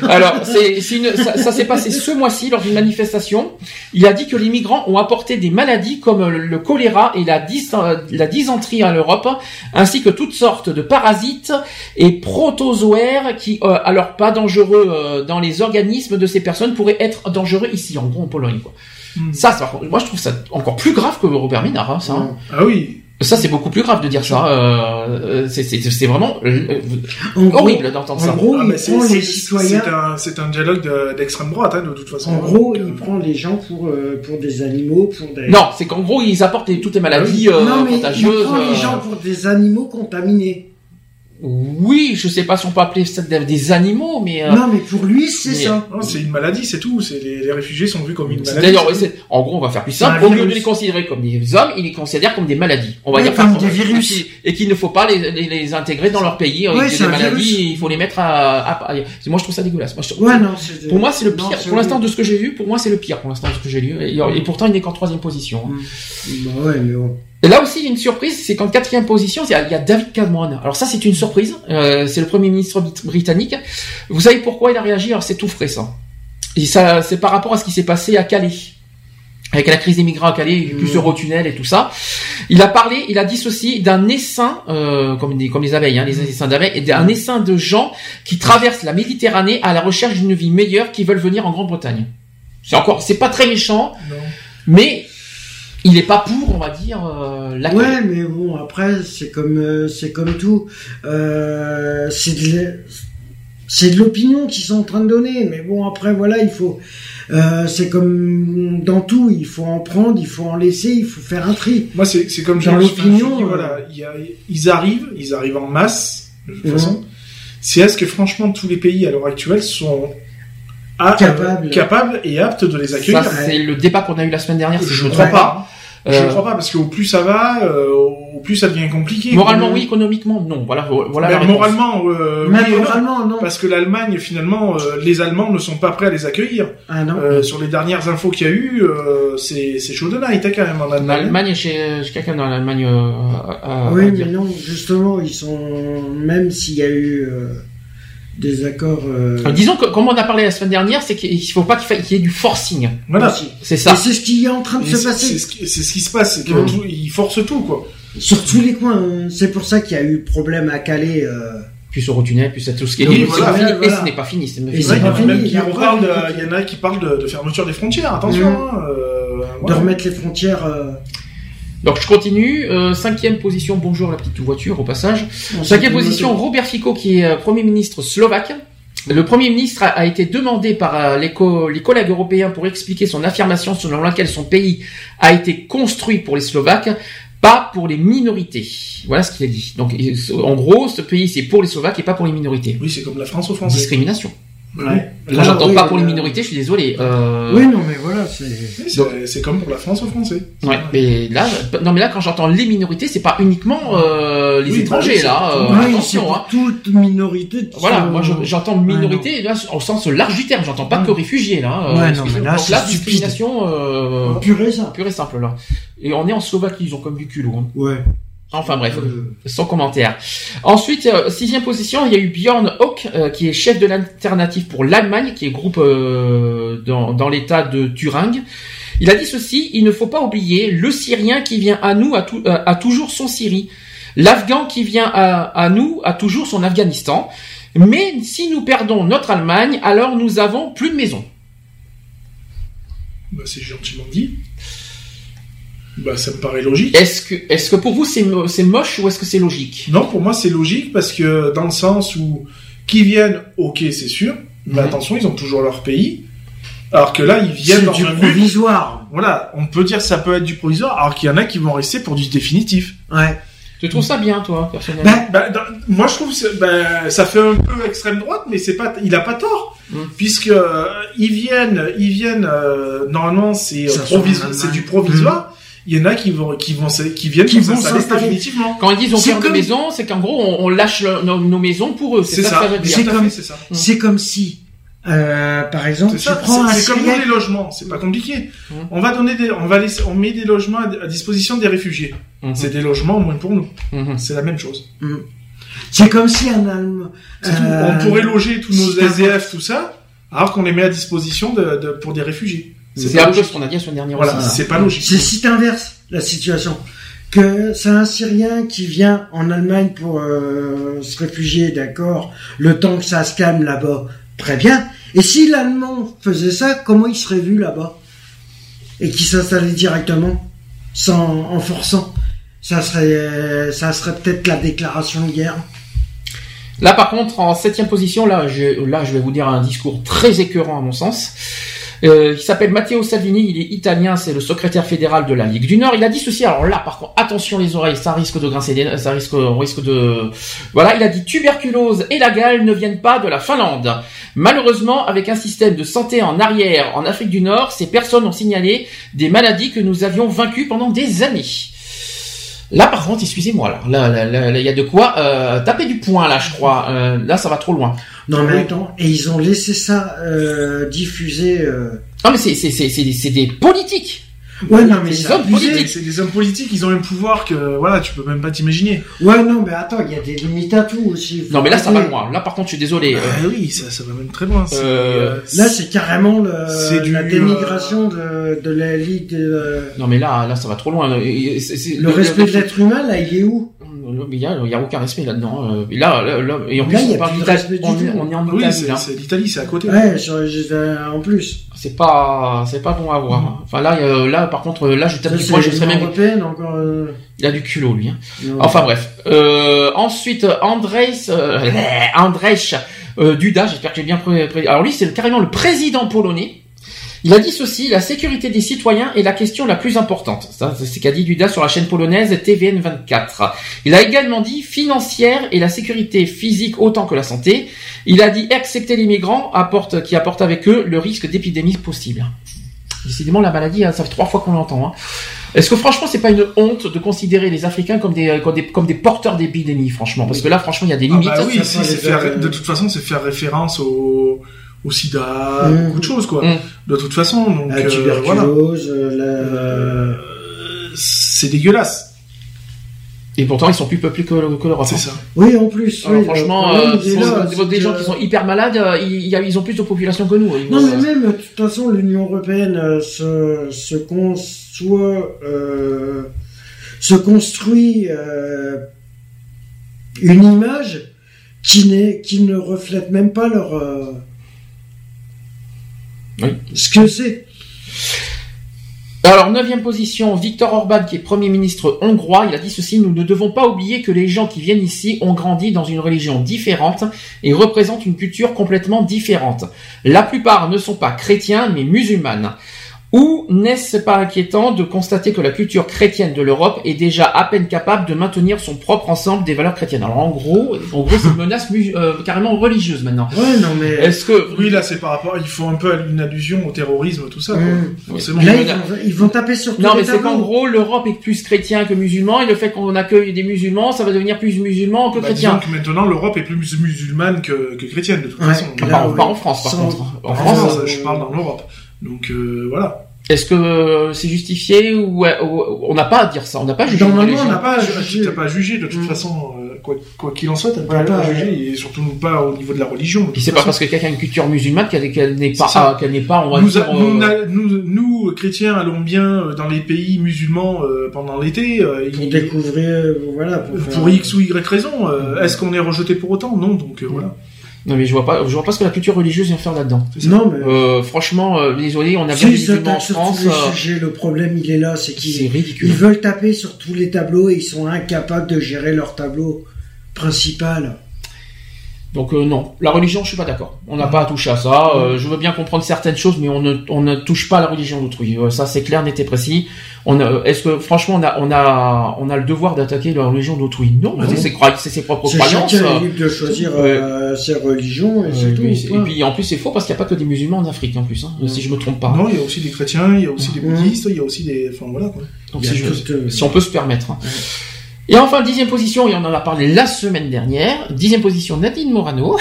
C'est... Alors c'est, c'est une, ça, ça s'est passé ce mois-ci lors d'une manifestation. Il a dit que les migrants ont apporté des maladies comme le, le choléra et la, dys, la dysenterie à l'Europe, ainsi que toutes sortes de parasites et protozoaires qui, euh, alors pas dangereux euh, dans les organismes de ces personnes, pourraient être dangereux ici, en gros en Pologne. Quoi. Mm. Ça, ça, moi je trouve ça encore plus grave que Robert Ménard. Hein, ça. Mm. Ah oui. Ça, c'est beaucoup plus grave de dire ça. Euh, c'est, c'est, c'est vraiment euh, horrible d'entendre ça. En gros, il prend les citoyens. C'est un, c'est un dialogue de, d'extrême droite, hein, de toute façon. En gros, il prend les gens pour euh, pour des animaux, pour des. Non, c'est qu'en gros, ils apportent les, toutes les maladies euh, non, mais contagieuses. Il prend les gens pour des animaux contaminés. Oui, je sais pas si on peut appeler ça des animaux, mais euh... non, mais pour lui c'est mais... ça. Non, c'est une maladie, c'est tout. C'est les, les réfugiés sont vus comme une maladie. D'ailleurs, c'est... en gros, on va faire plus simple. Au lieu de les considérer comme des hommes, ils les considèrent comme des maladies. On va oui, dire comme des virus et qu'il ne faut pas les, les, les intégrer dans leur pays. Oui, c'est des maladies. Il faut les mettre à, à... Moi, je trouve ça dégueulasse. Moi, je... ouais, non, c'est... Pour moi, c'est le pire. Non, c'est... Pour l'instant, de ce que j'ai vu, pour moi, c'est le pire. Pour l'instant, de ce que j'ai lu, et pourtant, il n'est qu'en troisième position. Bah ouais, mais bon. Et là aussi, il y a une surprise, c'est qu'en quatrième position, il y a David Cameron. Alors ça, c'est une surprise. Euh, c'est le premier ministre britannique. Vous savez pourquoi il a réagi? Alors c'est tout frais, ça. Et ça, c'est par rapport à ce qui s'est passé à Calais, avec la crise des migrants à Calais, mmh. plus Eurotunnel et tout ça. Il a parlé, il a dit ceci d'un essaim, euh, comme des, comme les abeilles, hein, les essaims d'abeilles, et d'un essaim de gens qui traversent la Méditerranée à la recherche d'une vie meilleure, qui veulent venir en Grande-Bretagne. C'est encore, c'est pas très méchant, non. mais il est pas pour, on va dire, euh, l'accueil. Ouais, mais bon, après, c'est comme, euh, c'est comme tout. Euh, c'est de, c'est de l'opinion qu'ils sont en train de donner. Mais bon, après, voilà, il faut. Euh, c'est comme dans tout, il faut en prendre, il faut en laisser, il faut faire un tri. Moi, c'est, c'est comme dans l'opinion. Dis, voilà, y a, ils arrivent, ils arrivent en masse. De toute ouais. façon, c'est est-ce que franchement tous les pays à l'heure actuelle sont capables, capables et aptes de les accueillir? Ça, c'est ouais. le débat qu'on a eu la semaine dernière. Si je ne me trompe pas. Je ne crois pas, parce qu'au plus ça va, euh, au plus ça devient compliqué. Moralement, oui, économiquement, non. Voilà, voilà. Mais la moralement, euh, Mais oui, moralement, non. non. Parce que l'Allemagne, finalement, euh, les Allemands ne sont pas prêts à les accueillir. Ah non. Euh, sur les dernières infos qu'il y a eu, euh, c'est, c'est chaud de night, hein, quand même, en Allemagne. L'Allemagne, chez, chez quelqu'un dans l'Allemagne, euh, à, à, oui, à mais non, justement, ils sont, même s'il y a eu, euh... des accords. Euh... Disons que, comme on a parlé la semaine dernière, c'est qu'il ne faut pas qu'il, fa... qu'il y ait du forcing. Voilà, c'est ça. Et c'est ce qui est en train de et se c'est, passer. C'est ce, qui, c'est ce qui se passe, c'est qu'ils mmh. forcent tout, quoi. Sur tous les coins. C'est pour ça qu'il y a eu problème à Calais. Euh... Puis sur Rotunet, puis ça tout ce qui est. Donc, voilà, c'est voilà. Et ce n'est pas fini. C'est et c'est pas fini. Même il y, parle de, il y en a qui parlent de, de fermeture des frontières. Attention. Mmh. Euh, voilà. De remettre les frontières. Euh... Donc je continue, euh, cinquième position, bonjour la petite voiture au passage, bon, cinquième position, voiture. Robert Fico qui est euh, Premier ministre slovaque. Le Premier ministre a, a été demandé par euh, les, co- les collègues européens pour expliquer son affirmation selon laquelle son pays a été construit pour les Slovaques, pas pour les minorités. Voilà ce qu'il a dit. Donc en gros, ce pays c'est pour les Slovaques et pas pour les minorités. Oui, c'est comme la France aux Français. Discrimination. Ouais. Moi, j'entends oui, pas pour les minorités, je suis désolé. Euh... Oui, non, mais voilà, c'est... Oui, c'est, donc... c'est comme pour la France aux Français. Ouais, mais là, non, mais là, quand j'entends les minorités, c'est pas uniquement euh, les oui, étrangers, là. Euh, oui, attention, hein. Toute minorité. Voilà, sont... moi, je, j'entends minorité, ouais, là, au sens large du terme. J'entends pas ouais. que réfugiés, là. Ouais, euh, non, mais là, donc, c'est là, discrimination euh, pure et simple. Pure et simple, là. Et on est en Slovaquie, ils ont comme du culot. Hein. Ouais. Enfin bref, sans commentaire. Ensuite, euh, sixième position, il y a eu Björn Höck, euh, qui est chef de l'Alternative pour l'Allemagne, qui est groupe euh, dans, dans l'état de Thuringe. Il a dit ceci: il ne faut pas oublier, le Syrien qui vient à nous a, tout, a, a toujours son Syrie. L'Afghan qui vient à, à nous a toujours son Afghanistan. Mais si nous perdons notre Allemagne, alors nous avons plus de maison. Bah, c'est gentiment dit. Bah, ça me paraît logique. Est-ce que, est-ce que pour vous c'est, mo- c'est moche ou est-ce que c'est logique ? Non, pour moi c'est logique parce que dans le sens où qu'ils viennent, ok, c'est sûr, mais mmh. attention, ils ont toujours leur pays. Alors que là, ils viennent c'est dans du provisoire. Voilà, on peut dire que ça peut être du provisoire, alors qu'il y en a qui vont rester pour du définitif. Ouais. Tu trouves ça bien, toi, personnellement ? bah, bah, dans, Moi, je trouve que bah, ça fait un peu extrême droite, mais c'est pas, il a pas tort. Mmh. Puisque euh, ils viennent, ils viennent euh, normalement, c'est, euh, provis- c'est du provisoire. Mmh. Il y en a qui vont, qui vont, qui viennent, qui vont s'installer définitivement. Quand ils disent on perd comme... nos maisons, c'est qu'en gros on, on lâche le, nos, nos maisons pour eux. C'est, c'est ça. ça, ça c'est, comme, fait, c'est, ça. c'est comme si, euh, par exemple, c'est tu ça, prends c'est, un c'est comme pour les logements, c'est pas compliqué. Mmh. On va donner des, on va laisser, on met des logements à disposition des réfugiés. Mmh. C'est des logements moins pour nous. Mmh. C'est la même chose. Mmh. C'est comme si un Allemand, euh, on pourrait loger tous nos S D F, tout ça, alors qu'on les met à disposition de, de pour des réfugiés. C'est, c'est un peu ce qu'on a dit sur le dernier voilà, aussi. C'est pas logique. C'est si t'inverses la situation. Que c'est un Syrien qui vient en Allemagne pour euh, se réfugier, d'accord, le temps que ça se calme là-bas, très bien. Et si l'Allemand faisait ça, comment il serait vu là-bas ? Et qu'il s'installait directement, sans, en forçant. Ça serait, ça serait peut-être la déclaration de guerre. Là, par contre, en septième position, là, je, là, je vais vous dire un discours très écœurant à mon sens. Euh, il s'appelle Matteo Salvini, il est italien, c'est le secrétaire fédéral de la Ligue du Nord. Il a dit ceci, alors là, par contre, attention les oreilles, ça risque de grincer, des... ça risque, on risque de, voilà, il a dit tuberculose et la Galle ne viennent pas de la Finlande. Malheureusement, avec un système de santé en arrière en Afrique du Nord, ces personnes ont signalé des maladies que nous avions vaincues pendant des années. Là, par contre, excusez-moi, là, là, là, là, là, y a de quoi euh, taper du poing, là, je crois. Euh, là, ça va trop loin. Non, mais attends, et ils ont laissé ça euh, diffuser. Euh... Non, mais c'est, c'est, c'est, c'est, des, c'est des politiques. Ouais, non, mais c'est des hommes politiques. C'est des hommes politiques, ils ont un pouvoir que, voilà, tu peux même pas t'imaginer. Ouais, non, mais attends, il y a des limites à tout aussi. Non, mais là, ça va loin. Là, par contre, je suis désolé. Ah, euh... oui, ça, ça va même très loin. C'est, euh... Là, c'est carrément le... c'est du... la démigration de, de la Ligue. De... Non, mais là, là, ça va trop loin. C'est, c'est... Le respect le... de l'être humain, là, il est où ? Il y a, il y a aucun respect là-dedans. Et là, là, là, et en là, plus, on parle d'Italie. On, on est en Italie. Oui, c'est, là. c'est l'Italie, c'est à côté. Ouais, je, je, en plus. C'est pas, c'est pas bon à voir. Mmh. Enfin, là, là, par contre, là, je tape du poing, je serais même. Encore, euh... Il a du culot, lui. Hein. Non, enfin, ouais. bref. Euh, ensuite, Andrés, euh, Andrés euh, Duda, j'espère que j'ai bien pré- pré- alors lui, c'est carrément le président polonais. Il a dit ceci: la sécurité des citoyens est la question la plus importante. Ça, c'est ce qu'a dit Duda sur la chaîne polonaise T V N vingt-quatre. Il a également dit financière et la sécurité physique autant que la santé. Il a dit accepter les migrants apporte, qui apportent avec eux le risque d'épidémie possible. Décidément, la maladie, ça fait trois fois qu'on l'entend. Hein. Est-ce que franchement, c'est pas une honte de considérer les Africains comme des comme des, comme des porteurs d'épidémie, franchement ? Parce que là, franchement, il y a des limites. Ah bah oui, c'est, c'est faire, de toute façon, c'est faire référence au... au sida, mmh. beaucoup de choses, quoi. Mmh. De toute façon, donc... La tuberculose, euh, voilà. euh, la... C'est dégueulasse. Et pourtant, ils sont plus peuplés que, que l'Europe. C'est ça. Oui, en plus. Alors, oui, franchement, euh, c'est là, c'est des que... gens qui sont hyper malades, ils, ils ont plus de population que nous. Non, mais même, de toute façon, l'Union Européenne se, se, conçoit, euh, se construit euh, une image qui, n'est, qui ne reflète même pas leur... Euh, Oui. Ce que c'est. Alors, neuvième position, Viktor Orban, qui est Premier ministre hongrois, il a dit ceci: nous ne devons pas oublier que les gens qui viennent ici ont grandi dans une religion différente et représentent une culture complètement différente. La plupart ne sont pas chrétiens, mais musulmanes. Ou n'est-ce pas inquiétant de constater que la culture chrétienne de l'Europe est déjà à peine capable de maintenir son propre ensemble des valeurs chrétiennes ? Alors en gros, en gros c'est une menace mu- euh, carrément religieuse maintenant. Ouais, non mais. Est-ce que oui là c'est par rapport, ils font un peu une allusion au terrorisme tout ça. Mmh. Quoi. Oui. Là ils vont, ils vont taper sur. Non mais c'est qu'en gros l'Europe est plus chrétien que musulman et le fait qu'on accueille des musulmans, ça va devenir plus musulman que bah, chrétien. Donc maintenant l'Europe est plus musulmane que, que chrétienne de toute ouais. façon. Là, pas, ouais. pas en France par Sans... contre. En France, euh... je parle dans l'Europe. Donc euh, voilà. Est-ce que euh, c'est justifié ou, ou, ou on n'a pas à dire ça, on n'a pas jugé. Normalement, on n'a pas, ju- ju- ju- pas jugé de toute mmh. façon euh, quoi, quoi qu'il en soit, t'as voilà, pas à juger, et surtout pas au niveau de la religion. Puis c'est pas parce que quelqu'un a une culture musulmane qu'elle, qu'elle n'est pas, qu'elle n'est pas, on va nous, dire, a, nous, euh... a, nous, nous, chrétiens, allons bien dans les pays musulmans euh, pendant l'été. Euh, pour il, découvrir, euh, voilà. Pour, faire... pour X ou Y raison. Euh, mmh. Est-ce qu'on est rejeté pour autant? Non, donc euh, mmh. voilà. Non mais je vois pas, je vois pas ce que la culture religieuse vient faire là-dedans. Non mais euh, franchement, euh, désolé, on a bien des musulmans en France. Sur tous les euh... sujets, le problème il est là, c'est qu'ils c'est ridicule. Ils veulent taper sur tous les tableaux et ils sont incapables de gérer leur tableau principal. Donc euh, non, la religion, je suis pas d'accord. On n'a mmh. pas à toucher à ça. Mmh. Euh, je veux bien comprendre certaines choses, mais on ne, on ne touche pas à la religion d'autrui. Euh, ça, c'est clair, net et précis. On a, est-ce que franchement, on a, on a, on a le devoir d'attaquer la religion d'autrui? Non, mmh. c'est, ses, c'est ses propres c'est croyances. Chacun est libre de choisir euh, ses religions et, euh, c'est oui, tout, c'est, et puis en plus, c'est faux parce qu'il n'y a pas que des musulmans en Afrique en plus, hein, mmh. si je me trompe pas. Non, il y a aussi des chrétiens, il y a aussi mmh. des bouddhistes, il y a aussi des, enfin voilà quoi. Donc, si, je, te... si on peut se permettre. Hein. Mmh. Et enfin, dixième position, et on en a parlé la semaine dernière, dixième position, Nadine Morano.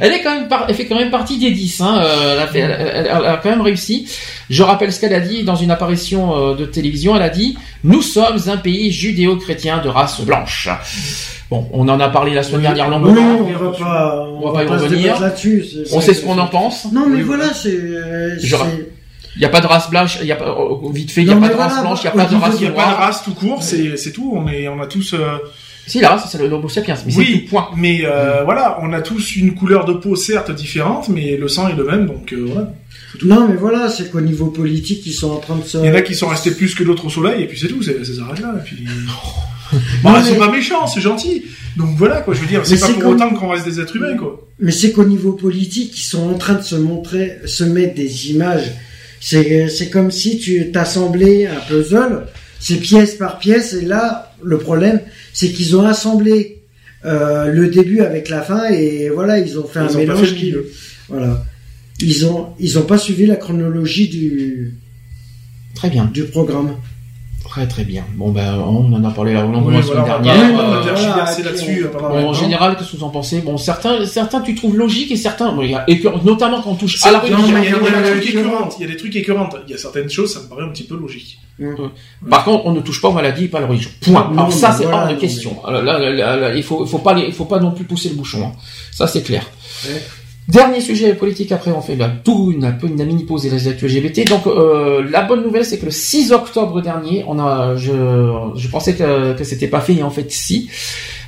elle est quand même par... elle fait quand même partie des dix, hein. Euh, elle, a fait... elle, elle a quand même réussi. Je rappelle ce qu'elle a dit dans une apparition de télévision. Elle a dit, nous sommes un pays judéo-chrétien de race blanche. Bon, on en a parlé la semaine oui, dernière longuement. Non, on va pas, on, on va pas y revenir. C'est, c'est, on sait ce qu'on c'est... en pense. Non, mais oui, voilà, c'est, c'est... Je... Il n'y a pas de race blanche, il y a pas, vite fait, il n'y a pas de voilà, race blanche, il n'y a pas de race noire. Il n'y a pas de race tout court, c'est, c'est tout, on est, on a tous, euh... Si, la race, c'est le Homo sapiens, mais oui, c'est tout, point. Mais, euh, mmh. voilà, on a tous une couleur de peau, certes, différente, mais le sang est le même, donc, euh, voilà. Non, mais voilà, c'est qu'au niveau politique, ils sont en train de se... Il y en a qui sont restés plus que d'autres au soleil, et puis c'est tout, c'est, ça s'arrête là, et puis... Bon, ils sont mais... pas méchants, c'est gentil. Donc voilà, quoi, je veux dire, c'est mais pas c'est pour autant qu'on reste des êtres humains, quoi. Mais c'est qu'au niveau politique, ils sont en train de se montrer, se mettre des images. C'est, c'est comme si tu t'assemblais un puzzle, c'est pièce par pièce, et là, le problème, c'est qu'ils ont assemblé euh, le début avec la fin, et voilà, ils ont fait ils un ont mélange qui... Voilà. Ils ont, ils ont pas suivi la chronologie du... Très bien. Du programme. Très très bien. Bon ben, on en a parlé la longuement la semaine dernière. En général, qu'est-ce que vous en pensez? Bon, certains, certains tu trouves logique et certains, bon, y a écœur... notamment quand on touche c'est à la religion. Il y a des trucs écœurants. Il y a des trucs écœurants. Il y a certaines choses, ça me paraît un petit peu logique. Mmh. Mmh. Par contre, on ne touche pas aux maladies et pas à la religion. Point. Alors non, ça, c'est voilà, hors de question. Là, là, là, là, là, il faut, faut pas, il faut pas non plus pousser le bouchon. Hein. Ça, c'est clair. Ouais. Dernier sujet politique, après on fait bah, tout une, une mini-pause et les actus L G B T. Donc euh, la bonne nouvelle, c'est que le six octobre dernier, on a, je, je pensais que, que c'était pas fait, et en fait si.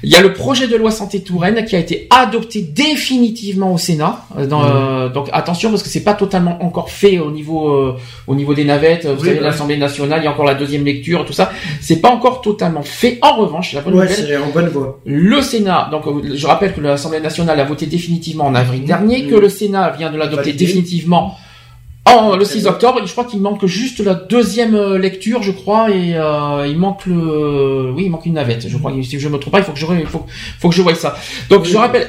Il y a le projet de loi santé Touraine qui a été adopté définitivement au Sénat. Dans, mmh. euh, donc attention parce que c'est pas totalement encore fait au niveau euh, au niveau des navettes. Vous oui, savez, ouais. l'Assemblée nationale, il y a encore la deuxième lecture, tout ça. C'est pas encore totalement fait. En revanche, la bonne ouais, nouvelle, c'est en bonne voie. Le Sénat. Donc je rappelle que l'Assemblée nationale a voté définitivement en avril mmh. dernier. Que le Sénat vient de l'adopter validé. Définitivement en, le six octobre. Je crois qu'il manque juste la deuxième lecture, je crois, et euh, il manque le, oui, il manque une navette. Je crois, si je me trompe pas, il faut que je, il faut, faut que je voie ça. Donc oui. je rappelle,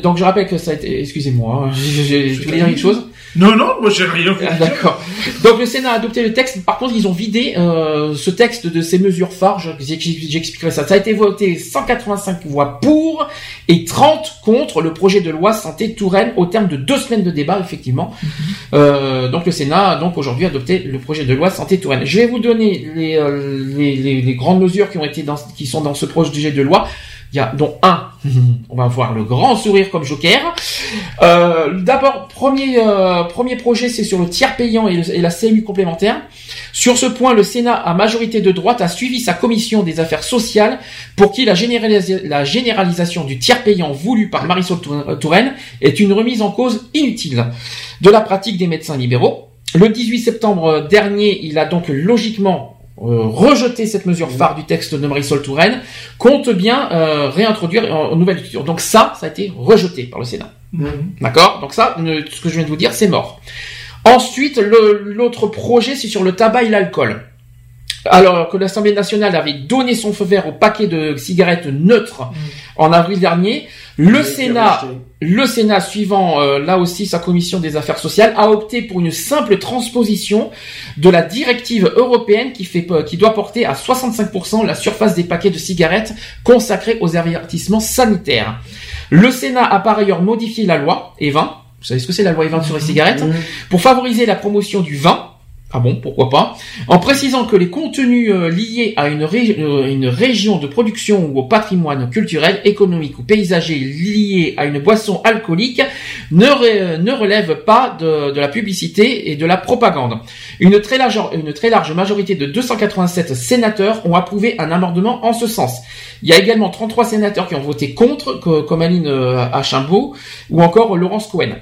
donc je rappelle que ça a été, excusez-moi, je voulais dire quelque chose. Non, non, moi j'ai rien compris. Ah, d'accord. Donc le Sénat a adopté le texte. Par contre, ils ont vidé euh, ce texte de ses mesures phares. J'expliquerai ça. Ça a été voté cent quatre-vingt-cinq voix pour et trente contre le projet de loi santé Touraine au terme de deux semaines de débat, effectivement. Mm-hmm. Euh, donc le Sénat a donc aujourd'hui adopté le projet de loi santé Touraine. Je vais vous donner les, euh, les, les, les grandes mesures qui ont été dans, qui sont dans ce projet de loi. Il y a dont un, on va voir le grand sourire comme Joker. Euh, d'abord, premier euh, premier projet, c'est sur le tiers payant et, le, et la C M U complémentaire. Sur ce point, le Sénat, à majorité de droite, a suivi sa commission des affaires sociales pour qui la, généralis- la généralisation du tiers payant voulu par Marisol Touraine est une remise en cause inutile de la pratique des médecins libéraux. Le dix-huit septembre dernier, il a donc logiquement Euh, rejeter cette mesure phare du texte de Marisol Touraine, compte bien euh, réintroduire en, en nouvelle lecture. Donc ça, ça a été rejeté par le Sénat. Mmh. D'accord ? Donc ça, ne, ce que je viens de vous dire, c'est mort. Ensuite, le, l'autre projet, c'est sur le tabac et l'alcool. Alors que l'Assemblée nationale avait donné son feu vert au paquet de cigarettes neutres mmh. en avril dernier, le oui, Sénat, le Sénat suivant euh, là aussi sa commission des affaires sociales a opté pour une simple transposition de la directive européenne qui fait qui doit porter à soixante-cinq pour cent la surface des paquets de cigarettes consacrés aux avertissements sanitaires. Le Sénat a par ailleurs modifié la loi E vingt. Vous savez ce que c'est la loi E vingt sur les cigarettes mmh. pour favoriser la promotion du vin. Ah bon, pourquoi pas ? En précisant que les contenus liés à une, ré... une région de production ou au patrimoine culturel, économique ou paysager lié à une boisson alcoolique ne, ré... ne relèvent pas de... de la publicité et de la propagande. Une très large, une très large majorité de deux cent quatre-vingt-sept sénateurs ont approuvé un amendement en ce sens. Il y a également trente-trois sénateurs qui ont voté contre, que... comme Aline Archimbaud ou encore Laurence Cohen.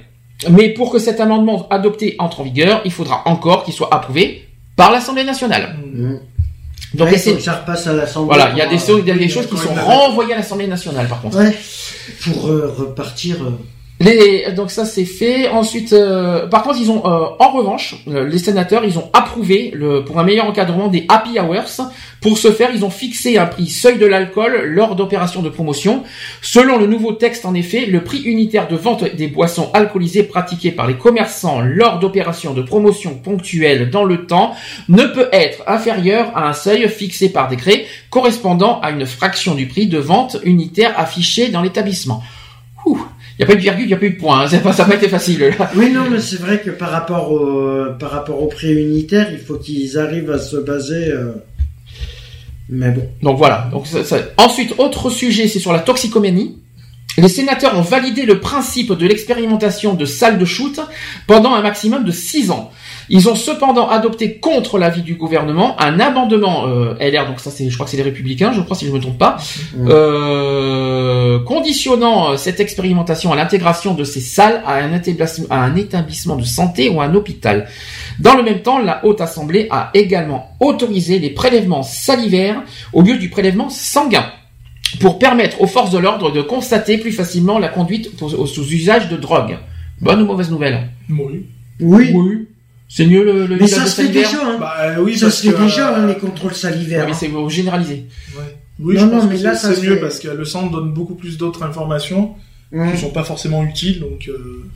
Mais pour que cet amendement adopté entre en vigueur, il faudra encore qu'il soit approuvé par l'Assemblée nationale. Mmh. Donc ouais, c'est... ça repasse à l'Assemblée. Voilà, il y a des, so- des choses qui sont renvoyées à l'Assemblée nationale, par contre. Ouais. Pour euh, repartir. Euh... Les... Donc ça c'est fait. Ensuite, euh... par contre, ils ont, euh, en revanche, euh, les sénateurs, ils ont approuvé le... pour un meilleur encadrement des happy hours. Pour ce faire, ils ont fixé un prix seuil de l'alcool lors d'opérations de promotion. Selon le nouveau texte, en effet, le prix unitaire de vente des boissons alcoolisées pratiquées par les commerçants lors d'opérations de promotion ponctuelles dans le temps ne peut être inférieur à un seuil fixé par décret correspondant à une fraction du prix de vente unitaire affiché dans l'établissement. Ouh. Il n'y a pas eu de virgule, il n'y a pas eu de point, hein. Ça n'a pas été facile, là. Oui, non, mais c'est vrai que par rapport au, par rapport au prix unitaire, il faut qu'ils arrivent à se baser... Euh... Mais bon. Donc voilà. Donc, ça, ça... Ensuite, autre sujet, c'est sur la toxicomanie. Les sénateurs ont validé le principe de l'expérimentation de salles de shoot pendant un maximum de six ans. Ils ont cependant adopté contre l'avis du gouvernement un amendement euh, L R, donc ça c'est, je crois que c'est les Républicains, je crois si je ne me trompe pas, mmh. euh, conditionnant cette expérimentation à l'intégration de ces salles à un, établisme, à un établissement de santé ou à un hôpital. Dans le même temps, la Haute Assemblée a également autorisé les prélèvements salivaires au lieu du prélèvement sanguin, pour permettre aux forces de l'ordre de constater plus facilement la conduite pour, sous usage de drogue. Bonne ou mauvaise nouvelle ? Oui. Oui. Oui. C'est mieux le, le mais ça se fait déjà, hein. Bah, euh, oui, ça se fait que, déjà, euh, les contrôles salivaires. Oui, mais c'est généralisé. Ouais. Oui, non, je non, pense non, que mais c'est, là, ça c'est mieux fait... parce que le sang donne beaucoup plus d'autres informations mmh. qui ne sont pas forcément utiles. Donc, euh...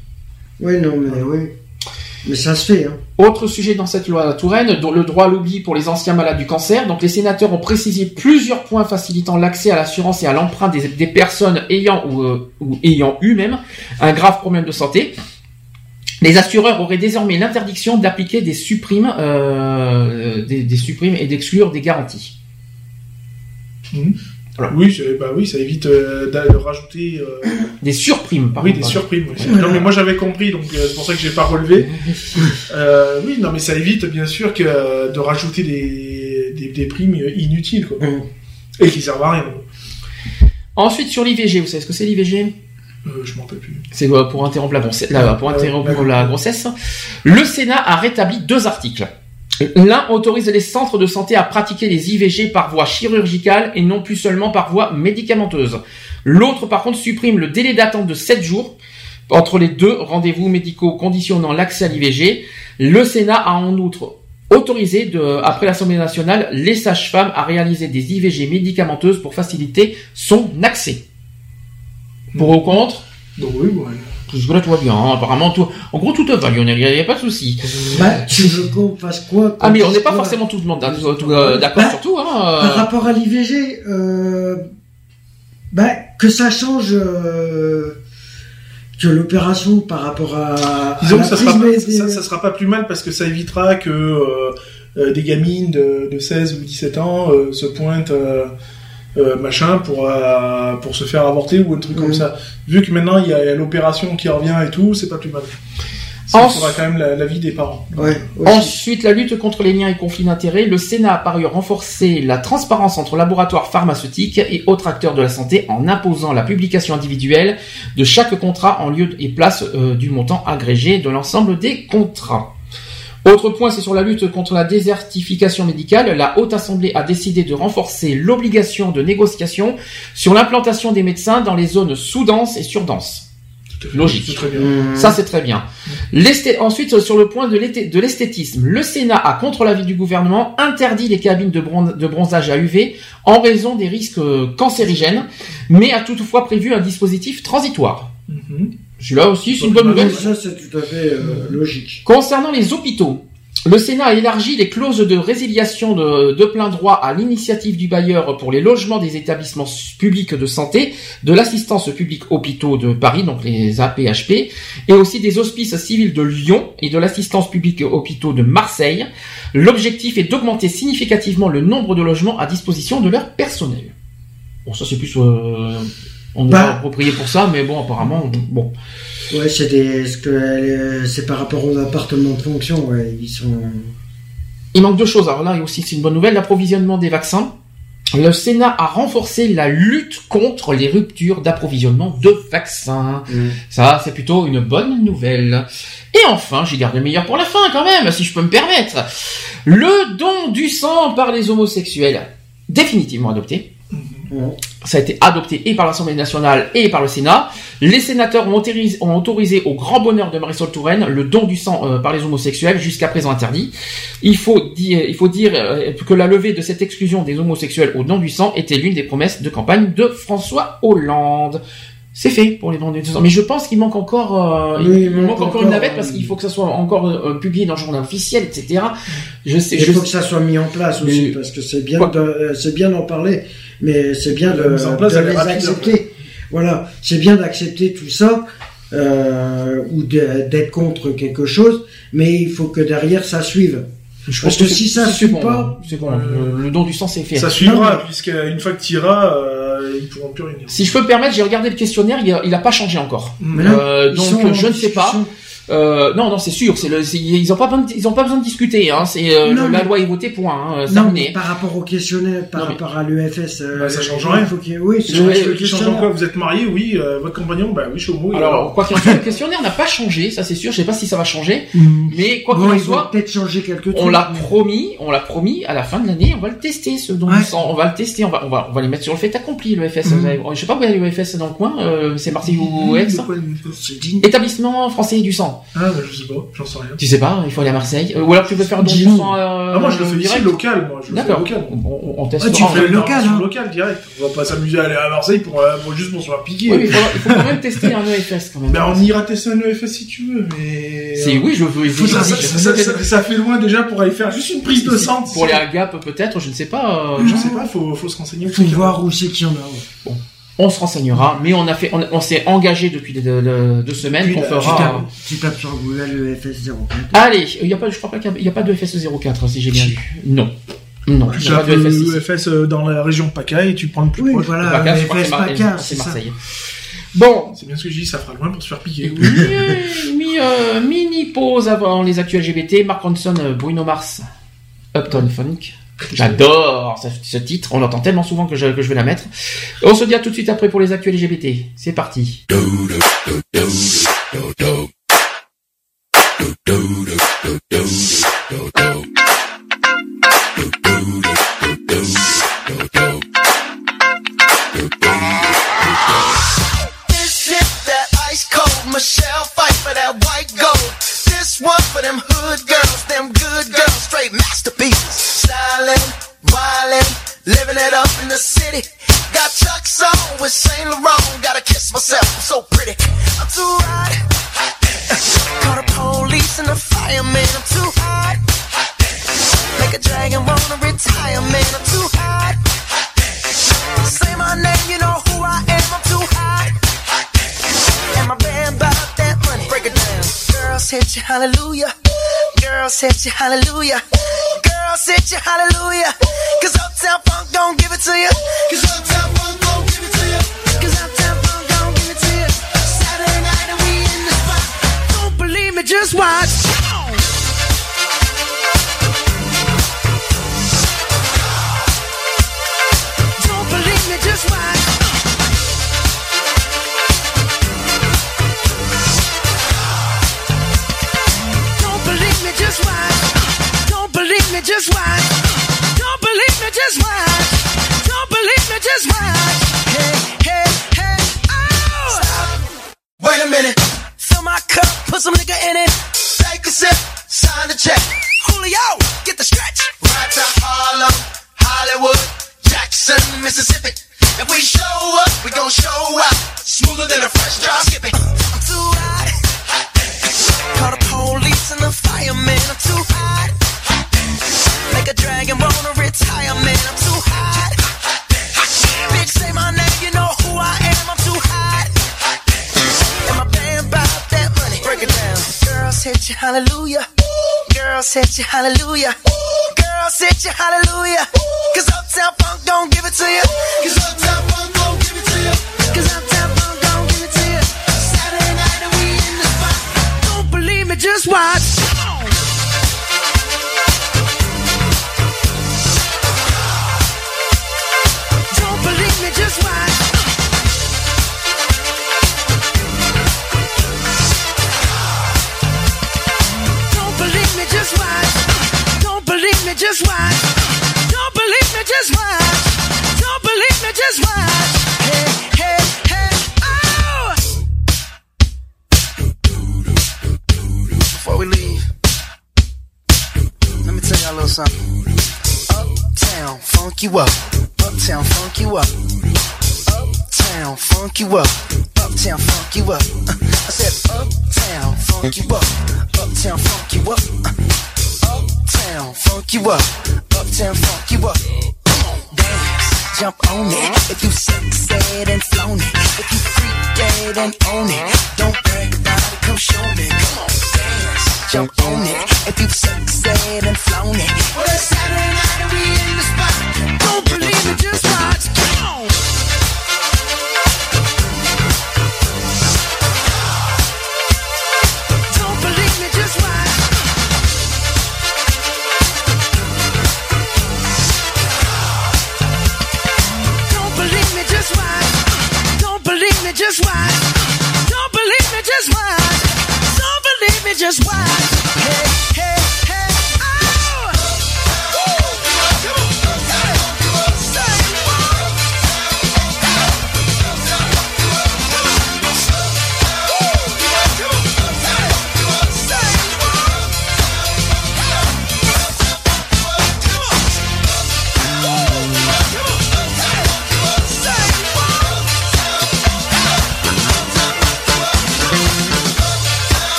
oui, non, mais ouais. oui. Mais ça se fait, hein. Autre sujet dans cette loi Touraine, le droit à l'oubli pour les anciens malades du cancer. Donc, les sénateurs ont précisé plusieurs points facilitant l'accès à l'assurance et à l'emprunt des, des personnes ayant ou, euh, ou ayant eu même un grave problème de santé. Les assureurs auraient désormais l'interdiction d'appliquer des supprimes, euh, des, des supprimes et d'exclure des garanties. Mmh. Voilà. Oui, c'est, bah oui, ça évite euh, de rajouter euh... des surprimes. Par oui, contre, des surprimes. Oui. Non, mais moi j'avais compris, donc euh, c'est pour ça que j'ai pas relevé. Euh, oui, non, mais ça évite bien sûr que euh, de rajouter des, des, des primes inutiles, quoi, mmh. et qui servent à rien. Quoi. Ensuite, sur l'I V G, vous savez ce que c'est l'I V G ? Euh, je m'en peux plus. C'est euh, pour interrompre la grossesse. Là, pour interrompre euh, la grossesse, le Sénat a rétabli deux articles. L'un autorise les centres de santé à pratiquer les I V G par voie chirurgicale et non plus seulement par voie médicamenteuse. L'autre, par contre, supprime le délai d'attente de sept jours entre les deux rendez-vous médicaux conditionnant l'accès à l'I V G. Le Sénat a en outre autorisé, de, après l'Assemblée nationale, les sages-femmes à réaliser des I V G médicamenteuses pour faciliter son accès. Pour ou contre ? Oui, oui. Parce que là, tout va bien, hein. Apparemment, tout... en gros, tout te va, Lionel, il n'y a pas de souci. Bah, tu veux qu'on fasse quoi ? Ah, mais on n'est pas forcément tout le monde d'accord bah, sur tout, hein. Par rapport à l'I V G, euh, bah, que ça change, euh, que l'opération par rapport à. Disons à que ça sera, pas, ça, ça sera pas plus mal parce que ça évitera que euh, des gamines de, de seize ou dix-sept ans euh, se pointent. Euh, Euh, machin pour euh, pour se faire avorter ou un truc mmh. comme ça. Vu que maintenant il y a l'opération qui revient et tout, c'est pas plus mal. Ça Ensuite, fera quand même la, la vie des parents. Ouais, Ensuite, la lutte contre les liens et conflits d'intérêts. Le Sénat a par ailleurs renforcé la transparence entre laboratoires pharmaceutiques et autres acteurs de la santé en imposant la publication individuelle de chaque contrat en lieu et place euh, du montant agrégé de l'ensemble des contrats. Autre point, c'est sur la lutte contre la désertification médicale. La Haute Assemblée a décidé de renforcer l'obligation de négociation sur l'implantation des médecins dans les zones sous-denses et surdenses. Logique. C'est très bien. Ça, c'est très bien. L'esthé... Ensuite, sur le point de, de l'esthétisme, le Sénat a, contre l'avis du gouvernement, interdit les cabines de, bron... de bronzage à U V en raison des risques cancérigènes, mais a toutefois prévu un dispositif transitoire. Mm-hmm. Celui-là aussi, c'est une bonne nouvelle. Ça, c'est tout à fait euh, logique. Concernant les hôpitaux, Le Sénat a élargi les clauses de résiliation de, de plein droit à l'initiative du bailleur pour les logements des établissements publics de santé, de l'assistance publique hôpitaux de Paris, donc les A P H P, et aussi des hospices civils de Lyon et de l'assistance publique hôpitaux de Marseille. L'objectif est d'augmenter significativement le nombre de logements à disposition de leur personnel. Bon, ça c'est plus... Euh, on n'est bah. pas approprié pour ça, mais bon, apparemment, bon... Ouais, c'est des, ce que, euh, c'est par rapport aux appartements de fonction, ouais, ils sont... Il manque deux choses. Alors là, aussi, c'est une bonne nouvelle, l'approvisionnement des vaccins. Le Sénat a renforcé la lutte contre les ruptures d'approvisionnement de vaccins. Mmh. Ça, c'est plutôt une bonne nouvelle. Et enfin, j'y garde le meilleur pour la fin, quand même, si je peux me permettre. Le don du sang par les homosexuels, définitivement adopté. Ça a été adopté et par l'Assemblée nationale et par le Sénat. Les sénateurs ont autorisé, ont autorisé au grand bonheur de Marisol Touraine le don du sang euh, par les homosexuels, jusqu'à présent interdit. Il faut dire, il faut dire euh, que la levée de cette exclusion des homosexuels au don du sang était l'une des promesses de campagne de François Hollande. C'est fait pour les dons du sang. Mais je pense qu'il manque encore, euh, oui, il manque, manque encore une navette, parce qu'il faut que ça soit encore euh, publié dans le journal officiel, et cetera. Je sais, il je faut sais. que ça soit mis en place aussi, mais, parce que c'est bien, de, euh, c'est bien d'en parler. Mais c'est bien de, place, de les accepter. Rapide. Voilà, c'est bien d'accepter tout ça euh, ou de, d'être contre quelque chose, mais il faut que derrière ça suive. Je pense Parce que, que si ça ne suit bon, pas, c'est bon, euh, le don du sang c'est fait. Ça suivra, puisque une fois que tu iras, euh, ils ne pourront plus réunir. Si je peux me permettre, j'ai regardé le questionnaire, il n'a pas changé encore. Mmh. Euh, donc je ne sais pas. Euh, non, non, c'est sûr, c'est le, c'est, ils ont pas besoin, de, ils ont pas besoin de discuter, hein. C'est euh, non, le, mais, la loi est votée, point. Hein, non, mais par rapport au questionnaire, par non, rapport mais, à l'U F S, euh, bah, ça change rien. Faut qu'il, oui, ça change, oui, change en quoi vous êtes marié, oui, euh, votre compagnon, bah oui, je suis homo. Alors, alors, quoi qu'il en soit, le questionnaire n'a pas changé, ça c'est sûr. Je sais pas si ça va changer, mmh. mais quoi bon, qu'il en soit, peut-être changer quelque chose. On l'a promis, on l'a promis. À la fin de l'année, on va le tester, ce dont ouais. on va le tester, on va, on va, on va les mettre sur le fait accompli. L'U F S, mmh. je sais pas où est l'U F S dans le coin. Euh, c'est Marseille ou Aix. Établissement français du sang. Ah, bah, je sais pas, j'en sais rien. Tu sais pas, il faut aller à Marseille. Euh, ou alors tu peux faire un don du sang. Euh, ah, moi je le fais direct local, moi. Je D'accord. Le fais local. On, on, on teste. Ah, tu fais le local, hein. local direct. On va pas s'amuser à aller à Marseille pour, euh, pour juste pour se faire piquer. Oui, mais il faut, il faut quand même tester un E F S quand même. Ben on ira tester un E F S si tu veux, mais. Si oui, je veux. Faut, ça, ça, ça, ça, ça fait loin déjà pour aller faire juste une prise de sang. Pour les agapes peut-être, je ne sais pas. Euh, je ne sais pas, faut, faut se renseigner. Faut voir où c'est qu'il y en a. Bon. On se renseignera, mais on a fait, on, on s'est engagé depuis de, de, de, deux semaines Puis, qu'on fera. Tu tapes, tu tapes sur Google E F S zéro quatre. Allez, il y a pas, je crois pas qu'il y a, y a pas de E F S zéro quatre si j'ai bien vu. Non, non. Tu tapes E F S dans la région PACA et tu prends le plus oui, proche. Voilà, PACA, E F S Mar- PACA, c'est, c'est Marseille. Bon, c'est bien ce que je dis, ça fera loin pour se faire piquer. Oui, mi, euh, mini pause avant les actus L G B T. Mark Ronson, Bruno Mars, Uptown Funk. J'adore ce, ce titre, on l'entend tellement souvent que je, que je vais la mettre. On se dit à tout de suite après pour les actus L G B T. C'est parti. This hit that ice cold, Michelle fight for that white gold. This one for them hood girls, them good girls, straight masterpieces. Stylin', wildin', living it up in the city. Got Chucks on with Saint Laurent. Gotta kiss myself, I'm so pretty. I'm too hot. hot Call the police and the fireman. I'm too hot. hot Make a dragon wanna retire, man. I'm too hot. hot Say my name, you know who I am. I'm too hot. hot And my band bought that money. Break it down. Girls hit you, hallelujah. Girls hit you, hallelujah. Girls hit you, hallelujah. Cause Uptown Funk gon' give it to you. Cause Uptown Funk gon' give it to you. Cause Uptown Funk gon' give it to you. Saturday night and we in the spot. Don't believe me, just watch. Don't believe me, just watch. Don't believe me, just watch. Believe me, just watch. Don't believe me, just watch. Don't believe me, just watch. Hey, hey, hey, oh! Stop. Wait a minute. Fill my cup, put some nigga in it. Take a sip, sign the check. Julio, get the stretch. Right to Harlem, Hollywood, Jackson, Mississippi. If we show up, we gon' show out. Smoother than a fresh drop skipping. I'm too hot. Call the police and the fireman. I'm too hot. Girl, set you hallelujah. Ooh, girl, set you hallelujah. Ooh. Cause Uptown Funk gon' give it to you. Cause Uptown Funk gon' give it to you. Cause Uptown Funk gon' give it to you. Saturday night and we in the spot. Don't believe me, just watch. Don't believe me, just watch. Just watch. Don't believe me, just watch. Don't believe me, just watch. Don't believe me, just watch. Hey, hey, hey, oh! Before we leave, let me tell y'all a little something. Uptown funk you up. Uptown funk you up. Uptown funk you up. Uptown funk you up. Uh, I said uptown funk you up. Uptown funk you up, uh, uptown funk you up, uptown funk you up. Come on, dance, jump on it. If you sexed and flown it, if you freaked and own it, don't brag about it, come show me. Come on, dance, jump on it. If you sexed and flown it, well it's Saturday night and we in the spot. Don't believe me, just watch. Come on. Just watch. Don't believe me, just watch. Don't believe me, just watch. Hey, hey, hey, oh!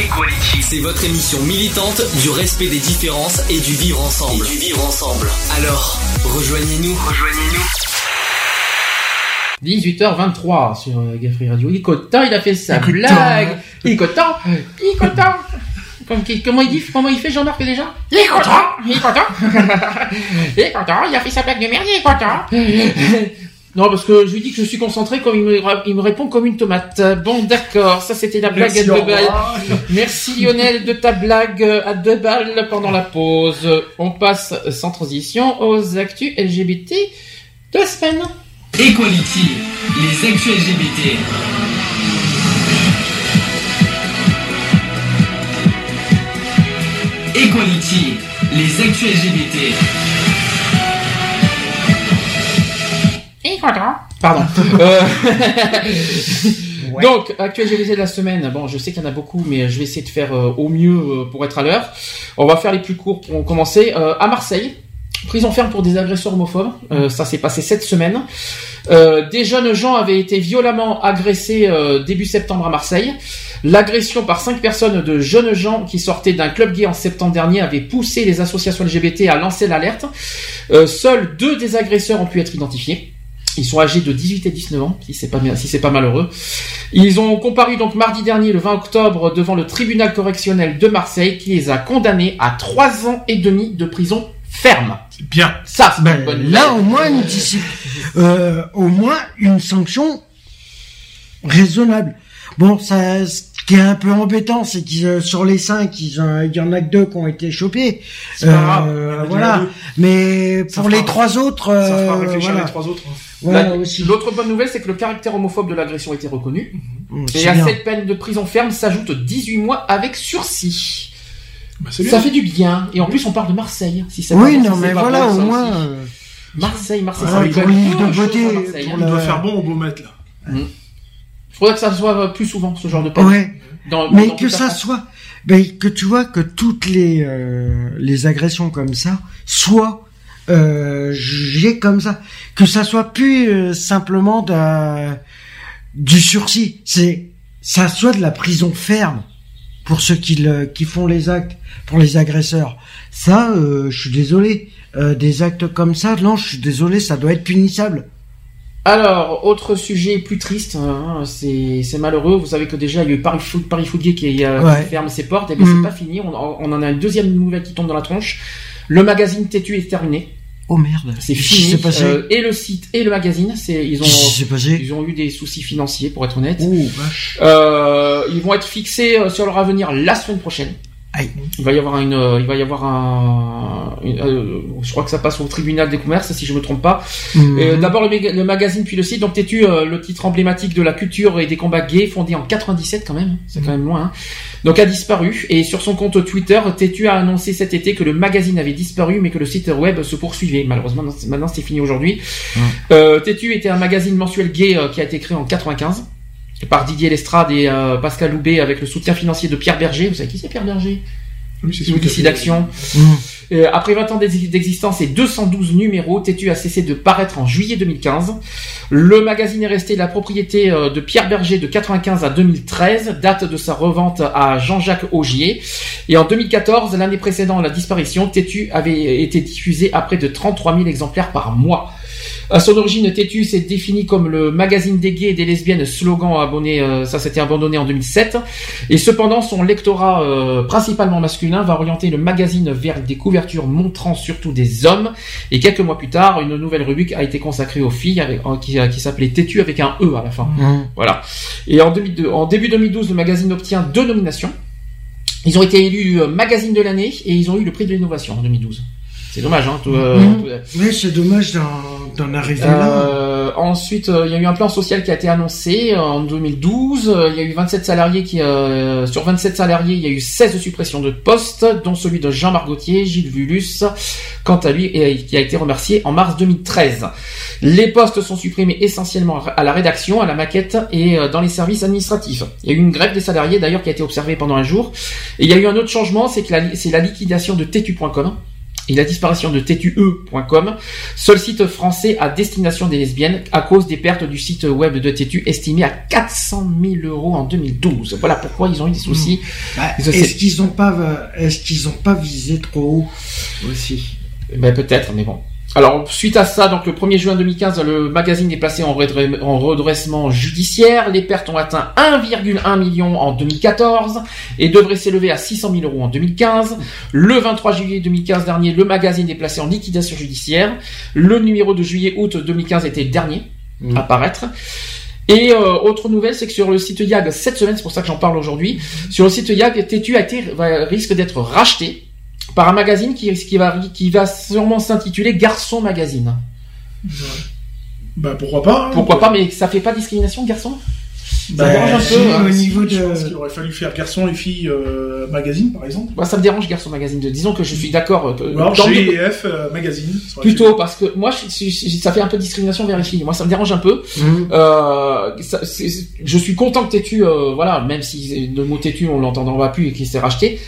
Equality, c'est votre émission militante du respect des différences et du vivre ensemble. Et du vivre ensemble. Alors, rejoignez-nous, rejoignez-nous. dix-huit heures vingt-trois sur euh, Geffrey Radio. Il est content, il a fait sa Écoute blague. Il est content, il est content. Comme, comment il dit, comment il fait Jean-Marc déjà? Il est content, il est content. Il est content, il a fait sa blague de merde, il est content. Non, parce que je lui dis que je suis concentré, comme il me, il me répond comme une tomate. Bon, d'accord, ça c'était la blague à deux balles. Merci Lionel de ta blague à deux balles pendant la pause. On passe sans transition aux actus L G B T de la semaine. Equality, les actus L G B T. Equality, les actus L G B T. Pardon. euh... ouais. Donc, actualisé de la semaine. Bon, je sais qu'il y en a beaucoup, mais je vais essayer de faire euh, au mieux euh, pour être à l'heure. On va faire les plus courts pour commencer. Euh, à Marseille, prison ferme pour des agresseurs homophobes. Euh, ça s'est passé cette semaine. Euh, des jeunes gens avaient été violemment agressés euh, début septembre à Marseille. L'agression par cinq personnes de jeunes gens qui sortaient d'un club gay en septembre dernier avait poussé les associations L G B T à lancer l'alerte. Euh, seuls deux des agresseurs ont pu être identifiés. Ils sont âgés de dix-huit et dix-neuf ans, si c'est pas, si c'est pas malheureux. Ils ont comparu donc mardi dernier, le vingt octobre, devant le tribunal correctionnel de Marseille, qui les a condamnés à trois ans et demi de prison ferme. C'est bien. Ça, c'est ben, une bonne là, au moins, une, euh, au moins, une sanction raisonnable. Bon, ça, ce qui est un peu embêtant, c'est que euh, sur les cinq, il y en a que deux qui ont été chopés. C'est pas grave. Euh, voilà. Mais ça pour les trois autres, euh, ça fera réfléchir voilà. les trois autres. Voilà, la, l'autre bonne nouvelle, c'est que le caractère homophobe de l'agression a été reconnu. Mmh, et à bien. cette peine de prison ferme s'ajoute dix-huit mois avec sursis. Bah, ça bien. fait du bien. Et en plus, on parle de Marseille. Si ça oui, non, mais voilà, bon, au moins. Euh... Marseille, Marseille, voilà, ça on doit euh... faire bon au beau maître, là. Mmh. Faudrait que ça soit plus souvent, ce genre de peine. Ouais. Dans, mais dans que ça France. soit, ben, que tu vois, que toutes les, euh, les agressions comme ça soient, euh, jugées comme ça. Que ça soit plus, euh, simplement d'un, du sursis. C'est, ça soit de la prison ferme pour ceux qui le, qui font les actes, pour les agresseurs. Ça, euh, je suis désolé. Euh, des actes comme ça, non, je suis désolé, ça doit être punissable. Alors, autre sujet plus triste, hein, c'est, c'est malheureux. Vous savez que déjà il y a eu Paris Foot, Paris Football qui euh, ouais. ferme ses portes. Et bien mmh. c'est pas fini. On, on en a une deuxième nouvelle qui tombe dans la tronche. Le magazine Têtu est terminé. Oh merde, c'est fini. C'est passé. Euh, et le site et le magazine, c'est ils ont c'est passé. Ils ont eu des soucis financiers, pour être honnête. Oh, vache. Euh, ils vont être fixés sur leur avenir la semaine prochaine. Aïe. Il va y avoir une, il va y avoir un, une, euh, je crois que ça passe au tribunal des commerces si je me trompe pas. Mmh. Euh, d'abord le, le magazine puis le site. Donc Têtu, euh, le titre emblématique de la culture et des combats gays, fondé en quatre-vingt-dix-sept quand même, c'est mmh. quand même loin. Hein. Donc a disparu et sur son compte Twitter, Têtu a annoncé cet été que le magazine avait disparu mais que le site web se poursuivait. Malheureusement maintenant c'est fini aujourd'hui. Mmh. Euh, Têtu était un magazine mensuel gay euh, qui a été créé en quatre-vingt-quinze. Par Didier Lestrade et euh, Pascal Loubet avec le soutien financier de Pierre Berger. Vous savez qui c'est Pierre Berger? Oui, c'est celui qui d'action. Mmh. Euh, après vingt ans d'existence et deux cent douze numéros, Têtu a cessé de paraître en juillet deux mille quinze. Le magazine est resté la propriété de Pierre Berger de quatre-vingt-quinze à deux mille treize, date de sa revente à Jean-Jacques Augier. Et en deux mille quatorze, l'année précédant la disparition, Têtu avait été diffusé à près de trente-trois mille exemplaires par mois. À son origine, Têtu s'est défini comme le magazine des gays et des lesbiennes, slogan abonné, euh, ça s'était abandonné en deux mille sept. Et cependant, son lectorat euh, principalement masculin va orienter le magazine vers des couvertures montrant surtout des hommes. Et quelques mois plus tard, une nouvelle rubrique a été consacrée aux filles avec, euh, qui, qui s'appelait Têtu avec un E à la fin. Mmh. Voilà. Et en, deux mille deux, en début deux mille douze, le magazine obtient deux nominations. Ils ont été élus magazine de l'année et ils ont eu le prix de l'innovation en deux mille douze. C'est dommage, hein. Tout, euh, mmh. tout... Oui, c'est dommage d'en, d'en arriver euh, là. Ensuite, il euh, y a eu un plan social qui a été annoncé euh, en deux mille douze. Il euh, y a eu vingt-sept salariés qui, euh, sur vingt-sept salariés, il y a eu seize suppressions de postes, dont celui de Jean Margotier, Gilles Vulus, quant à lui, et, qui a été remercié en mars deux mille treize. Les postes sont supprimés essentiellement à la rédaction, à la maquette et euh, dans les services administratifs. Il y a eu une grève des salariés, d'ailleurs, qui a été observée pendant un jour. Et il y a eu un autre changement, c'est que la, c'est la liquidation de Têtu point com. Et la disparition de Têtu point com, seul site français à destination des lesbiennes, à cause des pertes du site web de Têtu estimées à quatre cent mille euros en deux mille douze. Voilà pourquoi ils ont eu des soucis. Bah, est-ce sais... qu'ils n'ont pas, est-ce qu'ils ont pas visé trop haut aussi? Ben peut-être, mais bon. Alors, suite à ça, donc le premier juin deux mille quinze, le magazine est placé en redressement judiciaire. Les pertes ont atteint un virgule un million en deux mille quatorze et devraient s'élever à six cent mille euros en deux mille quinze. Le vingt-trois juillet deux mille quinze dernier, le magazine est placé en liquidation judiciaire. Le numéro de juillet-août deux mille quinze était le dernier mmh. à paraître. Et euh, autre nouvelle, c'est que sur le site Y A G, cette semaine, c'est pour ça que j'en parle aujourd'hui, sur le site Y A G, Têtu a été, risque d'être racheté par un magazine qui, qui, va, qui va sûrement s'intituler Garçon Magazine. Ouais. Bah pourquoi pas hein, Pourquoi pas, mais ça fait pas discrimination, garçon? Ça bah, me dérange un si, peu. Hein, au niveau de... Je pense qu'il aurait fallu faire Garçon et Filles euh, Magazine, par exemple. Bah, ça me dérange, Garçon Magazine. Disons que je suis d'accord. Euh, Alors, G et F euh, Magazine. Plutôt, parce que moi, je, je, ça fait un peu de discrimination vers les filles. Moi, ça me dérange un peu. Mm. Euh, ça, c'est, c'est, je suis content que Têtu, euh, voilà, même si le mot Têtu, on l'entendra plus et qu'il s'est racheté.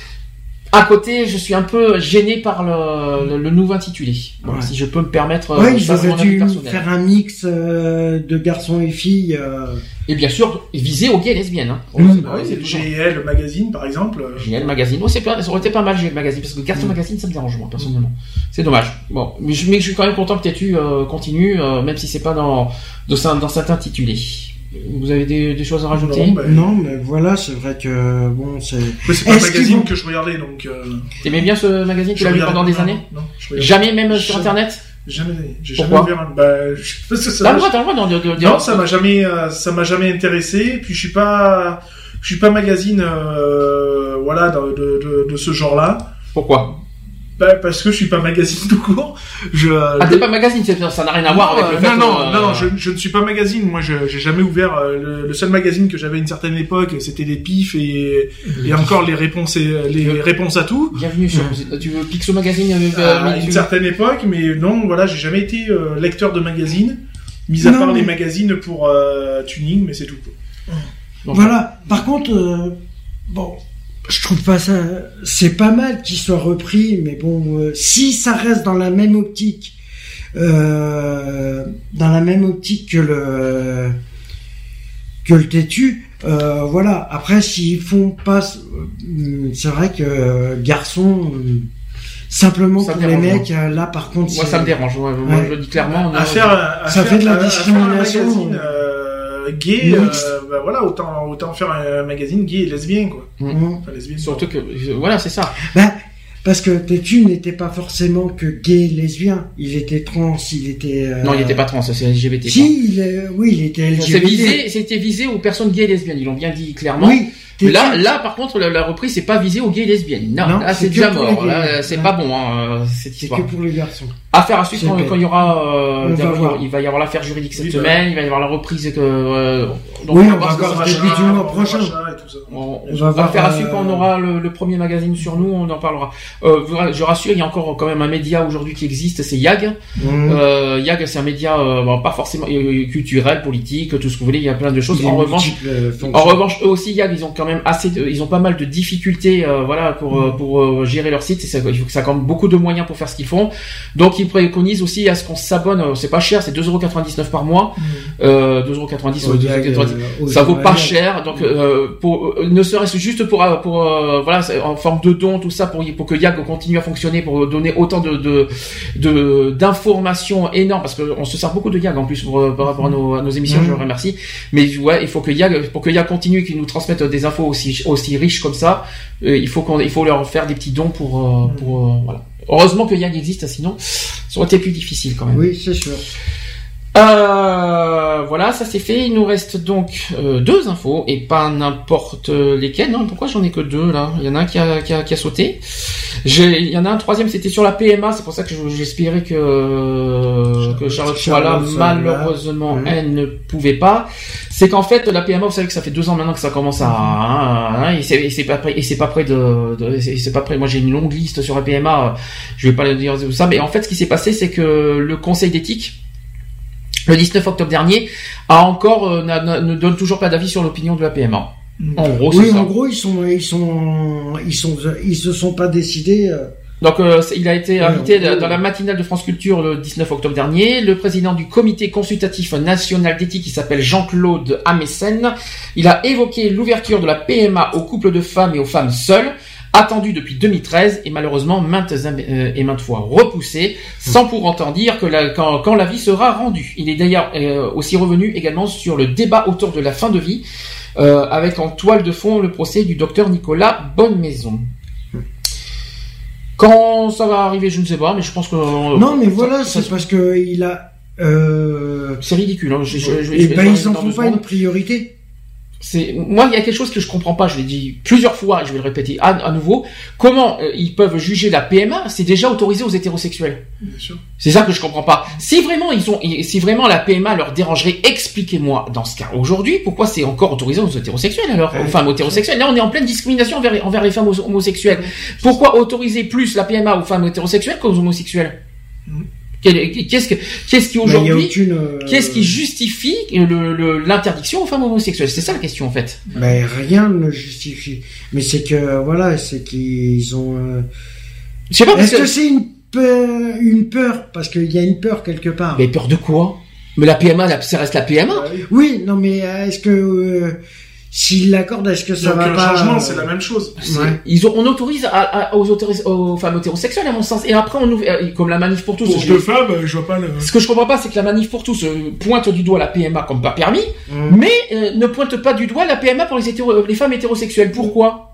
À côté, je suis un peu gêné par le, le, le nouveau intitulé. Bon, ouais. Si je peux me permettre. Oui, j'aurais dû faire un mix euh, de garçons et filles. Euh... Et bien sûr, visé aux gays et lesbiennes. Hein. Mmh. Bah, oui, c'est G L bon. Magazine, par exemple. G L Magazine. Oh, c'est pas, ça aurait été pas mal, G L Magazine, parce que Garçon mmh. Magazine, ça me dérange, moi, personnellement. Mmh. C'est dommage. Bon, mais je, mais je suis quand même content que Têtu euh, continue, euh, même si c'est pas dans, de, dans cet intitulé. Vous avez des, des choses à rajouter? Non, ben... non, mais voilà, c'est vrai que bon, c'est. Oui, c'est pas Est-ce un magazine vont... que je regardais donc. Euh... T'aimais bien ce magazine? Tu l'as vu pendant des non, années? Non, je jamais, même je... sur internet? Jamais, j'ai Pourquoi jamais ouvert un. Bah, je sais pas si ça. T'as le droit, t'as le droit de dire. Non, ça m'a jamais, euh, ça m'a jamais intéressé. Puis je suis pas, je suis pas magazine, euh, voilà, de, de, de, de ce genre-là. Pourquoi? Bah, parce que je suis pas magazine tout court. Je, ah, t'es le... pas magazine, ça n'a rien à voir non, avec le fait. Non, non, euh... non, non je, je ne suis pas magazine. Moi, je, j'ai jamais ouvert le, le seul magazine que j'avais à une certaine époque. C'était les pifs et, et encore les réponses, et, les veux... réponses à tout. Bienvenue sur. Mmh. Tu veux Pixo Magazine avec, euh, à une certaine époque, mais non, voilà, j'ai jamais été euh, lecteur de magazine, mis à non, part mais... les magazines pour euh, tuning, mais c'est tout. Donc, voilà. Je... Par contre, euh, bon. Je trouve pas ça... C'est pas mal qu'il soit repris, mais bon, euh, si ça reste dans la même optique, euh, dans la même optique que le que le Têtu, euh, voilà. Après, s'ils font pas... C'est vrai que euh, garçon... Simplement ça pour les mecs, moi. Là par contre... Moi c'est... ça me dérange, ouais, ouais. Moi je le dis clairement. À faire, à ça faire, fait de la discrimination. À faire un magazine euh, gay, euh, bah voilà, autant, autant faire un magazine gay et lesbien, quoi. Mmh. Enfin, lesbien, surtout quoi. Que... Voilà, c'est ça. Bah, parce que Têtu n'était pas forcément que gay et lesbien. Il était trans, il était... Euh... Non, il n'était pas trans, c'est L G B T. Si, il est... oui, il était L G B T. C'était visé, c'était visé aux personnes gays et lesbiennes, ils l'ont bien dit clairement. Oui. Là, là, par contre, la, la reprise, c'est pas visée aux gays et lesbiennes. Non, non là, c'est, c'est déjà mort. Là, c'est non. Pas bon, hein, cette c'est histoire. C'est que pour les garçons. Affaire à suivre quand, quand il y aura, euh, va il va y avoir l'affaire juridique cette oui, semaine, ben. Il va y avoir la reprise que, euh, donc oui, on, on va voir début du mois prochain. On, on va faire à suivre quand on aura le, le premier magazine sur nous, on en parlera. Euh, je rassure, il y a encore quand même un média aujourd'hui qui existe, c'est Y A G. Mmh. Euh, Y A G, c'est un média, euh, bon, pas forcément euh, culturel, politique, tout ce que vous voulez, il y a plein de choses. En revanche, en revanche, eux aussi, Y A G, ils ont quand même assez de, ils ont pas mal de difficultés euh, voilà pour euh, pour euh, gérer leur site, et ça, il faut que ça compte beaucoup de moyens pour faire ce qu'ils font, donc ils préconisent aussi à ce qu'on s'abonne, euh, c'est pas cher, c'est deux euros quatre-vingt-dix-neuf par mois, euh, deux euros quatre-vingt-dix, ça vaut pas cher, donc euh, pour euh, ne serait-ce juste pour euh, pour euh, voilà en forme de don, tout ça pour pour que Y A G continue à fonctionner, pour donner autant de de, de d'informations énormes, parce que on se sert beaucoup de Y A G en plus pour, par rapport à nos, à nos émissions, mm-hmm. Je le remercie, mais ouais, il faut que Y A G, pour que Y A G continue, qu'ils nous transmettent des infos aussi aussi riches comme ça, euh, il faut qu'on il faut leur faire des petits dons pour euh, pour euh, voilà. Heureusement que Y A G existe, sinon ça aurait été plus difficile quand même. Oui, c'est sûr. Euh, voilà, ça c'est fait. Il nous reste donc euh, deux infos et pas n'importe lesquelles. Non, pourquoi j'en ai que deux là ? Il y en a un qui a qui a, qui a sauté. J'ai, il y en a un troisième, c'était sur la P M A. C'est pour ça que j'espérais que euh, que Charlotte soit là. Malheureusement, mmh. Elle ne pouvait pas. C'est qu'en fait la P M A, vous savez que ça fait deux ans maintenant que ça commence à hein, hein, et, c'est, et c'est pas prêt et c'est pas prêt de, de et c'est pas prêt. Moi j'ai une longue liste sur la P M A. Je vais pas le dire tout ça, mais en fait ce qui s'est passé, c'est que le Conseil d'éthique le dix-neuf octobre dernier a encore euh, n'a, n'a, ne donne toujours pas d'avis sur l'opinion de la P M A. En gros, oui, c'est en ça. gros ils sont ils sont ils sont ils se sont pas décidés. Euh... Donc, euh, il a été invité oui, dans la matinale de France Culture le dix-neuf octobre dernier. Le président du comité consultatif national d'éthique, qui s'appelle Jean-Claude Amessen, il a évoqué l'ouverture de la P M A aux couples de femmes et aux femmes seules, attendue depuis deux mille treize et malheureusement maintes euh, et maintes fois repoussée, sans pour autant dire que la, quand, quand l'avis sera rendu. Il est d'ailleurs euh, aussi revenu également sur le débat autour de la fin de vie, euh, avec en toile de fond le procès du docteur Nicolas Bonnemaison. Quand ça va arriver, je ne sais pas, mais je pense que... Non, mais voilà, ça, c'est ça... parce que il a... Euh... C'est ridicule. Hein. Je, je, je, Et ben, ils n'en font pas une priorité. C'est... Moi, il y a quelque chose que je comprends pas. Je l'ai dit plusieurs fois, je vais le répéter à, à nouveau. Comment euh, ils peuvent juger la P M A ? C'est déjà autorisé aux hétérosexuels. Bien sûr. C'est ça que je comprends pas. Si vraiment ils ont, si vraiment la P M A leur dérangerait, expliquez-moi dans ce cas aujourd'hui pourquoi c'est encore autorisé aux hétérosexuels alors, aux femmes hétérosexuelles. Là, on est en pleine discrimination envers, envers les femmes homosexuelles. Pourquoi autoriser plus la P M A aux femmes hétérosexuelles qu'aux homosexuels ? Mmh. Qu'est-ce, que, qu'est-ce qui aujourd'hui, ben, aucune, euh... qu'est-ce qui justifie le, le, l'interdiction aux femmes homosexuelles ? C'est ça la question en fait. Ben, rien ne justifie. Mais c'est que voilà, c'est qu'ils ont. Euh... Je sais pas. Est-ce que... que c'est une peur, une peur parce qu'il y a une peur quelque part. Mais peur de quoi ? Mais la P M A, la, ça reste la P M A. Ouais. Oui, non, mais est-ce que euh... s'ils l'accordent, est-ce que ça donc, va le pas... Le changement, euh... c'est la même chose. Ouais. Ils ont, on autorise à, à, aux, autoris, aux femmes hétérosexuelles, à mon sens. Et après, on ouvre, comme la manif pour tous. Pour deux femmes, je vois pas le... Ce que je comprends pas, c'est que la manif pour tous pointe du doigt la P M A comme pas permis, mm. mais euh, ne pointe pas du doigt la P M A pour les, hétéro, les femmes hétérosexuelles. Pourquoi ?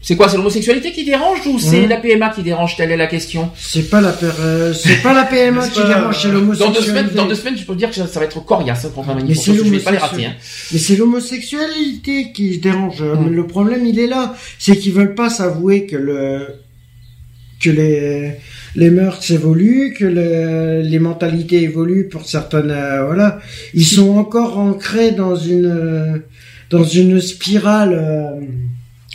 C'est quoi, c'est l'homosexualité qui dérange ou c'est mmh. la P M A qui dérange ? Telle est la question. C'est pas la, euh, c'est pas la P M A qui dérange, c'est l'homosexuel. Dans deux semaines, dans deux semaines, je peux te dire que ça, ça va être coriace hein, contre un magnifique. Je vais pas les rater. Hein. Mais c'est l'homosexualité qui dérange. Mmh. Le problème, il est là, c'est qu'ils veulent pas s'avouer que le que les les mœurs évoluent, que le, les mentalités évoluent pour certaines. Euh, voilà, ils sont encore ancrés dans une dans une spirale. Euh,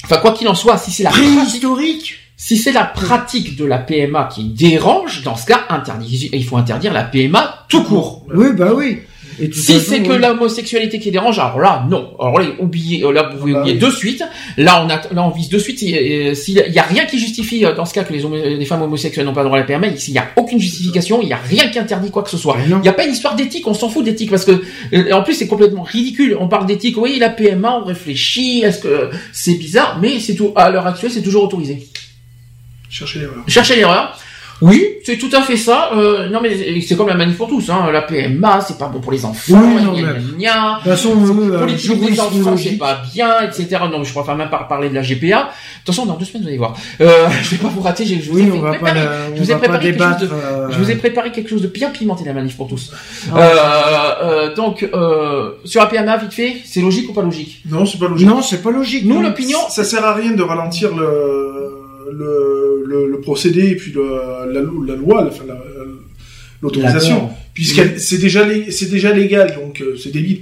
Enfin, quoi qu'il en soit, si c'est la pratique, si c'est la pratique de la P M A qui dérange, dans ce cas, interdis, il faut interdire la P M A tout court. Oui, bah oui. Et si façon, c'est oui. que l'homosexualité qui dérange, alors là, non. Alors là, oubliez, là, vous pouvez ah, oublier oui. de suite. Là, on a, là, on vise de suite. S'il si, y a rien qui justifie, dans ce cas, que les, homo, les femmes homosexuelles n'ont pas le droit à la P M A, s'il y a aucune justification, il y a rien qui interdit quoi que ce soit. Il y a pas une histoire d'éthique, on s'en fout d'éthique parce que, en plus, c'est complètement ridicule. On parle d'éthique, oui, la P M A, on réfléchit, est-ce que c'est bizarre, mais c'est tout, à l'heure actuelle, c'est toujours autorisé. Chercher l'erreur. Chercher l'erreur. Oui, c'est tout à fait ça. Euh, non, mais c'est comme la manif pour tous. Hein. La P M A, c'est pas bon pour les enfants. Oui, non, il y a une lignard. De toute façon, euh, pour les jeunes enfants, c'est pas bien, et cetera. Non, mais je préfère même pas parler de la G P A. Attention, dans deux semaines, vous allez voir. Euh, je vais pas vous rater. Je, je oui, vous ai on préparé, va pas la, je vous ai préparé quelque chose de, euh... je vous ai préparé quelque chose de bien pimenté, la manif pour tous. Ah, euh, euh, donc, euh, sur la P M A, vite fait, c'est logique ou pas logique? Non, c'est pas logique. Non, c'est pas logique. Nous, l'opinion. Ça sert à rien de ralentir le, Le, le, le procédé et puis le, la, la loi, enfin la, l'autorisation, puisque c'est déjà c'est déjà légal, donc euh, c'est débile.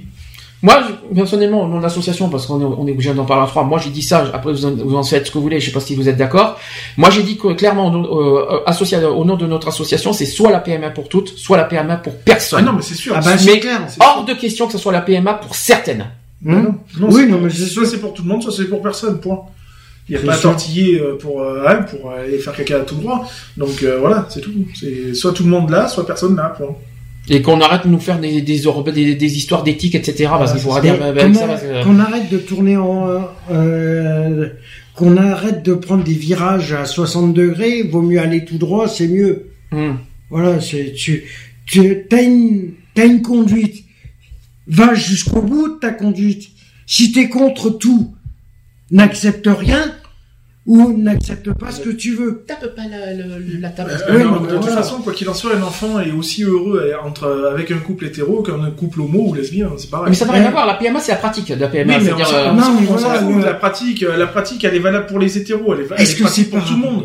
Moi, personnellement, mon association, parce qu'on est, on est obligé d'en parler à trois. Moi, j'ai dit ça. Après, vous en, vous en faites ce que vous voulez. Je sais pas si vous êtes d'accord. Moi, j'ai dit que clairement, euh, associé au nom de notre association, c'est soit la P M A pour toutes, soit la P M A pour personne. Ah non, mais c'est sûr. Ah bah, c'est mais clair, c'est hors sûr. De question que ce soit la P M A pour certaines. Mmh. Non, non, oui, non, mais c'est, soit c'est pour tout le monde, soit c'est pour personne. Point. Il n'y a pas à tortiller pour, euh, pour aller faire caca à tout droit. Donc euh, voilà, c'est tout. C'est soit tout le monde là, soit personne là. Point. Et qu'on arrête de nous faire des, des, des, des histoires d'éthique, et cetera. Voilà, parce qu'il faudra dire... Bah, bah, qu'on, ça, parce que... qu'on arrête de tourner en... Euh, euh, qu'on arrête de prendre des virages à soixante degrés. Vaut mieux aller tout droit, c'est mieux. Mm. Voilà, c'est, tu, tu t'as une, t'as une conduite. Va jusqu'au bout de ta conduite. Si t'es contre tout, n'accepte rien ou n'accepte pas ce que tu veux. Tape pas la, la, la table. Euh, oui, non, de toute voilà. façon, quoi qu'il en soit, un enfant est aussi heureux entre, avec un couple hétéro qu'un couple homo ou lesbien. C'est pareil. Mais ça n'a rien à voir. La P M A, c'est la pratique de la P M A. Oui, c'est-à-dire, euh... non, mais voilà, voilà. La pratique, la pratique, elle est valable pour les hétéros. Elle est, Est-ce elle que pratique c'est pour tout le monde?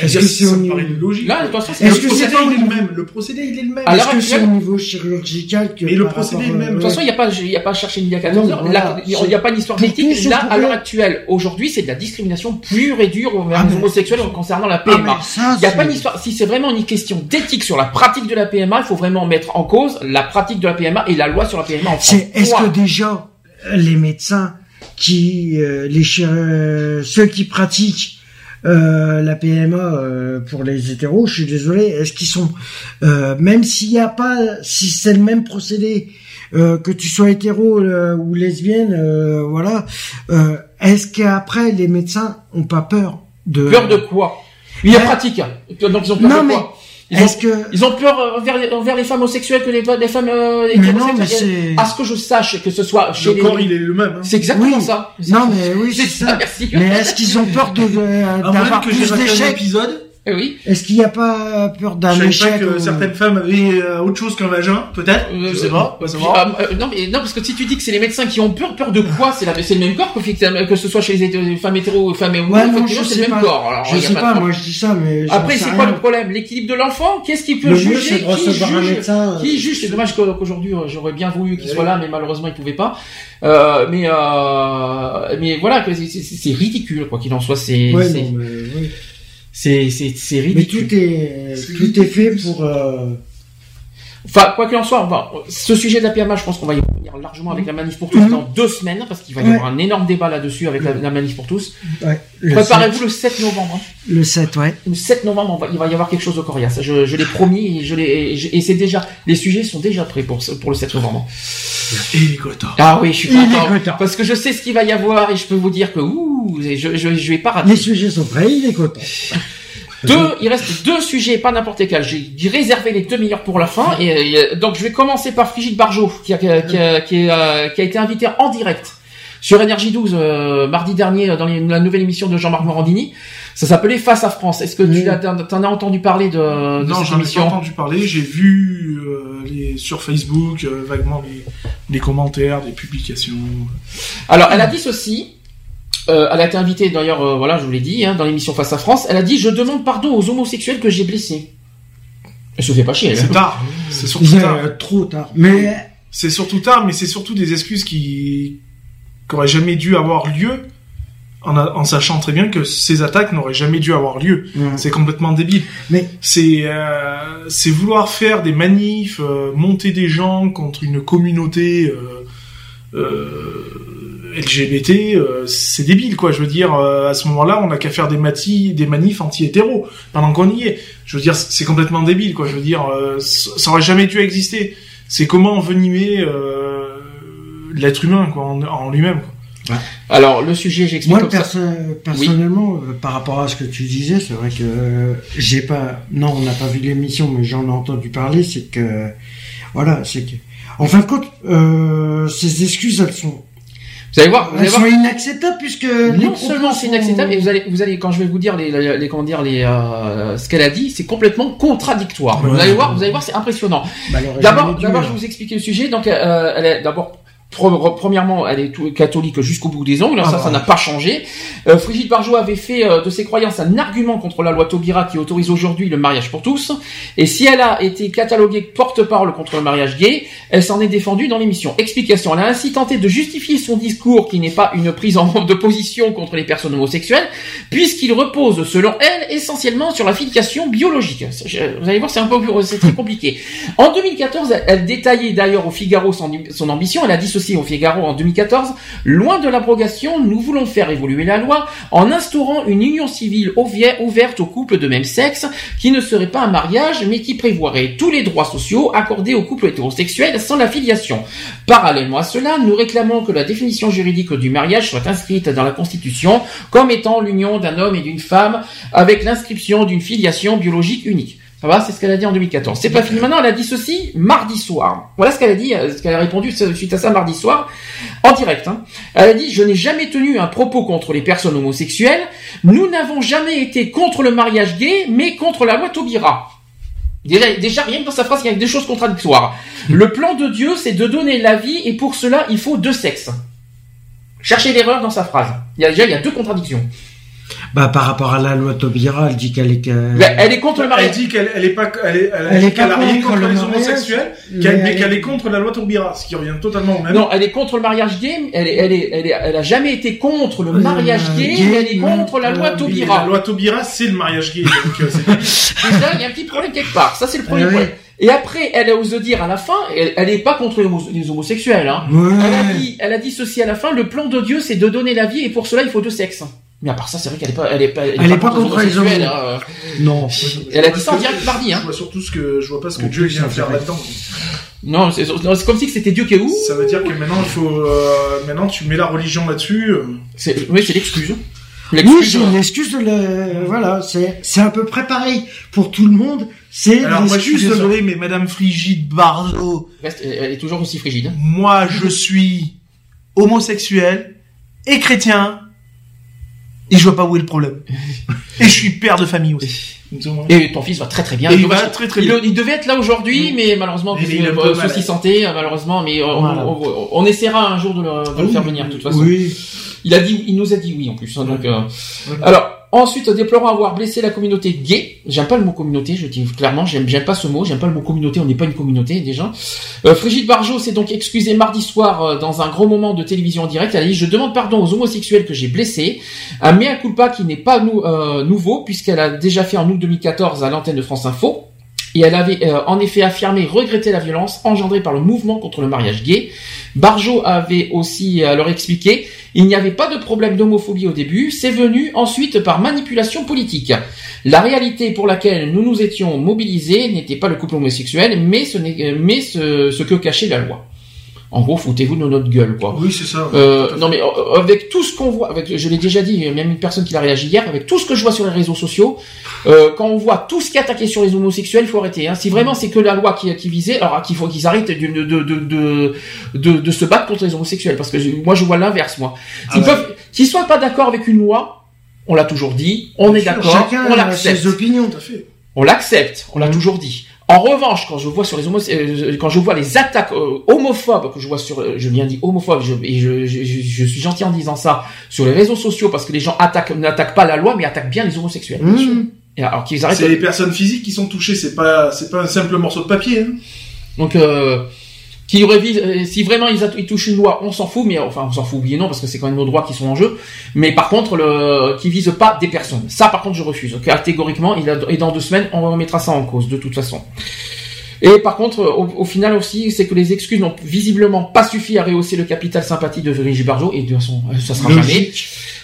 Est-ce que c'est au niveau logique? Là, attention, c'est est-ce que c'est pas le même? Le procédé, il est le même. Alors, est-ce que c'est au niveau chirurgical que mais le procédé est le même. De toute façon, il n'y a pas, il n'y a pas à chercher une quatorze heures. Là, il n'y a pas d'histoire politique. Là, à l'heure actuelle, aujourd'hui, c'est de la discrimination pure et dure envers les homosexuels concernant la P M A. Il n'y a pas d'histoire. Si c'est vraiment une question d'éthique sur la pratique de la P M A, il faut vraiment mettre en cause la pratique de la P M A et la loi sur la P M A en France. Est-ce que déjà, les médecins qui, les, ceux qui pratiquent Euh, la P M A euh, pour les hétéros, je suis désolé, est-ce qu'ils sont euh, même s'il y a pas, si c'est le même procédé euh, que tu sois hétéro euh, ou lesbienne, euh, voilà, euh, est-ce qu'après les médecins ont pas peur de peur de quoi? Il y a pratique, donc ils ont peur non, de mais... quoi? Ils Est-ce ont, que ils ont peur envers les, envers les femmes homosexuelles que les, les femmes euh, hétérosexuelles. À ce que je sache, que ce soit chez le les... corps, il est le même. Hein. C'est exactement oui. ça. C'est non mais oui, c'est, c'est ça. ça. Merci. Mais est-ce qu'ils ont peur de euh, d'avoir que plus d'échecs? Eh oui. Est-ce qu'il n'y a pas peur d'un échec? Je sais pas que ou... certaines femmes avaient euh, autre chose qu'un vagin, peut-être. Euh, je sais pas. Puis, euh, non mais non parce que si tu dis que c'est les médecins qui ont peur, peur de quoi? C'est la, c'est le même corps que, que ce soit chez les, hété- les femmes hétéros ou femmes homo, ouais, c'est le même pas. corps. Alors, je sais pas, pas moi je dis ça mais. Après c'est quoi rien. le problème? L'équilibre de l'enfant? Qu'est-ce qu'il peut le juger? C'est de qui recevoir juge, un médecin, qui juge c'est, c'est dommage qu'aujourd'hui j'aurais bien voulu qu'il soit là mais malheureusement il pouvait pas. Euh, mais euh, mais voilà que c'est ridicule quoi qu'il en soit c'est. C'est, c'est, c'est ridicule. Mais tout est, tout est fait pour, euh... Enfin, quoi qu'il en soit, enfin, ce sujet de la P M A, je pense qu'on va y revenir largement avec la manif pour tous mmh. dans deux semaines, parce qu'il va y ouais. avoir un énorme débat là-dessus avec la, la manif pour tous. Ouais. Préparez-vous le sept novembre. Hein. Le sept, ouais. Le sept novembre, on va, il va y avoir quelque chose de coriace. Je, je l'ai promis et je l'ai, et, je, et c'est déjà, les sujets sont déjà prêts pour, pour le sept novembre. Il est content. Ah oui, je suis content. Parce que je sais ce qu'il va y avoir et je peux vous dire que, ouh, je, je, je vais pas rater. Les sujets sont prêts, il est content. Deux, il reste deux sujets, pas n'importe lesquels. J'ai réservé les deux meilleurs pour la fin. Et, et donc je vais commencer par Frigide Barjot, qui a, qui a, qui a, qui a, qui a été invité en direct sur Énergie douze euh, mardi dernier dans les, la nouvelle émission de Jean-Marc Morandini. Ça s'appelait Face à France. Est-ce que oui. tu as, t'en as entendu parler de, de non, cette émission? Non, j'en ai pas entendu parler. J'ai vu euh, les, sur Facebook euh, vaguement les, les commentaires, des publications. Alors elle a dit ceci. Euh, elle a été invitée, d'ailleurs, euh, voilà, je vous l'ai dit, hein, dans l'émission Face à France. Elle a dit « Je demande pardon aux homosexuels que j'ai blessés. » Elle se fait pas chier. C'est hein. tard. C'est surtout tard. Euh, trop tard. Mais c'est surtout tard, mais c'est surtout des excuses qui n'auraient jamais dû avoir lieu, en, a... en sachant très bien que ces attaques n'auraient jamais dû avoir lieu. Mmh. C'est complètement débile. Mais c'est euh, c'est vouloir faire des manifs, euh, monter des gens contre une communauté. Euh, euh... L G B T, euh, c'est débile quoi. Je veux dire, euh, à ce moment-là, on n'a qu'à faire des matis, des manifs anti-hétéros pendant qu'on y est. Je veux dire, c'est complètement débile quoi. Je veux dire, euh, ça aurait jamais dû exister. C'est comment envenimer euh, l'être humain quoi, en, en lui-même. Quoi. Ouais. Alors, le sujet, j'explique. Moi, comme perso- ça. personnellement, oui. Par rapport à ce que tu disais, c'est vrai que euh, j'ai pas. Non, on n'a pas vu l'émission, mais j'en ai entendu parler. C'est que. Voilà, c'est que. En fin de compte, euh, ces excuses, elles sont. Vous allez voir, vous allez voir. Elles sont inacceptables puisque non seulement c'est inacceptable, et vous allez, vous allez, quand je vais vous dire les, les, les comment dire les, euh, ce qu'elle a dit, c'est complètement contradictoire. Ouais, vous allez voir, vous allez voir, c'est impressionnant. Bah, d'abord, dû, d'abord, hein. Je vais vous expliquer le sujet. Donc, euh, elle est, d'abord. Premièrement, elle est tout, catholique jusqu'au bout des ongles, ah ça, bah, ça ouais. n'a pas changé. Euh, Brigitte Bardot avait fait euh, de ses croyances un argument contre la loi Taubira qui autorise aujourd'hui le mariage pour tous. Et si elle a été cataloguée porte-parole contre le mariage gay, elle s'en est défendue dans l'émission. Explication. Elle a ainsi tenté de justifier son discours qui n'est pas une prise en de position contre les personnes homosexuelles, puisqu'il repose, selon elle, essentiellement sur la filiation biologique. Vous allez voir, c'est un peu c'est très compliqué. En deux mille quatorze, elle détaillait d'ailleurs au Figaro son, son ambition. Elle a dit ceci au Figaro en deux mille quatorze, loin de l'abrogation, nous voulons faire évoluer la loi en instaurant une union civile ouverte aux couples de même sexe qui ne serait pas un mariage mais qui prévoirait tous les droits sociaux accordés aux couples hétérosexuels sans la filiation. Parallèlement à cela, nous réclamons que la définition juridique du mariage soit inscrite dans la Constitution comme étant l'union d'un homme et d'une femme avec l'inscription d'une filiation biologique unique. Ça va, c'est ce qu'elle a dit en deux mille quatorze. C'est pas fini maintenant, elle a dit ceci mardi soir. Voilà ce qu'elle a dit, ce qu'elle a répondu suite à ça mardi soir, en direct. Hein. Elle a dit « Je n'ai jamais tenu un propos contre les personnes homosexuelles. Nous n'avons jamais été contre le mariage gay, mais contre la loi Taubira. » Déjà, déjà, rien que dans sa phrase, il y a des choses contradictoires. « Le plan de Dieu, c'est de donner la vie, et pour cela, il faut deux sexes. » Cherchez l'erreur dans sa phrase. Il y a, déjà, il y a deux contradictions. Bah par rapport à la loi Taubira, elle dit qu'elle est qu'elle... Bah, elle est contre le mariage. Elle dit qu'elle elle est pas elle est elle, elle, elle est qu'elle rien contre, contre les homosexuels, mais qu'elle, mais qu'elle est... est contre la loi Taubira, ce qui revient totalement au même. Non, elle est contre le mariage gay. Elle est elle est elle, est, elle a jamais été contre le mariage euh, gay, gay, mais elle est contre la, la loi Taubira. La loi Taubira, c'est le mariage gay. Donc c'est... Déjà, il y a un petit problème quelque part. Ça c'est le premier euh, point. Oui. Et après, elle a osé dire à la fin, elle n'est pas contre les, homo- les homosexuels. Hein. Ouais. Elle a dit elle a dit ceci à la fin. Le plan de Dieu, c'est de donner la vie, et pour cela, il faut deux sexes. Mais à part ça, c'est vrai qu'elle est pas, elle est pas, elle est elle pas, est pas contre, contre les hommes. Euh... Non. Elle a dit ça en direct mardi, hein. Je vois surtout ce que, je vois pas ce que Dieu vient faire là-dedans. Non, c'est, non, c'est comme si c'était Dieu qui est où. Ça veut dire que maintenant, il faut, euh, maintenant, tu mets la religion là-dessus. Euh... C'est, oui, c'est l'excuse. l'excuse oui, c'est hein. l'excuse de la, voilà, c'est, c'est à peu près pareil pour tout le monde. C'est Alors, moi, je suis désolé, mais madame Frigide Bardot. Reste, elle est toujours aussi frigide. Moi, je suis homosexuel et chrétien. Et je vois pas où est le problème. Et je suis père de famille aussi. Et ton fils va très très bien. Il, il, va très, très il, bien. il devait être là aujourd'hui, mmh. mais malheureusement, euh, souci santé, malheureusement, mais on, voilà. on, on, on essaiera un jour de le, de oui, le faire venir de toute façon. Oui. Il a dit, il nous a dit oui en plus. Hein, donc, euh, oui. Alors. Ensuite, déplorant avoir blessé la communauté gay. J'aime pas le mot communauté, je dis clairement, j'aime, j'aime pas ce mot, j'aime pas le mot communauté, on n'est pas une communauté, déjà. Euh, Brigitte Bardot s'est donc excusée mardi soir euh, dans un gros moment de télévision en direct. Elle a dit, je demande pardon aux homosexuels que j'ai blessés. Un mea culpa qui n'est pas nou- euh, nouveau, puisqu'elle a déjà fait en août deux mille quatorze à l'antenne de France Info. Et elle avait euh, en effet affirmé regretter la violence engendrée par le mouvement contre le mariage gay. Barjot avait aussi euh, leur expliqué « Il n'y avait pas de problème d'homophobie au début, c'est venu ensuite par manipulation politique. La réalité pour laquelle nous nous étions mobilisés n'était pas le couple homosexuel, mais ce, n'est, mais ce, ce que cachait la loi. » En gros, foutez-vous de notre gueule, quoi. Oui, c'est ça. Euh, non, mais avec tout ce qu'on voit, avec, je l'ai déjà dit, même une personne qui l'a réagi hier, avec tout ce que je vois sur les réseaux sociaux, euh, quand on voit tout ce qui est attaqué sur les homosexuels, faut arrêter. Hein. Si vraiment c'est que la loi qui, qui visait, alors qu'il faut qu'ils arrêtent de, de, de, de, de, de se battre contre les homosexuels, parce que moi je vois l'inverse, moi. S'ils ah ouais. peuvent, qu'ils soient pas d'accord avec une loi, on l'a toujours dit, on bien est sûr, d'accord, chacun on l'accepte. Ses opinions, tout à fait. On l'accepte, on l'a mmh. toujours dit. En revanche, quand je vois sur les homos... quand je vois les attaques euh, homophobes que je vois sur, je viens dit homophobes, je, et je, je, je suis gentil en disant ça sur les réseaux sociaux parce que les gens attaquent, n'attaquent pas la loi mais attaquent bien les homosexuels. Mmh. Et alors qu'ils arrêtent. C'est les personnes physiques qui sont touchées, c'est pas, c'est pas un simple morceau de papier. Hein. Donc. Euh... Qui révisent, si vraiment ils, attou- ils touchent une loi, on s'en fout, mais enfin on s'en fout, oubliez non, parce que c'est quand même nos droits qui sont en jeu. Mais par contre, le, qui vise pas des personnes. Ça, par contre, je refuse. Catégoriquement, il a, et dans deux semaines, on remettra ça en cause, de toute façon. Et par contre, au, au final aussi, c'est que les excuses n'ont visiblement pas suffi à rehausser le capital sympathie de Brigitte Bardot, et de toute façon, ça sera Logique. jamais.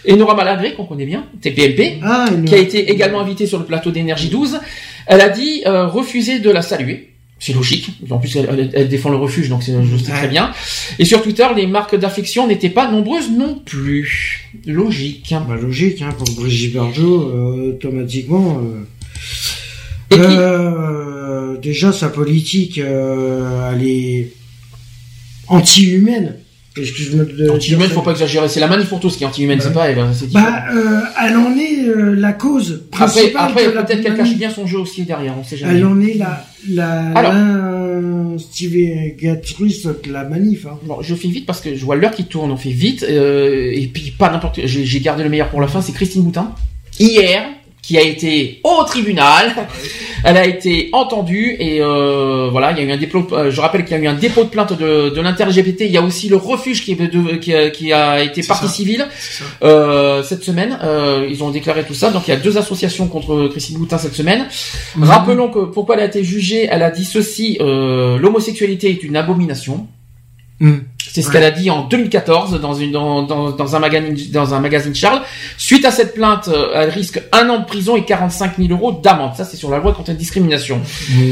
Et Nora Malagré, qu'on connaît bien, T P L P, ah, qui a été également invitée sur le plateau d'Énergie douze, elle a dit euh, refuser de la saluer. C'est logique. En plus, elle, elle, elle défend le refuge, donc c'est je sais très bien. Et sur Twitter, les marques d'affection n'étaient pas nombreuses non plus. Logique. Bah logique, hein, pour Brigitte Bardot, euh, automatiquement. Euh, Et euh, déjà, sa politique, euh, elle est anti-humaine. Excuse-moi de anti-humaine, faut pas exagérer. C'est la manif pour tous qui est anti-humaine, bah, c'est pas elle. C'est bah, euh, elle en est euh, la cause principale. Après, après peut-être qu'elle cache bien son jeu aussi derrière, on sait jamais. Elle en est la, la, Alors, l'instigatrice de la manif. Hein. Bon, je fais vite parce que je vois l'heure qui tourne, on fait vite. Euh, et puis, pas n'importe j'ai, j'ai gardé le meilleur pour la fin, c'est Christine Boutin. Hier, qui a été au tribunal, elle a été entendue et euh, voilà, il y a eu un dépôt. Je rappelle qu'il y a eu un dépôt de plainte de, de l'inter-L G B T. Il y a aussi le refuge qui, est de, qui, a, qui a été c'est partie ça. civile euh, cette semaine. Euh, ils ont déclaré tout ça. Donc il y a deux associations contre Christine Boutin cette semaine. Mmh. Rappelons que pourquoi elle a été jugée. Elle a dit ceci euh, l'homosexualité est une abomination. Mmh. C'est ce ouais. qu'elle a dit en deux mille quatorze dans, une, dans, dans, dans, un magazine, dans un magazine Charles. Suite à cette plainte, elle risque un an de prison et quarante-cinq mille euros d'amende. Ça, c'est sur la loi contre la discrimination.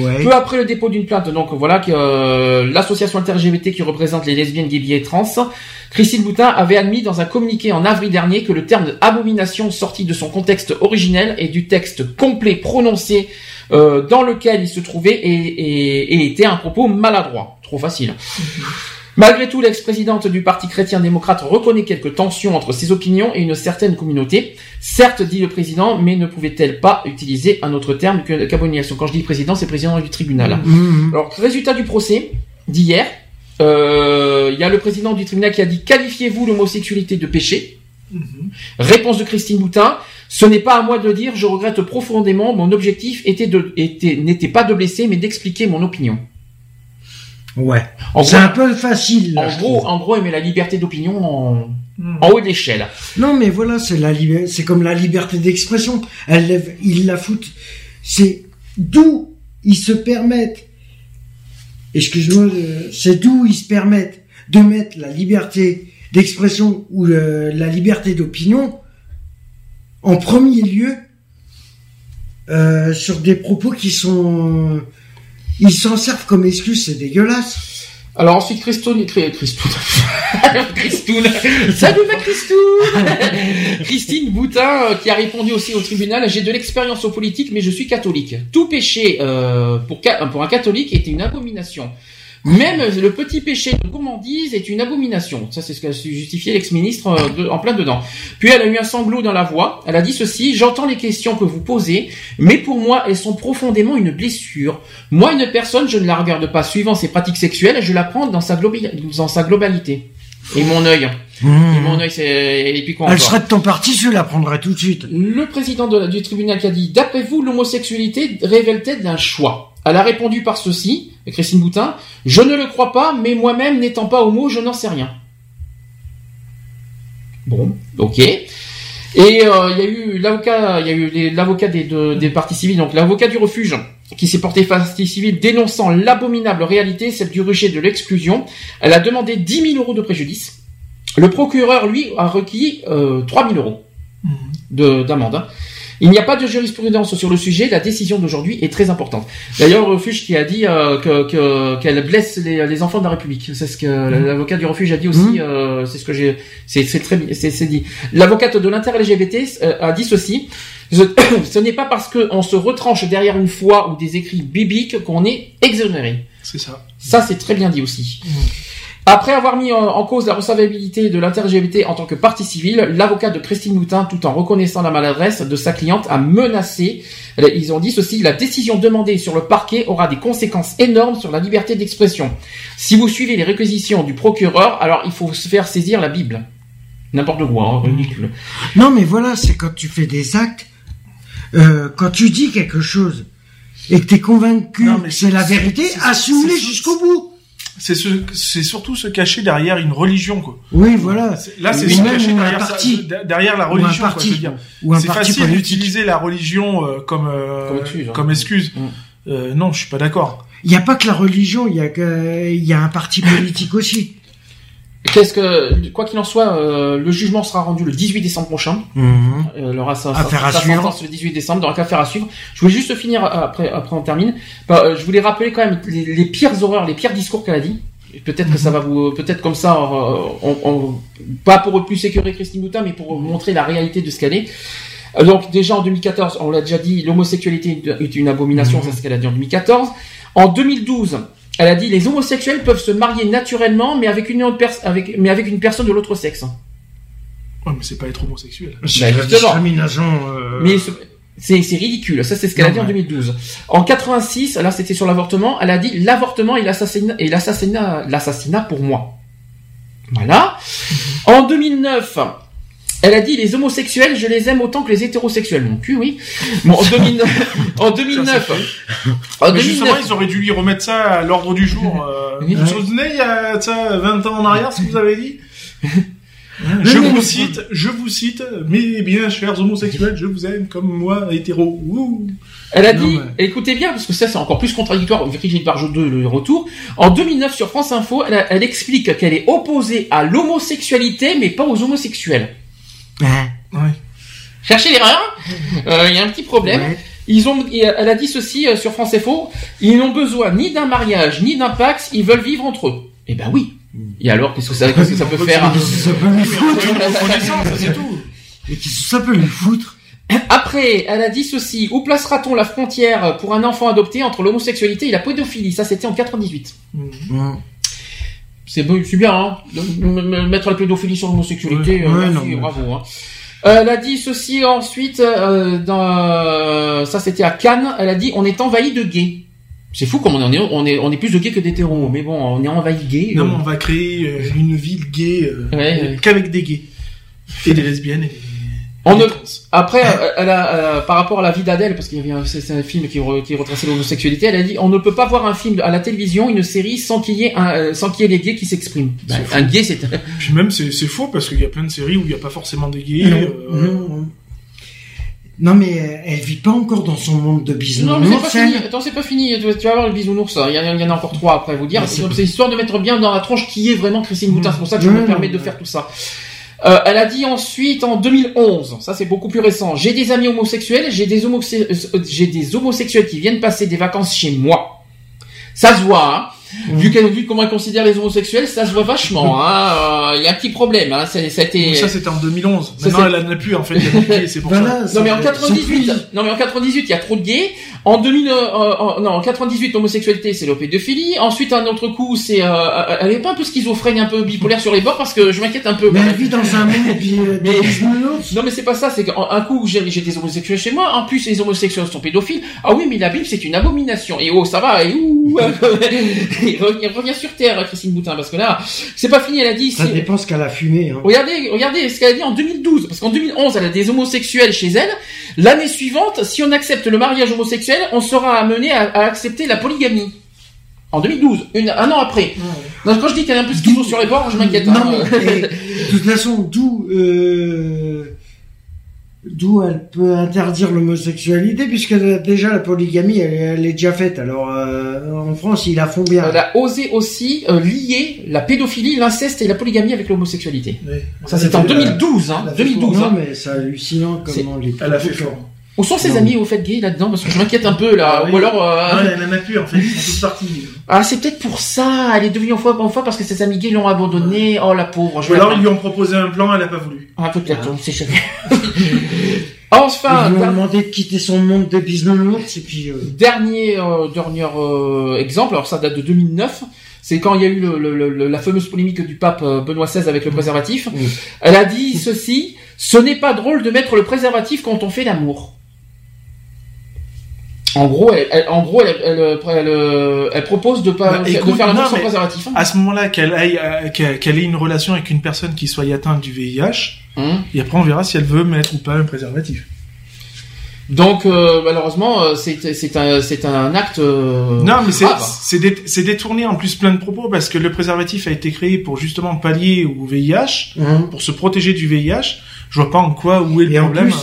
Ouais. Peu après le dépôt d'une plainte, donc voilà que euh, l'association inter-L G B T qui représente les lesbiennes, gays, gays et trans, Christine Boutin avait admis dans un communiqué en avril dernier que le terme abomination sorti de son contexte originel et du texte complet prononcé euh, dans lequel il se trouvait et, et, et était un propos maladroit. Trop facile. Malgré tout, l'ex-présidente du Parti chrétien-démocrate reconnaît quelques tensions entre ses opinions et une certaine communauté. Certes, dit le président, mais ne pouvait-elle pas utiliser un autre terme que qu'abomination ? Quand je dis président, c'est président du tribunal. Mmh. Alors, résultat du procès d'hier, il euh, y a le président du tribunal qui a dit « Qualifiez-vous l'homosexualité de péché ?» Mmh. Réponse de Christine Boutin, ce n'est pas à moi de le dire, je regrette profondément, mon objectif était de, était, n'était pas de blesser, mais d'expliquer mon opinion. Ouais. En c'est gros, un peu facile. Là, en, gros, en gros, elle met la liberté d'opinion en, mmh. en haut de l'échelle. Non, mais voilà, c'est la li- c'est comme la liberté d'expression. Elle lève, ils la foutent. C'est d'où ils se permettent. Excuse-moi, c'est d'où ils se permettent de mettre la liberté d'expression ou le, la liberté d'opinion en premier lieu euh, sur des propos qui sont. Ils s'en servent comme excuse, c'est dégueulasse. Alors ensuite, Christoun... Christoun... Christoun... Salut ma Christoun Christine Boutin, qui a répondu aussi au tribunal, j'ai de l'expérience en politique, mais je suis catholique. Tout péché euh, pour, ca... pour un catholique était une abomination. Même le petit péché de gourmandise est une abomination. Ça, c'est ce qu'a justifié l'ex-ministre de, en plein dedans. Puis elle a eu un sanglot dans la voix. Elle a dit ceci, j'entends les questions que vous posez, mais pour moi, elles sont profondément une blessure. Moi, une personne, je ne la regarde pas suivant ses pratiques sexuelles, je la prends dans sa, globi- dans sa globalité. Et mon œil. Mmh. Et mon œil, c'est, et puis quoi encore? Elle serait de ton parti, je la prendrais tout de suite. Le président de, du tribunal qui a dit, d'après vous, l'homosexualité révèle-t-elle d'un choix? Elle a répondu par ceci, Christine Boutin, « Je ne le crois pas, mais moi-même, n'étant pas homo, je n'en sais rien. » Bon, ok. Et il euh, y a eu l'avocat, il y a eu les, l'avocat des, de, des parties civiles, donc l'avocat du refuge, qui s'est porté partie civile dénonçant l'abominable réalité, celle du rejet de l'exclusion. Elle a demandé dix mille euros de préjudice. Le procureur, lui, a requis euh, trois mille euros de, d'amende. Il n'y a pas de jurisprudence sur le sujet, la décision d'aujourd'hui est très importante. D'ailleurs, le refuge qui a dit euh, que, que, qu'elle blesse les, les enfants de la République. C'est ce que mmh. l'avocat du refuge a dit aussi, mmh. euh, c'est ce que j'ai, c'est, c'est très, c'est, c'est dit. L'avocate de l'inter-L G B T euh, a dit ceci, ce n'est pas parce qu'on se retranche derrière une foi ou des écrits bibliques qu'on est exonéré. C'est ça. Ça, c'est très bien dit aussi. Mmh. Après avoir mis en cause la recevabilité de l'inter-L G B T en tant que partie civile, l'avocat de Christine Boutin, tout en reconnaissant la maladresse de sa cliente, a menacé. Ils ont dit ceci, la décision demandée sur le parquet aura des conséquences énormes sur la liberté d'expression. Si vous suivez les réquisitions du procureur, alors il faut se faire saisir la Bible. N'importe quoi, hein, ridicule. Non mais voilà, c'est quand tu fais des actes, euh, quand tu dis quelque chose et que t'es convaincu que c'est la vérité, assume-les jusqu'au bout. C'est, ce, c'est surtout se cacher derrière une religion, quoi. Oui, voilà. C'est, là, c'est oui, se cacher derrière, parti, sa, derrière la religion, quoi, parti, je veux dire. C'est facile politique. D'utiliser la religion euh, comme, euh, comme excuse. Hein. Comme excuse. Mmh. Euh, non, je suis pas d'accord. Il n'y a pas que la religion, il y a, que, il y a un parti politique aussi. Qu'est-ce que, quoi qu'il en soit, euh, le jugement sera rendu le dix-huit décembre prochain. Mmh. Euh, il aura sa, affaire sa, à sa suivre. Sentence le dix-huit décembre, donc affaire à suivre. Je voulais juste finir, après, après on termine. Bah, euh, je voulais rappeler quand même les, les pires horreurs, les pires discours qu'elle a dit. Peut-être que ça va vous, peut-être comme ça, on, on, pas pour repousser que Christine Boutin, mais pour montrer la réalité de ce qu'elle est. Donc, déjà en deux mille quatorze, on l'a déjà dit, l'homosexualité est une abomination, mmh. c'est ce qu'elle a dit en deux mille quatorze. En deux mille douze, elle a dit, les homosexuels peuvent se marier naturellement, mais avec une autre pers- avec, mais avec une personne de l'autre sexe. Ouais, mais c'est pas être homosexuel. C'est une discrimination, euh... Mais ce, c'est, c'est ridicule. Ça, c'est ce qu'elle non, a dit ouais. en deux mille douze. En quatre-vingt-six, là, c'était sur l'avortement, elle a dit, l'avortement et l'assassinat, et l'assassinat, l'assassinat pour moi. Voilà. En deux mille neuf, elle a dit, les homosexuels, je les aime autant que les hétérosexuels. Mon cul, oui. Bon, en deux mille neuf, en deux mille neuf, en deux mille neuf justement, ils auraient dû lui remettre ça à l'ordre du jour. Euh, vous vous souvenez, il y a, ça, vingt ans en arrière, ce que vous avez dit? Je vous cite, je vous cite, mes bien chers homosexuels, je vous aime comme moi, hétéro. Ouh. Elle a non, dit, mais... écoutez bien, parce que ça, c'est encore plus contradictoire, Brigitte Bardot deux, le retour. En deux mille neuf, sur France Info, elle, elle explique qu'elle est opposée à l'homosexualité, mais pas aux homosexuels. Ah, oui. Cherchez l'erreur, il euh, y a un petit problème. Ouais. Ils ont, elle a dit ceci sur France Info, ils n'ont besoin ni d'un mariage ni d'un pax, ils veulent vivre entre eux. Eh ben oui. Et alors qu'est-ce que ça, qu'est-ce que ça peut faire? Ça peut les foutre. C'est tout. Mais qu'est-ce que ça peut les foutre? Après, elle a dit ceci, où placera-t-on la frontière pour un enfant adopté entre l'homosexualité et la pédophilie? Ça, c'était en quatre-vingt-dix-huit. Mmh. C'est beau, c'est bien, hein. Mettre la pédophilie sur l'homosexualité, ouais, euh, ouais, merci, non, bravo, hein. Euh, elle a dit ceci ensuite, euh, dans, ça c'était à Cannes, elle a dit, on est envahi de gays. C'est fou comme on est, on est, on est plus de gays que d'hétéros, mais bon, on est envahi de gays. Non, euh... mais on va créer euh, une ville gay, euh, ouais, euh... qu'avec des gays. Et des lesbiennes et des... On ne... Après, elle a, euh, par rapport à la vie d'Adèle, parce qu'il y avait un, c'est un film qui, re, qui retraçait l'homosexualité, elle a dit, on ne peut pas voir un film à la télévision, une série, sans qu'il y ait, un, sans qu'il y ait les gays qui s'expriment. Ben, un gay, c'est... Puis même, c'est, c'est faux, parce qu'il y a plein de séries où il n'y a pas forcément des gays. Non, euh... non, non. non mais elle vit pas encore dans son monde de bisounours. Non, mais c'est pas fini. Attends, c'est pas fini. Tu vas voir le bisounours. Il y, a, il y en a encore trois après à vous dire. Ben, c'est, c'est histoire de mettre bien dans la tronche qui est vraiment Christine Boutin. C'est pour ça que je non, me permets de faire tout ça. Euh, elle a dit ensuite en deux mille onze, ça c'est beaucoup plus récent, j'ai des amis homosexuels, j'ai des, homosex... j'ai des homosexuels qui viennent passer des vacances chez moi. Ça se voit, hein. Mmh. Vu qu'elle a vu comment elle considère les homosexuels, ça se voit vachement, hein. Il euh, y a un petit problème, hein. Ça, ça, été... ça c'était en deux mille onze. Ça, maintenant c'est... elle en a plus en fait. Gays, c'est pour voilà, ça. Non mais en quatre-vingt-dix-huit, non mais en quatre-vingt-dix-huit il y a trop de gays. En deux mille, euh, en, non en quatre-vingt-dix-huit l'homosexualité c'est le pédophilie. Ensuite un autre coup c'est, euh, elle est pas un peu schizophrène, un peu bipolaire sur les bords parce que je m'inquiète un peu. Mais elle vit dans un monde et puis euh, mais, non mais c'est pas ça, c'est qu'un coup j'ai, j'ai des homosexuels chez moi, en plus les homosexuels sont pédophiles. Ah oui mais la Bible c'est une abomination. Et oh ça va et ouh. Il revient sur terre, Christine Boutin, parce que là, c'est pas fini, elle a dit... Ça c'est... dépend ce qu'elle a fumé. Hein. Regardez, regardez ce qu'elle a dit en deux mille douze, parce qu'en deux mille onze, elle a des homosexuels chez elle. L'année suivante, si on accepte le mariage homosexuel, on sera amené à, à accepter la polygamie. En deux mille douze, une, un an après. Ouais. Donc, quand je dis qu'elle est un peu schizo sur les bords, je m'inquiète. Non, hein. mais, de toute façon, d'où... Euh... D'où elle peut interdire l'homosexualité, puisque déjà la polygamie, elle, elle est déjà faite. Alors euh, en France, ils la font bien. Elle a osé aussi euh, lier la pédophilie, l'inceste et la polygamie avec l'homosexualité. Oui. Ça, c'était en deux mille douze. La, hein, deux mille douze. Non, hein. Mais c'est hallucinant comment les... Elle a fait fort. Où sont ses amis au fait gay là-dedans? Parce que je m'inquiète un peu là. Ah, oui. Ou alors. Euh... Ouais, elle en a plus en fait. Toute partie. Ah, c'est peut-être pour ça. Elle est devenue en fois en fois parce que ses amis gays l'ont abandonnée. Ouais. Oh la pauvre. Je Ou alors ils lui ont proposé un plan, elle n'a pas voulu. Ah peut-être. Ah. C'est chacun. Enfin. Ils lui ont demandé de quitter son monde de bisounours et puis. Euh... Dernier euh, dernier euh, exemple. Alors ça date de deux mille neuf. C'est quand il y a eu le, le, le, la fameuse polémique du pape Benoît seize avec le préservatif. Oui. Elle a dit ceci. Ce n'est pas drôle de mettre le préservatif quand on fait l'amour. En gros, elle, elle, en gros, elle, elle, elle, elle, elle propose de pas bah, de écoute, faire l'amour sans préservatif. À ce moment-là, qu'elle aille, qu'elle ait une relation avec une personne qui soit atteinte du V I H, hum. et après on verra si elle veut mettre ou pas un préservatif. Donc euh, malheureusement, c'est, c'est un, c'est un acte. Euh, non, mais c'est, c'est, dé, c'est détourné en plus plein de propos parce que le préservatif a été créé pour justement pallier au V I H, hum. pour se protéger du V I H. Je vois pas en quoi où est le et problème. En plus,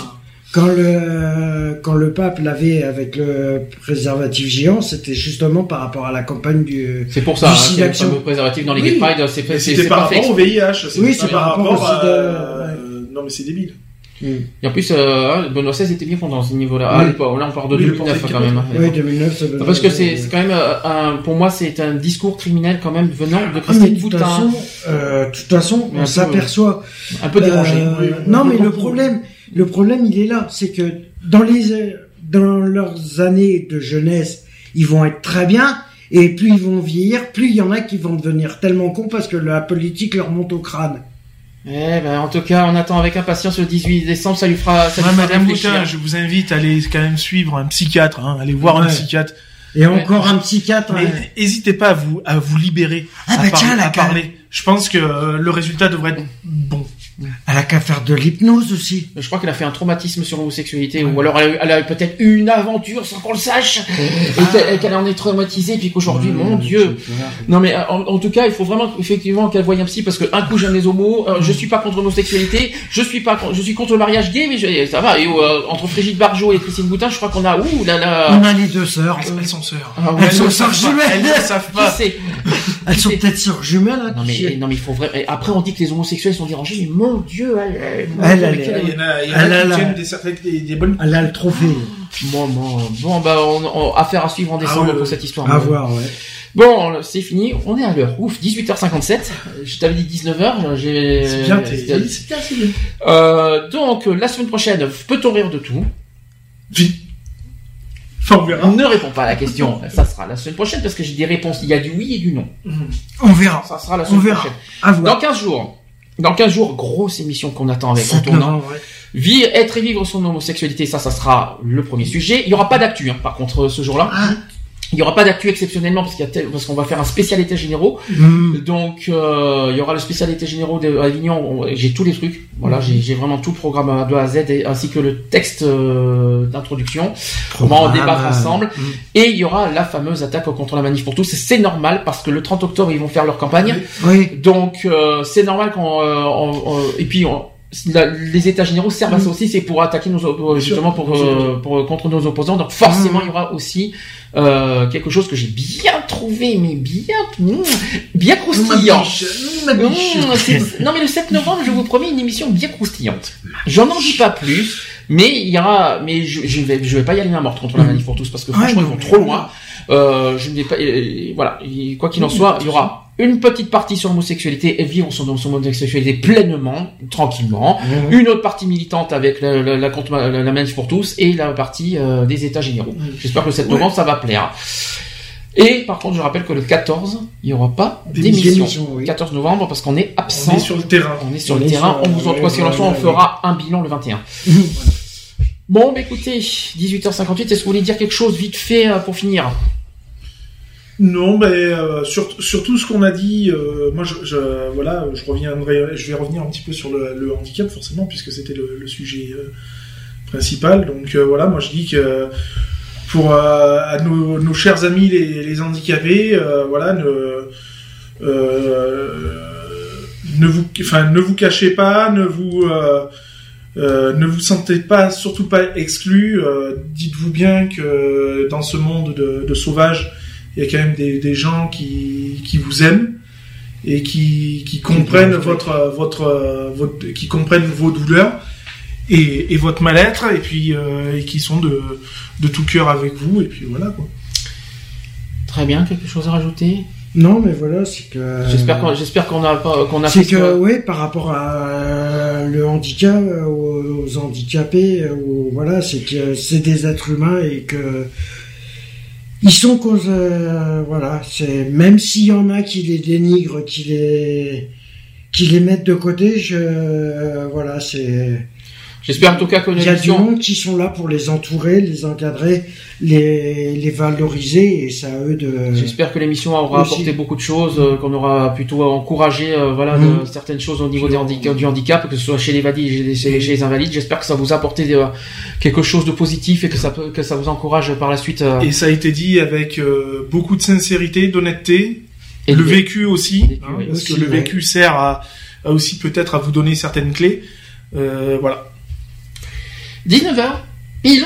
Quand le, quand le pape l'avait avec le préservatif géant, c'était justement par rapport à la campagne du. C'est pour ça, hein, c'est le fameux préservatif dans les Gay Pride, c'est pas C'était par rapport au V I H. Oui, c'est par rapport à. Euh... Non, mais c'est débile. Mm. Et en plus, euh, Benoît seize était bien fondant à ce niveau-là. Oui. Ah, là, on parle de oui, deux mille neuf quand même. Oui, deux mille neuf, c'est Parce que c'est, c'est quand même, un, pour moi, c'est un discours criminel quand même venant de Christine Foutin. De toute façon, euh, toute façon on s'aperçoit. Un peu dérangé. Non, mais le problème. Le problème, il est là, c'est que dans les dans leurs années de jeunesse, ils vont être très bien, et plus ils vont vieillir, plus il y en a qui vont devenir tellement cons parce que la politique leur monte au crâne. Eh ben, en tout cas, on attend avec impatience le dix-huit décembre, ça lui fera. Ça ouais, lui fera Madame Boutin, je vous invite à aller quand même suivre un psychiatre, hein, aller voir ouais. un psychiatre. Et encore ouais. un psychiatre. Mais ouais. n'hésitez pas à vous à vous libérer, ah, à, bah, par- tiens, à parler. Je pense que euh, le résultat devrait être bon. Elle a qu'à faire de l'hypnose aussi. Je crois qu'elle a fait un traumatisme sur l'homosexualité, ouais. ou alors elle a, elle a peut-être eu une aventure sans qu'on le sache, ah. et, qu'elle, et qu'elle en est traumatisée, et puis qu'aujourd'hui, ouais, mon Dieu. Non mais en, en tout cas, il faut vraiment effectivement qu'elle voie un psy, parce que un coup j'aime les homos, euh, je suis pas contre l'homosexualité, je suis pas, je suis contre le mariage gay, mais je, ça va. Et euh, entre Brigitte Bardot et Christine Boutin, je crois qu'on a ouh là là. On a les deux sœurs. Elles, elles sont sœurs. Ah, ouais, elles, elles sont sœurs jumelles. Elles ne savent pas. Elles, elles sont peut-être sœurs jumelles. Hein, non mais qui... non mais il faut vraiment. Après on dit que les homosexuels sont dérangés, mais mon Dieu, elle, elle, elle, elle, il y en a, il y en a qui aiment des certaines, des, des bonnes. Elle a le trophée. Bon, bon, bon, bah, on, on, affaire à suivre en décembre ah, pour euh, cette histoire. À voir, ouais. Bon, c'est fini, on est à l'heure. Ouf, dix-huit heures cinquante-sept. Je t'avais dit dix-neuf heures, j'ai... C'est bien, t'es... C'est... C'est bien, c'est bien. Euh, donc, la semaine prochaine, peut-on rire de tout? Oui. On verra. Ne réponds pas à la question. Ça sera la semaine prochaine, parce que j'ai des réponses. Il y a du oui et du non. On verra. Ça sera la semaine on verra. prochaine. À voir. Dans quinze jours. Dans quinze jours, grosse émission qu'on attend avec en tournant. Ouais. Vivre, être et vivre son homosexualité, ça, ça sera le premier sujet. Il n'y aura pas d'actu, hein, par contre, ce jour-là. Ah. Il n'y aura pas d'actu exceptionnellement parce qu'il y a tel, parce qu'on va faire un spécial état généraux. Mmh. Donc, euh, il y aura le spécial état généraux d'Avignon. J'ai tous les trucs. Voilà, mmh. j'ai, j'ai vraiment tout le programme de A à Z et, ainsi que le texte euh, d'introduction. Programme. On va en débattre ensemble. Mmh. Et il y aura la fameuse attaque contre la manif pour tous. C'est normal parce que le trente octobre, ils vont faire leur campagne. Oui. Donc, euh, c'est normal qu'on, euh, on, on, et puis, on, La, les états généraux servent à ça aussi, c'est pour attaquer nos justement pour, euh, pour contre nos opposants. Donc forcément, mmh. il y aura aussi euh, quelque chose que j'ai bien trouvé, mais bien bien croustillant. Ma biche, ma biche. Mmh, non mais le sept novembre, je vous promets une émission bien croustillante. J'en en dis pas plus, mais il y aura, mais je, je vais je vais pas y aller main morte contre la manif pour tous parce que franchement, ouais, ils vont trop loin. Euh, je ne vais pas, euh, voilà. Et, quoi qu'il en soit, il y aura une petite partie sur l'homosexualité et vivre son, son homosexualité pleinement, tranquillement. Mmh. Une autre partie militante avec la, la, la, la, la manif pour tous et la partie euh, des états généraux. Mmh. J'espère que cette novembre, ouais. ça va plaire. Et par contre, je rappelle que le quatorze, il n'y aura pas d'émission. Oui. quatorze novembre, parce qu'on est absent. On est sur le terrain. On est sur on le est terrain. Sur, on vous en quoi qu'il en soit, on fera un bilan le vingt et un. Mmh. Bon, bah écoutez, dix-huit heures cinquante-huit, est-ce que vous voulez dire quelque chose vite fait pour finir ? Non, ben euh, sur, sur tout ce qu'on a dit, euh, moi je, je voilà, je reviendrai, je vais revenir un petit peu sur le, le handicap forcément puisque c'était le, le sujet euh, principal. Donc euh, voilà, moi je dis que pour euh, à nos, nos chers amis les, les handicapés, euh, voilà, ne euh, ne vous, enfin ne vous cachez pas, ne vous euh, Euh, ne vous sentez pas, surtout pas exclus. Euh, dites-vous bien que dans ce monde de, de sauvages, il y a quand même des, des gens qui, qui vous aiment et qui, qui comprennent votre, votre, votre, qui comprennent vos douleurs et, et votre mal-être et puis euh, et qui sont de, de tout cœur avec vous et puis voilà quoi. Très bien, quelque chose à rajouter ? Non, mais voilà, c'est que... J'espère qu'on, j'espère qu'on a, qu'on a c'est fait... C'est que, ce... oui, par rapport à le handicap, aux, aux handicapés, aux, voilà, c'est que c'est des êtres humains et que... Ils sont cause... Euh, voilà, c'est... Même s'il y en a qui les dénigrent, qui les... qui les mettent de côté, je... Euh, voilà, c'est... J'espère en tout cas que il y a du monde qui sont là pour les entourer, les encadrer, les, les valoriser et c'est à eux de. J'espère que l'émission aura aussi apporté beaucoup de choses, mmh. qu'on aura plutôt encouragé, euh, voilà, mmh. de, certaines choses au niveau des handica- du handicap, que ce soit chez les valides, chez, chez les invalides. J'espère que ça vous a apporté des, euh, quelque chose de positif et que ça peut, que ça vous encourage par la suite. Euh... Et ça a été dit avec euh, beaucoup de sincérité, d'honnêteté, et le vécu aussi, vécu, hein, oui. parce aussi, que le vécu ouais. sert à, à aussi peut-être à vous donner certaines clés. Euh, voilà. dix-neuf heures, pile.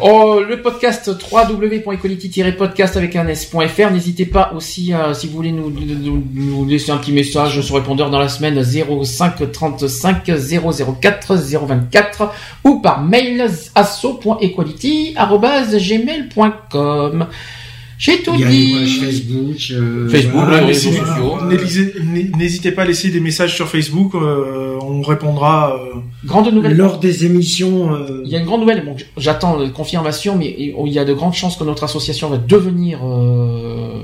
Oh, le podcast w w w point equality podcast avec un s.fr. N'hésitez pas aussi, euh, si vous voulez nous, nous, nous laisser un petit message sur répondeur dans la semaine zéro cinq trente-cinq zéro zéro quatre zéro vingt-quatre ou par mail asso point equality arobase gmail point com. J'ai tout dit. Facebook, euh, Facebook, voilà, les réseaux sociaux. N'hésitez pas à laisser des messages sur Facebook. Euh, on répondra. Euh, grande nouvelle. Lors des émissions. Euh... Il y a une grande nouvelle. Bon, j'attends la confirmation, mais il y a de grandes chances que notre association va devenir. Euh...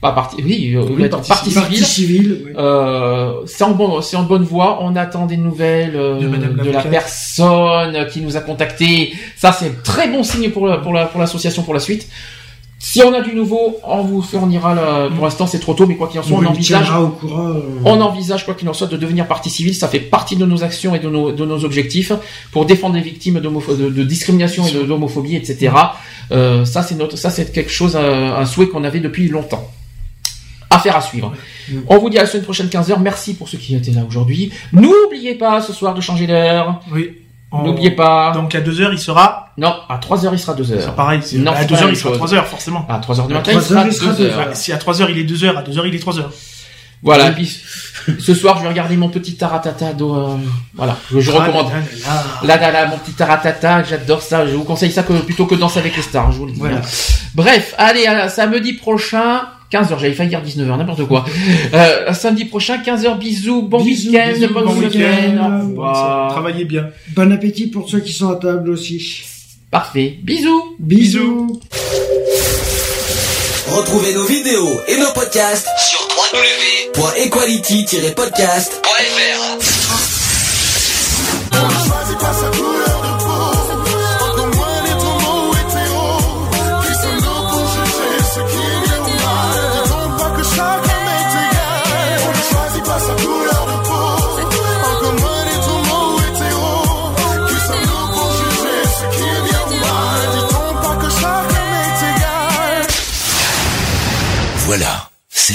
Pas partie, oui, euh, oui partie, partie civile. Partie civile oui. euh, c'est, en bon, c'est en bonne voie. On attend des nouvelles euh, de, de la, la personne qui nous a contactés. Ça, c'est très bon signe pour la, pour la, pour l'association pour la suite. Si on a du nouveau, on vous fournira. La... Pour l'instant, c'est trop tôt, mais quoi qu'il en soit, on, on envisage. Au courant, euh... On envisage quoi qu'il en soit de devenir partie civile. Ça fait partie de nos actions et de nos de nos objectifs pour défendre les victimes de, de discrimination et de, d'homophobie, et cetera. Euh, ça, c'est notre. Ça, c'est quelque chose, un, un souhait qu'on avait depuis longtemps. Affaire à suivre. On vous dit à la semaine prochaine quinze heures. Merci pour ceux qui étaient là aujourd'hui. N'oubliez pas ce soir de changer l'heure. Oui. En... N'oubliez pas. Donc à deux heures, il sera. Non, à trois heures, il sera deux heures. C'est pareil. C'est... Non, à deux heures, il sera trois heures, forcément. À trois heures du matin, il sera deux heures. Si à trois heures, il est deux heures, à deux heures, il est trois heures. Voilà. Et puis, ce soir, je vais regarder mon petit taratata de, euh, voilà. Je, je recommande. Là, là, là, mon petit taratata. J'adore ça. Je vous conseille ça que, plutôt que Danser avec les stars. Je vous le dis. Voilà. Bref. Allez, à samedi prochain. quinze heures, j'avais failli dire dix-neuf heures, n'importe quoi. Euh, samedi prochain, quinze heures, bisous, bon bisous, week-end, bisous, bonne bon semaine. Week-end. Wow. Travaillez bien. Bon appétit pour ceux qui sont à table aussi. Parfait. Bisous. Bisous. Retrouvez nos vidéos et nos podcasts sur w w w point equality podcast point f r. Voilà, c'est